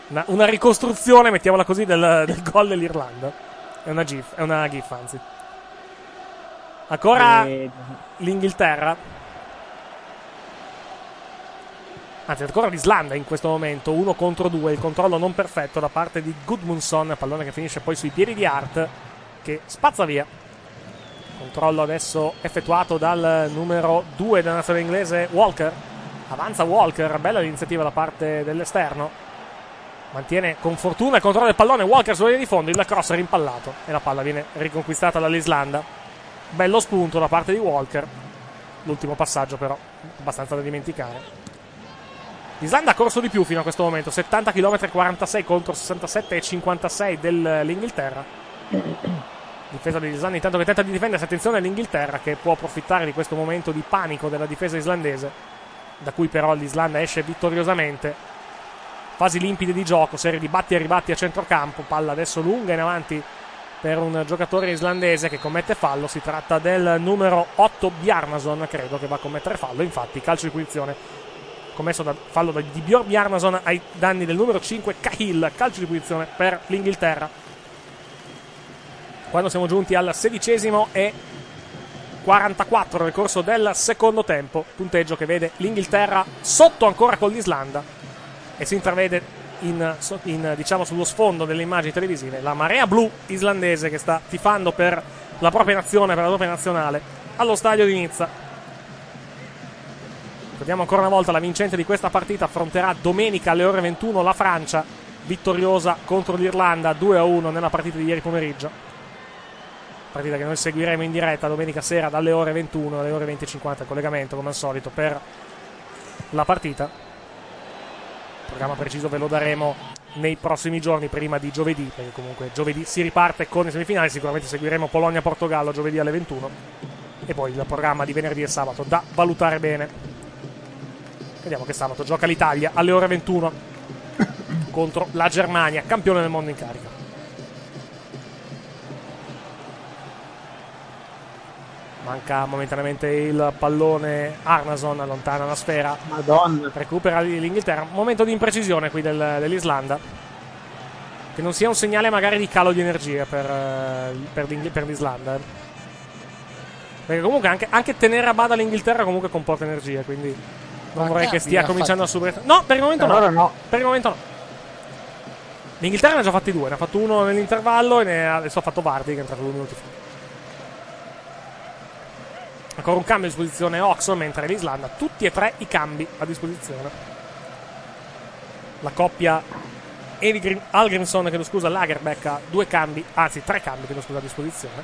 Una, una ricostruzione, mettiamola così, del, del gol dell'Irlanda. È una gif, è una gif, anzi. Ancora e... l'Inghilterra. Anzi, ancora l'Islanda in questo momento. Uno contro due. Il controllo non perfetto da parte di Gudmundsson. Pallone che finisce poi sui piedi di Hart, che spazza via. Controllo adesso effettuato dal numero due della nazionale inglese, Walker. Avanza Walker, bella l'iniziativa da parte dell'esterno. Mantiene con fortuna il controllo del pallone Walker sulla linea di fondo, il cross è rimpallato e la palla viene riconquistata dall'Islanda. Bello spunto da parte di Walker. L'ultimo passaggio però abbastanza da dimenticare. L'Islanda ha corso di più fino a questo momento, settanta chilometri e quarantasei contro sessantasette e cinquantasei dell'Inghilterra. Difesa degli Islandi intanto che tenta di difendersi, attenzione all'Inghilterra che può approfittare di questo momento di panico della difesa islandese, da cui però l'Islanda esce vittoriosamente. Fasi limpide di gioco, serie di batti e ribatti a centrocampo, palla adesso lunga in avanti per un giocatore islandese che commette fallo, si tratta del numero otto Bjarnason, credo che va a commettere fallo, infatti calcio di punizione commesso da fallo di Björn Bjarnason ai danni del numero cinque Cahill, calcio di punizione per l'Inghilterra. Quando siamo giunti al sedicesimo e quarantaquattro nel corso del secondo tempo, punteggio che vede l'Inghilterra sotto ancora con l'Islanda e si intravede in, in, diciamo sullo sfondo delle immagini televisive la marea blu islandese che sta tifando per la propria nazione, per la propria nazionale allo stadio di Nizza. Vediamo ancora una volta la vincente di questa partita affronterà domenica alle ore ventuno la Francia, vittoriosa contro l'Irlanda due a uno nella partita di ieri pomeriggio. Partita che noi seguiremo in diretta domenica sera dalle ore ventuno alle ore venti e cinquanta, il collegamento come al solito per la partita. Il programma preciso ve lo daremo nei prossimi giorni prima di giovedì, perché comunque giovedì si riparte con le semifinali. Sicuramente seguiremo Polonia-Portogallo giovedì alle ventuno e poi il programma di venerdì e sabato da valutare bene. Vediamo che sabato gioca l'Italia alle ore ventuno contro la Germania, campione del mondo in carica. Manca momentaneamente il pallone, Arnason allontana la sfera. Madonna. Recupera l'Inghilterra. Momento di imprecisione qui del, dell'Islanda. Che non sia un segnale magari di calo di energia per, per, per l'Islanda. Perché comunque anche, anche tenere a bada l'Inghilterra comunque comporta energia, quindi non Ma vorrei che stia cominciando fatto. a subire. No, per il momento per no. no. Per il momento no. L'Inghilterra ne ha già fatti due, ne ha fatto uno nell'intervallo e ne ha, adesso ha fatto Vardy che è entrato due minuti fa. Ancora un cambio a disposizione Oxon, mentre l'Islanda, tutti e tre i cambi a disposizione. La coppia Algrimson, che lo scusa, Lagerbäck ha due cambi, anzi tre cambi che lo scusa a disposizione.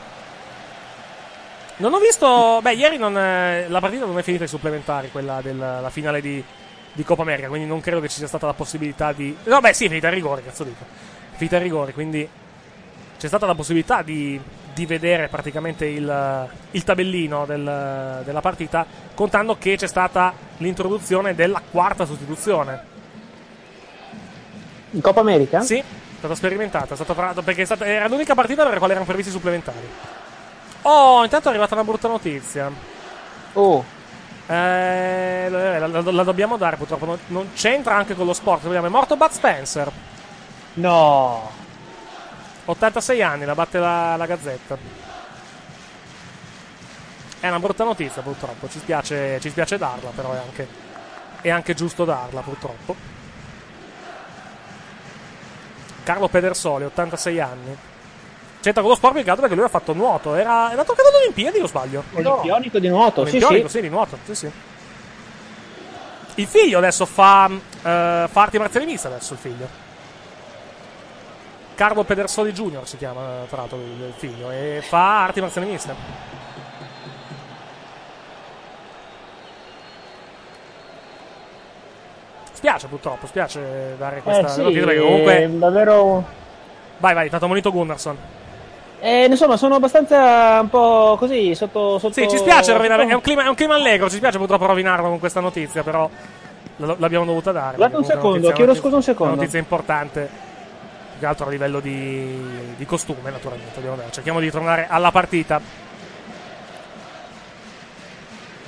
Non ho visto, beh ieri non è, la partita non è finita ai supplementari, quella della finale di, di Coppa America, quindi non credo che ci sia stata la possibilità di... No beh sì, è finita ai rigori, cazzo dico. È finita ai rigori, quindi c'è stata la possibilità di... di vedere praticamente il, il tabellino del, della partita, contando che c'è stata l'introduzione della quarta sostituzione in Coppa America? Sì, è stata sperimentata, è stata, perché è stata, era l'unica partita per la quale erano previsti supplementari. Oh, intanto è arrivata una brutta notizia. Oh eh, la, la, la dobbiamo dare purtroppo, non, non c'entra anche con lo sport, è morto Bud Spencer. No, ottantasei anni, la batte la, la Gazzetta. È una brutta notizia purtroppo, ci spiace, ci spiace darla, però è anche, è anche giusto darla purtroppo. Carlo Pedersoli, ottantasei anni. C'entra con lo sport piccato perché lui ha fatto nuoto, era, era toccato alle Olimpiadi o sbaglio? Olimpionico di nuoto, Olimpionico, sì, sì. sì, di nuoto, sì, sì. Il figlio adesso fa, uh, fa arti marziali miste adesso, il figlio. Carlo Pedersoli Junior si chiama, tra l'altro, il figlio, e fa arti marziali miste. Spiace purtroppo, spiace dare questa... Eh sì, notizia, perché comunque... davvero... Vai, vai, tanto monito Gunnarsson. Eh, insomma, sono abbastanza un po' così, sotto... sotto... Sì, ci spiace rovinare, è un clima, è un clima allegro, ci spiace purtroppo rovinarlo con questa notizia, però l'abbiamo dovuta dare. Guarda un secondo, chiedo scusa un secondo. È una notizia importante. Che altro a livello di, di costume, naturalmente. Cerchiamo di tornare alla partita.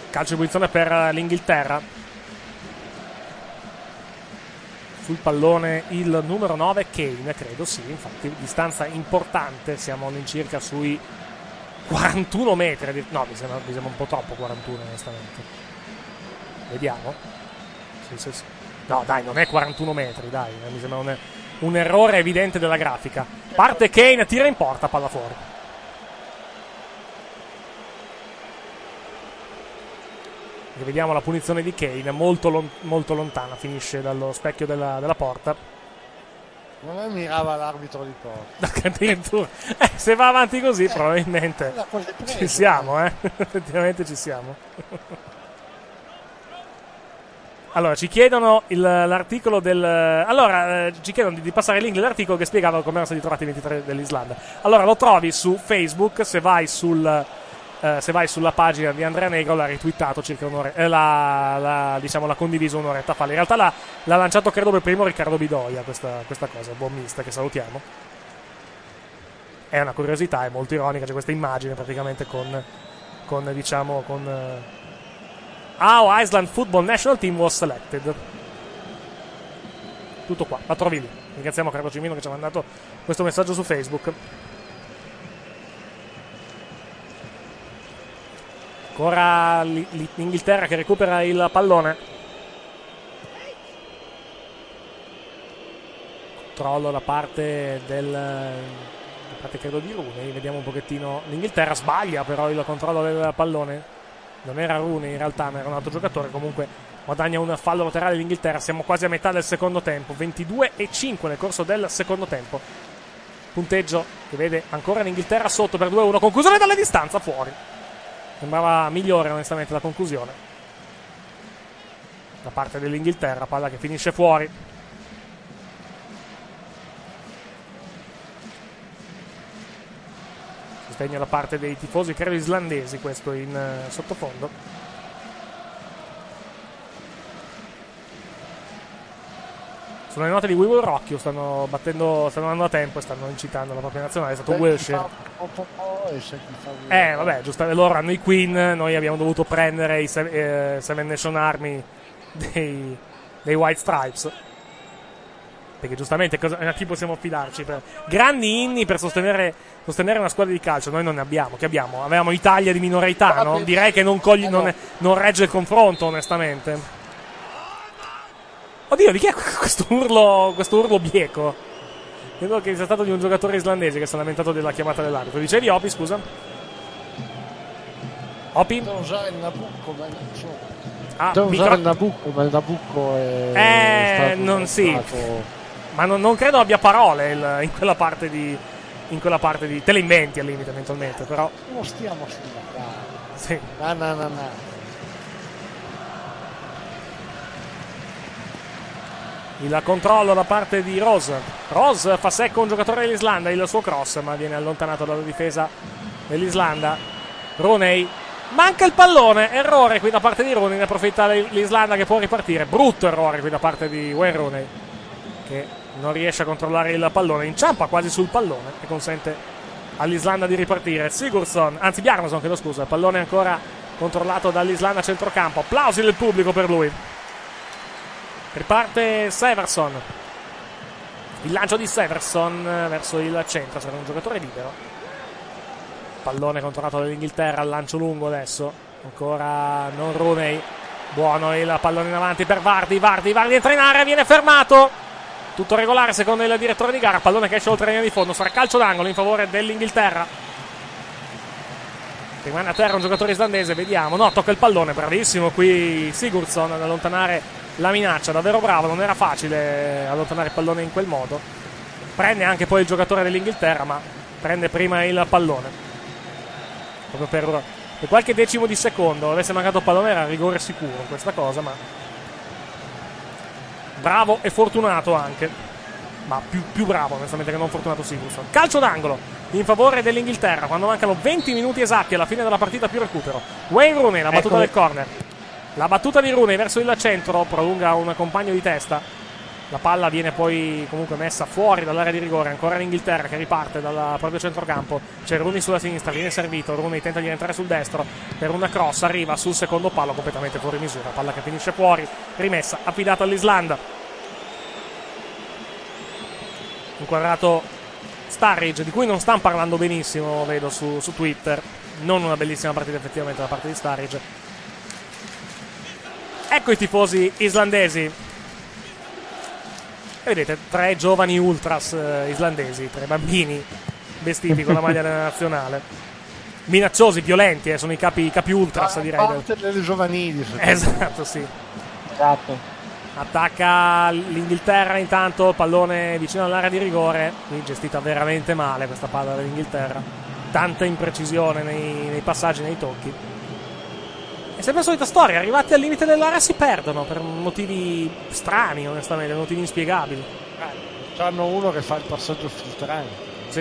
Calcio di punizione per l'Inghilterra. Sul pallone il numero nove, Kane, credo, sì, infatti, distanza importante, siamo all'incirca sui quarantuno metri. No, mi sembra, mi sembra un po' troppo quarantuno, onestamente. Vediamo. Sì, sì, sì. No, dai, non è quarantuno metri, dai, mi sembra non è... un errore evidente della grafica. Parte Kane, tira in porta, palla fuori. E vediamo la punizione di Kane, molto, lon- molto lontana, finisce dallo specchio della, della porta. Non me mirava l'arbitro di porta. eh, se va avanti così, eh, probabilmente ci siamo, eh. Effettivamente ci siamo. Allora, ci chiedono il, l'articolo del... Allora, eh, ci chiedono di, di passare il link dell'articolo che spiegava come erano stati trovati i ventitré dell'Islanda. Allora, lo trovi su Facebook, se vai, sul, eh, se vai sulla pagina di Andrea Negro, l'ha retweetato circa un'ora... Eh, l'ha, l'ha, diciamo, l'ha condiviso un'oretta fa. In realtà l'ha, l'ha lanciato, credo, per primo Riccardo Bidoia, questa, questa cosa, buon mister, che salutiamo. È una curiosità, è molto ironica, c'è questa immagine praticamente con, con diciamo, con... Eh, How Iceland Football National Team was selected. Tutto qua, la trovi lì. Ringraziamo Carlo Cimino che ci ha mandato questo messaggio su Facebook. Ancora l'Inghilterra che recupera il pallone. Controllo da parte del... da parte credo di Rooney. Vediamo un pochettino. L'Inghilterra sbaglia però il controllo del pallone. Non era Rooney in realtà, ma era un altro giocatore. Comunque guadagna un fallo laterale l'Inghilterra. Siamo quasi a metà del secondo tempo, ventidue e cinque nel corso del secondo tempo. Punteggio che vede ancora l'Inghilterra sotto per due a uno. Conclusione dalla distanza, fuori. Sembrava migliore onestamente la conclusione da parte dell'Inghilterra. Palla che finisce fuori. sostegno da parte dei tifosi, credo islandesi, questo in uh, sottofondo. Sono le note di We Will Rock You, stanno battendo, stanno andando a tempo e stanno incitando la propria nazionale. È stato Wilshere. Eh vabbè, giustamente, loro hanno i Queen, noi abbiamo dovuto prendere i se- eh, Seven Nation Army dei, dei White Stripes. Perché giustamente cosa, a chi possiamo affidarci per grandi inni per sostenere, sostenere una squadra di calcio? Noi non ne abbiamo. Che abbiamo? Avevamo Italia di minore età, no? Direi che non, cogli, non, non regge il confronto, onestamente. Oddio, di chi è questo urlo, questo urlo bieco? Credo che sia stato di un giocatore islandese che si è lamentato della chiamata dell'arbitro. Dicevi Opi, scusa? Opi? Non usare il Nabucco, ma ah, non usare il Nabucco, ma il Nabucco è eh, non si... Sì. Ma non, non credo abbia parole il, in quella parte di. In quella parte di. Te le inventi al limite eventualmente, però. Non stiamo stimando. Sì. No, no, no, no. Il controllo da parte di Rose. Rose fa secco un giocatore dell'Islanda, il suo cross, ma viene allontanato dalla difesa dell'Islanda. Rooney. Manca il pallone, errore qui da parte di Rooney, ne approfitta l'Islanda che può ripartire. Brutto errore qui da parte di Wayne Rooney, che non riesce a controllare il pallone, inciampa quasi sul pallone e consente all'Islanda di ripartire. Sigurðsson, anzi Bjarnason, chiedo scusa, pallone ancora controllato dall'Islanda a centrocampo, applausi del pubblico per lui. Riparte Severson, il lancio di Severson verso il centro, sarà un giocatore libero, pallone controllato dall'Inghilterra, al lancio lungo adesso, ancora non Rooney, buono il pallone in avanti per Vardy, Vardy, Vardy entra in area, viene fermato. Tutto regolare secondo il direttore di gara, pallone che esce oltre la linea di fondo, sarà calcio d'angolo in favore dell'Inghilterra. Rimane a terra un giocatore islandese, vediamo, no, tocca il pallone, bravissimo qui Sigurðsson ad allontanare la minaccia, davvero bravo, non era facile allontanare il pallone in quel modo. Prende anche poi il giocatore dell'Inghilterra, ma prende prima il pallone. Proprio per, per qualche decimo di secondo, avesse mancato il pallone era rigore sicuro questa cosa, ma... Bravo e fortunato anche, ma più, più bravo onestamente che non fortunato Sigurðsson. Calcio d'angolo in favore dell'Inghilterra quando mancano venti minuti esatti alla fine della partita più recupero. Wayne Rooney, la battuta Eccole. del corner. La battuta di Rooney verso il centro, prolunga un compagno di testa. La palla viene poi comunque messa fuori dall'area di rigore, ancora l'Inghilterra che riparte dal proprio centrocampo. C'è Rooney sulla sinistra, viene servito, Rooney tenta di entrare sul destro per una cross, arriva sul secondo palo completamente fuori misura, palla che finisce fuori, rimessa affidata all'Islanda. Inquadrato Sturridge, di cui non stanno parlando benissimo, vedo su, su Twitter, non una bellissima partita effettivamente da parte di Sturridge. Ecco i tifosi islandesi. E vedete, tre giovani ultras eh, islandesi, tre bambini vestiti con la maglia nazionale, minacciosi, violenti, eh, sono i capi, i capi ultras, ah, direi. La parte delle giovanili. Esatto, sì. Esatto. Attacca l'Inghilterra intanto, pallone vicino all'area di rigore, qui gestita veramente male questa palla dell'Inghilterra, tanta imprecisione nei, nei passaggi, nei tocchi. È sempre la solita storia, arrivati al limite dell'area si perdono per motivi strani, onestamente, motivi inspiegabili. C'hanno uno che fa il passaggio filtrante. Sì.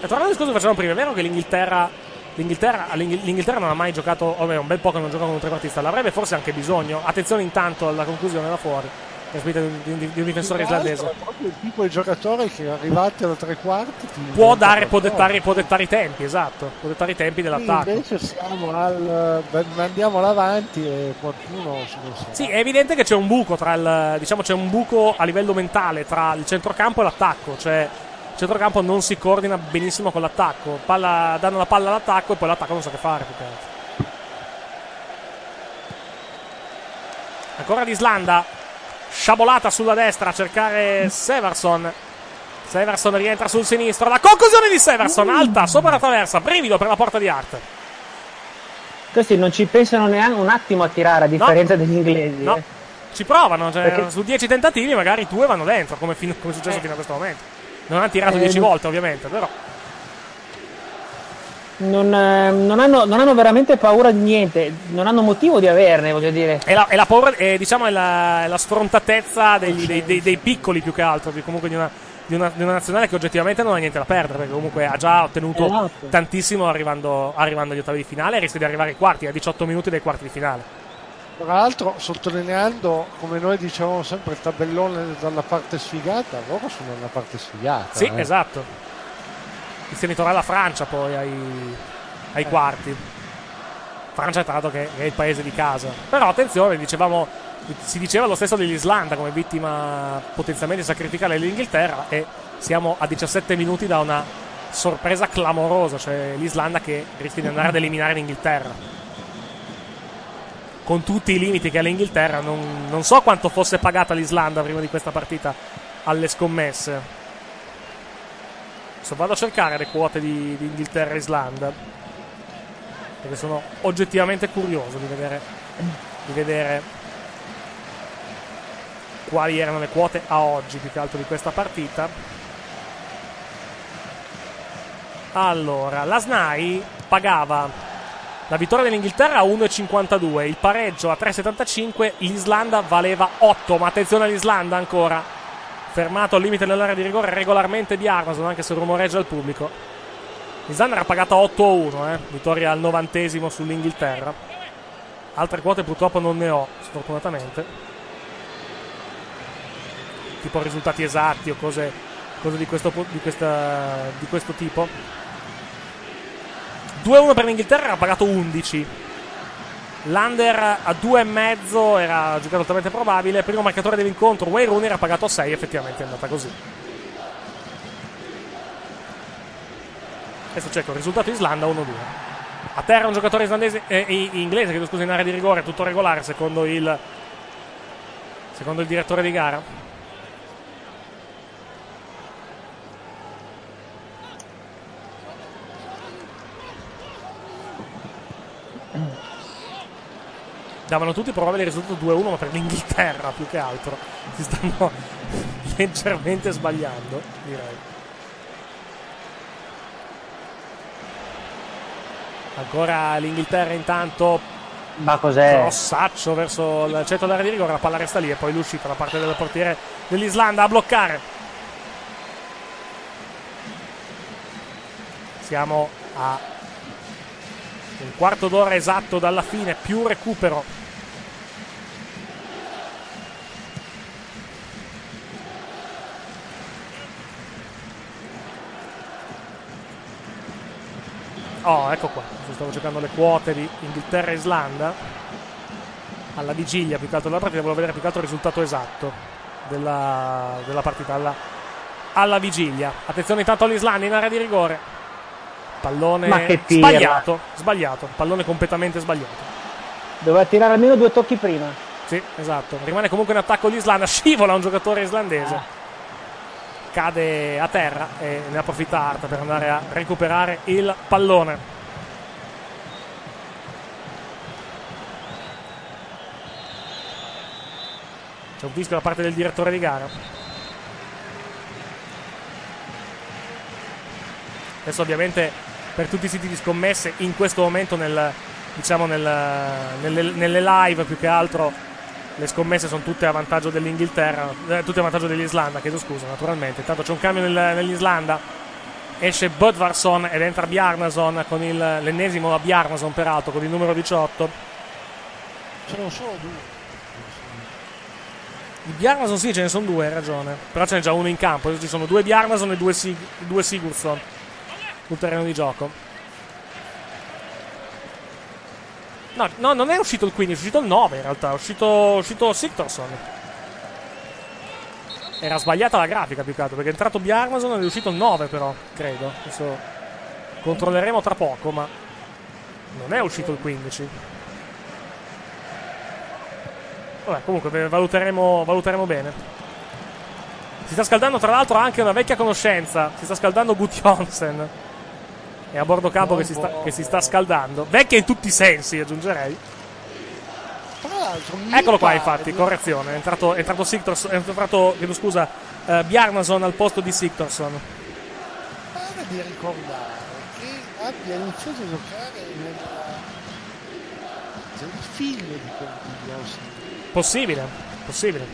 E tornando al discorso che facevamo prima, è vero che l'Inghilterra, l'Inghilterra, l'Inghilterra non ha mai giocato, ovvero un bel po' che non gioca con un trequartista, l'avrebbe forse anche bisogno. Attenzione intanto alla conclusione da fuori, che aspetta di, di, di un difensore islandese. È proprio il tipo di giocatore che arrivati alla tre quarti può dare, può dettare, può dettare i tempi, esatto, può dettare i tempi dell'attacco. Invece siamo al andiamo avanti e qualcuno si lo sa. Sì, è evidente che c'è un buco tra il, diciamo c'è un buco a livello mentale tra il centrocampo e l'attacco, cioè il centrocampo non si coordina benissimo con l'attacco, palla, danno la palla all'attacco e poi l'attacco non sa che fare più che altro. Ancora l'Islanda. Sciabolata sulla destra a cercare Severson. Severson rientra sul sinistro. La conclusione di Severson, alta, sopra la traversa. Brivido per la porta di Hart. Questi non ci pensano neanche un attimo a tirare, a differenza no. degli inglesi. No, eh. Ci provano. Cioè, perché... su dieci tentativi, magari due vanno dentro, come, fino, come è successo eh. fino a questo momento. Non hanno tirato eh, dieci non... volte, ovviamente, però. Non, non, hanno, non hanno veramente paura di niente, non hanno motivo di averne, voglio dire. È la, è la paura, è, diciamo, è la, è la sfrontatezza degli, dei, dei, dei piccoli più che altro, comunque di una, di una, di una nazionale che oggettivamente non ha niente da perdere, perché comunque ha già ottenuto esatto. tantissimo arrivando, arrivando agli ottavi di finale, e rischia di arrivare ai quarti, a diciotto minuti dai quarti di finale. Tra l'altro, sottolineando, come noi dicevamo sempre, il tabellone dalla parte sfigata, loro sono nella parte sfigata. Sì, eh. esatto. Il semitorale alla Francia poi ai, ai eh. quarti. Francia, tra l'altro, che è il paese di casa. Però attenzione, dicevamo, si diceva lo stesso dell'Islanda come vittima potenzialmente sacrificale dell'Inghilterra, e siamo a diciassette minuti da una sorpresa clamorosa, cioè l'Islanda che rischia di andare ad eliminare l'Inghilterra. Con tutti i limiti che ha l'Inghilterra, non, non so quanto fosse pagata l'Islanda prima di questa partita alle scommesse. Adesso vado a cercare le quote di, di Inghilterra e Islanda, perché sono oggettivamente curioso di vedere, di vedere quali erano le quote a oggi, più che altro di questa partita. Allora, la S N A I pagava la vittoria dell'Inghilterra a uno virgola cinquantadue, il pareggio a tre virgola settantacinque, l'Islanda valeva otto, ma attenzione all'Islanda ancora, fermato al limite dell'area di rigore regolarmente Bjarnason, anche se rumoreggia il pubblico. L'Islanda era pagata otto a uno, eh? Vittoria al novantesimo sull'Inghilterra. Altre quote purtroppo non ne ho, sfortunatamente, tipo risultati esatti o cose, cose di, questo, di, questa, di questo tipo. due a uno per l'Inghilterra, era pagato undici. L'under a due e mezzo era giocato altamente probabile. Primo marcatore dell'incontro, Wayne Rooney, era pagato sei. Effettivamente è andata così. Adesso cerco il risultato Islanda uno a due. A terra un giocatore islandese, eh, inglese, chiedo scusa, in area di rigore, tutto regolare secondo il, secondo il direttore di gara. Davano tutti probabili il risultato due a uno, ma per l'Inghilterra più che altro si stanno leggermente sbagliando, direi. Ancora l'Inghilterra intanto, ma cos'è? Rossaccio verso il centro dell'area di rigore, la palla resta lì e poi l'uscita da parte del portiere dell'Islanda a bloccare. Siamo a un quarto d'ora esatto dalla fine, più recupero. Oh, ecco qua, stavo cercando le quote di Inghilterra e Islanda alla vigilia più che altro della partita, volevo vedere più che altro il risultato esatto della, della partita alla, alla vigilia. Attenzione intanto all'Islanda in area di rigore, pallone sbagliato, sbagliato, pallone completamente sbagliato. Doveva tirare almeno due tocchi prima. Sì, esatto. Rimane comunque in attacco l'Islanda, scivola un giocatore islandese, ah. cade a terra e ne approfitta Hart per andare a recuperare il pallone. C'è un fischio da parte del direttore di gara. Adesso ovviamente per tutti i siti di scommesse in questo momento nel, diciamo nel, nelle, nelle live più che altro le scommesse sono tutte a vantaggio dell'Inghilterra, eh, tutte a vantaggio dell'Islanda, chiedo scusa, naturalmente. Intanto c'è un cambio nel, nell'Islanda, esce Bödvarsson ed entra Bjarnason con il, l'ennesimo a Bjarnason peraltro con il numero diciotto. Ce ne sono solo due. Di Bjarnason sì, ce ne sono due, hai ragione, però ce n'è già uno in campo, ci sono due Bjarnason e due, Sig- due Sigurðsson sul terreno di gioco. No, no, non è uscito il quindici, è uscito il nove in realtà, è uscito, è uscito Sigurðsson. Era sbagliata la grafica più che altro, perché è entrato Bjarnason ed è uscito il nove però, credo. Adesso controlleremo tra poco, ma non è uscito il quindici. Vabbè, comunque valuteremo, valuteremo bene. Si sta scaldando tra l'altro anche una vecchia conoscenza, si sta scaldando Gudjonsen. È a bordo campo che si, sta, che si sta scaldando. Vecchia in tutti i sensi, aggiungerei. Eccolo qua, infatti, correzione. È entrato, è entrato Sigurðsson, è entrato, chiedo scusa, eh, Bjarnason al posto di Sigurðsson. Pare di ricordare che abbia iniziato a giocare nel figlio di Gudjonsen. Possibile, possibile.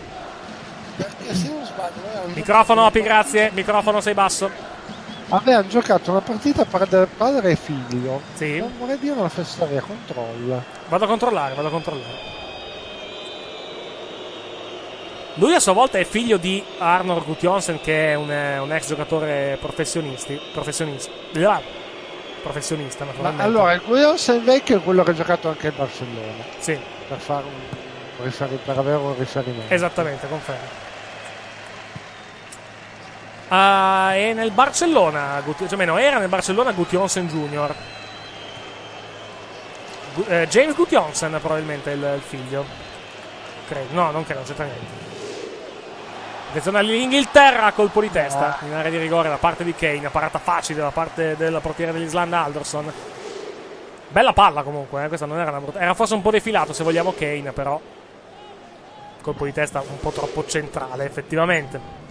Microfono Opi, grazie. Microfono sei basso. Avevano giocato una partita padre, padre e figlio. Sì. Non vorrei dire una fesseria, controlla. Vado a controllare, vado a controllare. Lui a sua volta è figlio di Arnor Gudjonsen, che è un, un ex giocatore professionisti, professionista. La, professionista, naturalmente. Ma allora, il Gudjonsen vecchio è quello che ha giocato anche il Barcellona. Sì. Per, fare un, per avere un riferimento. Esattamente, confermo. Uh, e nel Barcellona, cioè meno, era nel Barcellona Gudjonsen Junior. Gu- eh, James Gudjonsen probabilmente è il, il figlio. Credo. No, non credo, non c'entra niente. Attenzione all'Inghilterra, colpo di testa in area di rigore da parte di Kane, parata facile da parte della portiera dell'Islanda Alderson. Bella palla comunque, eh? Questa non era una brutta, era forse un po' defilato se vogliamo Kane, però colpo di testa un po' troppo centrale effettivamente.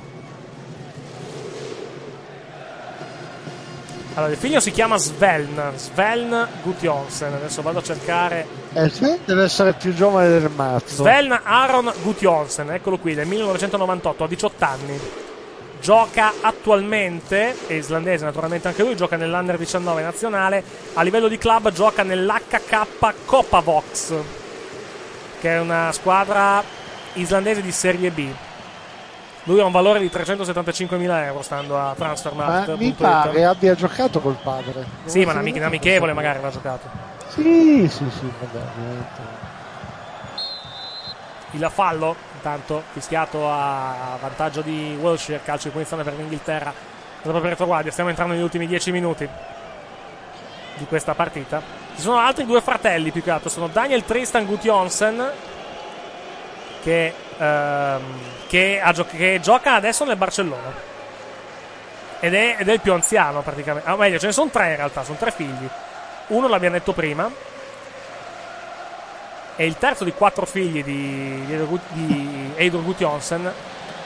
Allora il figlio si chiama Sveln, Sveln Gudjonsen, adesso vado a cercare. Eh, deve essere più giovane del mazzo. Sven Aron Gudjonsen, eccolo qui, del millenovecentonovantotto, ha diciotto anni. Gioca attualmente, è islandese naturalmente anche lui, gioca nell'Under diciannove nazionale. A livello di club gioca nell'H K Kopavox, che è una squadra islandese di Serie B. Lui ha un valore di trecentosettantacinquemila euro, stando a Transfermarkt. Ma mi pare it. Abbia giocato col padre. Non sì, ma una amichevole magari aveva giocato. Sì, sì, sì, vabbè, ovviamente. Il fallo, intanto, fischiato a vantaggio di Wilshere, calcio di punizione per l'Inghilterra. Dopo per retroguardia, stiamo entrando negli ultimi dieci minuti di questa partita. Ci sono altri due fratelli, più che altro, sono Daniel Tristan Gudjonsen, che, ehm, che, ha gio- che gioca adesso nel Barcellona. Ed è, ed è il più anziano, praticamente. Ah, meglio, ce ne sono tre in realtà, sono tre figli. Uno l'abbiamo detto prima, e il terzo di quattro figli di, di Eidur Gudjonsen.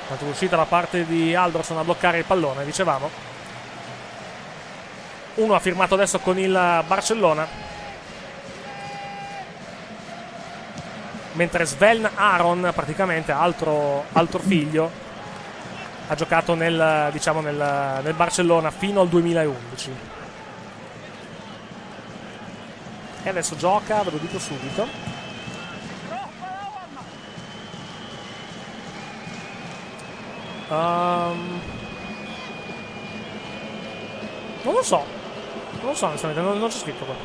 Tanto uscita da parte di Alderson a bloccare il pallone, dicevamo. Uno ha firmato adesso con il Barcellona, mentre Sven Aron, praticamente altro, altro figlio, ha giocato nel, diciamo nel, nel Barcellona fino al duemilaundici. E adesso gioca, ve lo dico subito. Um, non lo so, non lo so onestamente, non, non c'è scritto qua.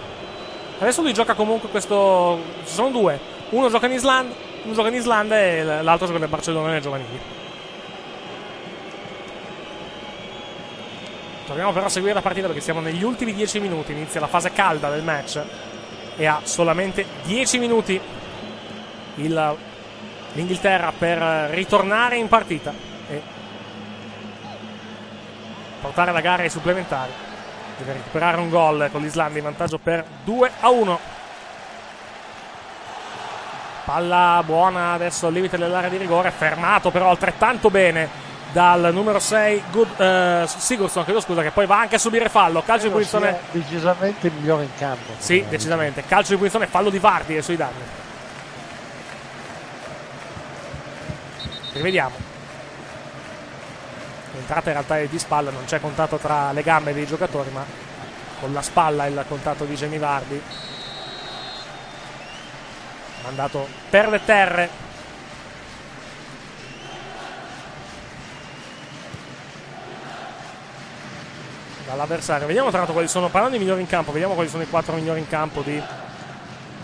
Adesso lui gioca comunque questo. Ci sono due. Uno gioca in Islanda, uno gioca in Islanda e l'altro gioca nel Barcellona nei giovanili. Torniamo però a seguire la partita perché siamo negli ultimi dieci minuti. Inizia la fase calda del match. E ha solamente dieci minuti il, l'Inghilterra per ritornare in partita e portare la gara ai supplementari. Deve recuperare un gol con l'Islanda in vantaggio per due a uno. Palla buona adesso al limite dell'area di rigore, fermato però altrettanto bene dal numero sei Good, eh, Sigurðsson, chiedo scusa, che poi va anche a subire fallo, calcio di punizione decisamente migliore in campo. Sì, decisamente, calcio di punizione, fallo di Vardy e sui danni. Rivediamo l'entrata, in realtà è di spalla, non c'è contatto tra le gambe dei giocatori, ma con la spalla il contatto di Jamie Vardy, mandato per le terre. All'avversario, vediamo tra l'altro quali sono, parlando di migliori in campo, vediamo quali sono i quattro migliori in campo di,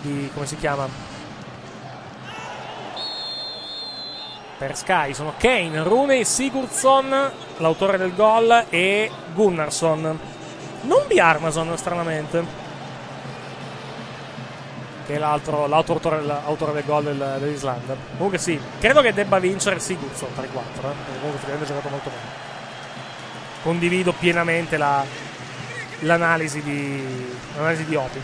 di come si chiama, per Sky sono Kane, Rooney, Sigurðsson, l'autore del gol, e Gunnarsson, non Bjarnason stranamente, che è l'altro, l'altro autore, l'autore del gol del, dell'Islanda. Comunque sì, credo che debba vincere Sigurðsson tra i quattro, eh, perché comunque finalmente ha giocato molto bene. Condivido pienamente la, l'analisi di l'analisi di Opi.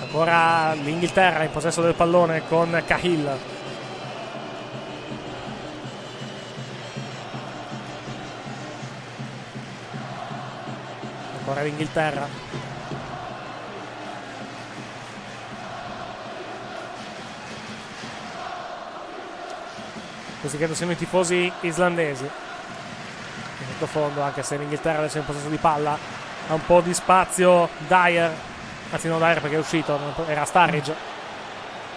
Ancora l'Inghilterra in possesso del pallone con Cahill. Ancora l'Inghilterra. questi credo siano i tifosi islandesi. Sottofondo, anche se l'Inghilterra adesso è in possesso di palla, ha un po' di spazio Dyer, anzi non Dyer perché è uscito, era Sturridge.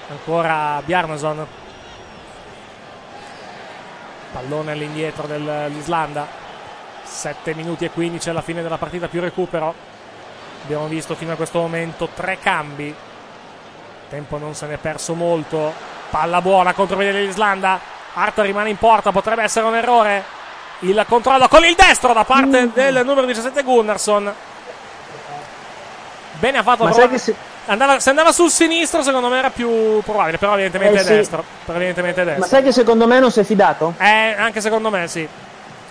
Ancora Bjarnason, pallone all'indietro dell'Islanda. Sette minuti e quindici alla fine della partita più recupero. Abbiamo visto fino a questo momento tre cambi, tempo non se ne è perso molto. Palla buona, contropiede dell'Islanda, Hart rimane in porta, potrebbe essere un errore. Il controllo con il destro da parte del numero diciassette Gunnarsson. Bene ha fatto, però se... Andava, se andava sul sinistro secondo me era più probabile, però evidentemente eh, è sì. destro, però evidentemente è destro. Ma sai che secondo me non si è fidato? Eh, anche secondo me sì.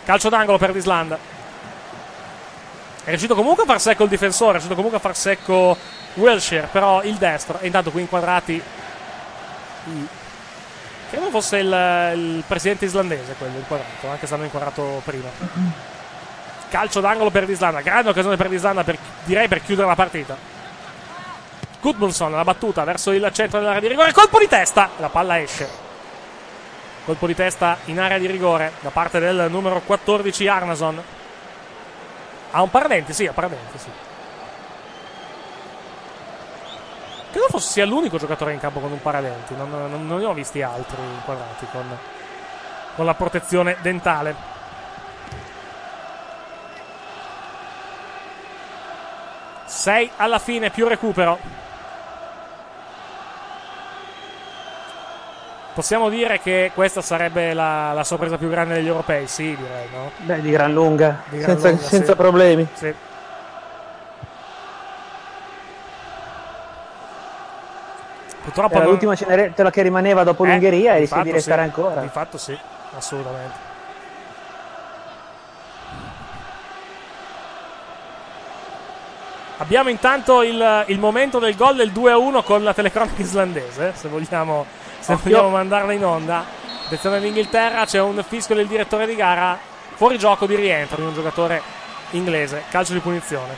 Calcio d'angolo per l'Islanda. È riuscito comunque a far secco il difensore, è riuscito comunque a far secco Wilshere, però il destro. E intanto qui inquadrati mm. Credo fosse il, il presidente islandese quello inquadrato, anche se hanno inquadrato prima. Calcio d'angolo per l'Islanda, grande occasione per l'Islanda, per, direi per chiudere la partita. Gudmundsson, la battuta verso il centro dell'area di rigore, colpo di testa, la palla esce. Colpo di testa in area di rigore da parte del numero quattordici Arnason. Ha un paradente, sì, ha paradente, sì. Credo fosse sia l'unico giocatore in campo con un paradenti, non, non, non ne ho visti altri inquadrati con, con la protezione dentale. sei alla fine, più recupero. Possiamo dire che questa sarebbe la, la sorpresa più grande degli europei, sì, direi, no? Beh, di gran lunga, di gran senza, lunga, senza sì. problemi. Sì. Purtroppo era non... l'ultima cenerentola che rimaneva dopo eh, l'Ungheria e rischia di restare sì. ancora. Di fatto sì, assolutamente. Abbiamo intanto il, il momento del gol del due a uno con la telecronaca islandese, se vogliamo, se vogliamo mandarla in onda. Attenzione all'Inghilterra, c'è un fischio del direttore di gara, fuori gioco di rientro di un giocatore inglese, calcio di punizione.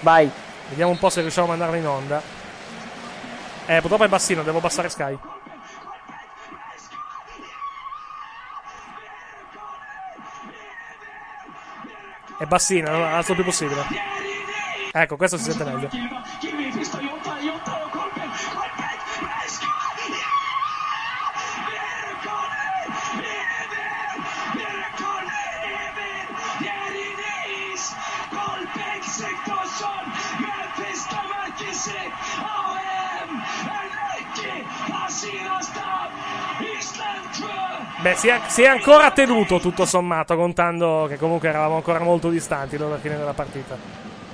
Vai. Vediamo un po' se riusciamo a mandarla in onda. Eh, purtroppo è bassino, devo abbassare Sky. È bassino, non alzo il più possibile. Ecco, questo si sente meglio. Beh, si è, si è ancora tenuto tutto sommato, contando che comunque eravamo ancora molto distanti dalla fine della partita.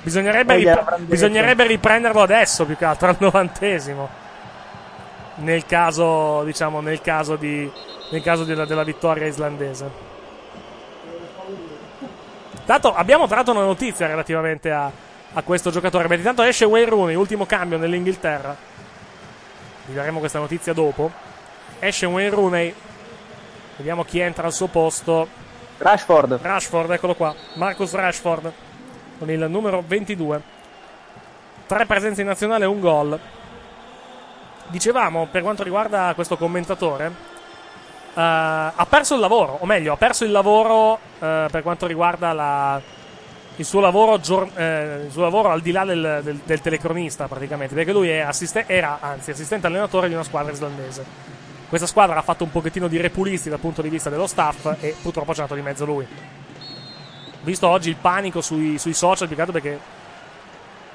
Bisognerebbe, rip- bisognerebbe riprenderlo adesso, più che altro al novantesimo, nel caso, diciamo, nel caso di, nel caso della, della vittoria islandese. Tanto abbiamo tratto una notizia relativamente a, a questo giocatore. Beh, intanto esce Wayne Rooney, ultimo cambio nell'Inghilterra. Vi daremo questa notizia dopo. Esce Wayne Rooney. Vediamo chi entra al suo posto. Rashford. Rashford, eccolo qua. Marcus Rashford con il numero ventidue. Tre presenze in nazionale e un gol. Dicevamo, per quanto riguarda questo commentatore, uh, ha perso il lavoro, o meglio, ha perso il lavoro uh, per quanto riguarda la, il, suo lavoro gior, uh, il suo lavoro al di là del, del, del telecronista, praticamente, perché lui è assiste- era, anzi, assistente allenatore di una squadra islandese. Questa squadra ha fatto un pochettino di repulisti dal punto di vista dello staff e purtroppo c'è andato di mezzo lui. Visto oggi il panico sui, sui social, più che altro perché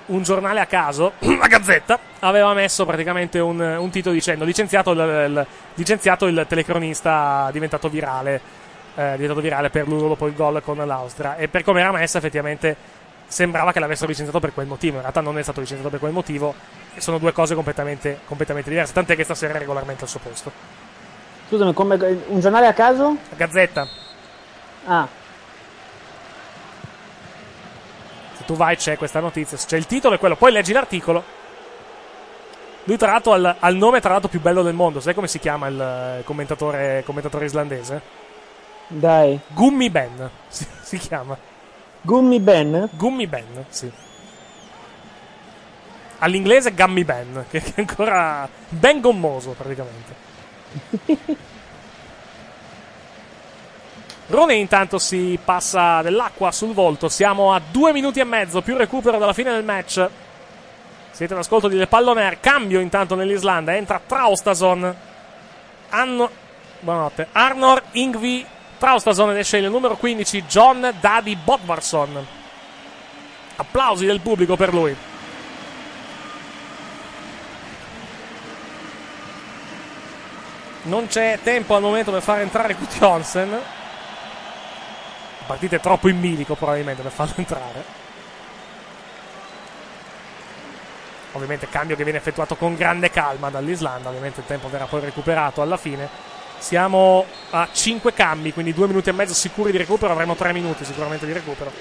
un giornale a caso, la Gazzetta, aveva messo praticamente un, un titolo dicendo licenziato il, il, licenziato il telecronista diventato virale, eh, diventato virale per lui dopo il gol con l'Austria. E per come era messa effettivamente sembrava che l'avessero licenziato per quel motivo. In realtà non è stato licenziato per quel motivo. Sono due cose completamente, completamente diverse, tant'è che stasera è regolarmente al suo posto. Scusami, come un giornale a caso? La Gazzetta. Ah. Se tu vai c'è questa notizia, c'è il titolo e quello, poi leggi l'articolo. Lui tra l'altro al, al nome tra l'altro più bello del mondo, sai come si chiama il commentatore, commentatore islandese? Dai. Gummi Ben si, si chiama. Gummi Ben? Gummi Ben, sì. All'inglese Gummy Ben, che è ancora ben gommoso praticamente. Rooney intanto si passa dell'acqua sul volto. Siamo a due minuti e mezzo più recupero dalla fine del match. Siete in ascolto di Le Palloner. Cambio intanto nell'Islanda, entra Traustason. Anno... buonanotte. Arnor Ingvi Traustason, ed esce il numero quindici John Dadi Bodvarsson. Applausi del pubblico per lui. Non c'è tempo al momento per far entrare Gudjonsen. La partita è troppo in bilico probabilmente per farlo entrare. Ovviamente cambio che viene effettuato con grande calma dall'Islanda. Ovviamente il tempo verrà poi recuperato alla fine. Siamo a cinque cambi, quindi due minuti e mezzo sicuri di recupero. Avremo tre minuti sicuramente di recupero.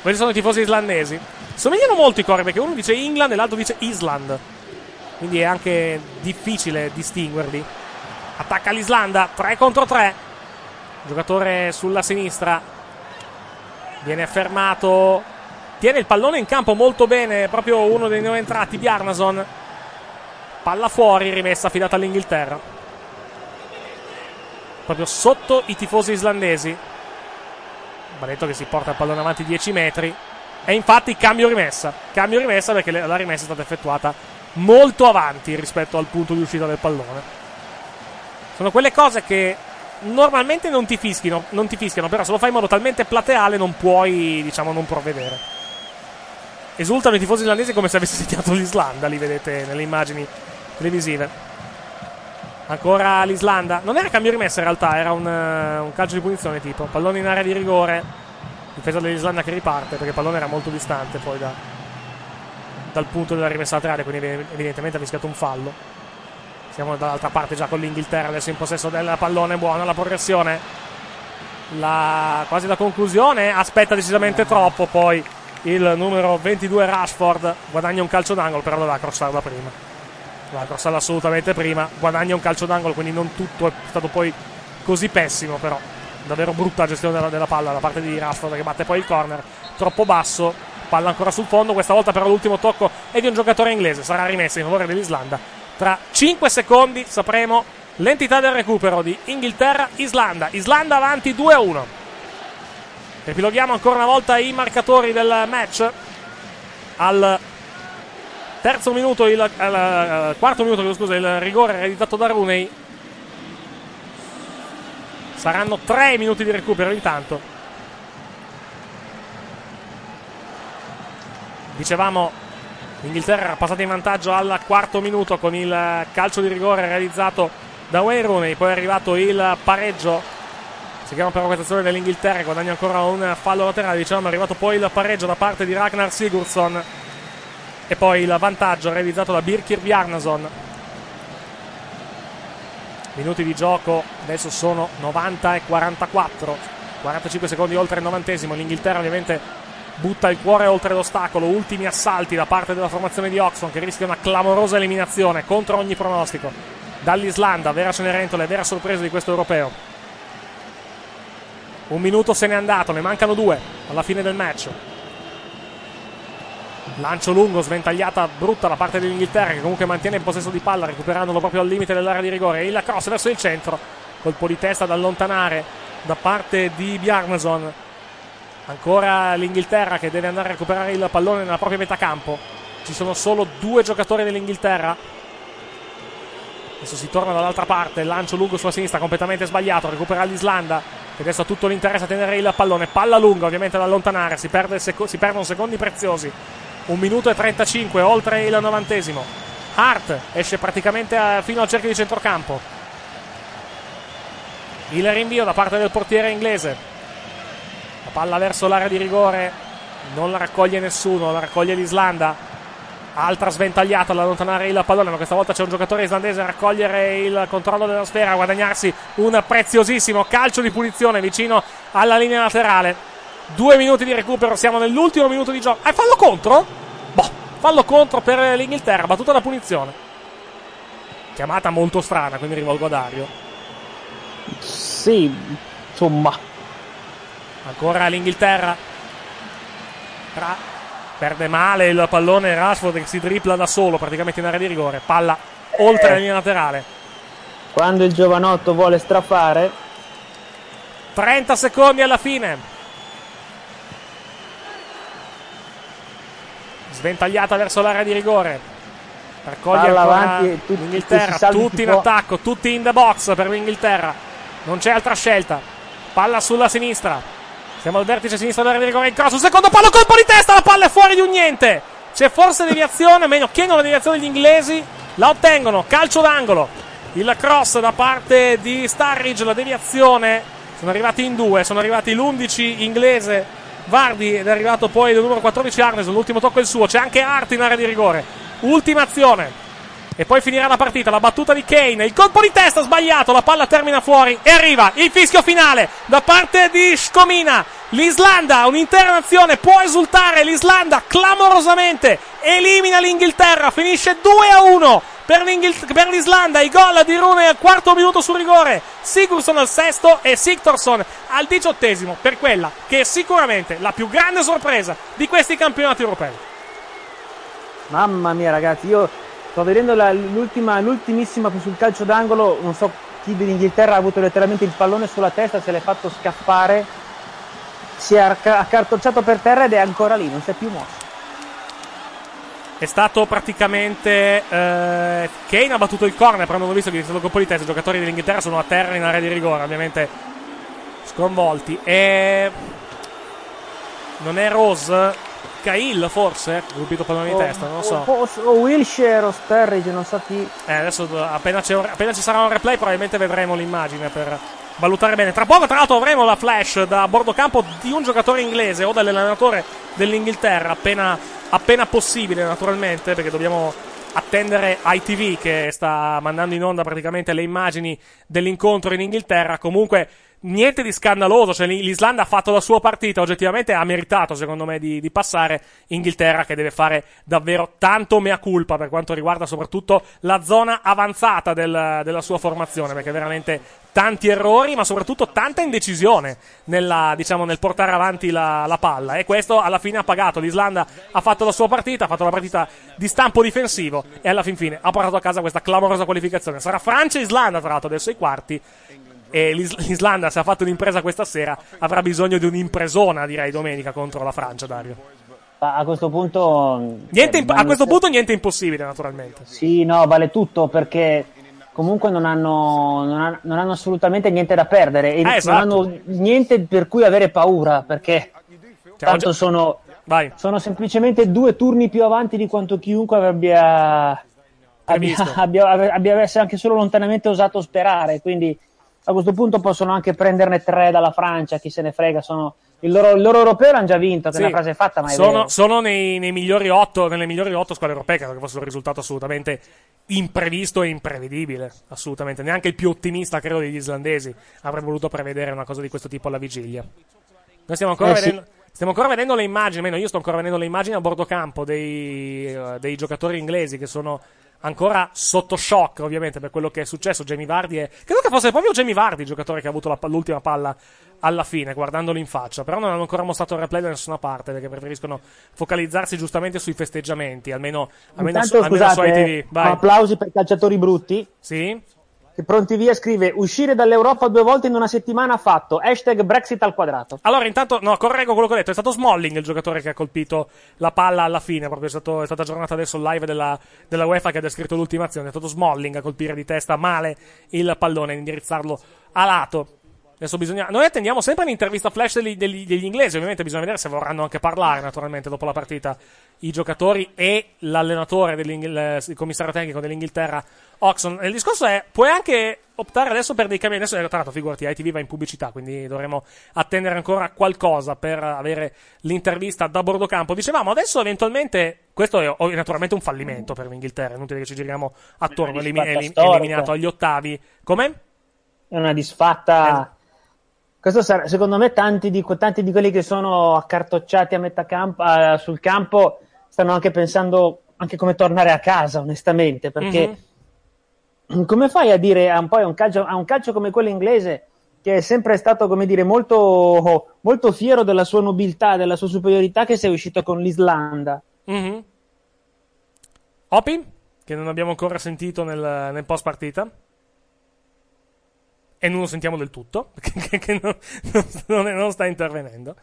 Questi sono i tifosi islandesi. Somigliano molto i cori, perché uno dice England e l'altro dice Island, quindi è anche difficile distinguerli. Attacca l'Islanda, tre contro tre. Giocatore sulla sinistra, viene fermato. Tiene il pallone in campo molto bene proprio uno dei nuovi entrati, Bjarnason. Palla fuori, rimessa affidata all'Inghilterra, proprio sotto i tifosi islandesi. Va detto che si porta il pallone avanti dieci metri. E infatti cambio rimessa. Cambio rimessa perché la rimessa è stata effettuata molto avanti rispetto al punto di uscita del pallone. Sono quelle cose che normalmente non ti fischino, non ti fischiano, però se lo fai in modo talmente plateale non puoi, diciamo, non provvedere. Esultano i tifosi islandesi come se avesse segnato l'Islanda, li vedete nelle immagini televisive. Ancora l'Islanda. Non era cambio rimessa in realtà, era un, un calcio di punizione tipo. Pallone in area di rigore, difesa dell'Islanda che riparte perché il pallone era molto distante poi da... dal punto della rimessa laterale, quindi evidentemente ha fischiato un fallo. Siamo dall'altra parte già con l'Inghilterra adesso in possesso del pallone. Buona la progressione, la... quasi la conclusione. Aspetta decisamente troppo poi il numero ventidue Rashford, guadagna un calcio d'angolo, però doveva crossarla prima, doveva crossarla assolutamente prima. Guadagna un calcio d'angolo, quindi non tutto è stato poi così pessimo, però davvero brutta gestione della, della palla da parte di Rashford, che batte poi il corner troppo basso. Palla ancora sul fondo, questa volta però l'ultimo tocco è di un giocatore inglese, sarà rimessa in favore dell'Islanda. Tra cinque secondi sapremo l'entità del recupero di Inghilterra-Islanda. Islanda avanti due a uno. Epiloghiamo ancora una volta i marcatori del match. Al terzo minuto, il, al quarto minuto, scusa, il rigore ereditato da Rooney. Saranno tre minuti di recupero intanto. Dicevamo, l'Inghilterra era passata in vantaggio al quarto minuto con il calcio di rigore realizzato da Wayne Rooney. Poi è arrivato il pareggio. Seguiamo però questa azione dell'Inghilterra, guadagna ancora un fallo laterale. Dicevamo, è arrivato poi il pareggio da parte di Ragnar Sigurðsson. E poi il vantaggio realizzato da Birkir Bjarnason. Minuti di gioco adesso sono novanta e quarantaquattro. quarantacinque secondi oltre il novantesimo. L'Inghilterra ovviamente butta il cuore oltre l'ostacolo. Ultimi assalti da parte della formazione di Oxford, che rischia una clamorosa eliminazione contro ogni pronostico dall'Islanda. Vera cenerentola e vera sorpresa di questo europeo. Un minuto se n'è andato, ne mancano due alla fine del match. Lancio lungo, sventagliata brutta da parte dell'Inghilterra, che comunque mantiene il possesso di palla recuperandolo proprio al limite dell'area di rigore. E la cross verso il centro, colpo di testa da allontanare da parte di Bjarnason. Ancora l'Inghilterra che deve andare a recuperare il pallone nella propria metà campo. Ci sono solo due giocatori dell'Inghilterra. Adesso si torna dall'altra parte. Lancio lungo sulla sinistra, completamente sbagliato. Recupera l'Islanda, che adesso ha tutto l'interesse a tenere il pallone. Palla lunga, ovviamente da allontanare. Si, perde seco- si perdono secondi preziosi. Un minuto e trentacinque, oltre il novantesimo. Hart esce praticamente a- fino al cerchio di centrocampo. Il rinvio da parte del portiere inglese. La palla verso l'area di rigore, non la raccoglie nessuno, la raccoglie l'Islanda. Altra sventagliata ad allontanare il pallone, ma questa volta c'è un giocatore islandese a raccogliere il controllo della sfera, a guadagnarsi un preziosissimo calcio di punizione vicino alla linea laterale. Due minuti di recupero, siamo nell'ultimo minuto di gioco. Ah, fallo contro? Boh, fallo contro per l'Inghilterra, battuta da punizione. Chiamata molto strana, quindi rivolgo a Dario. Sì, insomma. Ancora l'Inghilterra, Ra- perde male il pallone Rashford, che si tripla da solo praticamente in area di rigore. Palla oltre eh. la linea laterale. Quando il giovanotto vuole strappare trenta secondi alla fine. Sventagliata verso l'area di rigore. Raccoglie avanti tutti, l'Inghilterra, tutti in po'. attacco, tutti in the box per l'Inghilterra. Non c'è altra scelta. Palla sulla sinistra. Siamo al vertice sinistro dell'area di rigore, in cross, un secondo palo, colpo di testa, la palla è fuori di un niente. C'è forse deviazione, meglio chiedono la deviazione gli inglesi, la ottengono, calcio d'angolo. Il cross da parte di Sturridge, la deviazione. Sono arrivati in due, sono arrivati l'undici inglese Vardy ed è arrivato poi il numero quattordici Arneson, l'ultimo tocco è il suo, c'è anche Hart in area di rigore. Ultima azione. E poi finirà la partita, la battuta di Kane, il colpo di testa sbagliato, la palla termina fuori e arriva il fischio finale da parte di Škomina. L'Islanda, un'intera nazione, può esultare, l'Islanda clamorosamente elimina l'Inghilterra, finisce due a uno per, per l'Islanda, i gol di Rooney al quarto minuto sul rigore, Sigurðsson al sesto e Sigurðsson al diciottesimo per quella che è sicuramente la più grande sorpresa di questi campionati europei. Mamma mia ragazzi, io... sto vedendo la, l'ultima, l'ultimissima sul calcio d'angolo, non so chi dell'Inghilterra ha avuto letteralmente il pallone sulla testa, se l'è fatto scappare, si è accartocciato per terra ed è ancora lì, non si è più mosso. È stato praticamente... Eh, Kane ha battuto il corner, però non l'ho visto che è stato colpo di testa, i giocatori dell'Inghilterra sono a terra in area di rigore, ovviamente sconvolti. E... non è Rose... Cahill forse, colpito pallone di testa, non lo so. O, o Wilshere o Sturridge, non so chi. Eh, adesso appena, c'è un, appena ci sarà un replay probabilmente vedremo l'immagine per valutare bene. Tra poco tra l'altro avremo la flash da bordo campo di un giocatore inglese o dell'allenatore dell'Inghilterra, appena, appena possibile naturalmente, perché dobbiamo attendere I T V che sta mandando in onda praticamente le immagini dell'incontro in Inghilterra. Comunque niente di scandaloso, cioè l'Islanda ha fatto la sua partita, oggettivamente ha meritato secondo me di, di passare. Inghilterra che deve fare davvero tanto mea culpa per quanto riguarda soprattutto la zona avanzata del, della sua formazione, perché veramente tanti errori ma soprattutto tanta indecisione nella, diciamo, nel portare avanti la, la palla, e questo alla fine ha pagato. L'Islanda ha fatto la sua partita, ha fatto la partita di stampo difensivo e alla fin fine ha portato a casa questa clamorosa qualificazione. Sarà Francia e Islanda tra l'altro adesso ai quarti, e l'Islanda, se ha fatto un'impresa questa sera, avrà bisogno di un'impresona direi domenica contro la Francia. Dario, a questo punto niente, eh, imp- a questo punto niente impossibile naturalmente, sì, no, vale tutto, perché comunque non hanno, non hanno, non hanno assolutamente niente da perdere e eh, esatto. non hanno niente per cui avere paura, perché tanto già... sono, sono semplicemente due turni più avanti di quanto chiunque abbia abbia, abbia, abbia avesse anche solo lontanamente osato sperare, quindi a questo punto possono anche prenderne tre dalla Francia, chi se ne frega, sono il loro, il loro europeo l'hanno già vinto, che sì, è una frase fatta, ma è sono, vero. Sono nei, nei migliori otto, nelle migliori otto squadre europee, credo che fosse un risultato assolutamente imprevisto e imprevedibile, assolutamente, neanche il più ottimista credo degli islandesi avrebbe voluto prevedere una cosa di questo tipo alla vigilia. Noi stiamo ancora eh, vedendo... Sì. Stiamo ancora vedendo le immagini, almeno io sto ancora vedendo le immagini a bordo campo dei, uh, dei giocatori inglesi che sono ancora sotto shock ovviamente per quello che è successo. Jamie Vardy è... credo che fosse proprio Jamie Vardy il giocatore che ha avuto la, l'ultima palla alla fine, guardandolo in faccia, però non hanno ancora mostrato il replay da nessuna parte perché preferiscono focalizzarsi giustamente sui festeggiamenti, almeno, almeno, Intanto, su, scusate, almeno su I T V. Vai. Applausi per calciatori brutti. Sì. Pronti via scrive: uscire dall'Europa due volte in una settimana ha fatto hashtag Brexit al quadrato. Allora intanto no, correggo quello che ho detto, è stato Smalling il giocatore che ha colpito la palla alla fine, proprio è, stato, è stata aggiornata adesso il live della, della UEFA che ha descritto l'ultima azione, è stato Smalling a colpire di testa male il pallone e indirizzarlo a lato. Adesso bisogna... noi attendiamo sempre l'intervista flash degli, degli, degli inglesi, ovviamente bisogna vedere se vorranno anche parlare naturalmente dopo la partita i giocatori e l'allenatore, il commissario tecnico dell'Inghilterra Oxon. Il discorso è, puoi anche optare adesso per dei cambiamenti, adesso tra l'altro figurati I T V va in pubblicità, quindi dovremo attendere ancora qualcosa per avere l'intervista da bordo campo. Dicevamo adesso eventualmente, questo è naturalmente un fallimento per l'Inghilterra, inutile che ci giriamo attorno, elim- elim- eliminato agli ottavi. Come? È una disfatta... Eh. Questo sarà, secondo me tanti di, tanti di quelli che sono accartocciati a metà campo, uh, sul campo stanno anche pensando anche come tornare a casa onestamente, perché mm-hmm. come fai a dire a un, poi, a un, calcio, a un calcio come quello inglese che è sempre stato, come dire, molto, molto fiero della sua nobiltà, della sua superiorità, che sei uscito con l'Islanda. Mm-hmm. Opi, che non abbiamo ancora sentito nel, nel post partita. e non lo sentiamo del tutto, che, che non, non, non sta intervenendo.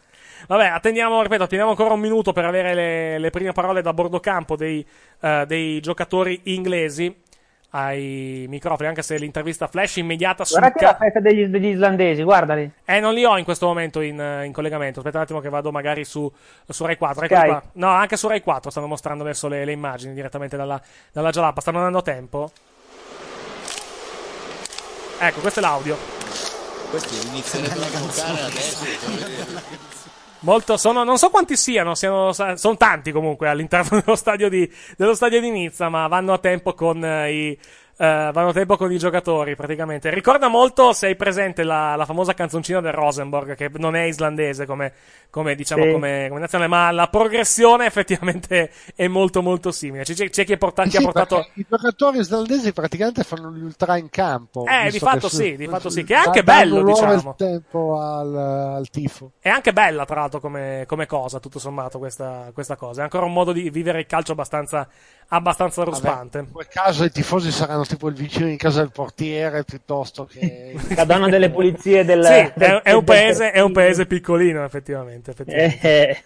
Vabbè, attendiamo, ripeto, attendiamo ancora un minuto per avere le, le prime parole da bordocampo dei, uh, dei giocatori inglesi ai microfoni, anche se l'intervista flash immediata su... Guardate ca- la festa degli, degli islandesi, guardali. Eh, non li ho in questo momento in, in collegamento, aspetta un attimo che vado magari su, su Rai quattro. Ecco qua. No, anche su Rai quattro stanno mostrando adesso le, le immagini direttamente dalla, dalla Jalapa, stanno dando tempo. Ecco, questo è l'audio. Questi inizierebbero a giocare adesso. Molto, sono, non so quanti siano, siano, sono tanti comunque all'interno dello stadio di, dello stadio di Nizza, ma vanno a tempo con i, uh, vanno a tempo con i giocatori praticamente. Ricorda molto, se hai presente, la, la famosa canzoncina del Rosenborg, che non è islandese come, come diciamo, sì, come, come nazionale, ma la progressione effettivamente è molto molto simile. C'è, c'è chi è portato, sì, chi ha portato... I giocatori islandesi praticamente fanno gli ultra in campo. Eh, di fatto sì, su... di fatto sì, che è anche bello, diciamo. Tempo al, al tifo. È anche bella, tra l'altro, come, come cosa, tutto sommato, questa, questa cosa. È ancora un modo di vivere il calcio abbastanza, abbastanza ruspante. In quel caso i tifosi saranno tipo il vicino di casa del portiere, piuttosto che... La donna delle pulizie del... Sì, del, è, è, un paese, è un paese piccolino, effettivamente. effettivamente. Eh.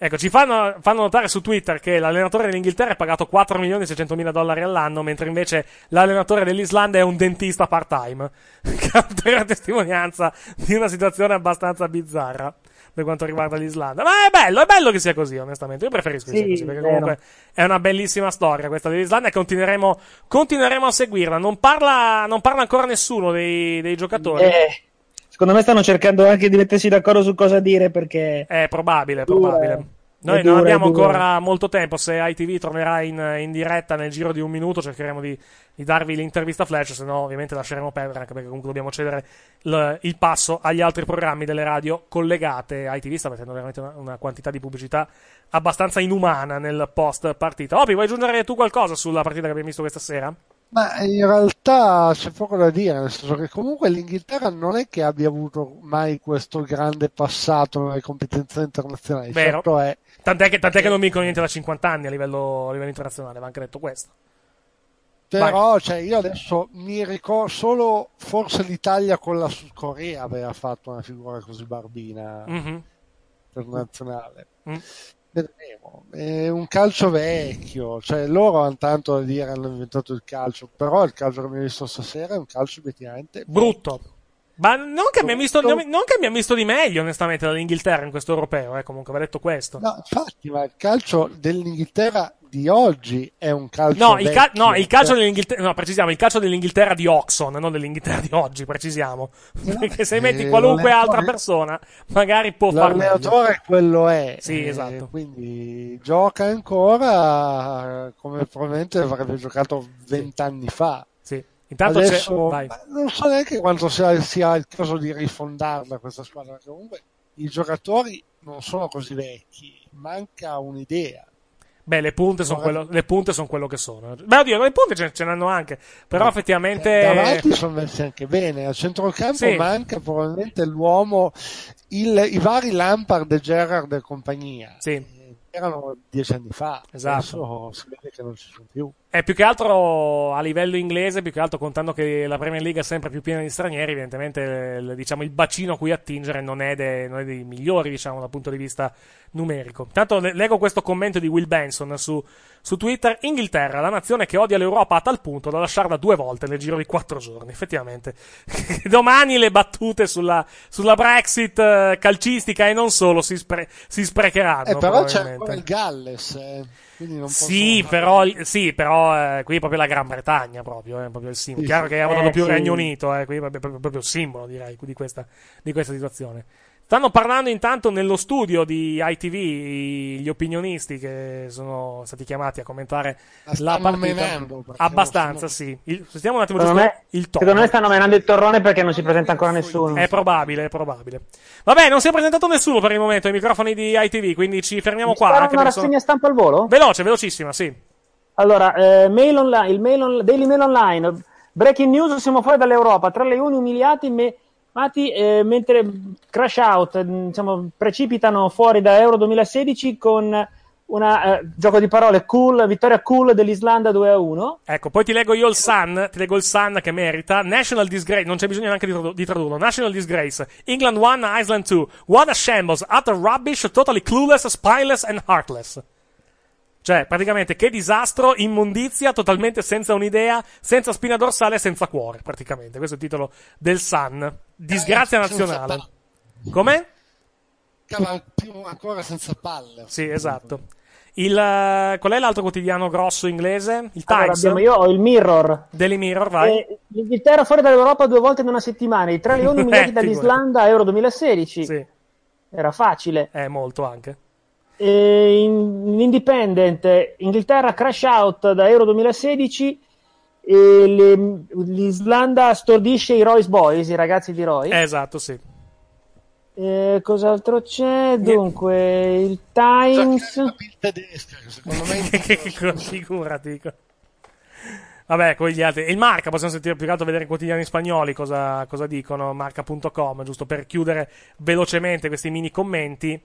Ecco, ci fanno, fanno notare su Twitter che l'allenatore dell'Inghilterra è pagato quattro milioni e seicentomila dollari all'anno, mentre invece l'allenatore dell'Islanda è un dentista part-time. Che è una testimonianza di una situazione abbastanza bizzarra per quanto riguarda l'Islanda. Ma è bello, è bello che sia così, onestamente. Io preferisco che sì, sia così, perché comunque vero. È una bellissima storia questa dell'Islanda e continueremo, continueremo a seguirla. Non parla, non parla ancora nessuno dei, dei giocatori. Eh, secondo me stanno cercando anche di mettersi d'accordo su cosa dire, perché... È probabile, è probabile. Dura. Noi dura, non abbiamo ancora molto tempo. Se I T V tornerà in, in diretta nel giro di un minuto, cercheremo di, di darvi l'intervista flash, se no ovviamente lasceremo perdere, anche perché comunque dobbiamo cedere l, il passo agli altri programmi delle radio collegate. I T V sta mettendo veramente una, una quantità di pubblicità abbastanza inumana nel post partita. Opi, vuoi aggiungere tu qualcosa sulla partita che abbiamo visto questa sera? Ma in realtà c'è poco da dire, nel senso che comunque l'Inghilterra non è che abbia avuto mai questo grande passato nelle competenze internazionali. Vero. Certo è... Tant'è che, tant'è che non vincono niente da cinquanta anni a livello, a livello internazionale, va anche detto questo. Però cioè, io adesso mi ricordo solo forse l'Italia con la Sud Corea aveva fatto una figura così barbina, mm-hmm, internazionale. Mm-hmm. Vedremo, è un calcio vecchio, cioè loro hanno tanto da dire, hanno inventato il calcio, però il calcio che abbiamo visto stasera è un calcio obiettivamente brutto. brutto. Ma non che abbiamo visto, non che abbiamo visto di meglio, onestamente, dall'Inghilterra in questo europeo, eh, comunque va detto questo. No, infatti, ma il calcio dell'Inghilterra di oggi è un calcio no, vecchio. Il cal- no, il calcio dell'Inghilterra, no, precisiamo, il calcio dell'Inghilterra di Oxon, non dell'inghilterra di oggi, precisiamo. No, perché se metti qualunque altra persona, magari può far meglio. L'allenatore quello è. Sì, eh, esatto. Quindi gioca ancora come probabilmente avrebbe giocato vent'anni fa. Sì. Intanto adesso, c'è... Vai. Non so neanche quanto sia, sia il caso di rifondarla questa squadra, perché comunque i giocatori non sono così vecchi, manca un'idea. Beh, le punte sono quello, le punte sono quello che sono. Beh, oddio, le punte ce, ce n'hanno anche. Però no, effettivamente... Davanti sono messi anche bene. Al centrocampo sì, manca probabilmente l'uomo, il, i vari Lampard e Gerrard e compagnia. Sì. Erano dieci anni fa. Esatto. Adesso si vede che non ci sono più. E più che altro a livello inglese, più che altro contando che la Premier League è sempre più piena di stranieri, evidentemente diciamo il bacino a cui attingere non è, dei, non è dei migliori, diciamo, dal punto di vista numerico. Tanto leggo questo commento di Will Benson su, su Twitter: Inghilterra, la nazione che odia l'Europa a tal punto da lasciarla due volte nel giro di quattro giorni. Effettivamente domani le battute sulla, sulla Brexit calcistica e non solo si, spre- si sprecheranno. Eh, però c'è ancora il Galles, eh. Non sì, però, sì, però eh, qui è proprio la Gran Bretagna, proprio, eh, proprio il simbolo. Sì, chiaro sì, che avevano eh, più sì. Regno Unito, eh, qui è proprio, proprio il simbolo, direi, di questa, di questa situazione. Stanno parlando intanto nello studio di I T V gli opinionisti che sono stati chiamati a commentare la, la partita. Abbastanza, sì. Il, stiamo un attimo secondo giusto me, il torrone. Secondo me stanno menando il torrone perché non si presenta ancora nessuno. È probabile, è probabile. Vabbè, non si è presentato nessuno per il momento ai microfoni di I T V, quindi ci fermiamo Mi qua. Anche una rassegna sono... stampa al volo? Veloce, velocissima, sì. Allora, eh, mail online, il mail on- Daily Mail Online. Breaking news, siamo fuori dall'Europa. Tra le uni umiliati... Me- Eh, mentre crash out diciamo, precipitano fuori da Euro duemilasedici con una eh, gioco di parole cool, vittoria cool dell'Islanda due a uno. Ecco, poi ti leggo io il Sun, ti leggo il Sun che merita. National Disgrace, non c'è bisogno neanche di, tradu- di tradurlo. National Disgrace, England uno, Iceland due. What a shambles, utter rubbish, totally clueless, spineless and heartless. Cioè, praticamente, che disastro, immondizia, totalmente senza un'idea, senza spina dorsale e senza cuore, praticamente. Questo è il titolo del Sun. Disgrazia nazionale. Come? Più ancora senza palle. Sì, esatto. Il, qual è l'altro quotidiano grosso inglese? Il allora, Times. Abbiamo, io ho il Mirror. Daily Mirror, vai. E l'Inghilterra fuori dall'Europa due volte in una settimana. I tre leoni umiliati dall'Islanda a Euro duemilasedici. Sì. Era facile. Eh, molto anche. E in Independent, Inghilterra crash out da Euro duemilasedici. E le, l'Islanda stordisce i Roy's Boys, i ragazzi di Roy. Eh, esatto, sì. Eh, cos'altro c'è? Dunque, il Times. Tedesca, secondo me. Che figura, dico. Vabbè, con gli altri. Il Marca, possiamo sentire più che altro, vedere i quotidiani spagnoli cosa, cosa dicono. Marca punto com, giusto per chiudere velocemente questi mini commenti.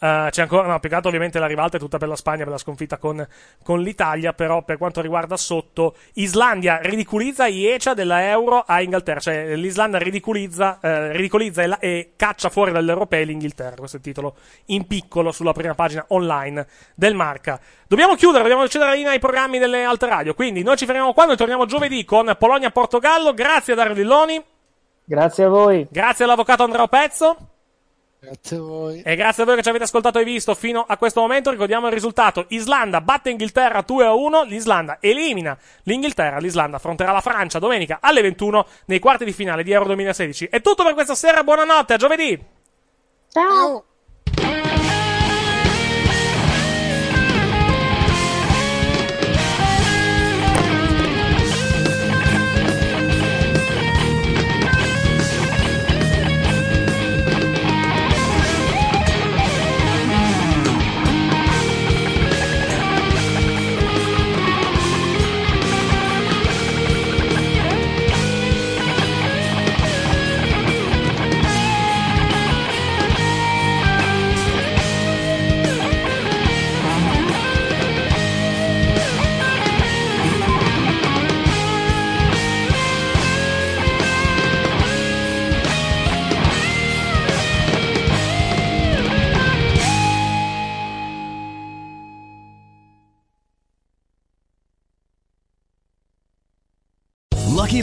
Uh, c'è ancora, no, più che altro, ovviamente la rivalta è tutta per la Spagna, per la sconfitta con, con l'Italia. Però, per quanto riguarda sotto, Islandia ridicolizza i E C A della Euro a Inghilterra. Cioè, l'Islanda ridicolizza, eh, ridicolizza e, la, e caccia fuori dall'Europeo l'Inghilterra. Questo è il titolo in piccolo sulla prima pagina online del Marca. Dobbiamo chiudere, dobbiamo accedere ai programmi delle altre radio. Quindi, noi ci fermiamo qua. Noi torniamo giovedì con Polonia-Portogallo. Grazie a Dario Dilloni. Grazie a voi. Grazie all'avvocato Andrea Pezzo. Grazie a voi. E grazie a voi che ci avete ascoltato e visto fino a questo momento. Ricordiamo il risultato: Islanda batte Inghilterra due a uno, l'Islanda elimina l'Inghilterra, l'Islanda affronterà la Francia domenica alle ventuno nei quarti di finale di Euro duemilasedici. È tutto per questa sera, buonanotte, a giovedì. Ciao. Lucky